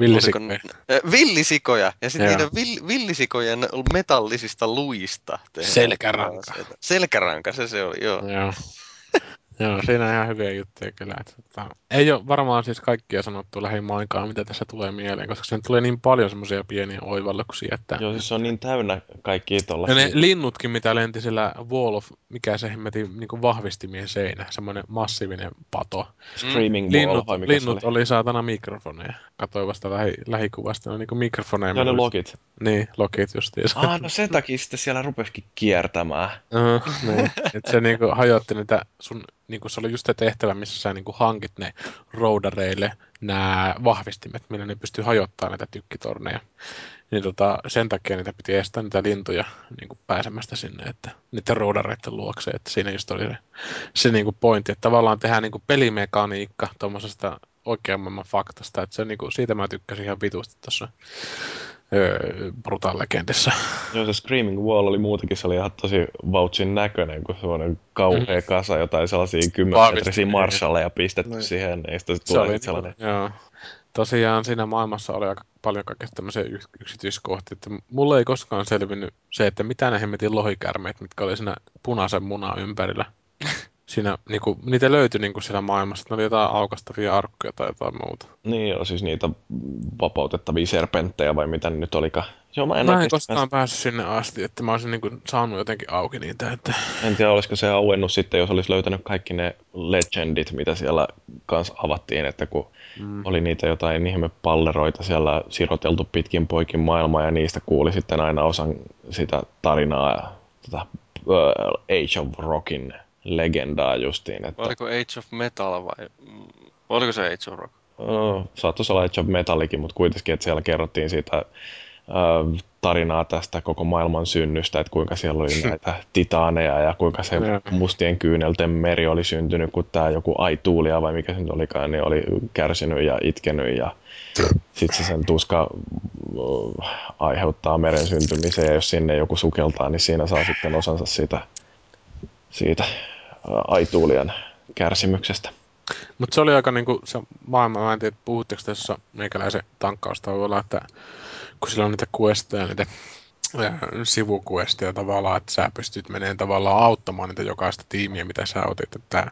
villisikoja. Oliko, äh, villisikoja. Ja sitten niiden vill, villisikojen metallisista luista. Selkäranka. Aseita. Selkäranka, se se oli, joo. Joo. Joo, siinä on ihan hyviä juttuja kyllä. Että ei ole varmaan siis kaikkia sanottu lähimainkaan, mitä tässä tulee mieleen, koska sen tulee niin paljon semmoisia pieniä oivalluksia, että... Joo, siis se on niin täynnä kaikkia tuollaisia. Ja ne linnutkin, mitä lenti sillä Wall of, mikä se hemmeti niin vahvistimien seinä, semmoinen massiivinen pato. Screaming linnut, Wall, vai mikä linnut se oli? oli saatana mikrofoneja. Katsoin vasta lähi, lähikuvasta, ne on niin mikrofoneja. Ja ne lokit. Niin, lokit justiinsa. Ah, no sen takia sitten siellä rupesikin kiertämään. Uh, niin. Että se niin kuin hajotti niitä sun... Niin se oli just se tehtävä, missä sä niin hankit ne roudareille nämä vahvistimet, millä ne pystyy hajottamaan näitä tykkitorneja. Niin tota, sen takia niitä piti estää niitä lintuja niin pääsemästä sinne, että niiden roudareiden luokse. Että siinä just oli se, se niin pointti, että tavallaan tehdään niin pelimekaniikka tuommoisesta oikean maailman faktasta. Että se, niin kuin, siitä mä tykkäsin ihan vitusti tuossa öö, Brutal Legendissa. Joo, se Screaming Wall oli muutenkin, se oli ihan tosi vautsin näköinen, kun semmoinen kauhea mm. kasa jotain sellaisia kymmenmetrisiä marshalleja pistetty no. siihen, ja sitten tulee se sellainen... Joo. Tosiaan siinä maailmassa oli aika paljon kaikkea tämmöisiä yksityiskohtia, että mulle ei koskaan selvinnyt se, että mitä ne hemmetin lohikärmeet, mitkä oli siinä punaisen munan ympärillä. Siinä, niinku, niitä löytyi niinku siellä maailmassa, ne oli jotain aukastavia arkkuja tai jotain muuta. Niin joo, siis niitä vapautettavia serpenttejä vai mitä nyt olikaan. Joo, mä en, mä en koskaan pääs... päässyt sinne asti, että mä olisin niinku saanut jotenkin auki niitä. Että... En tiedä, olisiko se auennut sitten, jos olisi löytänyt kaikki ne legendit, mitä siellä kanssa avattiin, että kun mm. oli niitä jotain ihme palleroita siellä siroteltu pitkin poikin maailmaa ja niistä kuuli sitten aina osan sitä tarinaa, tätä Age of Rockin legendaa justiin. Että... Oliko Age of Metal vai oliko se Age of Rock? No, saattoi olla Age of Metallikin, mutta kuitenkin, että siellä kerrottiin siitä tarinaa tästä koko maailman synnystä, että kuinka siellä oli näitä titaaneja ja kuinka se mustien kyynelten meri oli syntynyt, kun tämä joku Aitulia vai mikä se nyt olikaan, niin oli kärsinyt ja itkenyt ja sitten se sen tuska aiheuttaa meren syntymiseen ja jos sinne joku sukeltaa, niin siinä saa sitten osansa siitä, siitä Aitulian kärsimyksestä. Mutta se oli aika niinku se maailma, mä en tiedä, puhutteko tässä meikäläisen tankkaustaululla, että kun sillä on niitä questeja, niitä sivuquesteja tavallaan, että sä pystyt menemään tavallaan auttamaan niitä jokaista tiimiä, mitä sä otit, että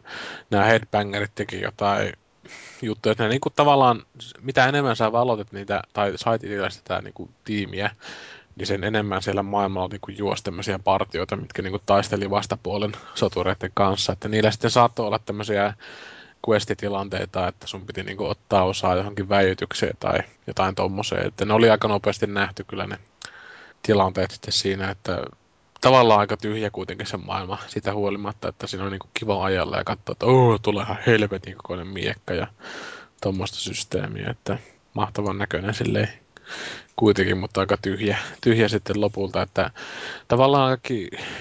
nämä headbangerit teki jotain juttuja, että niinku tavallaan, mitä enemmän sä valotit niitä, tai sait itse sitä niinku tiimiä, niin sen enemmän siellä maailmalla niinku juosi tämmöisiä partioita, mitkä niinku taisteli vastapuolen sotureiden kanssa, että niillä sitten saattoi olla tämmöisiä questitilanteita, että sun piti niinku ottaa osaa johonkin väijytykseen tai jotain tommoseen, että ne oli aika nopeasti nähty kyllä ne tilanteet sitten siinä, että tavallaan aika tyhjä kuitenkin se maailma sitä huolimatta, että siinä on niinku kiva ajalla ja katsoa, että ooo, tulee ihan helvetin kokoinen miekka ja tommoista systeemiä, että mahtavan näköinen silleen kuitenkin, mutta aika tyhjä, tyhjä sitten lopulta, että tavallaan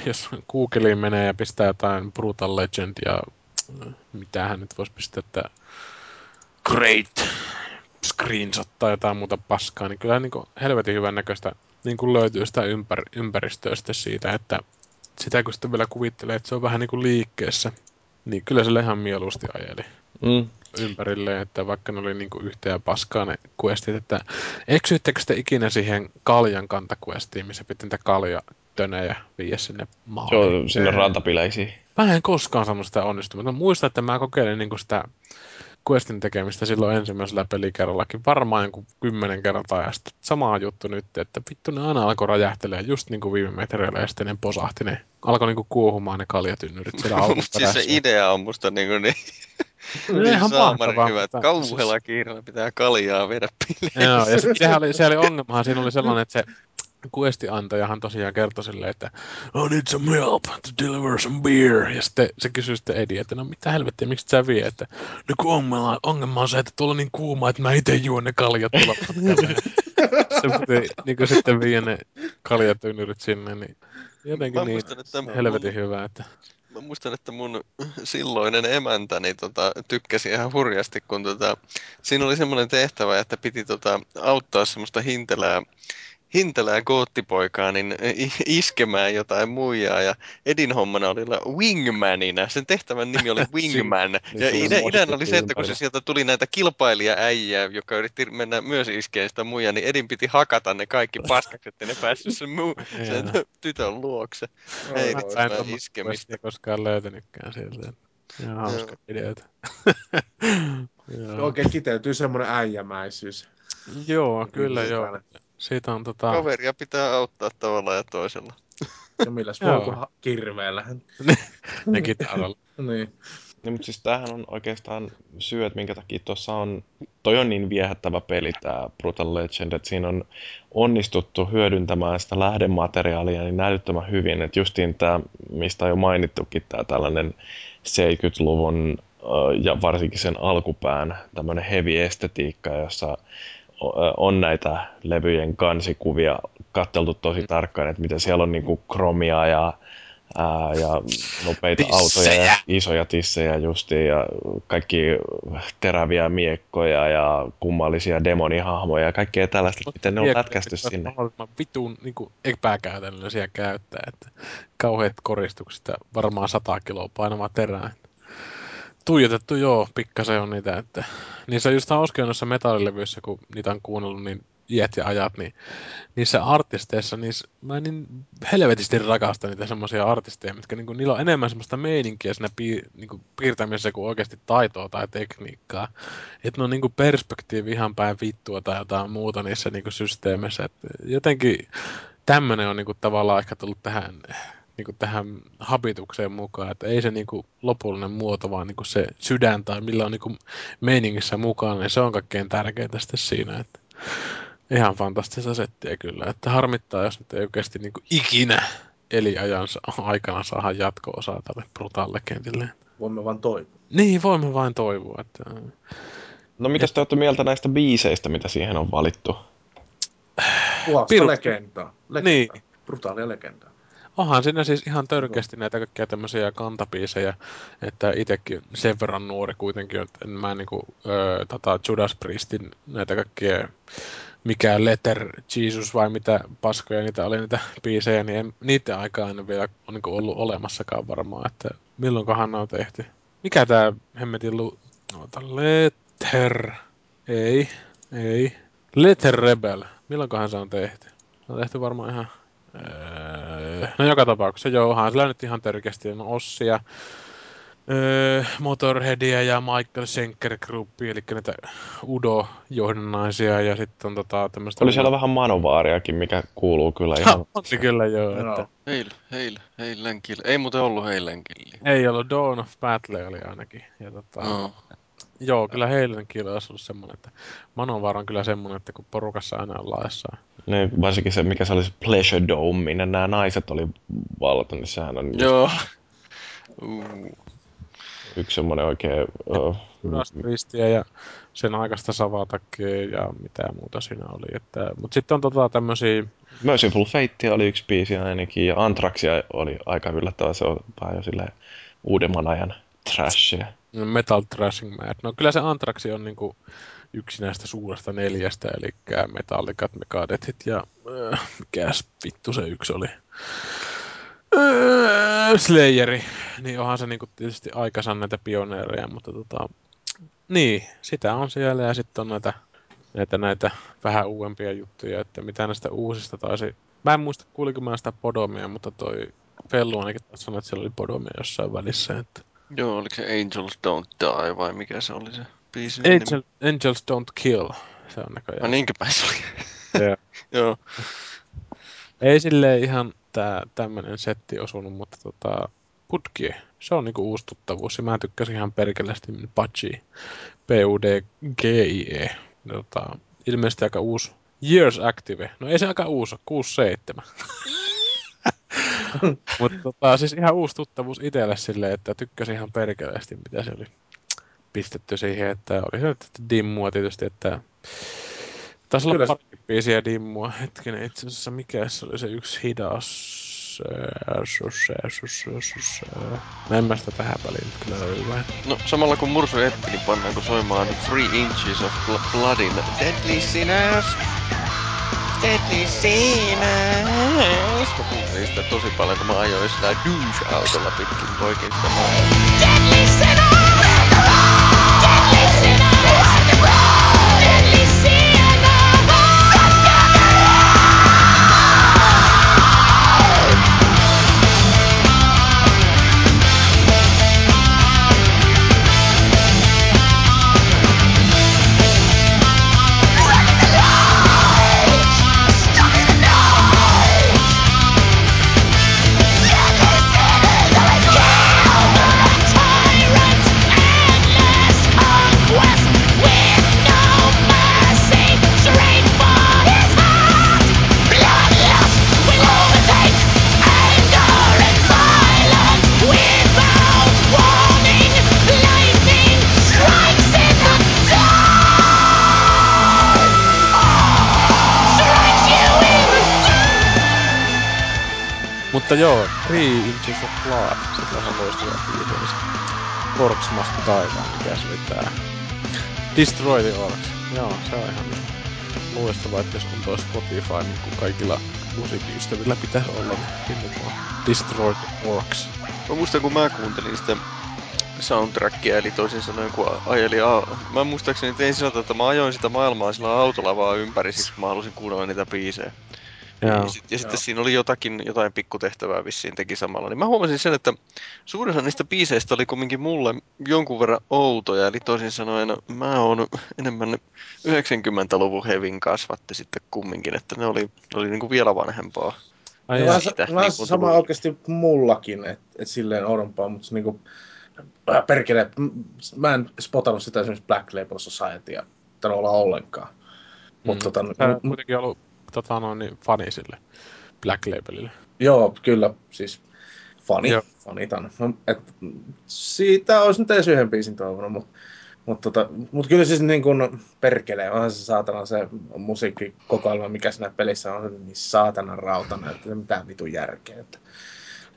jos Googleen menee ja pistää jotain Brutal Legend ja mitähän nyt voisi pistää, että great screenshot tai jotain muuta paskaa, niin kyllä niin kuin helvetin hyvän näköistä niin kuin löytyy sitä ympär- ympäristöä sitten siitä, että sitä kun sitten vielä kuvittelee, että se on vähän niin kuin liikkeessä, niin kyllä se ihan mieluusti ajeli mm. ympärilleen, että vaikka ne oli niin kuin yhteen paskaa ne questit, että eksyittekö sitä ikinä siihen kaljan kantakuestiin, missä piti niitä kalja tönejä viiä sinne maaliin? Joo, sinne rantapileisiin. Mä en koskaan saanut sitä onnistumista. Muistan, että mä kokeilin niinku sitä questin tekemistä silloin ensimmäisellä pelikerrallakin varmaan joku kymmenen kertaa ja sitten sama juttu nyt, että vittu ne aina alkoi räjähtelee just niinku viime metreillä ja sitten ne posahti ne. Alkoi niinku kuohumaan ne kaljatynnyrit siellä alkuperässä. Siis se idea on musta niinku niin... Ne ihan mahtavaa. Kauhealla kiireellä pitää kaljaa viedä pileisiin. Joo, ja sehän oli, se oli ongelmahan. Siinä oli sellainen, että se... questiantajahan tosiaan kertoi silleen, että I need some help to deliver some beer. Ja sitten se kysyi sitten Eddie, että no mitä helvettiä, miksi sä vie? Että no kun ongelma, ongelma on se, että tuolla on niin kuuma, että mä ite juon ne kaljat tuolla matkalla. Se piti niin sitten vie ne kaljatynnyrit sinne, niin jotenkin niin tämän... helvetin hyvä, että... Mä muistan, että mun silloinen emäntäni tota, tykkäsi ihan hurjasti, kun tota, siinä oli semmoinen tehtävä, että piti tota, auttaa semmoista hintelää, hintelää goottipoikaa niin iskemään jotain muijaa, ja Edin hommana oli wingmanina. Sen tehtävän nimi oli wingman. Ja idän oli se, että kun se sieltä tuli näitä kilpailijaäijää, joka yritti mennä myös iskeen sitä muijaa, niin Edin piti hakata ne kaikki paskaksi, että ne päässyt sen, mu- sen tytön luokse. Ei ole iskemistä. En koskaan löytänytkään siltä. Ihan hauska ideoita. Oikein kiteytyy semmoinen äijämäisyys. Joo, kyllä joo. Siitä on tota... Kaveria pitää auttaa tavalla ja toisella. Ja milläs muulla kirveellä. Nekin täällä. Niin. No, mutta siis tämähän on oikeastaan syy, että minkä takia tuossa on... Toi on niin viehättävä peli tämä Brutal Legend, että siinä on onnistuttu hyödyntämään sitä lähdemateriaalia niin näyttömän hyvin. Että justiin tämä, mistä on jo mainittukin, tämä tällainen seitsemänkymmentäluvun ja varsinkin sen alkupään tämmöinen heavy estetiikka, jossa... on näitä levyjen kansikuvia katseltu tosi tarkkaan, että mitä siellä on niinku kromia ja Ää, ja nopeita tissejä. Autoja ja isoja tissejä justiin ja kaikki teräviä miekkoja ja kummallisia demonihahmoja ja kaikkea tällaista, Mut miten ne on lätkästy sinne. Mahdollisimman vitun niin kuin epäkäytännöllisiä käyttää, että kauheat koristuksista varmaan sata kiloa painamaa terää. Tuijotettu joo, pikkasen on niitä, että niissä just hauskin noissa metallilevyissä, kun niitä on kuunnellut, niin iät ja ajat, niin niissä artisteissa, niissä, mä niin helvetisti rakastan niitä semmoisia artisteja, mitkä niinku, niillä on enemmän semmoista meininkiä siinä piir, niinku, piirtämisessä kuin oikeasti taitoa tai tekniikkaa. Että ne on niinku perspektiivi ihan päin vittua tai jotain muuta niissä niinku systeemissä. Et jotenkin tämmönen on niinku tavallaan ehkä tullut tähän, niinku, tähän habitukseen mukaan, että ei se niinku lopullinen muoto, vaan niinku se sydän tai millä on niinku meiningissä mukana, niin se on kaikkein tärkeintä sitten siinä, että ihan fantastista settiä kyllä, että harmittaa, jos nyt ei oikeasti niin kuin ikinä eliajansa aikana saada jatko-osaa tälle brutaalle kentille. Voimme vain toivoa. Niin, voimme vain toivoa. Että... No mitäs te olette mieltä näistä biiseistä, mitä siihen on valittu? Puhasta Piru... legendaa. Legendaa. Niin. Brutaalia legendaa. Onhan siinä siis ihan törkeästi näitä kaikkia tämmöisiä kantabiisejä, että itsekin sen verran nuori kuitenkin, että en mä niinku ö, tata Judas Priestin näitä kaikkia, mikä Letter Jesus vai mitä paskoja niitä oli niitä biisejä, niin en, niiden aikaa en vielä ole niinku ollut olemassakaan varmaan, että milloinkohan ne on tehty. Mikä tää hemmetin lu... Oota, Letter... Ei, ei. Letter Rebel, milloinkohan se on tehty? Se on tehty varmaan ihan... No joka tapauksessa jouhan sillä nyt ihan törkeästi on Ossia, öö, Motorheadia ja Michael Schenker Groupia, eli näitä Udo-johdannaisia ja sitten on tota tämmöistä... Oli siellä vähän Manovaariakin, mikä kuuluu kyllä ihan... On se kyllä joo, no. Että... Heil, heil, heil lenkille. Ei muuten ollut heil lenkille. Ei ollut, Dawn of Battle oli ainakin. Ja tota... No. Joo, kyllä heilinen kieli olisi ollut semmoinen, että Manovaara on kyllä semmoinen, että kun porukassa aina on laessaan. Ne, varsinkin se, mikä se oli se Pleasure Dome, minne nämä naiset oli valta, niin sehän on... Joo. Uh. Yksi semmoinen oikein... Uh, Judas Priestia ja sen aikaista Savatakea ja mitä muuta siinä oli. Että, mut sitten on tota tämmösiä... Merciful Fatea oli yksi biisi ainakin ja Anthraxia oli aika yllättävä, se on vähän jo silleen uudemman ajan trashia. Metal Thrashing Mad. No kyllä se Anthraxi on niinku yksi näistä suuresta neljästä, eli Metallicat, Megadethit ja... Äh, mikäs vittu se yksi oli? Äh, Slayeri. Niin onhan se niinku tietysti aikansa näitä pioneereja, mutta tota... Niin, sitä on siellä ja sitten on näitä, näitä, näitä vähän uudempia juttuja, että mitä näistä uusista taisi... Mä en muista kuuliko mä sitä Podomia, mutta toi Fellu ainakin sanoi, että siellä oli Podomia jossain välissä, että... Joo, oliko se Angels Don't Die vai mikä se oli se biisin Angel, nimi? Angels Don't Kill, se on näköjään. No niinkä päin se oli. Joo. Ei silleen ihan tää tämmönen setti osunut, mutta tota, putki, se on niinku uustuttavuus ja mä tykkäsin ihan perkeleesti Pudgie, P U D G I E. Tota, ilmeisesti aika uusi Years Active, no ei se aika uusi, kuusi seitsemän. Mutta tota, siis ihan uusi tuttavuus itselle silleen, että tykkäsin ihan perkeleesti, mitä se oli pistetty siihen, että oli se dimmua tietysti, että taisi olla pari biisiä dimmua, hetkinen itse asiassa, mikä se oli se yksi hidas, mä en mä sitä tähän väliin nyt kyllä löyvää. No samalla kun Mursu Eppini pannaanko soimaan Three Inches of Bloodin Deadly Sinners. Deadly Sinners! Mä kuulin sitä tosi paljon, kun mä ajoin sitä douche-autolla pitkin poikin sitä maailmaa. Deadly Sinners! Deadly Sinners! Deadly Sinners! Deadly Sinners! Deadly Sinners! Mutta joo, Three Inches of Blood. Sitten on ihan loistava viidollista. Orcs Must Die, mikä se oli tää. Destroy the Orcs. Joo, se on ihan loistava, että jos on toi Spotify, niin kun kaikilla musiikkiystävillä pitäis olla, niin Destroy the Orcs. Mä muistan, kun mä kuuntelin sitä soundtrackia, eli toisin sanoen, kun ajelin a- mä muistaakseni tein sillä tavalla, että mä ajoin sitä maailmaa sillä autolla vaan ympäri, siis mä halusin kuunnella niitä biisejä. Jaa, ja, sit, ja sitten siinä oli jotakin, jotain pikkutehtävää vissiin teki samalla. Niin mä huomasin sen, että suurin osa niistä biiseistä oli kumminkin mulle jonkun verran outoja. Eli toisin sanoen, mä oon enemmän yhdeksänkymmentäluvun hevin kasvatti sitten kumminkin. Että ne oli, oli niinku vielä vanhempaa. Ai ja sitä, s- niin sama tullut. Oikeasti mullakin, että et silleen oudompaa, mutta niinku, perkele, mä en spotannut sitä esimerkiksi Black Label Societya. Tänä olla ollenkaan. Mut, mm. tota, Tämä on kuitenkin ollut... Tota noin, niin fani sille Black Labelille. Joo, kyllä, siis fani, Joo. fanitan. No, et, siitä olisi nyt edes yhden biisin toivonut, mutta mut tota, mut kyllä siis niin kuin perkelee, onhan se saatana se musiikkikokoelma, mikä siinä pelissä on, niin saatanan rautana, että mitään vitun järkeä. Että.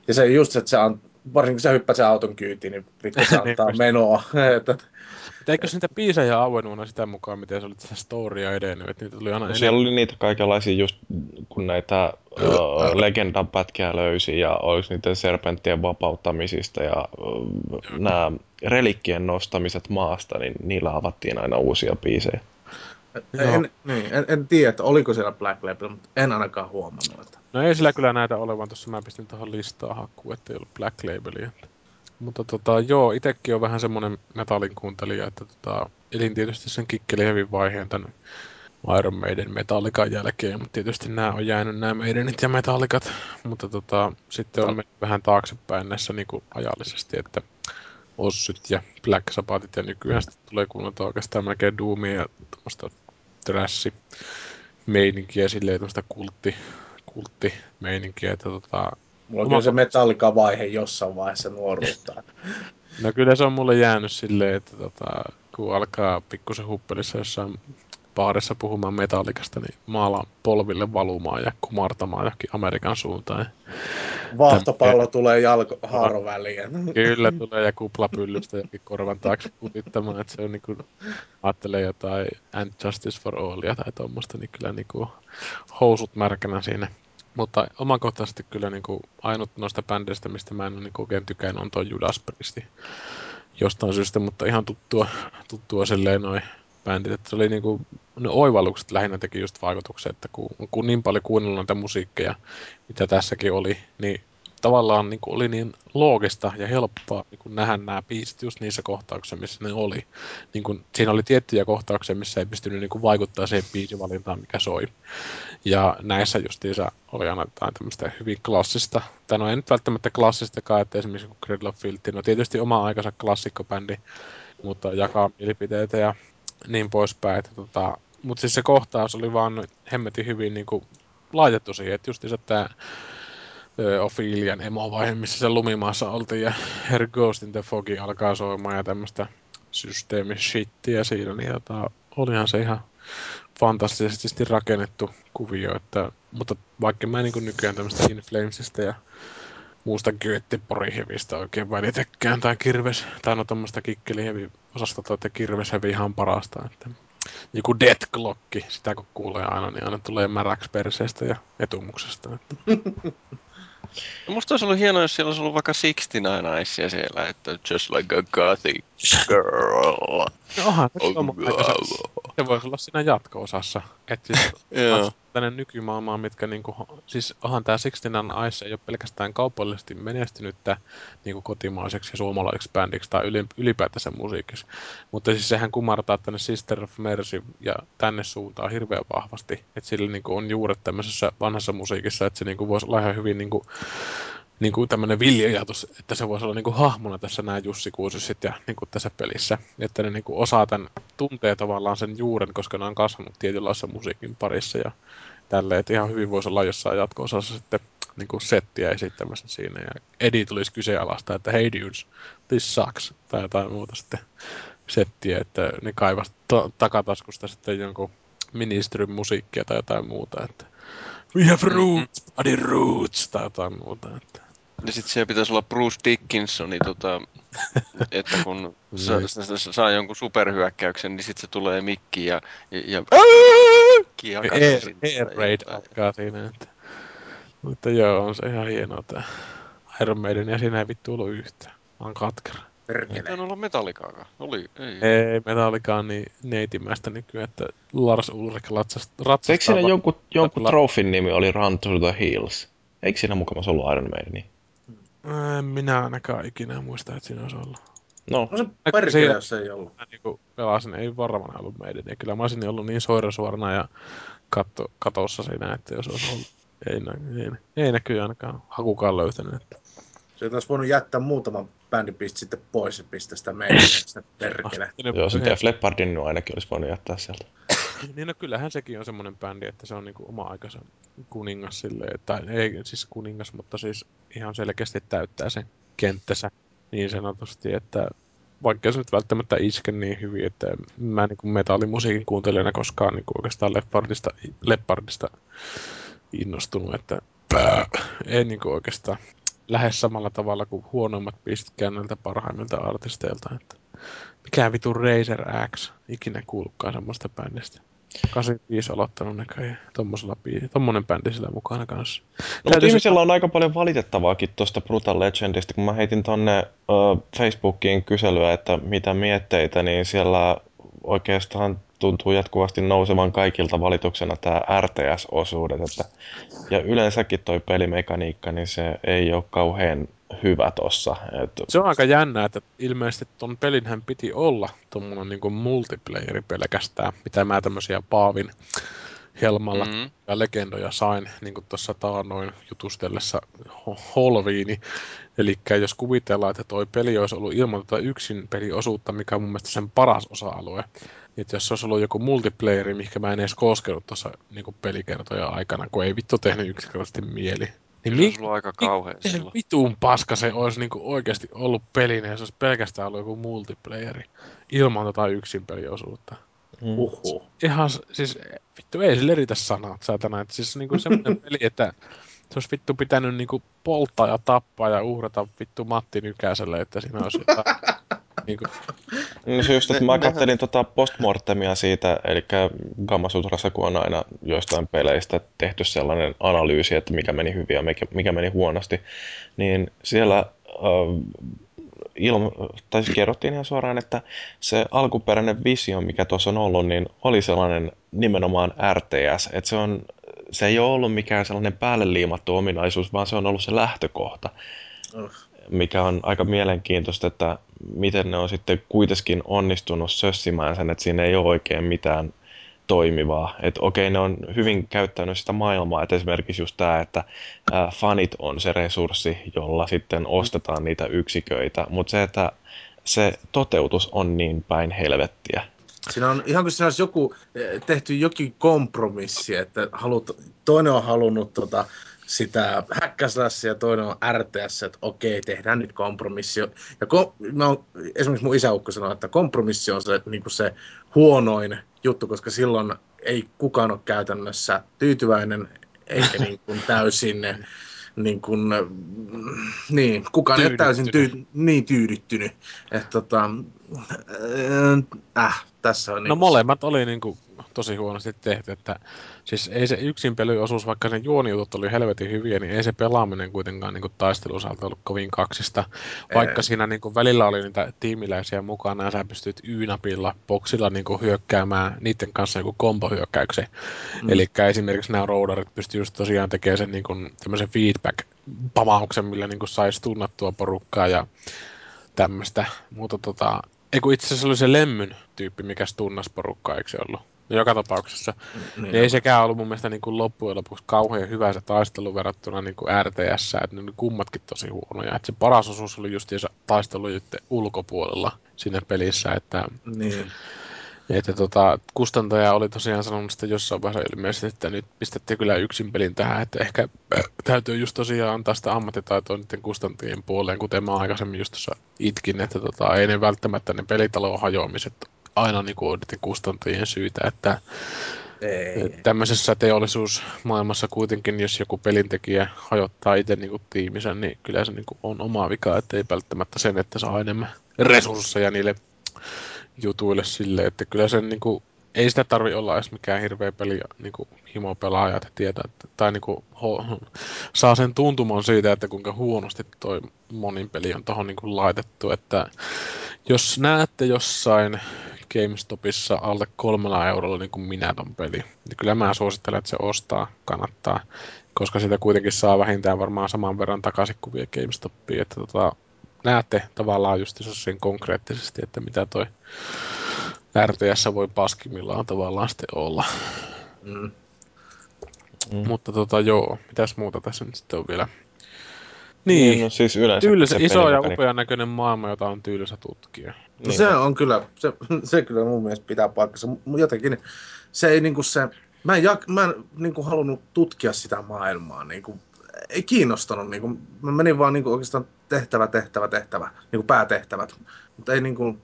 Ja se just, että se on, varsinkin kun sä hyppät sen auton kyytiin, niin vittu saattaa niin menoa. Eikö niitä biisejä auennut aina sitä mukaan, miten se oli tässä storya edennyt, että niitä tuli aina edelleen? Siellä oli niitä kaikenlaisia just, kun näitä uh, legendan pätkää löysi ja olisi niiden serpenttien vapauttamisista ja uh, nämä relikkien nostamiset maasta, niin niillä avattiin aina uusia biisejä. En, niin, en, en tiedä, että oliko siellä Black Label, mutta en ainakaan huomannut. Että... No ei sillä kyllä näitä ole, vaan tuossa mä pistin tuohon listaan hakuun, ettei ollut Black Labelia. Mutta tota, joo, itekin on vähän semmonen metallin kuuntelija, että tota, elin tietysti sen kikkeliheavin vaiheen tän Iron Maiden Metallican jälkeen, mutta tietysti nämä on jäänyt nämä Maidenit ja Metallicat, mutta tota, sitten on mennyt vähän taaksepäin näissä niinku ajallisesti, että Ossyt ja Black Sabbathit ja nykyään sitten tulee kuunnelta oikeastaan melkein doomia ja tommoista trash-meininkiä silleen, tommoista kultti, kulttimeininkiä, että tota... Mulla on kyllä se Metallica-vaihe jossain vaiheessa nuoruuttaan. No kyllä se on mulle jäänyt silleen, että tota, kun alkaa pikkusen huppelissa jossain baarissa puhumaan Metallicasta, niin maalaan polville valumaan ja kumartamaan johonkin Amerikan suuntaan. Vaahtopallo tulee jalkohaaron väliin. Kyllä tulee ja kuplapyllystä johonkin korvan taakse kutittamaan, että se on niinku, ajattelee jotain And Justice for Allia tai tommoista, niin kyllä niinku housut märkänä siinä. Mutta omakohtaisesti kyllä niin kuin ainut noista bändeistä, mistä mä en niin kuin oikein tykään, on tuo Judas Priest jostain syystä, mutta ihan tuttua, tuttua silleen noi bändit. Että se oli niin kuin, ne oivallukset lähinnä teki just vaikutuksen, että kun, kun niin paljon kuunnellaan näitä musiikkeja, mitä tässäkin oli, niin tavallaan niin kuin oli niin loogista ja helppoa niin kuin nähdä nämä biisit just niissä kohtauksissa, missä ne oli. Niin kuin, siinä oli tiettyjä kohtauksia, missä ei pystynyt niin kuin vaikuttaa siihen biisivalintaan, mikä soi. Ja näissä justiinsa oli aina tämmöistä hyvin klassista. Tai no ei nyt välttämättä klassistakaan, että esimerkiksi kun Cradle of Filth, no tietysti oma aikansa klassikkobändi, mutta jakaa mielipiteitä ja niin poispäin. Tota, mutta siis se kohtaus oli vaan hemmetin hyvin niin kuin laitettu siihen, että justiinsa tämä Ophelian emovaihe, missä se lumimaassa oltiin ja Her Ghost in the Fogi alkaa soimaan ja tämmöistä systeemishittiä siinä, niin jota, olihan se ihan fantastisesti rakennettu kuvio, että, mutta vaikka mä en niin nykyään tämmöistä In Flamesista ja muusta Göteborg-hevistä oikein välitekään tai kirves, tai no tommoista kikkelihevi-osasta tai kirveshevi ihan parasta, että joku Death Clock, sitä kun kuulee aina, niin aina tulee märäksi perseestä ja etumuksesta. No musta olisi ollut hienoa, jos siellä olisi ollut vaikka sixty-nine-aisia siellä, että just like a gothic girl. No onhan, se voisi olla siinä jatko-osassa. Että siis tänne nykymaailmaan, mitkä niinku, siis onhan tää sixty-nine-aisia ei ole pelkästään kaupallisesti menestynyttä niinku kotimaiseksi ja suomalaiseksi bändiksi tai ylipäätänsä musiikiksi. Mutta siis sehän kumartaa tänne Sister of Mercy ja tänne suuntaan hirveän vahvasti. Että sillä niinku on juuret tämmöisessä vanhassa musiikissa, että se niinku voisi olla ihan hyvin niinku niinku tämmönen villiajatus, että se voisi olla niinku hahmona tässä nämä Jussi Kuusissit ja niinku tässä pelissä. Että ne niinku osaa tämän, tuntee tavallaan sen juuren, koska ne on kasvanut tietynlaisessa musiikin parissa ja tälleen. Että ihan hyvin voisi olla jossain jatko-osassa sitten niinku settiä esittämässä siinä. Ja Eddie tulisi kyseenalaista, että hey dudes, this sucks, tai jotain muuta sitten settiä. Että ne kaivasi ta- takataskusta sitten jonkun ministerin musiikkia tai jotain muuta, että We have roots, buddy roots, tai jotain muuta. Ja sit siellä pitäisi olla Bruce Dickinsoni, tota, että kun saa, saa jonkun superhyökkäyksen, niin sit se tulee mikki ja... ja, ja air, air raid alkaa siinä. Että. Mutta joo, on se ihan hienoa tää Iron Maiden, ja siinä ei vittu ollut yhtään. Mä oon katkera. Perkele. Ei olla Metallicaakaan. Oli, ei. Ei Metallicaa niin neitimäistä nykyään, että Lars Ulrich ratsastaa... ratsastaa Eikö siinä va- jonkun, jonkun la- trofin nimi oli Run to the Hills? Eikö siinä mukamassa ollut Iron Maideni? Minä ainakaan ikinä muista, että siinä olisi ollut. No, no se perkele, jos ei ollut. Mä niinku pelasin, ei varmaan ollut Maideni. Kyllä mä olisin ollut niin soirasuorana ja katto, katossa siinä, että jos olisi ollut. Ei, ei, ei, ei näkyy ainakaan hakukaan löytänyt. Että. Sieltä olisi voinut jättää muutaman bändipist sitten pois ja pistää sitä meidän sitä perkele. Joo, sitä Fleppardin ainakin olisi voinut jättää sieltä. Niin no kyllähän sekin on semmoinen bändi, että se on niinku oma aikansa kuningas silleen, tai ei siis kuningas, mutta siis ihan selkeästi täyttää sen kenttänsä niin sanotusti, että vaikka se nyt välttämättä iske niin hyvin, että mä niinku metallimusiikin kuuntelijana koskaan niinku oikeastaan Leppardista, Leppardista innostunut, että pää, ei niinku oikeastaan lähes samalla tavalla kuin huonoimmat pistkään näiltä parhaimmilta artisteilta, että mikä vitu Razer X, ikinä kuullutkaan semmoista bändistä. kahdeksankymmentäviisi aloittanut näköjään, tommonen bändi sillä mukana kanssa. No mutta ihmisillä on aika paljon valitettavaakin tuosta Brutal Legendista, kun mä heitin tonne uh, Facebookiin kyselyä, että mitä mietteitä, niin siellä oikeastaan tuntuu jatkuvasti nousevan kaikilta valituksena tää R T S-osuudet, että ja yleensäkin toi pelimekaniikka, niin se ei oo kauhean hyvä tossa. Et... Se on aika jännää, että ilmeisesti ton pelinhän piti olla tommonen niinku multiplayeri pelkästään, mitä mä tämmösiä Paavin helmalla mm-hmm. ja legendoja sain, niinku tossa taanoin jutustellessa Holviini. Elikkä jos kuvitellaan, että toi peli olisi ollut ilman tota yksin peliosuutta, mikä on mun mielestä sen paras osa-alue, että jos se olisi ollut joku multiplayeri, mihinkä mä en edes koskenut tuossa niinku pelikertoja aikana, kun ei vittu tehnyt yksinkertaisesti mieli. Niin mi- se on aika kauhean mi- silloin. Vitun paska se olisi niinku oikeasti ollut pelinä, jos olisi pelkästään ollut joku multiplayeri ilman tota yksin peliosuutta. Uhuh. Ihan siis, vittu ei sille riitä sanat saatana, että siis niinku semmoinen peli, että se olisi vittu pitänyt niinku polttaa ja tappaa ja uhrata vittu Matti Nykäselle, että siinä olisi jotain... Niinku. No se just, että mä kattelin tota postmortemia siitä, eli Gamasutrassa, kun on aina joistain peleistä tehty sellainen analyysi, että mikä meni hyvin ja mikä, mikä meni huonosti, niin siellä äh, ilmo- tai kerrottiin ihan suoraan, että se alkuperäinen visio, mikä tuossa on ollut, niin oli sellainen nimenomaan R T S, että se, on, se ei ole ollut mikään sellainen päälle liimattu ominaisuus, vaan se on ollut se lähtökohta. Oh. Mikä on aika mielenkiintoista, että miten ne on sitten kuitenkin onnistunut sössimään sen, että siinä ei ole oikein mitään toimivaa. Että okei, ne on hyvin käyttänyt sitä maailmaa, että esimerkiksi just tämä, että fanit on se resurssi, jolla sitten ostetaan niitä yksiköitä, mutta se, että se toteutus on niin päin helvettiä. Siinä on ihan kuin siinä olisi joku, tehty jokin kompromissi, että halut, toinen on halunnut... Tota, sitä häkkäslassia ja toinen on R T S, että okei, tehdään nyt kompromissi. Ja kom- no, esimerkiksi mun isäukko sanoi, että kompromissi on se, niin kuin se huonoin juttu, koska silloin ei kukaan ole käytännössä tyytyväinen, eikä niin kuin täysin, niin kuin, niin, kukaan ei ole täysin tyy- niin tyydyttynyt. Että tota, äh, tässä on... No niin, molemmat oli niin kuin... tosi huonosti tehty, että siis ei se yksin peliosuus, vaikka sen juonijutut oli helvetin hyviä, niin ei se pelaaminen kuitenkaan niin taistelun osalta ollut kovin kaksista, vaikka ei. Siinä niin kuin, välillä oli niitä tiimiläisiä mukana ja sä pystyt Y-napilla, boksilla niin kuin, hyökkäämään niiden kanssa joku kombohyökkäyksen. Mm. Eli esimerkiksi nämä roudarit pystyivät just tosiaan tekemään sen niin kuin, tämmöisen feedback-pamauksen, millä niin kuin, saisi tunnattua porukkaa ja tämmöistä. Mutta tota, eiku itse asiassa oli se lemmyn tyyppi, mikä tunnas porukkaa, eikö se ollut? Joka tapauksessa. Mm, niin ei sekään ollut mun mielestä niin kuin loppujen lopuksi kauhean hyvä se taistelu verrattuna niin kuin R T S, että ne oli kummatkin tosi huonoja. Että se paras osuus oli justiinsa taistelujen ulkopuolella siinä pelissä. Että, niin. Että tota, kustantaja oli tosiaan sanonut sitä jossain vaiheessa ilmeisesti, että nyt pistettiin kyllä yksin pelin tähän, että ehkä äh, täytyy just tosiaan antaa sitä ammattitaitoa niiden kustantajien puoleen, kuten mä aikaisemmin just tuossa itkin, että tota, ei ne välttämättä ne pelitalon hajoamiset aina niin kuin on niiden kustantajien syitä, että Ei. Tämmöisessä teollisuusmaailmassa kuitenkin, jos joku pelintekijä hajottaa itse niin kuin tiiminsä, niin kyllä se niin kuin on omaa vikaa, että ei välttämättä sen, että saa enemmän resursseja niille jutuille silleen, että kyllä sen niin kuin, ei sitä tarvi olla edes mikään hirveä peli niin kuin himopelaaja, että tietää, että, tai niin kuin, ho, saa sen tuntuman siitä, että kuinka huonosti toi monin peli on tohon niin kuin laitettu, että jos näette jossain GameStopissa alle kolmella eurolla niin kuin minä ton peli, niin kyllä mä suosittelen, että se ostaa, kannattaa, koska sitä kuitenkin saa vähintään varmaan saman verran takaisin kuin vie GameStopiin, että tota, näette tavallaan justiinsa sen konkreettisesti, että mitä toi R T S voi paskimillaan tavallaan sitten olla. Mm. Mm. Mutta tota joo, mitäs muuta tässä nyt sitten on vielä? Niin, no siis yleensä tylsä, iso ja upean näköinen maailma, jota on tylsä tutkia. No niin. Se on kyllä, se, se kyllä mun mielestä pitää paikkansa. Jotenkin se ei niinku se, mä en, jak, mä en niinku halunnut tutkia sitä maailmaa, niinku, ei kiinnostanut. Niinku, mä menin vaan niinku oikeastaan tehtävä, tehtävä, tehtävä, niinku päätehtävät, mutta ei niinku, no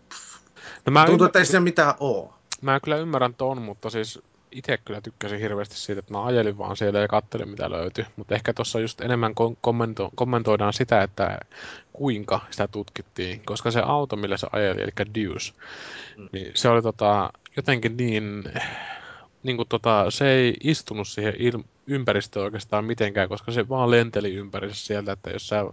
mä tuntuu, ymmär... että ei siinä mitään oo. Mä kyllä ymmärrän ton, mutta siis itse kyllä tykkäsin hirveästi siitä, että mä ajelin vaan siellä ja katselin mitä löytyy. Mutta ehkä tuossa just enemmän kommento- kommentoidaan sitä, että kuinka sitä tutkittiin. Koska se auto, millä se ajeli, eli Deus, mm. niin se oli tota, jotenkin niin, niin kuin tota, se ei istunut siihen il- ympäristöön oikeastaan mitenkään, koska se vaan lenteli ympärissä sieltä, että jos sä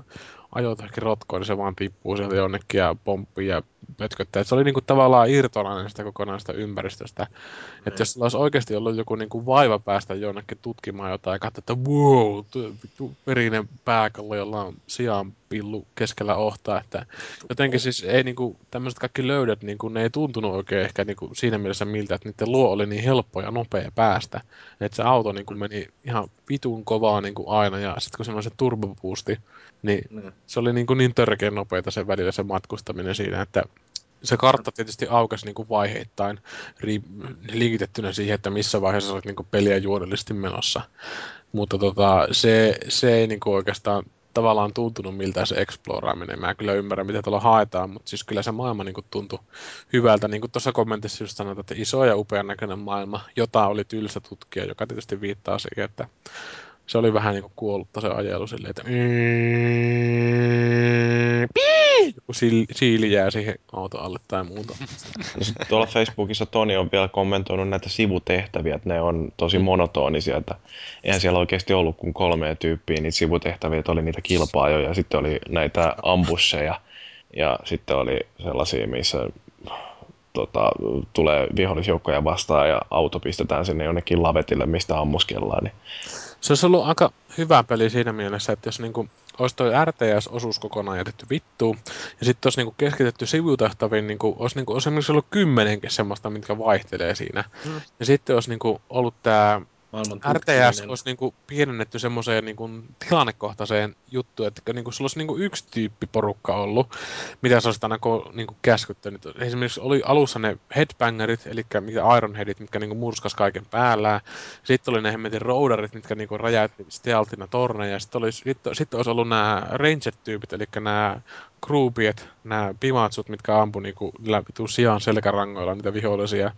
ajoit johonkin rotkoon, niin se vaan tippuu sieltä jonnekin ja pomppii ja pötköttää. Et se oli niinku tavallaan irtonainen sitä kokonaista ympäristöstä. Mm. Että jos sulla olisi oikeasti ollut joku niinku vaiva päästä jonnekin tutkimaan jotain ja katsoa, että wow, verinen pääkallo, jolla on sijaan pillu keskellä ohtaa. Että jotenkin siis ei niinku, tämmöiset kaikki löydöt, niinku, ne ei tuntunut oikein ehkä niinku siinä mielessä miltä, että niiden luo oli niin helppo ja nopea päästä. Että se auto niinku meni ihan vitun kovaa niinku aina ja sitten kun siinä oli se turbopuusti, niin mm. se oli niin, niin törkeän nopeata sen välillä se matkustaminen siinä, että se kartta tietysti aukesi niin kuin vaiheittain ri- liikitettynä siihen, että missä vaiheessa olet niin kuin peliä juonellisesti menossa. Mutta tota, se, se ei niin kuin oikeastaan tavallaan tuntunut miltään se exploraaminen. Mä kyllä ymmärrän, mitä tuolla haetaan, mutta siis kyllä se maailma niin kuin tuntui hyvältä. Niin kuin tuossa kommentissa just sanotaan, että iso ja upean näköinen maailma, jota oli tylsä tutkia, joka tietysti viittaa siihen, että se oli vähän niinku kuollutta se ajelu silleen, että joku siili jää siihen auton alle tai muuta. Tuolla Facebookissa Toni on vielä kommentoinut näitä sivutehtäviä, että ne on tosi monotonisia. Eihän siellä oikeasti ollut kuin kolmea tyyppiä niitä sivutehtäviä, oli niitä kilpa-ajoja, sitten oli näitä ambusseja ja sitten oli sellaisia, missä tota, tulee vihollisjoukkoja vastaan ja auto pistetään sinne jonnekin lavetille, mistä ammuskellaan. Niin. Se olisi ollut aika hyvä peli siinä mielessä, että jos niinku olisi tuo R T S-osuus kokonaan jätetty vittuun, ja sitten olisi niinku keskitetty sivutehtäviin, niinku, olisi, niinku, olisi esimerkiksi ollut kymmenenkin semmoista, mitkä vaihtelee siinä. Mm. Ja sitten olisi niinku ollut tämä R T S olisi niinku pienennetty semmoiseen niinku tilannekohtaiseen juttuun, että niinku sulla olisi niinku yksi tyyppi porukka ollut, mitä sä olisit aina niinku käskyttänyt. Esimerkiksi oli alussa ne headbangerit, eli ironheadit, mitkä niinku murskas kaiken päällään. Sitten oli ne hemmetin roudarit, mitkä niinku räjäytti stealthina torneja. Sitten oli, sit, sit olisi ollut nämä ranger-tyypit, eli nämä groupiet, nämä pimatsut, mitkä ampui niinku läpi sijaan selkärangoilla niitä vihollisia.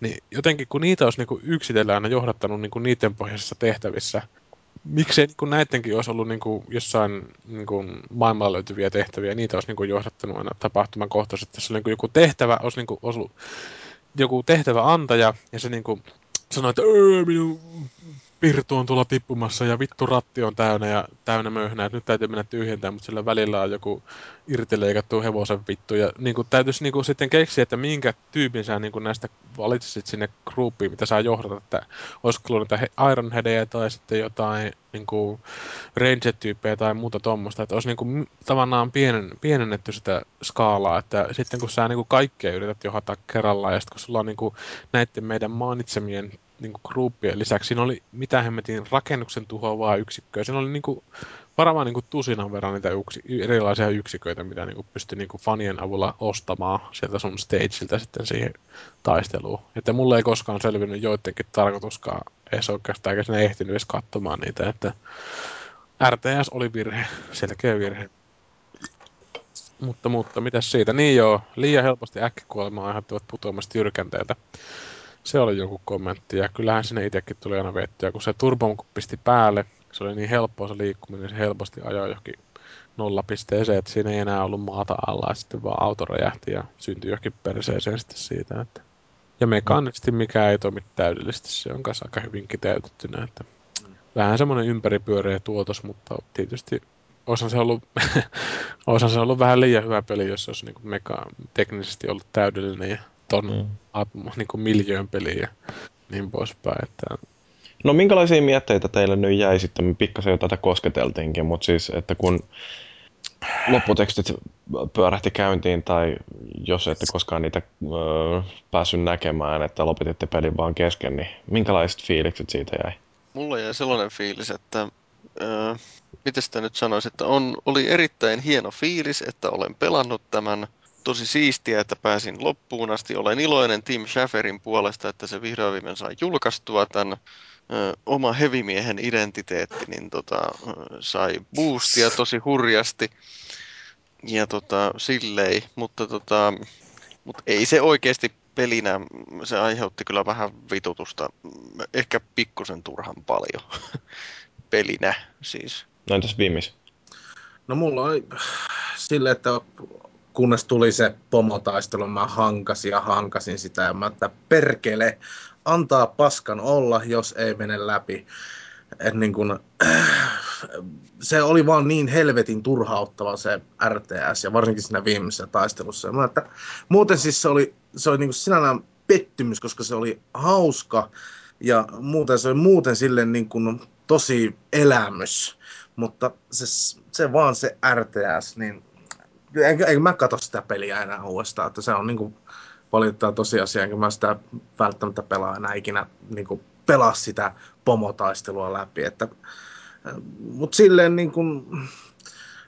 Niin jotenkin kun niitä olisi niinku yksitellään aina johdattanut niinku niiden pohjaisissa tehtävissä, miksei niinku näidenkin olisi ollut niinku jossain niinku maailmalla löytyviä tehtäviä, niitä olisi niinku johdattanut aina tapahtuman kohtaisesti. Tässä niinku joku tehtävä olisi niinku ollut joku tehtävä antaja ja se niinku sanoi, että minun pirtu on tuolla tippumassa ja vittu ratti on täynnä ja täynnä möhnä, että nyt täytyy mennä tyhjentämään, mutta sillä välillä on joku irtileikattu hevosen vittu. Ja niinku täytyisi niinku sitten keksiä, että minkä tyypin sä niinku näistä valitsisit sinne groupiin, mitä sä johdat, että olisiko ollut niitä ironheadejä tai sitten jotain niinku ranger-tyyppejä tai muuta tuommoista, että olisi niinku tavallaan pienen, pienennetty sitä skaalaa, että sitten kun sä niinku kaikkea yrität johata kerrallaan ja sitten kun sulla on niinku näiden meidän mainitsemien niinku gruppien lisäksi siinä oli mitä hemmetin rakennuksen tuhoavaa yksikköä. Siinä oli niinku varmaan niinku tusinan verran niitä yksi, erilaisia yksiköitä, mitä niinku pystyi niinku fanien avulla ostamaan sieltä sun stageilta sitten siihen taisteluun. Että mulle ei koskaan selvinnyt joidenkin tarkoituskaan edes oikeastaan, eikä sinä ehtinyt edes katsomaan niitä, että R T S oli virhe, selkeä virhe. Mutta, mutta mitäs siitä? Niin joo, liian helposti äkkikuolemaa aiheuttavat putoamista jyrkänteeltä. Se oli joku kommentti, ja kyllähän sinne itsekin tuli aina vettyä, kun se turbo pisti päälle, se oli niin helppoa se liikkuminen, se helposti ajoi johonkin nollapisteeseen, että siinä ei enää ollut maata alla, ja sitten vaan auto räjähti ja syntyi johonkin perseeseen sitten siitä. Että. Ja mekaanisesti mikä ei toimi täydellisesti, se on kanssa aika hyvin kiteytettynä, että vähän semmoinen ympäripyöreä tuotos, mutta tietysti osan se ollut, osan se ollut vähän liian hyvä peli, jos se olisi niin meka- teknisesti ollut täydellinen ja ton mm. niin kuin miljöön peliin ja niin poispäin. Että. No minkälaisia mietteitä teille nyt jäi sitten? Me pikkasen jo tätä kosketeltiinkin, mutta siis, että kun lopputekstit pyörähti käyntiin tai jos ette koskaan niitä öö, päässyt näkemään, että lopetitte pelin vaan kesken, niin minkälaiset fiilikset siitä jäi? Mulla jäi sellainen fiilis, että öö, miten sitä nyt sanoisi, että on, oli erittäin hieno fiilis, että olen pelannut tämän. Tosi siistiä, että pääsin loppuun asti. Olen iloinen Tim Schaferin puolesta, että se vihdoin viimein sai julkaistua tämän ö, oma hevimiehen identiteetti, niin tota, ö, sai boostia tosi hurjasti ja tota, silleen, mutta tota, mut ei se oikeasti pelinä, se aiheutti kyllä vähän vitutusta, ehkä pikkusen turhan paljon pelinä siis. No entäs viimeis? No mulla oli sille, että kunnes tuli se pomotaistelu, mä hankasin ja hankasin sitä ja mä että perkele, antaa paskan olla, jos ei mene läpi. Et niin kun, se oli vaan niin helvetin turhauttava se R T S ja varsinkin siinä viimeisessä taistelussa. Mä että, muuten siis se oli, se oli niin sinällään pettymys, koska se oli hauska ja muuten se oli muuten silleen niin kun tosi elämys, mutta se, se vaan se R T S, niin Enkä, enkä mä katso sitä peliä enää uudestaan, että se on niin kuin valittaa tosiasia, enkä mä sitä välttämättä pelaa enää ikinä niin kuin pelaa sitä pomotaistelua läpi. Että, mut silleen niin kuin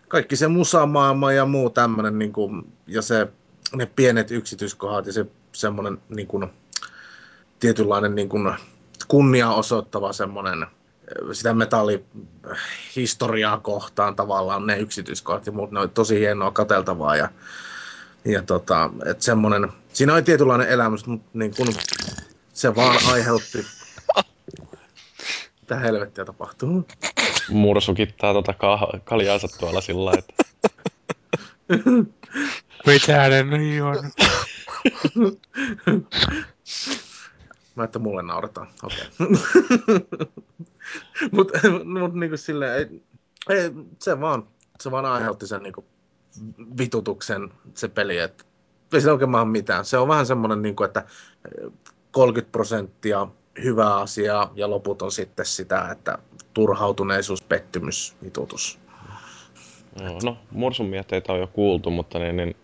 kaikki se musamaailma ja muu tämmönen niin kuin, ja se, ne pienet yksityiskohdat ja se semmoinen niin kuin, tietynlainen niin kuin kunniaa osoittava semmoinen sitä metallihistoriaa kohtaan tavallaan ne yksityiskohdat ja muut, ne oli tosi hienoa katseltavaa ja, ja tota, et semmonen, siinä oli tietynlainen elämys, mutta niin kun se vaan aiheutti, mitä helvettiä tapahtuu. Mursu kittaa tota kah- kaljaansa tuolla sillä lailla, että mitä ne niin on? Mä että mulle naurataan, okei. Okay. Mut, mut niinku silleen, ei, ei, se vaan, se vaan aiheutti sen niinku vitutuksen, se peli, että ei sillä oikein maahan mitään. Se on vähän semmoinen, niinku, että kolmekymmentä prosenttia hyvää asiaa ja loput on sitten sitä, että turhautuneisuus, pettymys, vitutus. No, no Mursun mietteitä on jo kuultu, mutta niin, niin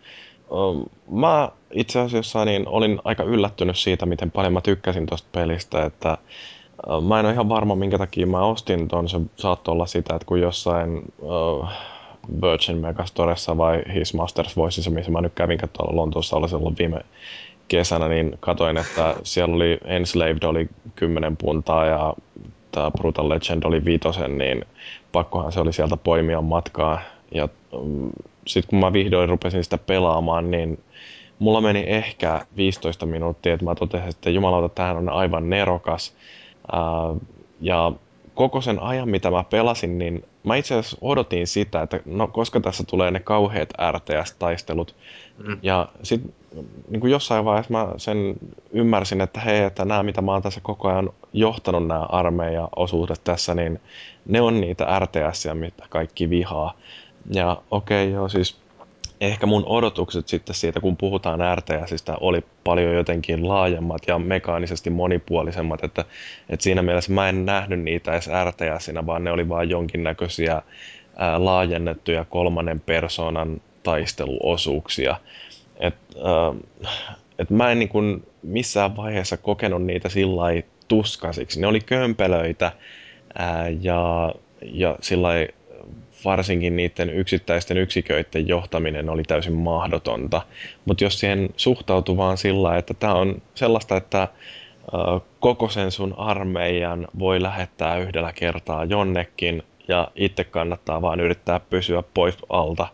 mä itse asiassa niin olin aika yllättynyt siitä, miten paljon mä tykkäsin tosta pelistä, että mä en ole ihan varma, minkä takia mä ostin ton. Se saattoi olla sitä, että kun jossain uh, Virgin Megastoressa vai His Masters Voicessa, missä mä nyt kävin tuolla Lontoossa oli silloin viime kesänä, niin katoin, että siellä oli Enslaved oli kymmenen puntaa ja tää Brutal Legend oli viitosen, niin pakkohan se oli sieltä poimia matkaa. Ja um, sit kun mä vihdoin rupesin sitä pelaamaan, niin mulla meni ehkä viisitoista minuuttia, että mä totesin, että jumalauta, tämähän on aivan nerokas. Uh, ja koko sen ajan, mitä mä pelasin, niin mä itse asiassa odotin sitä, että no, koska tässä tulee ne kauheat R T S-taistelut. Mm. Ja sit niin kuin jossain vaiheessa mä sen ymmärsin, että hei, että nämä, mitä mä oon tässä koko ajan johtanut, nämä armeijaosuudet tässä, niin ne on niitä R T S-jä, mitä kaikki vihaa. Ja okei, okay, joo, siis ehkä mun odotukset sitten siitä, kun puhutaan R T S:stä, oli paljon jotenkin laajemmat ja mekaanisesti monipuolisemmat, että, että siinä mielessä mä en nähnyt niitä edes R T S:inä, vaan ne oli vaan jonkinnäköisiä ää, laajennettuja kolmannen persoonan taisteluosuuksia. Et, ää, et mä en niin kun missään vaiheessa kokenut niitä sillä lailla tuskasiksi. Ne oli kömpelöitä ää, ja, ja sillä lailla varsinkin niiden yksittäisten yksiköiden johtaminen oli täysin mahdotonta. Mutta jos siihen suhtautuu vaan sillä, että tämä on sellaista, että koko sen sun armeijan voi lähettää yhdellä kertaa jonnekin ja itse kannattaa vaan yrittää pysyä pois alta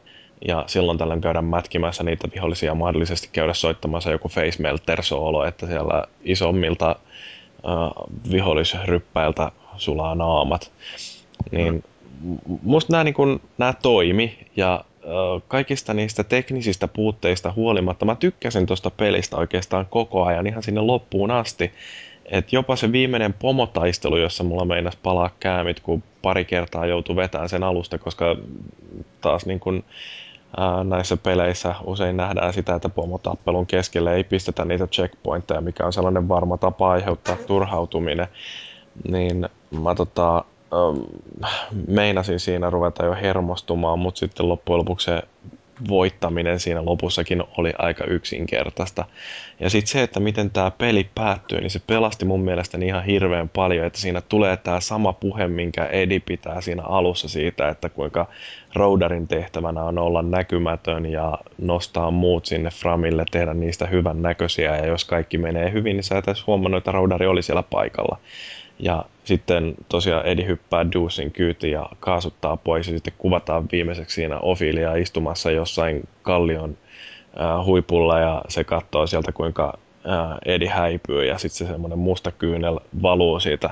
ja silloin tällöin käydä mätkimässä niitä vihollisia, mahdollisesti käydä soittamassa joku facemelter-soolo, että siellä isommilta äh, vihollisryppäiltä sulaa naamat. Niin musta nämä, niin kun, nämä toimi, ja kaikista niistä teknisistä puutteista huolimatta mä tykkäsin tuosta pelistä oikeastaan koko ajan ihan sinne loppuun asti. Et jopa se viimeinen pomotaistelu, jossa mulla meinasi palaa käämit, kun pari kertaa joutui vetämään sen alusta, koska taas niin kun, ää, näissä peleissä usein nähdään sitä, että pomotappelun keskelle ei pistetä niitä checkpointteja, mikä on sellainen varma tapa aiheuttaa turhautuminen. Niin mä tota... meinasin siinä ruveta jo hermostumaan, mutta sitten loppujen lopuksi se voittaminen siinä lopussakin oli aika yksinkertaista. Ja sitten se, että miten tämä peli päättyy, niin se pelasti mun mielestäni ihan hirveän paljon, että siinä tulee tämä sama puhe, minkä Edi pitää siinä alussa siitä, että kuinka roudarin tehtävänä on olla näkymätön ja nostaa muut sinne framille, tehdä niistä hyvän näköisiä, ja jos kaikki menee hyvin, niin sä et edes huomannut, että roudari oli siellä paikalla. Ja sitten tosiaan Edi hyppää Deucin kyytiin ja kaasuttaa pois, ja sitten kuvataan viimeiseksi siinä Opheliaa istumassa jossain kallion äh, huipulla, ja se katsoo sieltä, kuinka äh, Edi häipyy, ja sitten se semmoinen musta kyynel valuu siitä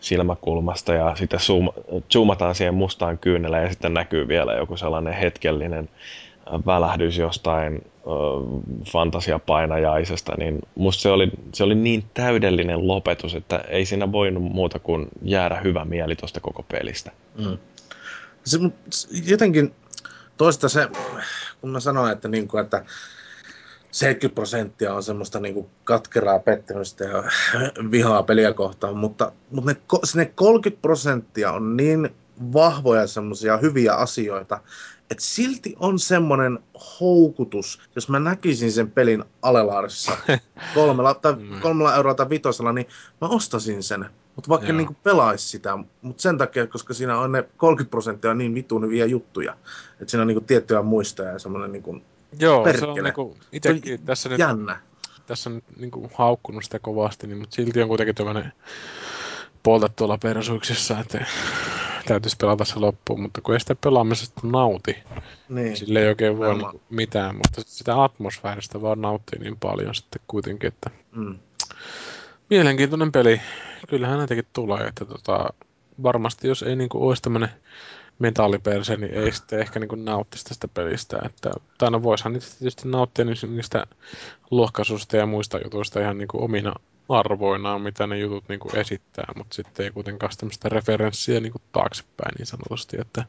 silmäkulmasta, ja sitten zoom- zoomataan siihen mustaan kyyneleen, ja sitten näkyy vielä joku sellainen hetkellinen äh, välähdys jostain fantasiapainajaisesta, niin musta se oli, se oli niin täydellinen lopetus, että ei siinä voinut muuta kuin jäädä hyvä mieli tuosta koko pelistä. Mm. Se, jotenkin toista se, kun mä sanoin, että, niin kuin, että seitsemänkymmentä prosenttia on semmoista niin kuin katkeraa pettymystä ja vihaa peliä kohtaan, mutta, mutta ne, ne kolmekymmentä prosenttia on niin vahvoja semmoisia hyviä asioita, et silti on semmoinen houkutus, jos mä näkisin sen pelin alelaarissa kolmella, tai kolmella eurolla tai vitosella, niin mä ostasin sen. Mutta vaikka niinku pelaisi sitä, mutta sen takia, koska siinä on ne kolmekymmentä prosenttia niin vitun hyviä juttuja, että siinä on niinku tiettyjä muistoja ja semmoinen niinku joo, perkele. Se on niinku itsekin tässä nyt, tässä on niinku haukkunut sitä kovasti, niin, mutta silti on kuitenkin tämmöinen polta tuolla persuuksissa, että täytyisi pelata se loppuun, mutta kun ei sitä pelaamisesta nauti, niin sille ei oikein voi niin mitään, mutta sitä atmosfääristä vaan nauttii niin paljon sitten kuitenkin, että mm. mielenkiintoinen peli. Kyllähän näitäkin tulee, että tota, varmasti jos ei niinku olisi tämmöinen metalliperse, niin ei sitten ehkä niinku nauttisi tästä pelistä, että tai no voisihan niitä tietysti nauttia niistä lohkaisuista ja muista jutuista ihan niinku omina arvoinaan, mitä ne jutut niin kuin esittää, mutta sitten ei kuitenkaan tämmöistä referenssiä niin kuin taaksepäin niin sanotusti, että,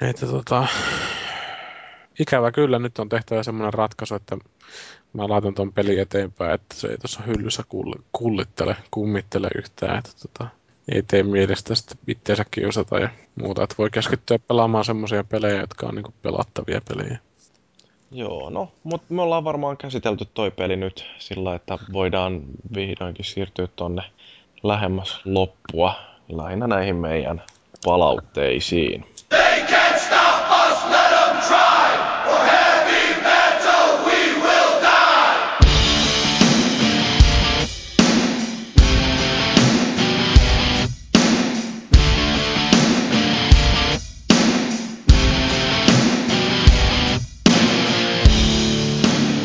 että tota, ikävä kyllä nyt on tehtävä semmoinen ratkaisu, että mä laitan ton pelin eteenpäin, että se ei tuossa hyllyssä kullittele, kummittele yhtään, että tota, ei tee mielestä sitten itseänsä kiusata ja muuta, että voi keskittyä pelaamaan semmoisia pelejä, jotka on niin kuin pelattavia pelejä. Joo, no, mutta me ollaan varmaan käsitelty toi peli nyt sillä, että voidaan vihdoinkin siirtyä tonne lähemmäs loppua, lähinnä näihin meidän palautteisiin. They can't stop us, let them try, for heavy metal we will die!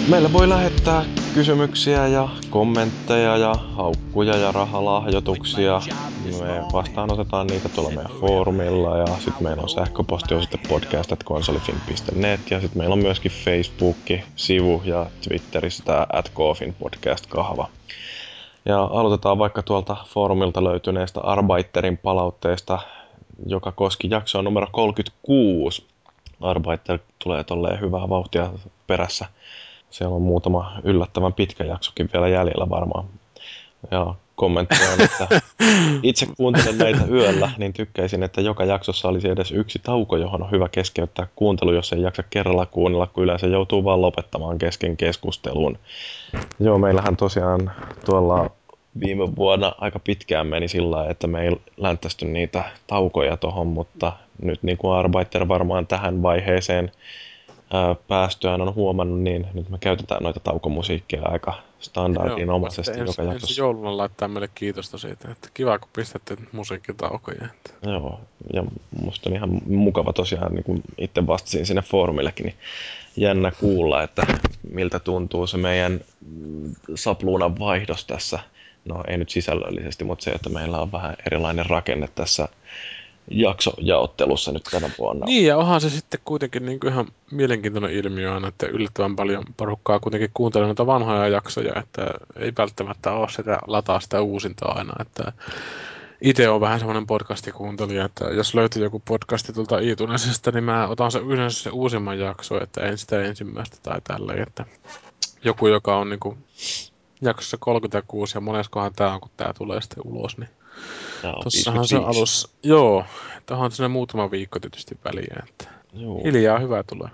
Meillä voi lähettää kysymyksiä ja kommentteja ja haukkuja ja rahalahjoituksia. Me vastaanotetaan niitä tuolla meidän foorumilla, ja sitten meillä on sähköpostiosoite podcast at konsolifin dot net, ja sitten meillä on myöskin Facebook-sivu ja Twitterissä tämä at kofinpodcast-kahva. Ja aloitetaan vaikka tuolta foorumilta löytyneestä Arbeiterin palautteesta, joka koski jaksoa numero kolmekymmentäkuusi. Arbeiter tulee tolleen hyvää vauhtia perässä. Siellä on muutama yllättävän pitkä jaksokin vielä jäljellä varmaan. Ja kommentteja on, että itse kuuntelen näitä yöllä, niin tykkäisin, että joka jaksossa olisi edes yksi tauko, johon on hyvä keskeyttää kuuntelu, jos ei jaksa kerralla kuunnella, kun yleensä joutuu vaan lopettamaan kesken keskusteluun. Joo, meillähän tosiaan tuolla viime vuonna aika pitkään meni sillä lailla, että me ei länttästy niitä taukoja tohon, mutta nyt niin kuin Arbeiter varmaan tähän vaiheeseen ää, päästöään on huomannut, niin nyt me käytetään noita taukomusiikkia aika standardinomaisesti joka ensi, jaksossa. Ensi jouluna laittaa meille kiitosta siitä, että kiva kun pistätte musiikkitaukoja. Joo, ja musta on ihan mukava tosiaan, niin kuin itse vastasin sinne foorumillekin, niin jännä kuulla, että miltä tuntuu se meidän sapluunan vaihdos tässä. No ei nyt sisällöllisesti, mutta se, että meillä on vähän erilainen rakenne tässä jaksojaottelussa nyt tänä vuonna. Niin, ja onhan se sitten kuitenkin niin kuin ihan mielenkiintoinen ilmiö aina, että yllättävän paljon porukkaa kuitenkin kuuntelee noita vanhoja jaksoja, että ei välttämättä ole sitä, lataa sitä uusinta aina, että itse olen vähän semmoinen podcastikuuntelija, että jos löytyy joku podcasti tuolta iTunesista, niin mä otan se yleensä se uusimman jakso, että en sitä ensimmäistä tai tälleen, että joku, joka on niin kuin jaksossa kolmekymmentäkuusi ja moneskohan tämä on, kun tämä tulee sitten ulos, niin tossahan se alus, joo, että onhan siinä muutama viikko tietysti väliä, että joo, hiljaa hyvä tulee.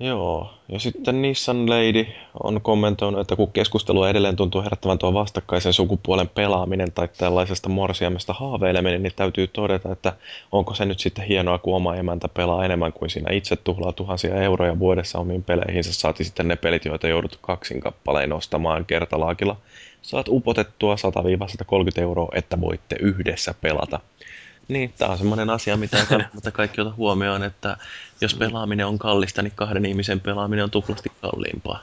Joo, ja sitten Nissan Lady on kommentoinut, että kun keskustelua edelleen tuntuu herättävän tuo vastakkaisen sukupuolen pelaaminen tai tällaisesta morsiamesta haaveileminen, niin täytyy todeta, että onko se nyt sitten hienoa, kun oma emäntä pelaa enemmän kuin siinä itse tuhlaa tuhansia euroja vuodessa omiin peleihinsä, saati sitten ne pelit, joita joudut kaksin kappaleen ostamaan kertalaakilla. Saat upotettua sata–satakolmekymmentä euroa, että voitte yhdessä pelata. Niin, tämä on semmoinen asia, mitä kannattaa kaikki ottaa huomioon, että jos pelaaminen on kallista, niin kahden ihmisen pelaaminen on tuplasti kalliimpaa.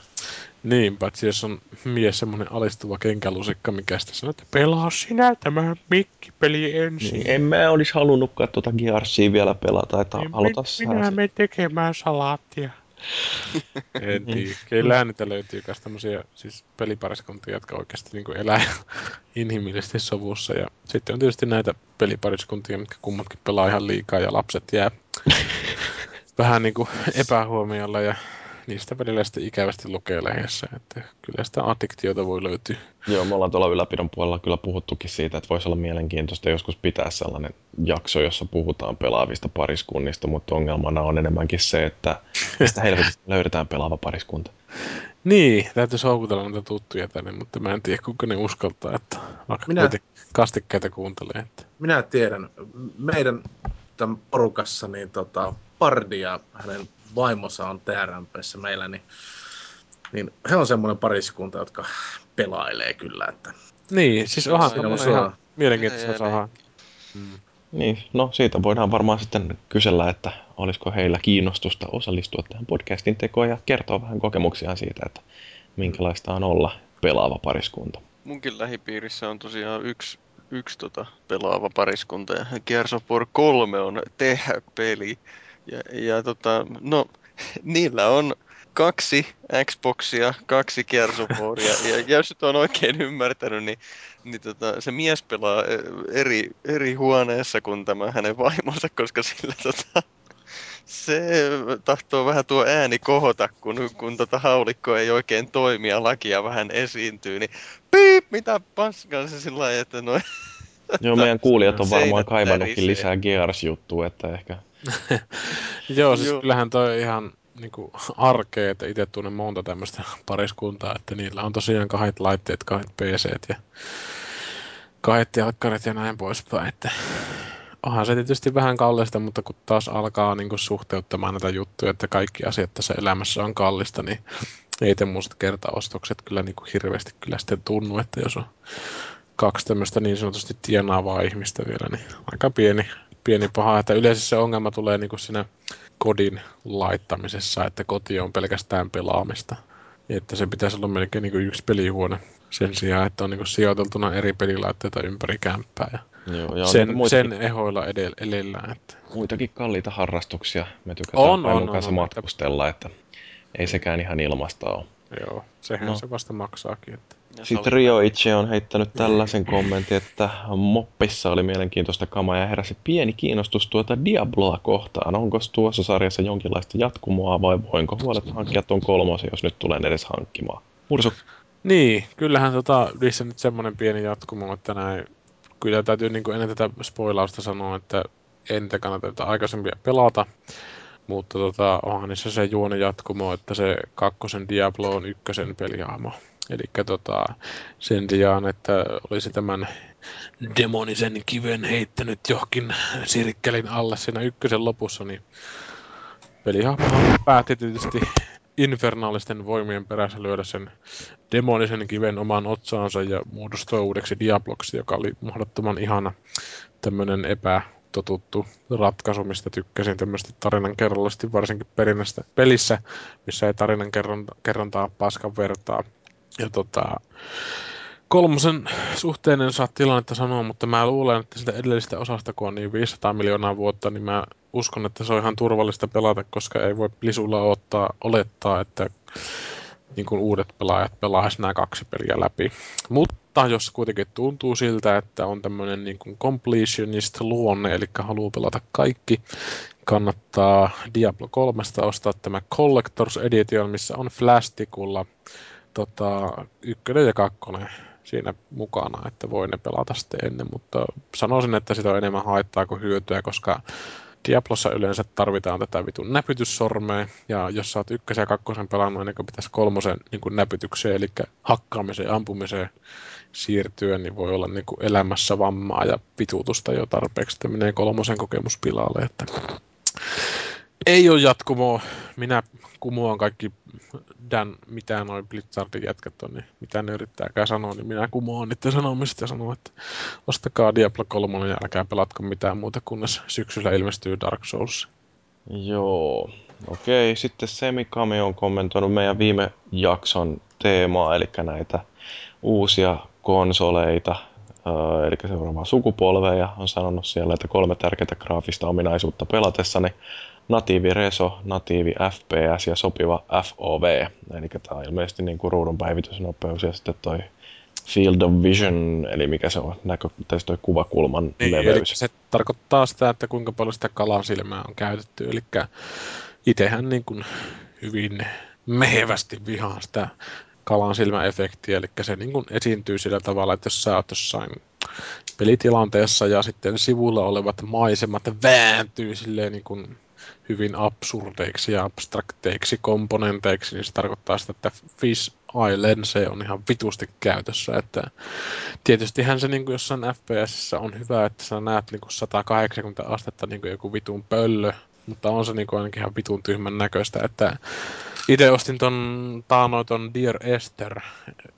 Niin, paitsi jos on mies semmoinen alistuva kenkälusikka, mikä sitten sanoo, että pelaa sinä tämä mikkipeli ensin. Niin, en mä olisi halunnutkaan tuota Gearsia vielä pelata, että en aloita sinä. Minä menen tekemään salaattia. En tiedä. Keillähän niitä löytyy myös tämmöisiä siis pelipariskuntia, jotka oikeasti niin kuin elää inhimillisesti sovussa. Ja sitten on tietysti näitä pelipariskuntia, mitkä kummatkin pelaa ihan liikaa ja lapset jää vähän niin kuin epähuomiolla. Ja niistä välillä sitten ikävästi lukee lehdessä, että kyllä sitä addiktiota voi löytyä. Joo, me ollaan tuolla ylläpidon puolella kyllä puhuttukin siitä, että voisi olla mielenkiintoista joskus pitää sellainen jakso, jossa puhutaan pelaavista pariskunnista, mutta ongelmana on enemmänkin se, että mistä helvetistä löydetään pelaava pariskunta. Niin, täytyisi houkutella noita tuttuja tänne, mutta mä en tiedä kuinka ne uskaltaa, että vaikka minä kastikkeita kuuntelee. Että minä tiedän, meidän tämän porukassa niin tota, Pardia, hänen vaimonsa on T R M P:ssä meillä, niin, niin he on semmoinen pariskunta, jotka pelailee kyllä. Että niin, siis onhan semmoinen ihan mielenkiintoista saada. Mm. Niin, no siitä voidaan varmaan sitten kysellä, että olisiko heillä kiinnostusta osallistua tähän podcastin tekoon ja kertoa vähän kokemuksiaan siitä, että minkälaista on olla pelaava pariskunta. Munkin lähipiirissä on tosiaan yksi, yksi tota pelaava pariskunta ja Gears of War kolme on tehdä peli. Ja, ja tota, no, niillä on kaksi Xboxia, kaksi Gearsoboardia, ja, ja jos nyt on oikein ymmärtänyt, niin, niin tota, se mies pelaa eri, eri huoneessa kuin tämä hänen vaimonsa, koska sillä tota, se tahtoo vähän tuo ääni kohota, kun, kun tota haulikko ei oikein toimi ja lakia vähän esiintyy, niin piip, mitä paskaa se sillä lailla, että noin. Joo, meidän kuulijat on varmaan kaivannutkin lisää Gears-juttua, että ehkä joo, siis joo, kyllähän toi ihan niinku arkea, että itse tunnen monta tämmöistä pariskuntaa, että niillä on tosiaan kahdet laitteet, kahdet P C:t ja kahdet jalkkarit ja näin poispäin, että onhan se tietysti vähän kallista, mutta kun taas alkaa niinku suhteuttamaan näitä juttuja, että kaikki asiat tässä elämässä on kallista, niin ei te muista kertaostokset kyllä niinku hirveästi kyllä sitten tunnu, että jos on kaksi tämmöistä niin sanotusti tienaavaa ihmistä vielä, niin aika pieni pieni paha, että yleensä se ongelma tulee niin kuin siinä kodin laittamisessa, että koti on pelkästään pelaamista. Että se pitäisi olla melkein niin kuin yksi pelihuone sen sijaan, että on niin kuin sijoiteltuna eri pelilaitteita ympäri kämppää. Joo, ja sen, muitakin, sen ehoilla edellä, edellään. Että muitakin kalliita harrastuksia. Me tykätään paljon kanssa matkustella, että ei sekään ihan ilmasta ole. Joo, sehän no, se vasta maksaakin. Että sitten Rio itse on heittänyt tällaisen kommentin, että Moppissa oli mielenkiintoista kamaa ja heräsi pieni kiinnostus tuota Diabloa kohtaan. Onko tuossa sarjassa jonkinlaista jatkumoa vai voinko huoletta hankkia tuon kolmosen, jos nyt tulen edes hankkimaan? Mursu. Niin, kyllähän tota, niissä nyt semmoinen pieni jatkumo, että näin, kyllä täytyy niin kuin ennen tätä spoilausta sanoa, että entä kannattaa aikaisempia pelata. Mutta tota, onhan niissä se juone jatkumo, että se kakkosen Diablo on ykkösen pelihahmo. Elikkä tota, sen sijaan, että olisi tämän demonisen kiven heittänyt johonkin sirkkelin alle siinä ykkösen lopussa, niin Pelihahmohan päätti tietysti infernaalisten voimien perässä lyödä sen demonisen kiven omaan otsaansa ja muodostui uudeksi Diabloksi, joka oli mahdottoman ihana tämmöinen epätotuttu ratkaisu, mistä tykkäsin tämmöistä tarinan kerrallisesti, varsinkin perinnästä pelissä, missä ei tarinan kerrontaa paskan vertaa. Ja tota, kolmosen suhteen en saa tilannetta sanoa, mutta mä luulen, että sitä edellisestä osasta, kun on niin viisisataa miljoonaa vuotta, niin mä uskon, että se on ihan turvallista pelata, koska ei voi plisulla ottaa, olettaa, että niin kuin uudet pelaajat pelaisivat nämä kaksi peliä läpi. Mutta jos kuitenkin tuntuu siltä, että on tämmöinen niin kuin completionist luonne, eli haluaa pelata kaikki, kannattaa Diablo kolme ostaa tämä Collector's Edition, missä on flash-tikulla Tota, ykkönen ja kakkonen siinä mukana, että voi ne pelata sitten ennen, mutta sanoisin, että sitä on enemmän haittaa kuin hyötyä, koska Diablossa yleensä tarvitaan tätä vitun näpytyssormea, ja jos sä oot ykkösen ja kakkosen pelannut ennen kuin pitäisi kolmosen niin kuin näpytykseen, eli hakkaamiseen, ampumiseen siirtyä, niin voi olla niin kuin elämässä vammaa ja pituutusta jo tarpeeksi, että menee kolmosen kokemus pilalle, että ei ole jatkumoa. Minä kumoan kaikki Dan, mitä noin Blizzardin jätkät on, niin mitä ne yrittääkään sanoa, niin minä kumoan niiden sanomista ja sanon, että ostakaa Diablo kolme ja älkää pelatko mitään muuta, kunnes syksyllä ilmestyy Dark Souls. Joo, okei. Okay. Sitten Semikami on kommentoinut meidän viime jakson teemaa, eli näitä uusia konsoleita. Eli seuraavaa sukupolvea on sanonut siellä, että kolme tärkeää graafista ominaisuutta pelatessani. Natiivi reso, natiivi F P S ja sopiva F O V. Eli tämä on ilmeisesti niin kuin ruudun päivitysnopeus ja sitten toi field of vision, eli mikä se on, näkö, toi kuvakulman niin, leveys. Se tarkoittaa sitä, että kuinka paljon sitä kalan silmää on käytetty. Eli itsehän niin kuin hyvin mehevästi vihaa sitä kalan silmäefektiä, eli se niin kuin esiintyy sillä tavalla, että jos sä oot jossain pelitilanteessa ja sitten sivulla olevat maisemat vääntyy silleen niin kuin hyvin absurdeiksi ja abstrakteiksi komponenteiksi, niin se tarkoittaa sitä, että Fish Eye Lens on ihan vitusti käytössä. Että tietystihän se niin kuin jossain F P S:ssä on hyvä, että sä näet niin kuin sata kahdeksankymmentä astetta niin kuin joku vitun pöllö, mutta on se niin kuin ainakin ihan vitun tyhmän näköistä, että itse ostin ton taanoiton Dear Esther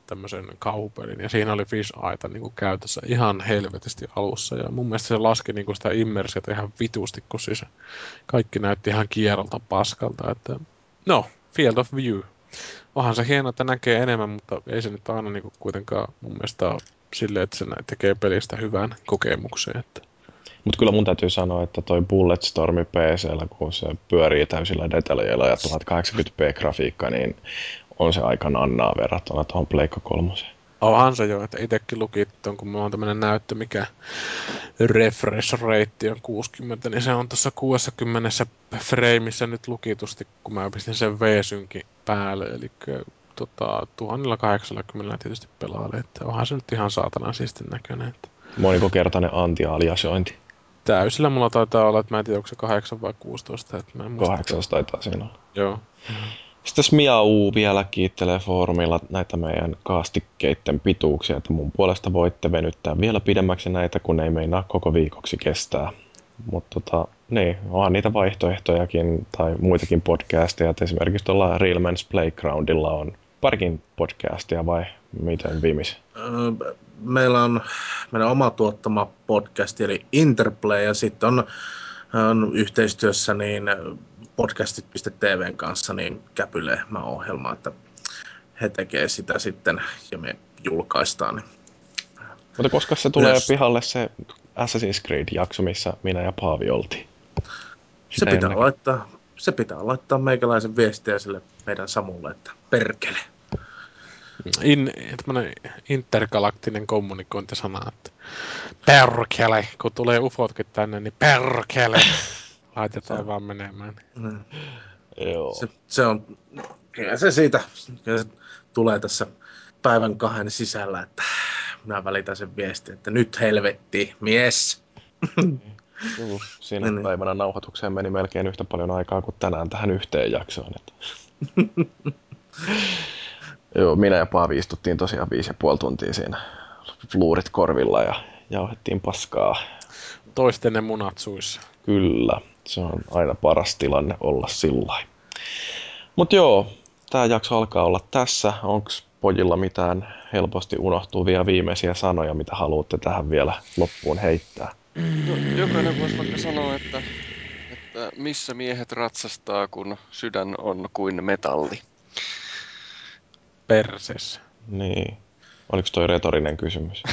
tämmöisen kauhupelin, ja siinä oli Fish-aita niinku käytössä ihan helvetisti alussa, ja mun mielestä se laski niinku sitä immersiota ihan vitusti, kun siis kaikki näytti ihan kierrolta paskalta, että no, Field of View. Onhan se hienoa, että näkee enemmän, mutta ei se nyt aina niinku kuitenkaan mun mielestä ole silleen, että se tekee pelistä hyvän kokemuksen, että mutta kyllä mun täytyy sanoa, että toi Bulletstormi P C:llä, kun se pyörii täysillä detaljeilla ja tuhat kahdeksankymmentä p-grafiikka, niin on se aika nannaa verrattuna tuohon Pleikka kolmoseen. Onhan se jo, että itsekin luki tuon, kun mulla on tämmönen näyttö, mikä refresh rate on kuusikymmentä, niin se on tuossa kuudessakymmenessä freimissä nyt lukitusti, kun mä pistin sen V-synkin päälle, eli tota, tuhat kahdeksankymmentä tietysti pelaalle, että onhan se nyt ihan saatana siistin näköinen, että monikokertainen anti-aliasointi. Täysillä mulla taitaa olla, että mä en tiedä, onko se kahdeksan vai kuusitoista. Että mä en muista. kahdeksantoista taitaa siinä olla. Joo. Sitten Smiau vielä kiittelee foorumilla näitä meidän kaastikkeiden pituuksia, että mun puolesta voitte venyttää vielä pidemmäksi näitä, kun ei meinaa koko viikoksi kestää. Mutta tota, niin, onhan niitä vaihtoehtojakin tai muitakin podcasteja, että esimerkiksi tuolla Real Men's Playgroundilla on parikin podcastia vai miten viimis? Meillä on meidän oma tuottama podcast eli Interplay ja sitten on, on yhteistyössä niin podcastit piste tv:n kanssa niin Käpyleehmä ohjelma, että he tekee sitä sitten ja me julkaistaan. Niin. Mutta koska se tulee Myös. pihalle se Assassin's Creed-jakso, missä minä ja Paavi oltiin? Se pitää, laittaa, se pitää laittaa meikäläisen viestiä sille meidän Samulle, että perkele. In, tämmönen intergalaktinen kommunikointisana, että perkele, kun tulee ufotkin tänne, niin perkele, laitetaan se vaan menemään. Mm. Joo. Se, se on, kyllä se siitä, kyllä se tulee tässä päivän kahden sisällä, että minä välitän sen viestin, että nyt helvetti, mies! Juu, siinä niin. Päivänä nauhoitukseen meni melkein yhtä paljon aikaa kuin tänään tähän yhteen jaksoon. Että. Joo, minä ja Paavi istuttiin tosiaan viisi ja puoli tuntia siinä, luurit korvilla ja jauhettiin paskaa. toistenne munat suissa. Kyllä, se on aina paras tilanne olla sillain. Mut joo, tää jakso alkaa olla tässä. Onks pojilla mitään helposti unohtuvia viimeisiä sanoja, mitä haluatte tähän vielä loppuun heittää? Jokainen voisi vaikka sanoa, että, että missä miehet ratsastaa, kun sydän on kuin metalli. Perses. Niin. Oliko toi retorinen kysymys?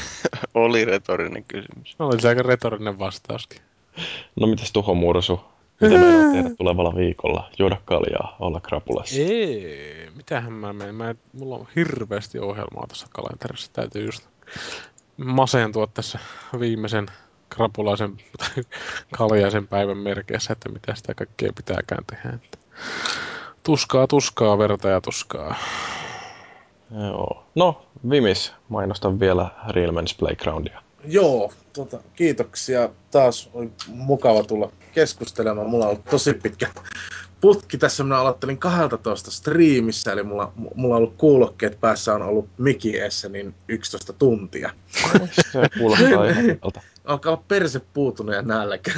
Oli retorinen kysymys. Oli se aika retorinen vastauskin. No mitäs Tuho Mursu? Mitä meillä on tehdä tulevalla viikolla? Juoda kaljaa, olla krapulassa. Ei, mitähän mä menen. Mä en, mulla on hirveästi ohjelmaa tuossa kalenterissa. Täytyy just masentua tässä viimeisen krapulaisen kaljaisen päivän merkeissä, että mitä sitä kaikkea pitääkään tehdä. Tuskaa, tuskaa, verta ja tuskaa. Joo. No, Vimis, mainostan vielä Real Men's Playgroundia. Joo, tota, kiitoksia. Taas oli mukava tulla keskustelemaan. Mulla on ollut tosi pitkä putki tässä. Minä aloittelin kaksitoista striimissä, eli mulla, mulla on ollut kuulokkeet päässä, on ollut Miki eessä niin yksitoista tuntia. Se kuulostaa ihan hyvältä. Alkaa olla perse puutunut ja nälkä.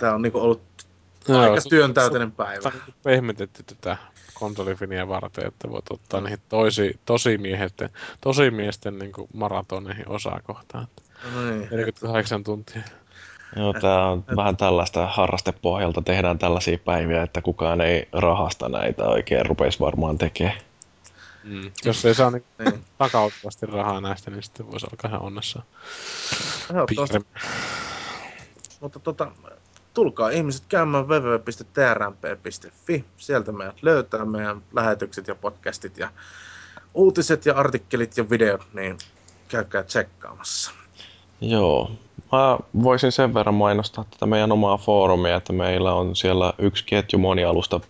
Tämä on niinku ollut no, aika su- työntäyteinen su- päivä. Tämä on pehmitetty tätä konsolifiniä varten, että voit ottaa niihin tosi, tosi, miehetten, tosi miesten niin kuin maratoneihin osaa kohtaan. No niin. neljäkymmentäkahdeksan tuntia. Joo, tää on vähän tällaista harrastepohjalta. Tehdään tällaisia päiviä, että kukaan ei rahasta näitä oikein. Rupeisi varmaan tekemään. Mm. Jos ei saa niin niin takautuvasti rahaa näistä, niin sitten voisi alkaa ihan onnessaan. Mutta tota, tulkaa ihmiset käymään double-u double-u double-u piste t r m p piste f i. Sieltä meidät löytää meidän lähetykset ja podcastit ja uutiset ja artikkelit ja videot, niin käykää tsekkaamassa. Joo. Mä voisin sen verran mainostaa tätä meidän omaa foorumia, että meillä on siellä yksi ketju monialusta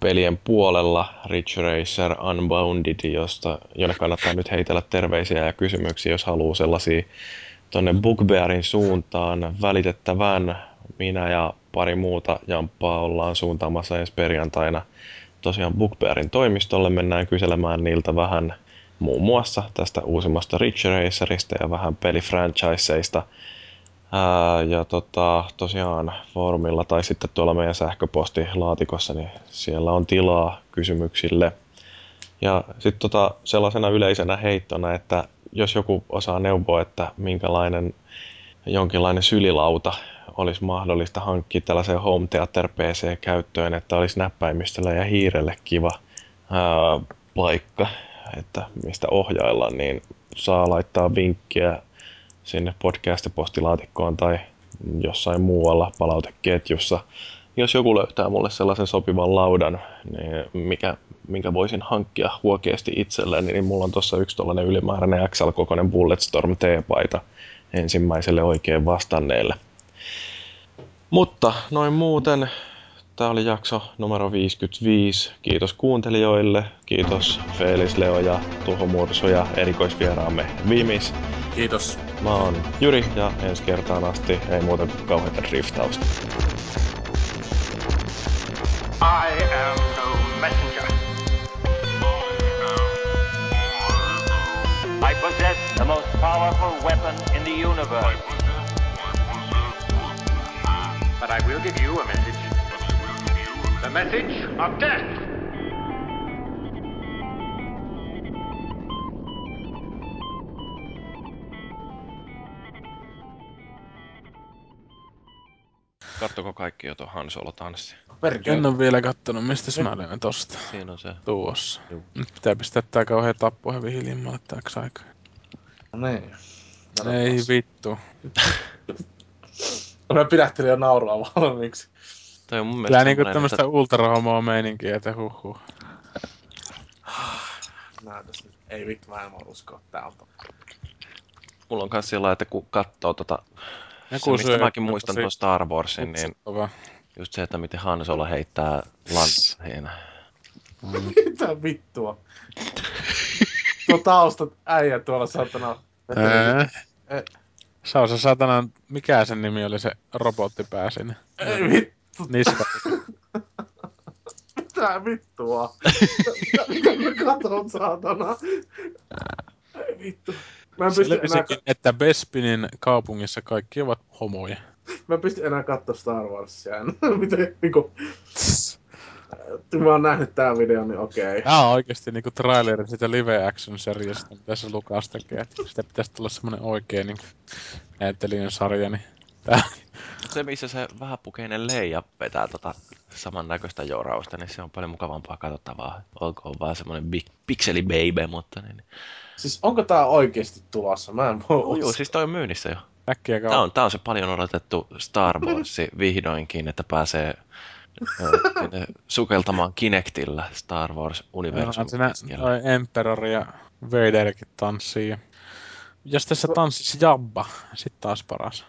pelien puolella, Ridge Racer Unbounded, josta, jonne kannattaa nyt heitellä terveisiä ja kysymyksiä, jos haluaa sellaisia tuonne Bookbearin suuntaan välitettävän. Minä ja pari muuta jamppaa ollaan suuntaamassa ensi perjantaina tosiaan Bookbearin toimistolle. Mennään kyselemään niiltä vähän muun muassa tästä uusimmasta Ridge Racerista ja vähän pelifranchiseista. Ää, ja tota, tosiaan foorumilla tai sitten tuolla meidän sähköpostilaatikossa, niin siellä on tilaa kysymyksille. Ja sitten tota, sellaisena yleisenä heittona, että jos joku osaa neuvoa, että minkälainen jonkinlainen sylilauta olisi mahdollista hankkia tällaiseen Home Theater P C-käyttöön, että olisi näppäimistöllä ja hiirelle kiva ää, paikka, että mistä ohjailla, niin saa laittaa vinkkiä sinne podcast-postilaatikkoon tai jossain muualla palauteketjussa. Jos joku löytää mulle sellaisen sopivan laudan, niin mikä, minkä voisin hankkia huokeasti itselleni, niin mulla on tuossa yksi tuollainen ylimääräinen X L-kokoinen Bulletstorm T-paita ensimmäiselle oikein vastanneelle. Mutta noin muuten, tämä oli jakso numero viisikymmentäviisi. Kiitos kuuntelijoille, kiitos Felis, Leo ja Tuho Mursu ja erikoisvieraamme Vimis. Kiitos. Mä oon Jyri ja ensi kertaan asti ei muuta kuin kauheita driftausta. I am the messenger. I possess the most powerful weapon in the universe. But I will give you a message. The message of death! Katsoiko kaikki jo tuon Han Solo-tanssi? En ole vielä kattonut, mistä sinä olen tosta. Siinä on se. Tuossa. Juh. Nyt pitää pistää tää kauhea tappu hevi hiljimmalle tääks aikaa. Niin. Ei vittu. Mä pidähtelin jo nauraa valmiiksi. Toi on mun mielestä niinku tämmöstä ultrahomoa meininkiä, että huhhuh. Näytäs nyt. Ei vittu, mä en voi uskoa täältä. Mulla on kans sillä, että kun kattoo tota... Se, mistä mäkin muistan tuon Star Warsin, niin... Just se, että miten Han Solo heittää lantaa siinä. Mm. Mitä vittua? Tuo taustat äijä tuolla saatana... Se on se satanan... Mikä sen nimi oli se robottipää sinne? Ei vittu! Niska. Mitä vittua? Mitä mä katon, satana? Ei vittu. Mä en pysty enää... että Bespinin kaupungissa kaikki ovat homoja. Mä en pysty enää katsoa Star Warsia. Miten niinku... Mä oon nähnyt tää video, niin okei. Tää on oikeesti niinku traileri siitä live action -sarjasta, mitä se Lukas tekee. Sitä pitäisi tulla semmonen oikee niinku näyttelijän sarja, niin tää... Se missä se vähäpukeinen Leija vetää tota samannäköistä jourausta, niin se on paljon mukavampaa katsottavaa. Olkoon vaan semmonen big, pikseli baby, mutta niin... Siis onko tää oikeesti tulossa? Mä en voi... Joo, siis toi on myynnissä jo. Äkkiä kauan. Tää on, tää on se paljon odotettu Star Warsi vihdoinkin, että pääsee... sukeltamaan Kinectillä Star Wars-universumissa. No, toi Emperor ja Vaderkin tanssii. Jos tässä tanssisi Jabba, sit taas paras.